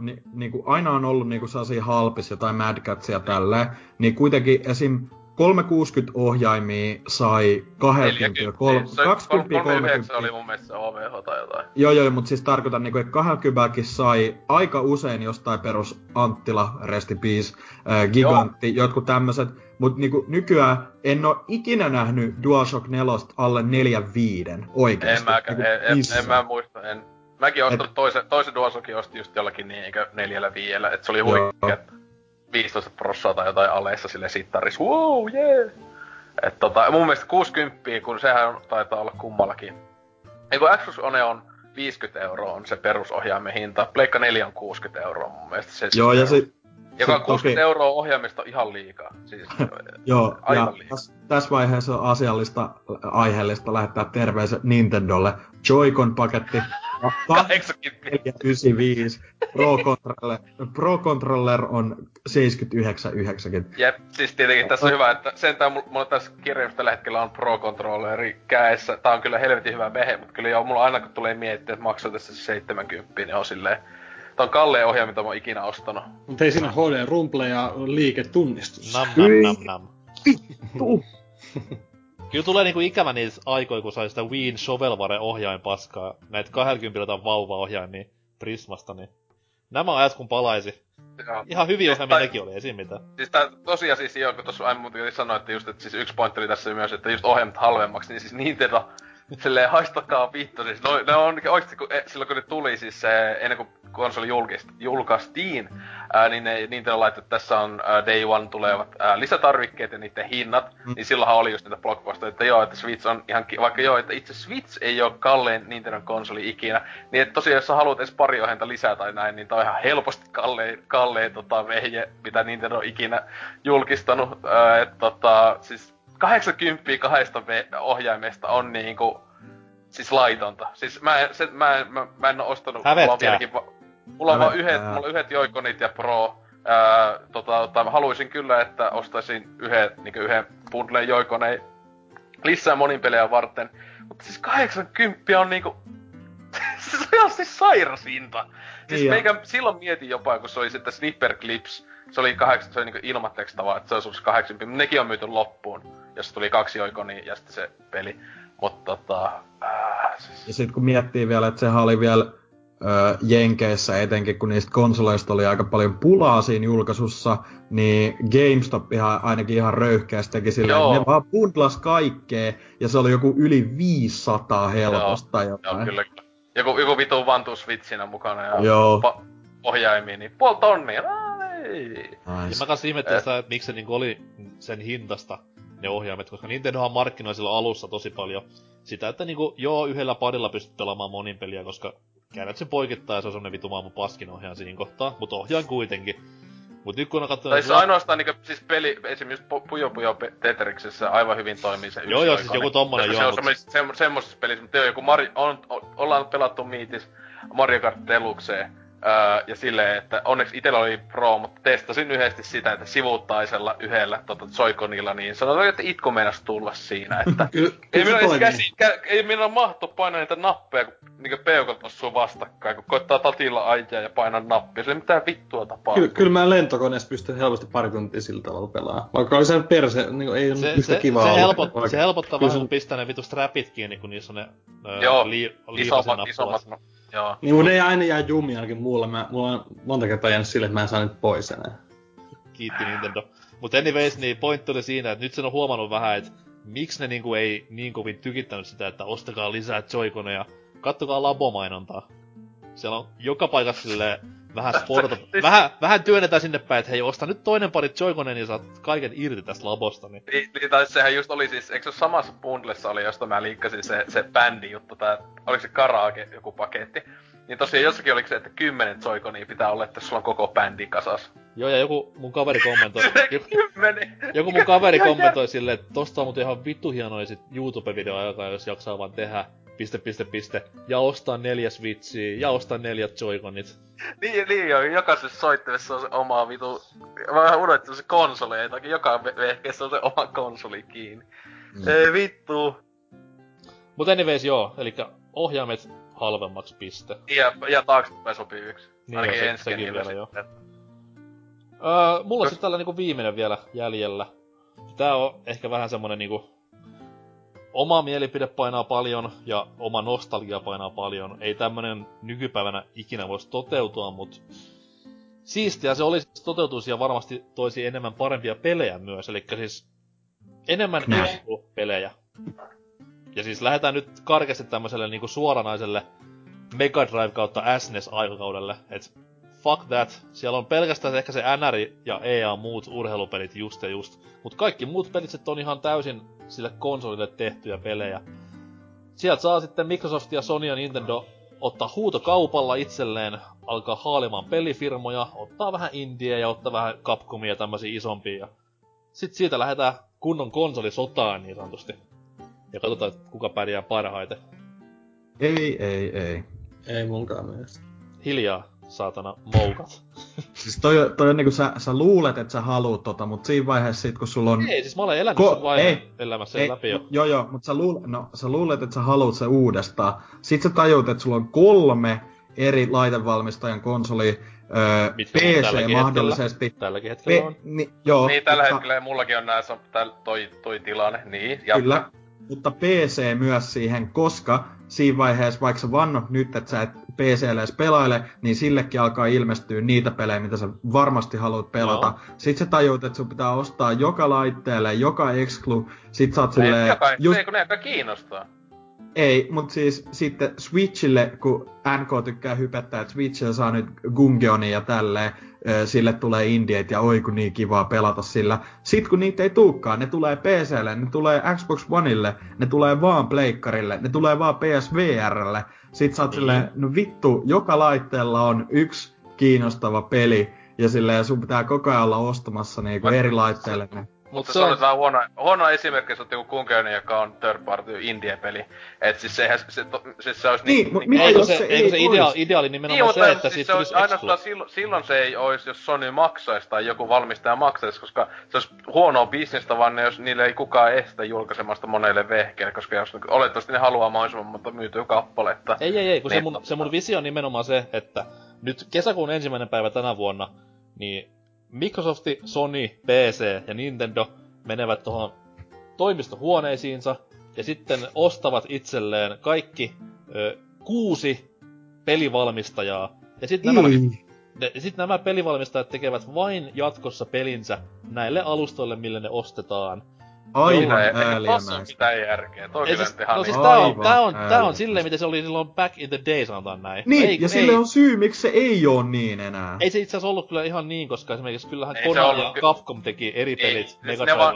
aina on ollut niinku sellaisia halpisia tai Mad Catsia tälleen, niin kuitenkin esim. 360-ohjaimia sai 2,39 oli mun mielestä OVH tai jotain. Joo, mutta siis tarkoitan, että 20 sai aika usein jostain perus Anttila, rest in peace, Gigantti, jotkut tämmöset. Mut niinku nykyään en oo ikinä nähny DualShock 4 alle 4,5 oikeesti. En mä muista. Mäkin ostin toisen DualShockin ostin just jollakin niin eikä 4,5, et se oli huikea. 15% tai jotain aleissa sille sittaris. Wow, yeah. Et mun mielestä 60, kun sehän on, taitaa olla kummallakin. Eiku Xbox One on 50 € on se perusohjaimen hinta. Pleikka 4 on 60 € mun mielestä se. Joo, ja se joka 60 € ohjaamista on ihan liikaa. Siis, joo, aivan liikaa. Tässä vaiheessa on aiheellista lähettää terveiset Nintendolle. Joy-Con-paketti 295, Pro Controller on 79,90. Jep, siis tietenkin tässä on hyvä, että sentään mulla tässä kirjassa tällä hetkellä on Pro Controlleri kädessä. Tää on kyllä helvetin hyvä vehe, mutta kyllä joo, mulla aina kun tulee miettiä, että maksaa tässä se 70, niin on silleen. Tää on kallein ohjaaja, mitä mä oon ikinä ostanut. Mut ei siinä HD rumple ja liiketunnistus. Nam. Vittu! Kyllä tulee niinku ikävä niissä aikoja, kun sai sitä Wiin Shovelware ohjainpaskaa. Näitä 20 tai vauvaohjaimia Prismasta, niin nämä ajat kun palaisi. Joo. Ihan hyviä ohjaimia nekin oli, ei siinä mitään. Siis tää tosiaan siis joo, kun tossa aiemmin muutenkin sanoi, että just, että siis yksi pointti oli tässä myös, että just ohjelmat halvemmaksi, niin siis Nintendo silleen haistakaa vittu, siis ne on oikeesti, kun, silloin kun ne tuli siis ennen kuin konsoli julkaistiin, niin Nintendo laittoi, että tässä on Day One tulevat lisätarvikkeet ja niitten hinnat, niin silloinhan oli just niitä blogposteja, että joo, että Switch on ihan vaikka joo, että itse Switch ei oo kallein Nintendon konsoli ikinä, niin että tosiaan jos sä haluat edes pari ohjainta lisää tai näin, niin tää on ihan helposti kallein vehje, mitä Nintendo on ikinä julkistanut, että siis 80 kahdesta ohjaimesta on niinku siis laitonta. Siis mä en oo ostanut. Mulla on vaan yhdet Joy-Conit ja Pro. Haluisin kyllä, että ostaisin yhden bundlen Joy-Conei lisää monin pelejä varten. Mutta siis 80 on niinku se on ihan siis sairas hinta. Siis meikä silloin mietin jopa, kun se oli sitten Snipper Clips. Se oli niinku ilmatteksta vaan, että se olisi 80, mutta nekin on myyty loppuun. Jos tuli 2 Joy-Conia ja sitten se peli. Mut siis. Ja sit kun miettii vielä, että sehän oli vielä Jenkeissä etenkin, kun niistä konsoleista oli aika paljon pulaa siinä julkaisussa, niin GameStop ainakin ihan röyhkeästi teki silleen, että ne vaan bundlas kaikkea, ja se oli joku yli 500 helposta jotain. Joo, kyllä. Joku vitu vantu Switchinä mukana ja ohjaimia, niin 500 €. Ja mä kans ihmettelin sitä, että miksi se niinku oli sen hintasta ne ohjaimet, koska Nintendohan markkinoi silloin alussa tosi paljon sitä, että niinku yhdellä padilla pystyt pelaamaan monin peliä, koska käännät sen poikittain ja se on semmonen vitumaamu paskin ohjaan siinä kohtaa, mut ohjaan kuitenkin. Mut nyt kun on katsotaan. Tai se ainoastaan niinku siis peli, esimerkiksi Puyo Puyo Tetriksessä aivan hyvin toimii se yksi. Joo, siis joku tommonen joo. Se on semmoisessa pelissä, mut joku ollaan pelattu miitis Mario Kart Deluxeen. Ja silleen, että onneksi itellä oli Pro, mutta testasin yhdesti sitä, että sivuuttaisella yhdellä Joy-Conilla, niin sanotaan, että itku meinas tulla siinä, että ei minä mahto painaa niitä nappeja, kun niinku peukot osuu vastakkain, kun koittaa tatilla ajaa ja painaa nappia, se ei mitään vittua tapaa. Kyllä mä lentokoneessa pystyn helposti pari tuntia sillä tavalla pelaamaan, vaikka oli sen perse, niin ei ole yhtä kivaa olla. Se helpottaa vähän, kun pistää ne vitu strapit kiinni, kun niissä on ne liivasen nappulat. Joo. Niin mun ei aina jää jumi ainakin muulla. Mulla on monta kertaa jäänyt sille, että mä en saa nyt pois enää. Kiitti Nintendo. Mut anyways, niin pointti oli siinä, että nyt sen on huomannut vähän, että miksi ne niinku ei niin kovin tykittänyt sitä, että ostakaa lisää Joy-Coneja. Kattokaa labomainontaa. Siellä on joka paikassa silleen Vähän työnnetään sinne päin, että hei, osta nyt toinen pari Joy-Conen ja saat kaiken irti tästä labosta. Niin tai sehän just oli siis, eikö se samassa bundlessa oli, josta mä liikkasin se bändi juttu, tää, oliko se karaoke joku paketti. Niin tosiaan jossakin oliko se, että 10 Joy-Conia pitää olla, että sulla on koko bändi kasas. Joo, ja joku mun kaveri kommentoi... joku mun kaveri kommentoi silleen, että tosta on mut ihan vittu hienoja sit YouTube-videoajakaan, jos jaksaa vaan tehdä. ... ja ostaa 4 Switchiä, ja ostaa 4 Joy-Conit. Niin joo, jokaisessa soittimessa on se oma vitu... Mä oon unohtanut se konsoli, ei takia joka vehkeessä on se oma konsoli kiinni. Ei vittu! Mut anyways joo, elikkä ohjaimet halvemmaks . Ja taaksepäin sopii yksi. Niin ainakin joo, sekin vielä joo. Mulla on siis tällä niinku viimeinen vielä jäljellä. Tää on ehkä vähän semmonen niinku... Oma mielipide painaa paljon ja oma nostalgia painaa paljon. Ei tämmönen nykypäivänä ikinä voisi toteutua, mut... Siistiä se olisi, se toteutuisi ja varmasti toisi enemmän parempia pelejä myös. Elikkä siis enemmän pelejä. Ja siis lähdetään nyt karkeasti tämmöselle niinku suoranaiselle Mega Drive kautta SNES-aikakaudelle. Et fuck that. Siellä on pelkästään ehkä se NR ja EA muut urheilupelit just ja just. Mut kaikki muut pelit on ihan täysin sille konsolille tehtyjä pelejä. Sieltä saa sitten Microsoft ja Sony ja Nintendo ottaa huutokaupalla itselleen, alkaa haalimaan pelifirmoja, ottaa vähän Indie ja ottaa vähän Capcomia ja tämmösiä isompia. Sitten siitä lähdetään kunnon konsolisotaan niin sanotusti. Ja katsotaan, kuka pärjää parhaiten. Ei. Ei munkaan mielestä. Hiljaa, saatana moukat. Siis toi on niinku sä luulet, että sä haluut tota, mut siinä vaiheessa sit kun sulla on... Ei, siis mä olen elänyt sun vaiheen elämässä läpi jo. Joo, mut sä luulet, että sä haluut se uudestaan. Sit sä tajut, että sulla on 3 eri laitevalmistajan konsoli, PC mahdollisesti. Tälläkin hetkellä on. Niin, tällä hetkellä mullakin on nää, toi tilanne, niin jatka. Kyllä, mutta PC myös siihen, koska siinä vaiheessa, vaikka sä vannot nyt, että sä et PC:llä edes pelaile, niin sillekin alkaa ilmestyä niitä pelejä, mitä sä varmasti haluat pelata. No. Sitten sä tajut, että sun pitää ostaa joka laitteelle, joka exclu. Sit sä oot silleen... Ei, kun ne aika kiinnostaa. Ei, mut siis sitten Switchille, kun NK tykkää hypättää, että Switchillä saa nyt Gungeonia ja tälleen, sille tulee indieit ja oi kun niin kivaa pelata sillä. Sit kun niitä ei tuukaan, ne tulee PC:lle, ne tulee Xbox Oneille, ne tulee vaan pleikkarille, ne tulee vaan PSVR:lle. Sit sä oot silleen, no vittu, joka laitteella on yksi kiinnostava peli ja silleen sun pitää koko ajan olla ostamassa niinku eri laitteille. Mutta se on nyt vähän huono esimerkki, jos otti joku Gungeonin, joka on third party indie-peli. Et siis eihän se ois niin... Eikö se ideaali nimenomaan se, että siitä tulisi exclusive? Silloin se ei ois, jos Sony maksaisi tai joku valmistaja maksaisi, koska se ois huonoa bisnestä, vaan jos niille ei kukaan estä julkaisemasta monelle vehkeelle, koska jos olettavasti ne haluaa mahdollisimman monta myytyä kappaletta. Ei, kun se mun visio on nimenomaan se, että nyt kesäkuun 1. päivä tänä vuonna, niin... Microsoft, Sony, PC ja Nintendo menevät tuohon toimistohuoneisiinsa ja sitten ostavat itselleen kaikki 6 pelivalmistajaa. Ja sitten nämä pelivalmistajat tekevät vain jatkossa pelinsä näille alustoille, mille ne ostetaan. Aivan ääliämäistä. Ei mitään järkeä. Tää on silleen, mitä se oli silloin back in the day, sanotaan näin. Niin, ja sille on syy, miksi se ei oo niin enää. Ei se itseasiassa ollut kyllä ihan niin, koska esimerkiksi kyllähän Konami ja Capcom teki eri pelit.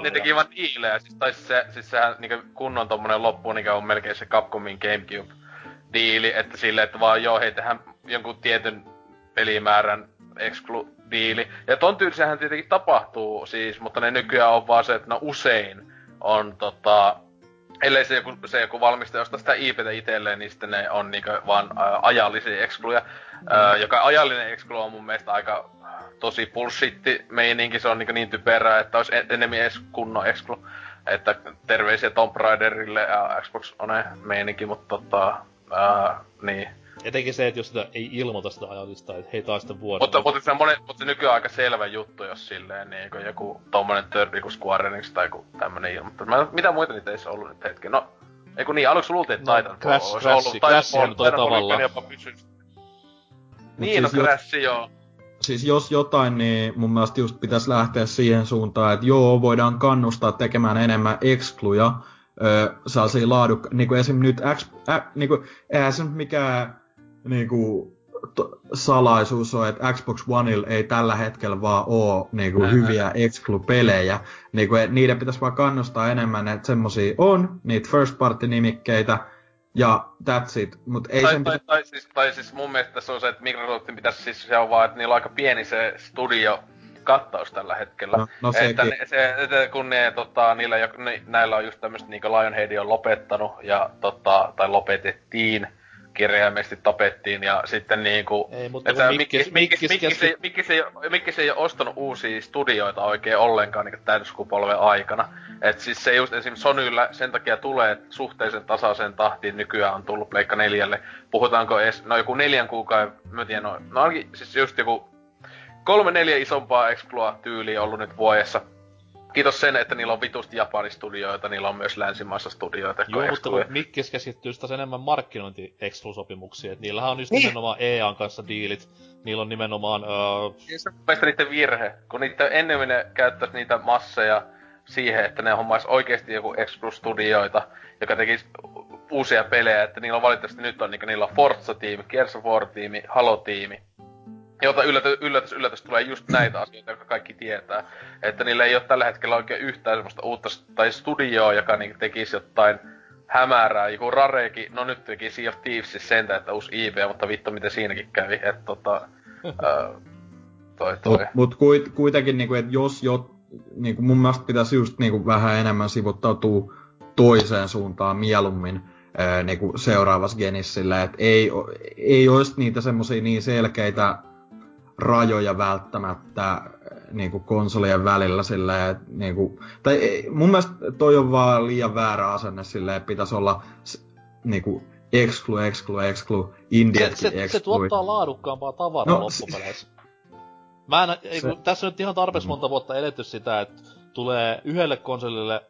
Ne teki vaan diilejä. Siis sehän niinku kunnon tommonen loppuun ikään on melkein se Capcomin GameCube-diili, että silleen, että vaan joo, hei, tehdään jonkun tietyn pelimäärän exclu-diili. Ja ton tyylisenhän tietenkin tapahtuu siis, mutta ne nykyään on vaan se, että no usein on ellei se joku valmistaja ostaa sitä IPtä itselleen, niin sitten ne on niinku vaan ajallisia excluja. Joka ajallinen exclu on mun mielestä aika tosi bullshitti meininki, se on niinku niin typerää, että olisi enemmän edes kunnon exclu. Että terveisiä Tomb Raiderille ja Xbox One meininki, mutta niin. Etenkin se, että jos sitä ei ilmoita sitä ajallista, että hei taas sitä vuoden. Mutta se nykyään aika selvä juttu, jos silleen niinku joku tommonen törpi kuin Square Enix tai joku tämmönen ilmoittaa. Mitä muita niitä ei se ollu nyt hetken? No, eiku niin, aluksi luultiin, että Titanfall ois ollu. Crashihan toi tavallaan. Niin, siis no Crash joo. Siis jos jotain, niin mun mielestä just pitäis lähteä siihen suuntaan, että joo, voidaan kannustaa tekemään enemmän excluja. Sellaisia laadukkaita, niinku esim nyt eihän se nyt mikään niinku salaisuus on, että Xbox Oneilla ei tällä hetkellä vaan ole niinku hyviä exclu-pelejä. Niinku, niiden pitäisi vaan kannustaa enemmän, että semmosia on, niitä first party-nimikkeitä, ja that's it. Mut ei tai siis mun mielestä se on se, että Microsoftin pitäisi siis se on vaan, että niillä on aika pieni se studio-kattaus tällä hetkellä. No että näillä on just tämmöset, niinku Lionhead on lopettanut, ja, tai lopetettiin. Kirjaimesti tapettiin ja sitten niinku... Ei, mutta Mikkis ei ole ostanut uusia studioita oikein ollenkaan niinku tämän sukupolven aikana. Et siis se just esimerkiksi Sonyllä sen takia tulee, että suhteellisen tasaisen tahtiin nykyään on tullut Pleikka 4:lle. Puhutaanko edes, no joku 4 kuukauden, mä tiedän, no ainakin siis just joku 3-4 isompaa Exploa-tyyliä ollut nyt vuodessa. Kiitos sen, että niillä on vitusti Japani-studioita, niillä on myös länsimaissa studioita. Joo, mutta Mikkis keskittyy sitä enemmän markkinointi-exclu-sopimuksiin, että niillähän on just nimenomaan EA:n kanssa diilit, niillä on nimenomaan... Se on mielestäni niiden virhe, kun niitä ennemmin ne käyttäisi niitä masseja siihen, että ne hommaisi oikeasti joku exclu-studioita, joka tekisi uusia pelejä, että niillä on valitettavasti nyt on, niin niillä on Forza-tiimi, Gears of War-tiimi, Halo-tiimi. Jota yllätys tulee just näitä asioita, jotka kaikki tietää. Että niillä ei ole tällä hetkellä oikein yhtään semmoista uutta tai studioa, joka niin tekisi jotain hämärää. Joku Rarekin, no nyt teki Sea of Thieves siis sentään, että uusi IP, mutta vittu miten siinäkin kävi. Että Mut kuitenkin, niinku, että jos niinku, mun mielestä pitäisi just niinku, vähän enemmän sivuttautua toiseen suuntaan mieluummin. Niinku, seuraavassa genissä sillä, että ei olisi niitä semmosia niin selkeitä rajoja välttämättä niinku konsolien välillä silleen, et niinku, tai mun mielestä toi on vaan liian väärä asenne silleen, että pitäis olla niinku exclu, indietkin exclu. Se tuottaa laadukkaampaa tavaraa loppupeleissä. Tässä nyt ihan tarpeeksi monta vuotta eletty sitä, että tulee yhdelle konsolille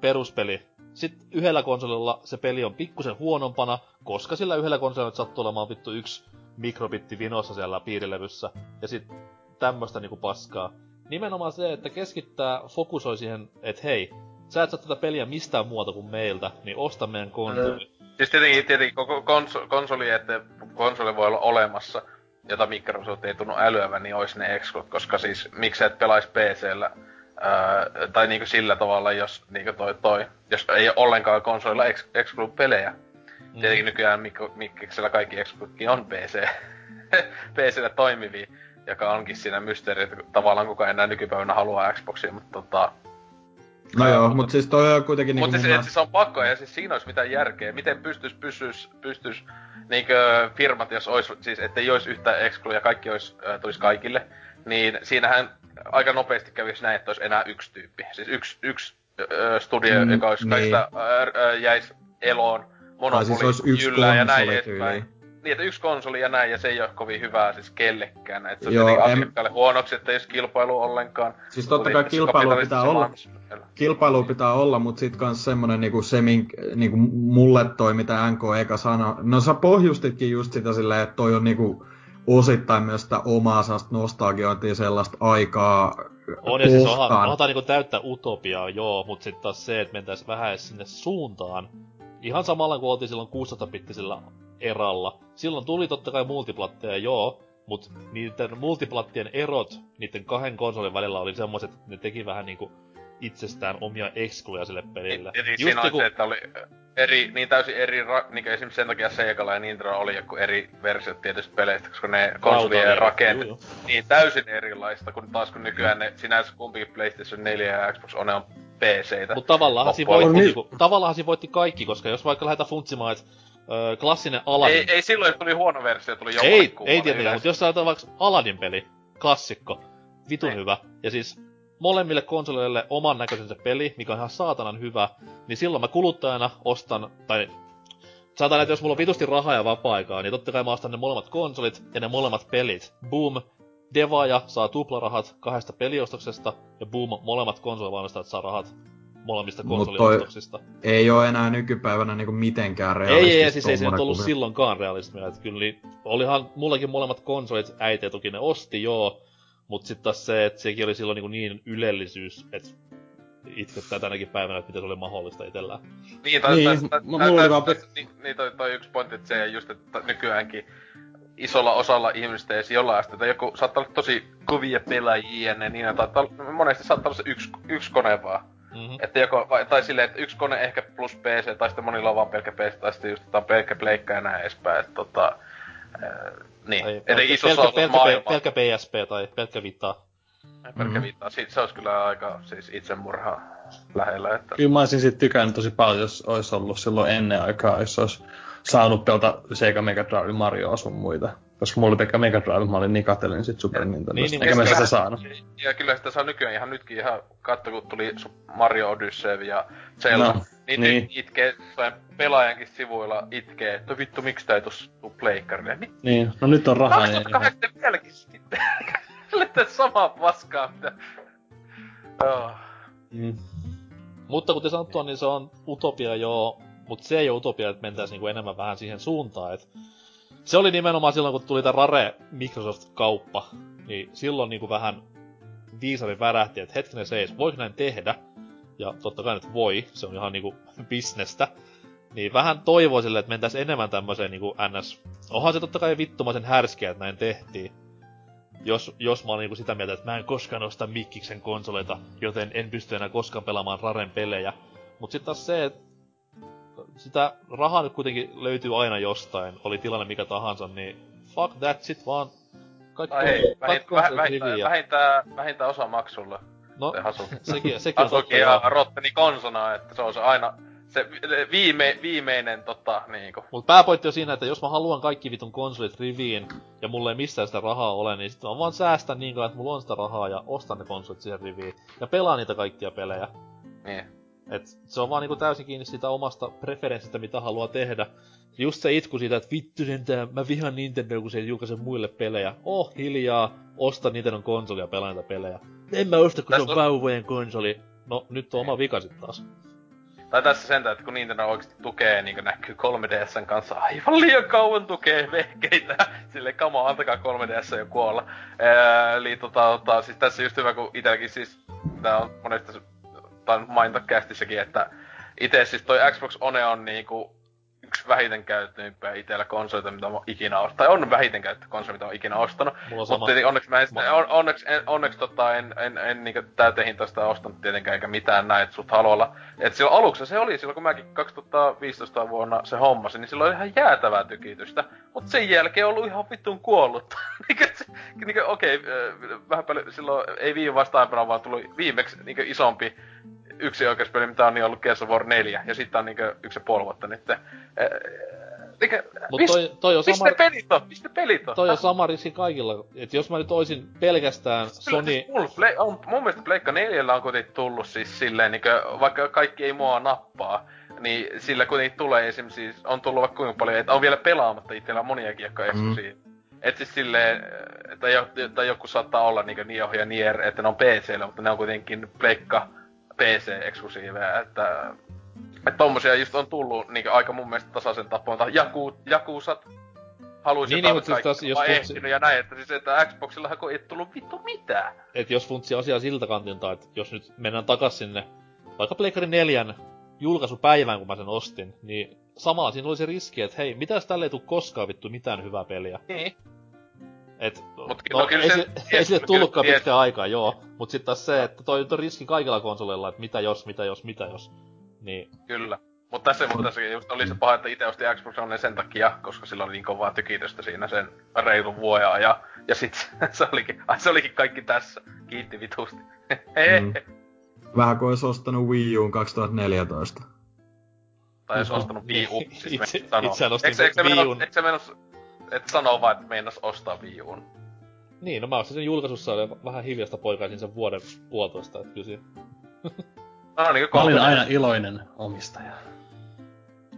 peruspeli. Sitten yhdellä konsolilla se peli on pikkusen huonompana, koska sillä yhdellä konsolilla sattuu olemaan vittu yksi mikrobitti vinossa siellä piirilevyssä. Ja sitten tämmöstä niinku paskaa. Nimenomaan se, että keskittää, fokusoi siihen, että hei, sä et saa tätä peliä mistään muuta kuin meiltä, niin osta meidän konsoli. Siis tietenkin koko konsoli, että konsoli voi olla olemassa, jota Microsoft ei tunnu älyävä, niin ois ne exclut, koska siis miksi et pelais PC:llä? Tai niinku sillä tavalla, jos niinku jos ei ole ollenkaan konsolilla exclu-pelejä. Tietenkin nykyään Mikkiksellä kaikki exclutkin on PC:llä toimivia, joka onkin siinä mysteeri, että tavallaan kukaan enää nykypäivänä haluaa Xboxia, mutta No joo, mutta siis toi on kuitenkin niinku... Mutta siis on pakko, ja siis siinä ois mitään järkeä. Miten pystyis niinku firmat, jos ois, siis ettei ois yhtään excluja ja kaikki tulis kaikille, niin siinähän aika nopeasti kävisi näin, että olisi enää yksi tyyppi. Siis yksi studio, joka olisi kaikista jäisi eloon, monopoli, jyllään ja näin edespäin. Niin, että yksi konsoli ja näin, ja se ei ole kovin hyvää siis kellekään. Että se on asiakkaalle huonoksi, ettei olisi kilpailua ollenkaan. Siis totta kai kilpailua pitää olla, mutta sit kans semmonen niinku niinku mulle toi, mitä NK eka sanoi. No sä pohjustitkin just sitä silleen, että toi on niinku... osittain myös sitä omaa nostalgiointia sellaista aikaa on, ja siis onhan niinku täyttä utopiaa, joo, mut sit taas se, että mentäis vähän sinne suuntaan. Ihan samalla kuin oltiin silloin 600-bittisellä eralla. Silloin tuli tottakai multiplatteja, joo, mut niiden multiplattien erot niiden kahden konsolin välillä oli semmoset, että ne teki vähän niinku itsestään omia excluja sille pelille. Siinä on se, että oli eri, niin täysin eri, niin esimerkiksi sen takia Segalla ja Nintendo oli joku eri versiot tietystä peleistä, koska ne konsolien rakenteet niin täysin erilaista, kun taas kun nykyään ne sinänsä kumpikin PlayStation 4 ja Xbox One on PC-tä. Mutta tavallaan siinä voitti kaikki, koska jos vaikka lähdetään funtsimaan, että klassinen Aladdin... Ei silloin, jos tuli huono versio, tuli jollain kuva. Ei tietenkään, mutta jos lähdetään vaikka Aladdin peli, klassikko, vitun hyvä, ja siis... molemmille konsoleille oman näköisensä peli, mikä on ihan saatanan hyvä, niin silloin mä kuluttajana ostan, tai sanotaan, että jos mulla on vitusti rahaa ja vapaa-aikaa, niin totta kai mä ostan ne molemmat konsolit ja ne molemmat pelit. Boom, devaaja saa tuplarahat 2 peliostoksesta, ja boom, molemmat konsolivalmistajat saa rahat molemmista konsoliostoksista. Ei oo enää nykypäivänä niinku mitenkään realistista. Ei, siis ei se nyt ollut silloinkaan realismia, että kyllä niin, olihan mullakin molemmat konsolit, äiti toki ne osti, joo. Mut sit taas se, että sekin oli silloin niinku niin ylellisyys, että itkettää tänäkin päivänä, että miten se oli mahdollista itellään. Niin, toi yksi pointti, että se just, että nykyäänkin isolla osalla ihmistä edes jollain asteita. Joku saattaa olla tosi kovia pelaajia ja niin, monesti saattaa olla se yksi kone vaan. Mm-hmm. Että joko, tai silleen, että yksi kone ehkä plus PC, tai sitten monilla on vaan pelkkä PC, tai sitten just pelkkä pleikka ja näin edespäin. Että niin, eli isossa osassa maailmaa. Pelkkä PSP tai pelkkä Vita. Pelkkä Vita, se olisi kyllä aika siis itsemurhaa lähellä. Että... Kyllä mä olisin siitä tykännyt tosi paljon, jos olisi ollut silloin ennen aikaa, jos olisi saanut pelata Sega Mega Drive Marioa sun muita. Koska mulla oli pelkkä Mega Drive, mä olin niin katselin sit Super Nintendosta, eikä mä sitä saanut. Ja kyllä sitä saa nykyään ihan nytkin ihan katso, kun tuli Mario Odyssey ja Zelda. No, niin. Itkee, pelaajankin sivuilla itkee, että vittu miksi tää ei tossa tuu pleikkarille. Niin, no nyt on rahaa. 2008 vieläkin sitten. Lentää samaa paskaa, mitä... Oh. Mm. Mutta kuten sanottua, niin se on utopia joo, mutta se ei ole utopia, että mentäis niinku enemmän vähän siihen suuntaan, että... Se oli nimenomaan silloin, kun tuli tää Rare Microsoft-kauppa, niin silloin niinku vähän viisari värähti, että hetkinen seis, voiko näin tehdä? Ja totta kai nyt voi, se on ihan niinku bisnestä. Niin vähän toivoo silleen, että mentäis enemmän tämmöseen niinku ns... Onhan se totta kai vittumaisen härskeä, että näin tehtiin. Jos mä oon niinku sitä mieltä, että mä en koskaan osta Mikkiksen konsoleita, joten en pysty enää koskaan pelaamaan Raren pelejä. Mut sit taas se, että sitä rahaa nyt kuitenkin löytyy aina jostain, oli tilanne mikä tahansa, niin fuck that, sit vaan vähintään osa maksulla. No, sekin on totta. Ja rotteni konsona, että se on se aina se viimeinen niinku. Mut pääpointti on siinä, että jos mä haluan kaikki vitun konsolit riviin, ja mulla ei missään sitä rahaa ole, niin sit mä vaan säästän niinkuin, että mulla on sitä rahaa ja ostan ne konsolit siihen riviin. Ja pelaan niitä kaikkia pelejä. Niin. Et se on vaan niinku täysin kiinni siitä omasta preferenssistä, mitä haluaa tehdä. Just se itku siitä, että vittu sentään, mä vihaan Nintendo, kun se ei julkaise muille pelejä. Oh, hiljaa, osta Nintendon konsolia ja pelaa niitä pelejä. En mä osta, kun se on vauvojen konsoli. No, nyt on oma vika sit taas. Tai tässä sentään, että kun Nintendo oikeesti tukee, niin kuin näkyy 3DSn kanssa aivan liian kauan tukee vehkeitä. Silleen kamaa, antakaa 3DS jo kuolla. Eli siis tässä just hyvä, kun itelläkin siis, tää on monesta... tai mainita kästissäkin, että itse siis toi Xbox One on niinku yksi vähiten käyttöimpiä itellä konsolita, mitä mä ikinä ostan. Tai on vähiten käyttöimpiä konsolita, mitä mä ikinä ostanut. Mutta onneksi mä en niinku täytehintaista ostanut tietenkään eikä mitään näin, että sut halualla. Et silloin aluksi se oli, silloin kun mäkin 2015 vuonna se hommasin, niin silloin oli ihan jäätävää tykitystä. Mut sen jälkeen on ollut ihan vittun kuollut. Niinkö vähän paljon silloin ei viime vastaampana, vaan tuli viimeksi niinkö isompi yksi oikeas peli, mitä on niin ollut Gears of War 4, ja sitten on niinku 1,5 vuotta nytte. Mistä pelit on? Toi on sama riski kaikilla. Et jos mä nyt oisin pelkästään Sony... Mun mielestä Pleikka 4 on kuitenkin tullut siis silleen, niinku, vaikka kaikki ei mua nappaa, niin sillä kuitenkin tulee esimerkiksi, siis on tullut vaikka kuinka paljon, että on vielä pelaamatta itsellä moniakin, jotka eksklusiivit. Et siis silleen, tai joku saattaa olla niinku Nioh ja Nier, että ne on PC:llä, mutta ne on kuitenkin Pleikka PC-eksklusiiveja, että tommosia just on tullut niinku aika mun mielestä tasaisen tapoilta. Jakusat haluisin ottaa kaikki, mä ehtinyt ja näin, että siis että Xboxillahan ei tullut vittu mitään. Et jos funtsi asiaa siltä kantilta, että jos nyt mennään takas sinne, vaikka Pleikari 4 julkaisupäivään, kun mä sen ostin, niin samalla siinä oli se riski, että hei, mitäs tälle ei tuu koskaan vittu mitään hyvää peliä. Niin. Et, ei sille tullutkaan pitkään aikaa, joo. Mut sit taas se, että toi on riski kaikilla konsoleilla, että mitä jos. Niin. Kyllä. Mut tässä just oli se paha, että ite ostin Xbox One sen takia, koska sillä oli niin kovaa tykitystä siinä sen reilun vuoja ja sit se olikin kaikki tässä. Kiitti vitusti. Vähän kuin ois ostanut Wii Uun 2014. Tai ois ostanut Wii Uun, siis itsehän ostin Wii Uun. Et sanoo vaan, että meinas ostaa Wii Uun. Niin, no mä ostin sen julkaisussa vähän hiljasta poikaisin sen vuoden puolitoista, et kysi. No, niin mä olin aina iloinen omistaja.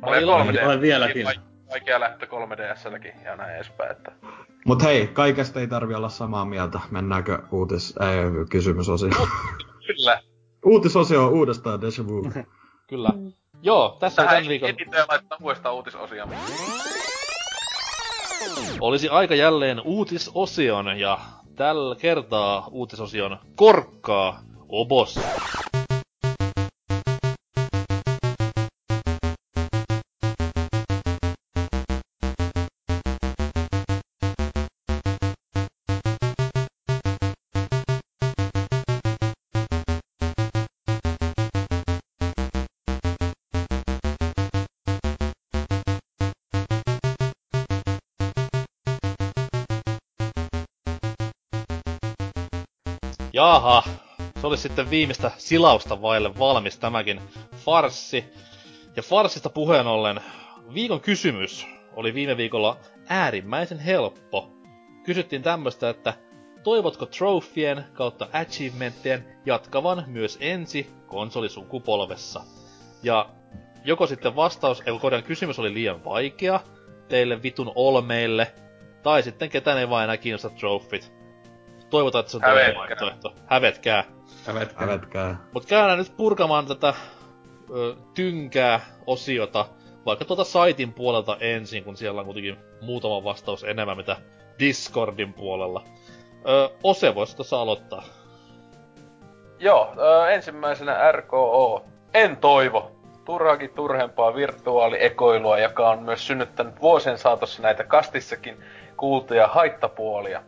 Olen vieläkin. Vaikea lähtö 3DS:lläkin ja näin edespäin, että... Mut hei, kaikesta ei tarvi olla samaa mieltä. Mennäänkö kysymysosioon? Kyllä. Uutisosio on uudestaan Deja Vu. Kyllä. Joo, tässä on tämän viikon... Tähän ei pitää laittaa uudestaan uutisosioon. Olisi aika jälleen uutisosion, ja tällä kertaa uutisosion korkkaa Obos. Jaha, se oli sitten viimeistä silausta vaille valmis tämäkin farssi. Ja farssista puheen ollen, viikon kysymys oli viime viikolla äärimmäisen helppo. Kysyttiin tämmöstä, että toivotko trofien kautta achievementtien jatkavan myös ensi konsolisukupolvessa? Ja joko sitten kysymys oli liian vaikea teille vitun olmeille, tai sitten ketään ei vaan enää kiinnosta trofit. Toivotaan, että se on toinen vaihtoehto. Hävetkää. Mut käydään nyt purkamaan tätä tynkää osiota, vaikka tuolta saitin puolelta ensin, kun siellä on kuitenkin muutama vastaus enemmän, mitä Discordin puolella. Ose, voisi tuossa aloittaa. Joo, ensimmäisenä RKO. En toivo. Turhaakin turhempaa virtuaaliekoilua, joka on myös synnyttänyt vuosien saatossa näitä kastissakin kuultuja haittapuolia.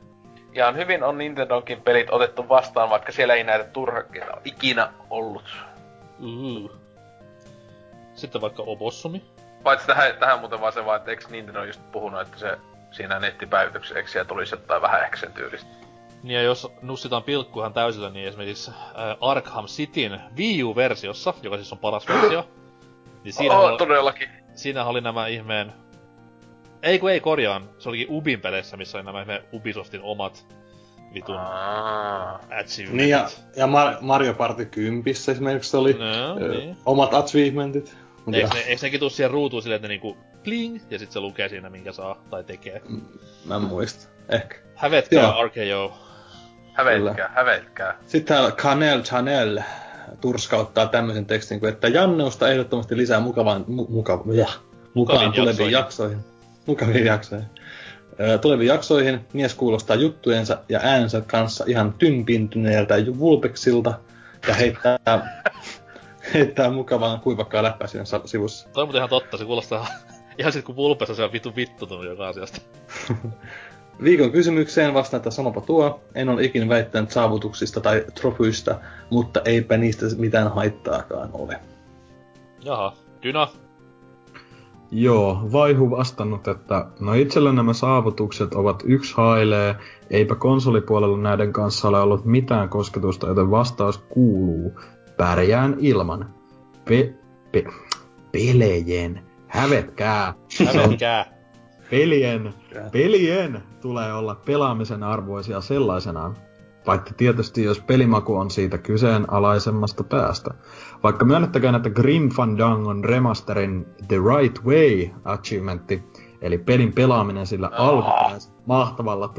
Ihan hyvin on Nintendonkin pelit otettu vastaan, vaikka siellä ei näitä turhakkeita ikinä ollut. Sitten vaikka Opossumi. Paitsi tähän muuten vaan se vaan, että eikö Nintendo just puhunut, että se siinä nettipäivityksessä eikö siellä tulisi jotain vähän eksen tyylistä. Niin ja jos nussitaan pilkkuhan täysillä, niin esimerkiksi Arkham Cityn Wii U-versiossa, joka siis on paras versio, niin siinä oli nämä ihmeen... se olikin Ubin peleissä, missä oli nämä ihmeen Ubisoftin omat vitun achievementit. Niin ja Mario Party 10 esimerkiksi oli omat achievementit. Eiks nekin tuu siihen ruutuun silleen, että niinku pling, ja sit se lukee siinä minkä saa tai tekee. Mä en muista. Ehkä. Hävetkää, RKO. Hävetkää. Sitten täällä Kanel Chanel turskauttaa tämmöisen tekstin, että Janneusta ehdottomasti lisää mukaan tuleviin jaksoihin. Tuleviin jaksoihin mies kuulostaa juttujensa ja äänensä kanssa ihan tympintyneeltä vulpeksilta ja heittää mukavaan kuivakkaa läppää siinä sivussa. Toi on muuten ihan totta, se kuulostaa ihan sit kun vulpessa se on vittunut joka asiasta. Viikon kysymykseen vastaan, että sanonpa tuo. En ole ikinä väittänyt saavutuksista tai trofyista, mutta eipä niistä mitään haittaakaan ole. Jaha, Dyna? Joo, Vaihu vastannut, että no itsellä nämä saavutukset ovat yksi hailee, eipä konsolipuolella näiden kanssa ole ollut mitään kosketusta, joten vastaus kuuluu. Pärjään ilman. Pelejen. Hävetkää. Pelien tulee olla pelaamisen arvoisia sellaisenaan, paitsi tietysti jos pelimaku on siitä kyseenalaisemmasta päästä. Vaikka myönnettäkään, että Grim Fandangon remasterin The Right Way achievementti, eli pelin pelaaminen sillä alkupäässä mahtavalla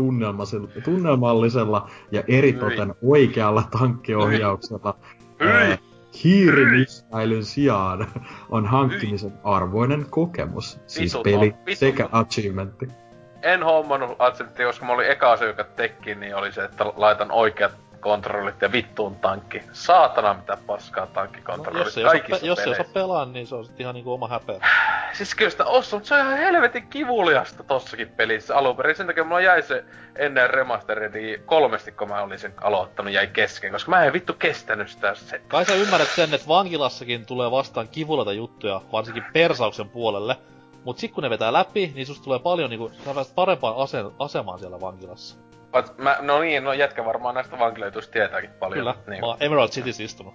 tunnelmallisella ja eritoten oikealla tankkiohjauksella hiirimissääilyn sijaan on hankkimisen arvoinen kokemus. Siis peli sekä achievementti. En hommannut achievementti, koska mä olin eka se, joka teki, niin oli se, että laitan oikeat kontrollit ja vittuun tankki. Saatana mitä paskaa tankkikontrollit kaikissa peleissä. Jos ei osaa pelaa, niin se on sit ihan niinku oma häpeä. Siis kyllä sitä osu, mutta se on ihan helvetin kivuliasta tossakin pelissä alunperin. Sen takia mulla jäi se ennen remasteria kolmesti, kun mä olin sen aloittanut, jäi kesken, koska mä en vittu kestänyt sitä sen. Kai sä ymmärrät sen, että vankilassakin tulee vastaan kivuleita juttuja, varsinkin persauksen puolelle. Mut sit kun ne vetää läpi, niin susta tulee paljon niinku, sä pääset parempaan asemaan siellä vankilassa. Jätkä varmaan näistä vankiloituista tietääkin paljon. Kyllä, niin. Mä oon Emerald Cityssä istunut.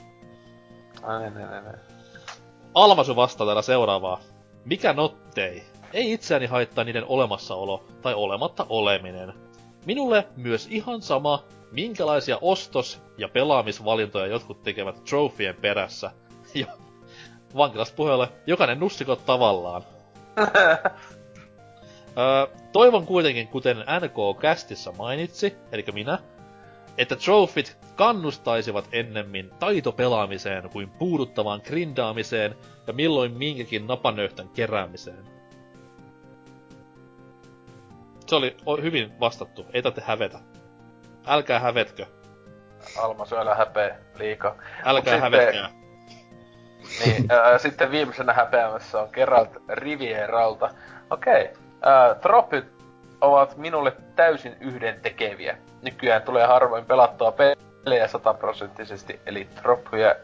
Ai. Almasu vastaa täällä seuraavaa. Mikä nottei? Ei itseäni haittaa niiden olemassaolo tai olematta oleminen. Minulle myös ihan sama, minkälaisia ostos- ja pelaamisvalintoja jotkut tekevät trofien perässä. Ja vankilasta puheelle, jokainen nussikot tavallaan. Toivon kuitenkin, kuten NK-kästissä mainitsi, eli minä, että trofit kannustaisivat ennemmin taitopelaamiseen kuin puuduttavaan grindaamiseen ja milloin minkäkin napanöyhtän keräämiseen. Se oli hyvin vastattu, ei tarvitse hävetä. Älkää hävetkö. Almasu, älä häpeä liikaa. Älkää hävetkää. Niin, sitten viimeisenä häpeämässä on Geralt Rivieralta. Okei. Tropit ovat minulle täysin yhdentekeviä. Nykyään tulee harvoin pelattua pelejä 100%, eli troppuja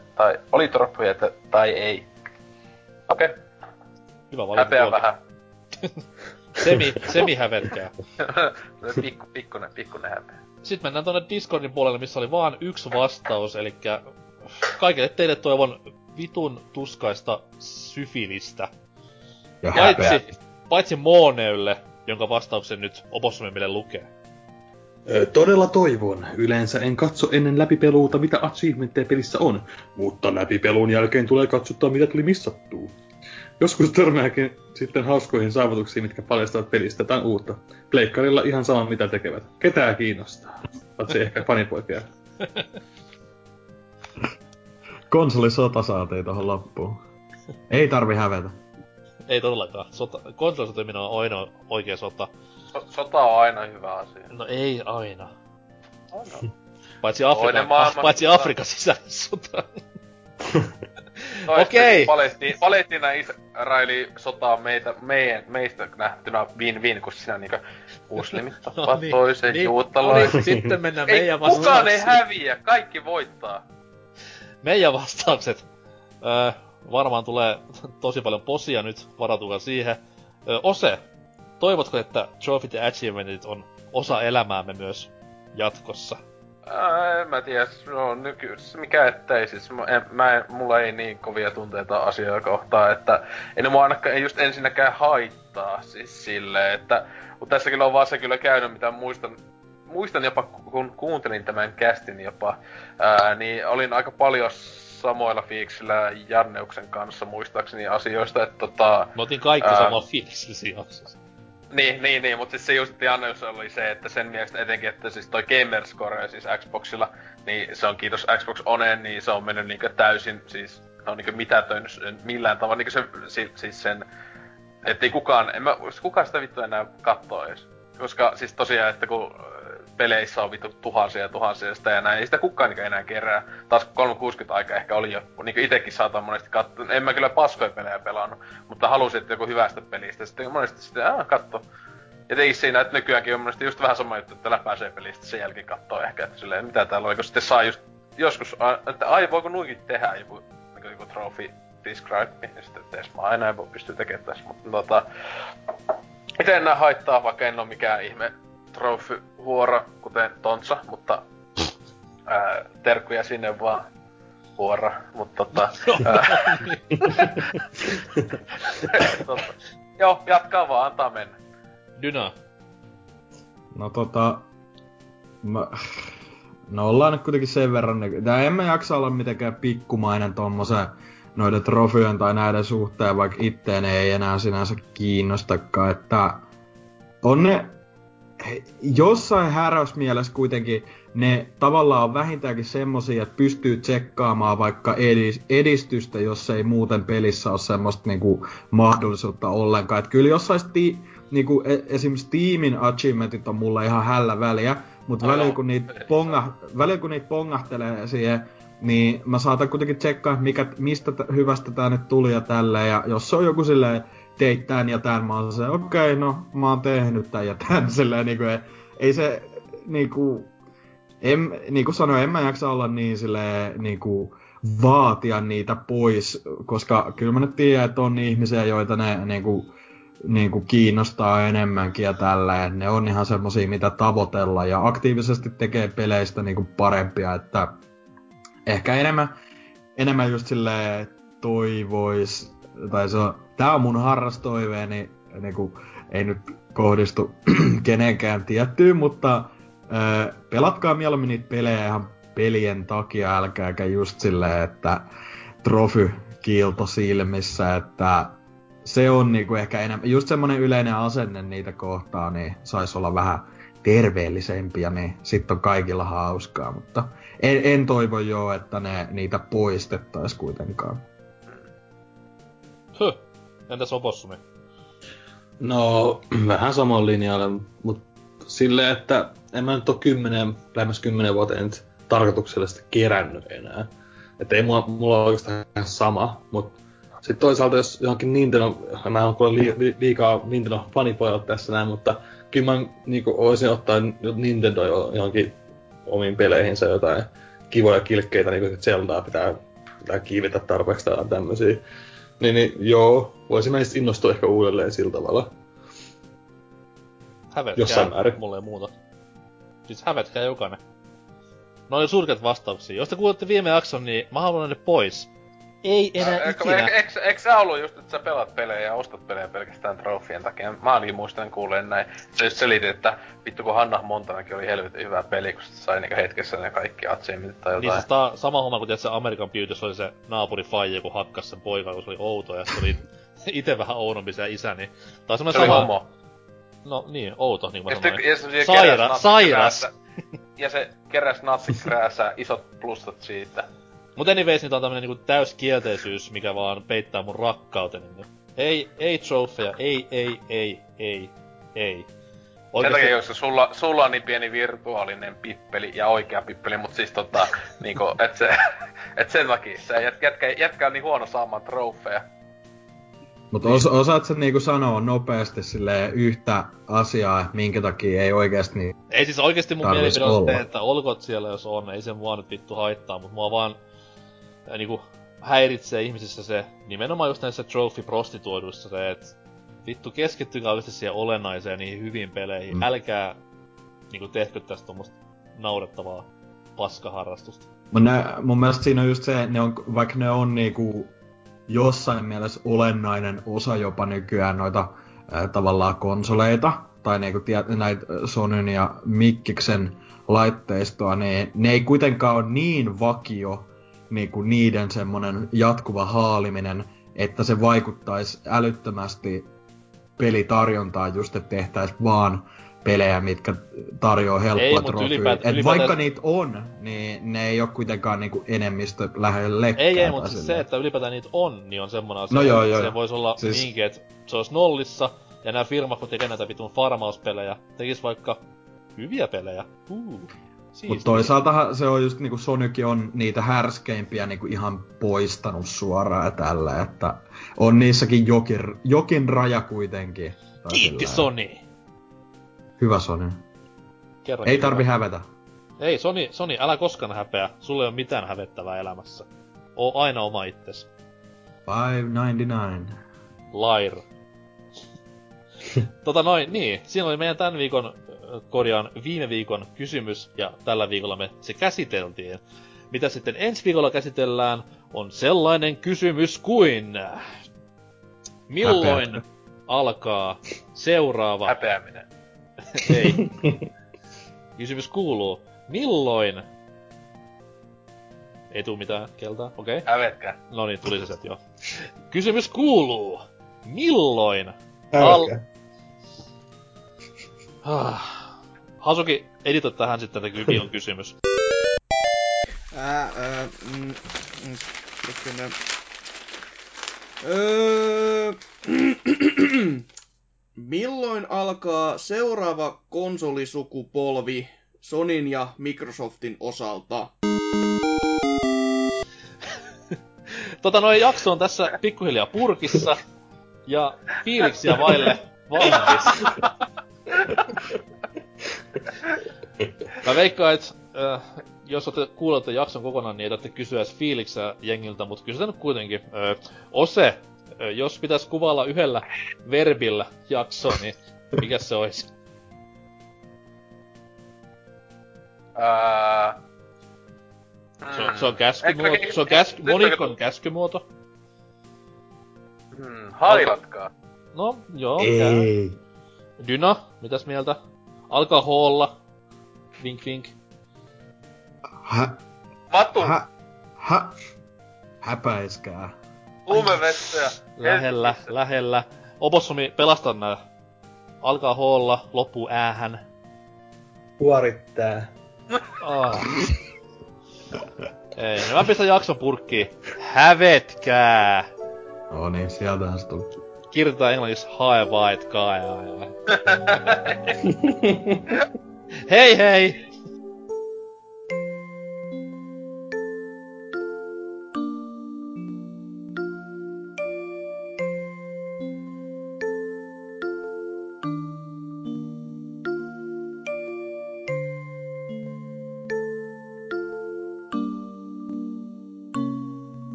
tai ei. Okei. Hyvä valinta. Häpeä tuolta. Vähän. Semi hävetkää. Pikkunen häpeä. Sitten mennään tuonne Discordin puolelle, missä oli vaan yksi vastaus, elikkä kaikille teille toivon vitun tuskaista syfilistä. Ja paitsi Mooneylle, jonka vastauksen nyt Opossumille lukee. Todella toivon. Yleensä en katso ennen läpipeluuta, mitä achievementteja pelissä on, mutta läpipelun jälkeen tulee katsottua, mitä tuli missattua. Joskus törmääkin sitten hauskoihin saavutuksiin, mitkä paljastavat pelistä jotain uutta. Pleikkarilla ihan sama, mitä tekevät. Ketää kiinnostaa. Patsi ehkä fanipoikia. Konsolisota saatiin tohon lappuun. Ei tarvi hävetä. Ei todellakaan. Konsolisota on ainoa oikea sota. Sota on aina hyvä asia. No ei aina. Aina. Paitsi Afrikan sisäinen sota. Okei. Palestiina Israeli sotaa meistä nähtynä win-win, kun sinä niinku muslimit tappaa no, toisen niin, juutalaiset. No, niin, sitten mennään meidän vastaukset. Kukaan ei häviä, kaikki voittaa. Meidän vastaukset. Varmaan tulee tosi paljon posia nyt, varautukaa siihen. Ose, toivotko, että trophyt ja achievementit on osa elämäämme myös jatkossa? En mä tiedä, no nykyisessä mikä ettei, siis mulla ei niin kovia tunteita asiaa kohtaan, että en mua ainakaan just ensinnäkään haittaa siis silleen, että mutta tässä kyllä on vaan se kyllä käynyt, mitä muistan jopa kun kuuntelin tämän castin jopa, niin olin aika paljon samoilla fiiksillä Jarneuksen kanssa muistaakseni asioista, että me otin kaikki samalla fiiksillä asiassa. Niin, mutta siis se just Janneus oli se, että sen mielestä etenkin, että siis toi Gamerscore, siis Xboxilla, niin se on kiitos Xbox Oneen, niin se on mennyt niinku täysin, siis se on niinku mitätöinyt millään tavalla, niinku se, siis sen, ettei kukaan sitä vittu enää kattoo edes. Koska siis tosiaan, että kun peleissä on vittu tuhansia sitä ja näin, ei sitä kukaan niinku enää kerää. Taas 360 aika ehkä oli jo, niinku itekin saatan monesti katsoa, en mä kyllä paskoja pelejä pelannut, mutta halusin, että joku hyvästä pelistä, sitten monesti sitten, katso. Ja teki siinä, että nykyäänkin on monesti just vähän sama juttu, että läpäisee pelistä, sen jälkeen kattoo ehkä, että silleen, mitä täällä oli, kun sitten saa just joskus, että voiko nuinkin tehdä joku trophy describe, ja sitten tees mä aina en voi pystyä tekemään tässä, mutta miten enää haittaa, vaikka en oo mikään ihme trofyhuora, kuten Tontsa, mutta terkkuja sinne vaan huora, mutta Joo, jatkaa vaan, antaa mennä. Dyna. No no ollaan nyt kuitenkin sen verran, tää emme jaksa olla mitenkään pikkumainen tommosen noiden trofyön tai näiden suhteen, vaikka itteen ei enää sinänsä kiinnostakaan, että on ne jossain häräysmielessä kuitenkin ne tavallaan on vähintäänkin semmosia, että pystyy tsekkaamaan vaikka edistystä, jos ei muuten pelissä ole semmoista niinku mahdollisuutta ollenkaan. Et kyllä jossain niinku, esimerkiksi tiimin achievementit on mulla ihan hällä väliä, mutta välillä kun niitä pongahtelee siihen, niin mä saatan kuitenkin tsekkaa, mistä hyvästä tää nyt tuli ja tälleen, ja jos se on joku silleen, teit tän ja tän, mä oon se, okei, no, mä oon tehnyt tän ja tän, silleen, niinku, ei se, niinku, niinku sanoin, en mä jaksa olla niin silleen, niinku, vaatia niitä pois, koska kyllä mä nyt tiedän, että on ihmisiä, joita ne, niinku kiinnostaa enemmänkin ja tälleen, ne on ihan semmosia, mitä tavoitella, ja aktiivisesti tekee peleistä niinku parempia, että ehkä enemmän just silleen toivois, tai se on, tää on mun harrastoiveeni, niinku, ei nyt kohdistu kenenkään tiettyyn, mutta pelatkaa mieluummin niitä pelejä ihan pelien takia, älkääkä just silleen, että trofy kiilto silmissä, että se on niinku ehkä enemmän, just semmonen yleinen asenne niitä kohtaan, niin sais olla vähän terveellisempiä, niin sit on kaikilla hauskaa, mutta en toivo joo, että niitä poistettais kuitenkaan. Entäs Opossumi? No, vähän saman linjalle, mut silleen, että en mä nyt oo lähemmäs 10 vuoteen tarkoituksellisesti kerännyt enää. Et ei mulla oikeastaan sama, mut sit toisaalta jos johonkin Nintendo, mä oon kuule liikaa Nintendo fanipojat tässä näin, mutta kyllä mä niinku oisin ottaa Nintendo johonkin omiin peleihinsä jotain kivoja kilkkeitä, niinku sit Zeldaa pitää kiivetä tarpeeksi tai tämmösiä. Niin joo, voisin mä niistä innostua ehkä uudelleen sillä tavalla. Hävetkää, mulla ei muuta. Siis hävetkää jokainen. No oli surkeat vastauksia. Jos te kuulette viime jakson, niin mä haluan ne pois. Ei enää ikinä. Eikö sä ollut just, että sä pelaat pelejä ja ostat pelejä pelkästään trofien takia? Mä ainakin muistan kuuleen näin. Sä just selitin, että vittu kun Hannah Montanakin oli helvetin hyvä peli, kun sai niinku hetkessä ne kaikki achievemit tai jotain. Niin siis tää sama homma kun se American Beauty, se oli se naapuri faija, kun hakkas sen poikaan, kun se oli outo ja se oli ite vähän oudompi se isä, niin... Tai semmonen sama... Homo. No niin, outo, niin kuin mä sanoin. Sairas! Ja se keräs natsikrääsää isot plussat siitä. Mut anyways, niin tää on tämmönen niinku täyskielteisyys, mikä vaan peittää mun rakkauteni. Ei trofeja, ei. Sen takia jos sulla on niin pieni virtuaalinen pippeli ja oikea pippeli, mut siis niinku, et sen takia sä jätkää niin huono saamaan trofeja. Mut osaat sä niinku sanoa nopeasti silleen yhtä asiaa, että minkä takia ei oikeesti niin. Ei siis oikeesti mun mielipide on se, että olkoot siellä jos on, ei sen mua nyt vittu haittaa, mut mua vaan niinku häiritsee ihmisissä se, nimenomaan just näissä trophy-prostituoiduissa se, et vittu keskittykää oikeesti siihen olennaiseen ja niihin hyviin peleihin, älkää niinku tehkö tästä tommosta naurettavaa paskaharrastusta. Mun mielestä siinä on just se, ne on, vaikka ne on niinku jossain mielessä olennainen osa jopa nykyään noita tavallaan konsoleita, tai niinku näitä Sonyn ja Mikkiksen laitteistoa, niin ne ei kuitenkaan ole niin vakio niinku niiden semmonen jatkuva haaliminen, että se vaikuttaisi älyttömästi pelitarjontaan just, että tehtäis vaan pelejä, mitkä tarjoaa helppoa trofyä. Et vaikka niitä on, niin ne ei oo kuitenkaan niinku enemmistö lähellekään. Ei, mutta siis se, että ylipäätään niitä on, niin on semmonen asia. No joo. Se vois olla siis... niinkin, että se olis nollissa, ja nää firmat, kun tekee näitä vitun farmauspelejä, tekis vaikka hyviä pelejä. Mut toisaaltahan se on just niinku Sonykin on niitä härskeimpiä niinku ihan poistanut suoraan tällä, että on niissäkin jokin raja kuitenkin. Kiitti Sony! Hyvä Sony. Ei tarvi hävetä. Ei Sony, älä koskaan häpeä. Sulla ei oo mitään hävettävää elämässä. Oo aina oma itses. $5.99. Lair. Niin. Siinä oli meidän tän viikon, viime viikon kysymys, ja tällä viikolla me se käsiteltiin. Mitä sitten ensi viikolla käsitellään, on sellainen kysymys kuin... Milloin alkaa seuraava... Häpeäminen. Ei. Kysymys kuuluu, milloin... Ei tuu mitään keltaa, okei. Okay. Hävetkää. Noniin, tuli se sieltä jo. Kysymys kuuluu, milloin... Hasuki, editoi tähän sitten viikon kysymys. Milloin alkaa seuraava konsolisukupolvi Sonyn ja Microsoftin osalta? Jakso on tässä pikkuhiljaa purkissa ja fiiliksiä vaille valmis. Mä veikkaan, että jos olette kuulleet jakson kokonaan, niin ei tarvitse kysyä edes fiiliksiä jengiltä, mutta kysytään nyt kuitenkin. Ose, jos pitäis kuvailla yhdellä verbillä jakso, niin mikä se olisi? Se on käskymuoto. Se on monikon käskymuoto. Hailatkaa. No, joo. Ei. Dyna, mitäs mieltä? Alkaa hoolla. Vink vink. Häpäiskää. Umevettä. Lähellä. Opossumi, pelasta nää. Alkaa hoolla, loppuu äähän. Kuorittaa. Ei, mä pistän jakson purkkiin. Hävetkää! No niin, sieltähän se tuli. Kirjoitetaan englanniksi haevaet kaajaa. Hei!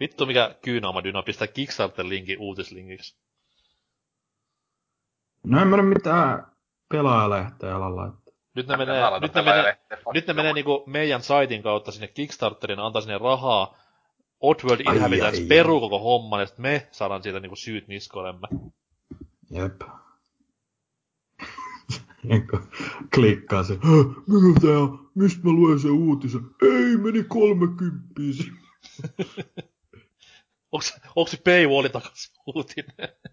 Vittu mikä kyynaama Dyna pistää Kickstarter-linkin uutislinkiksi. No en mä nyt mitään pelaajalehteä ala laittaa. Nyt ne menee niinku meidän saitin kautta sinne Kickstarterin, antaa sinne rahaa. Oddworld Inhabitants peruu koko homman, ja sit me saadaan siitä niinku syyt niskoilemme. Jep. Klikkaa se. Mikä tää on? Mistä mä luen sen uutisen? Ei, meni 30 sinne. Onks se paywalli takas uutinen?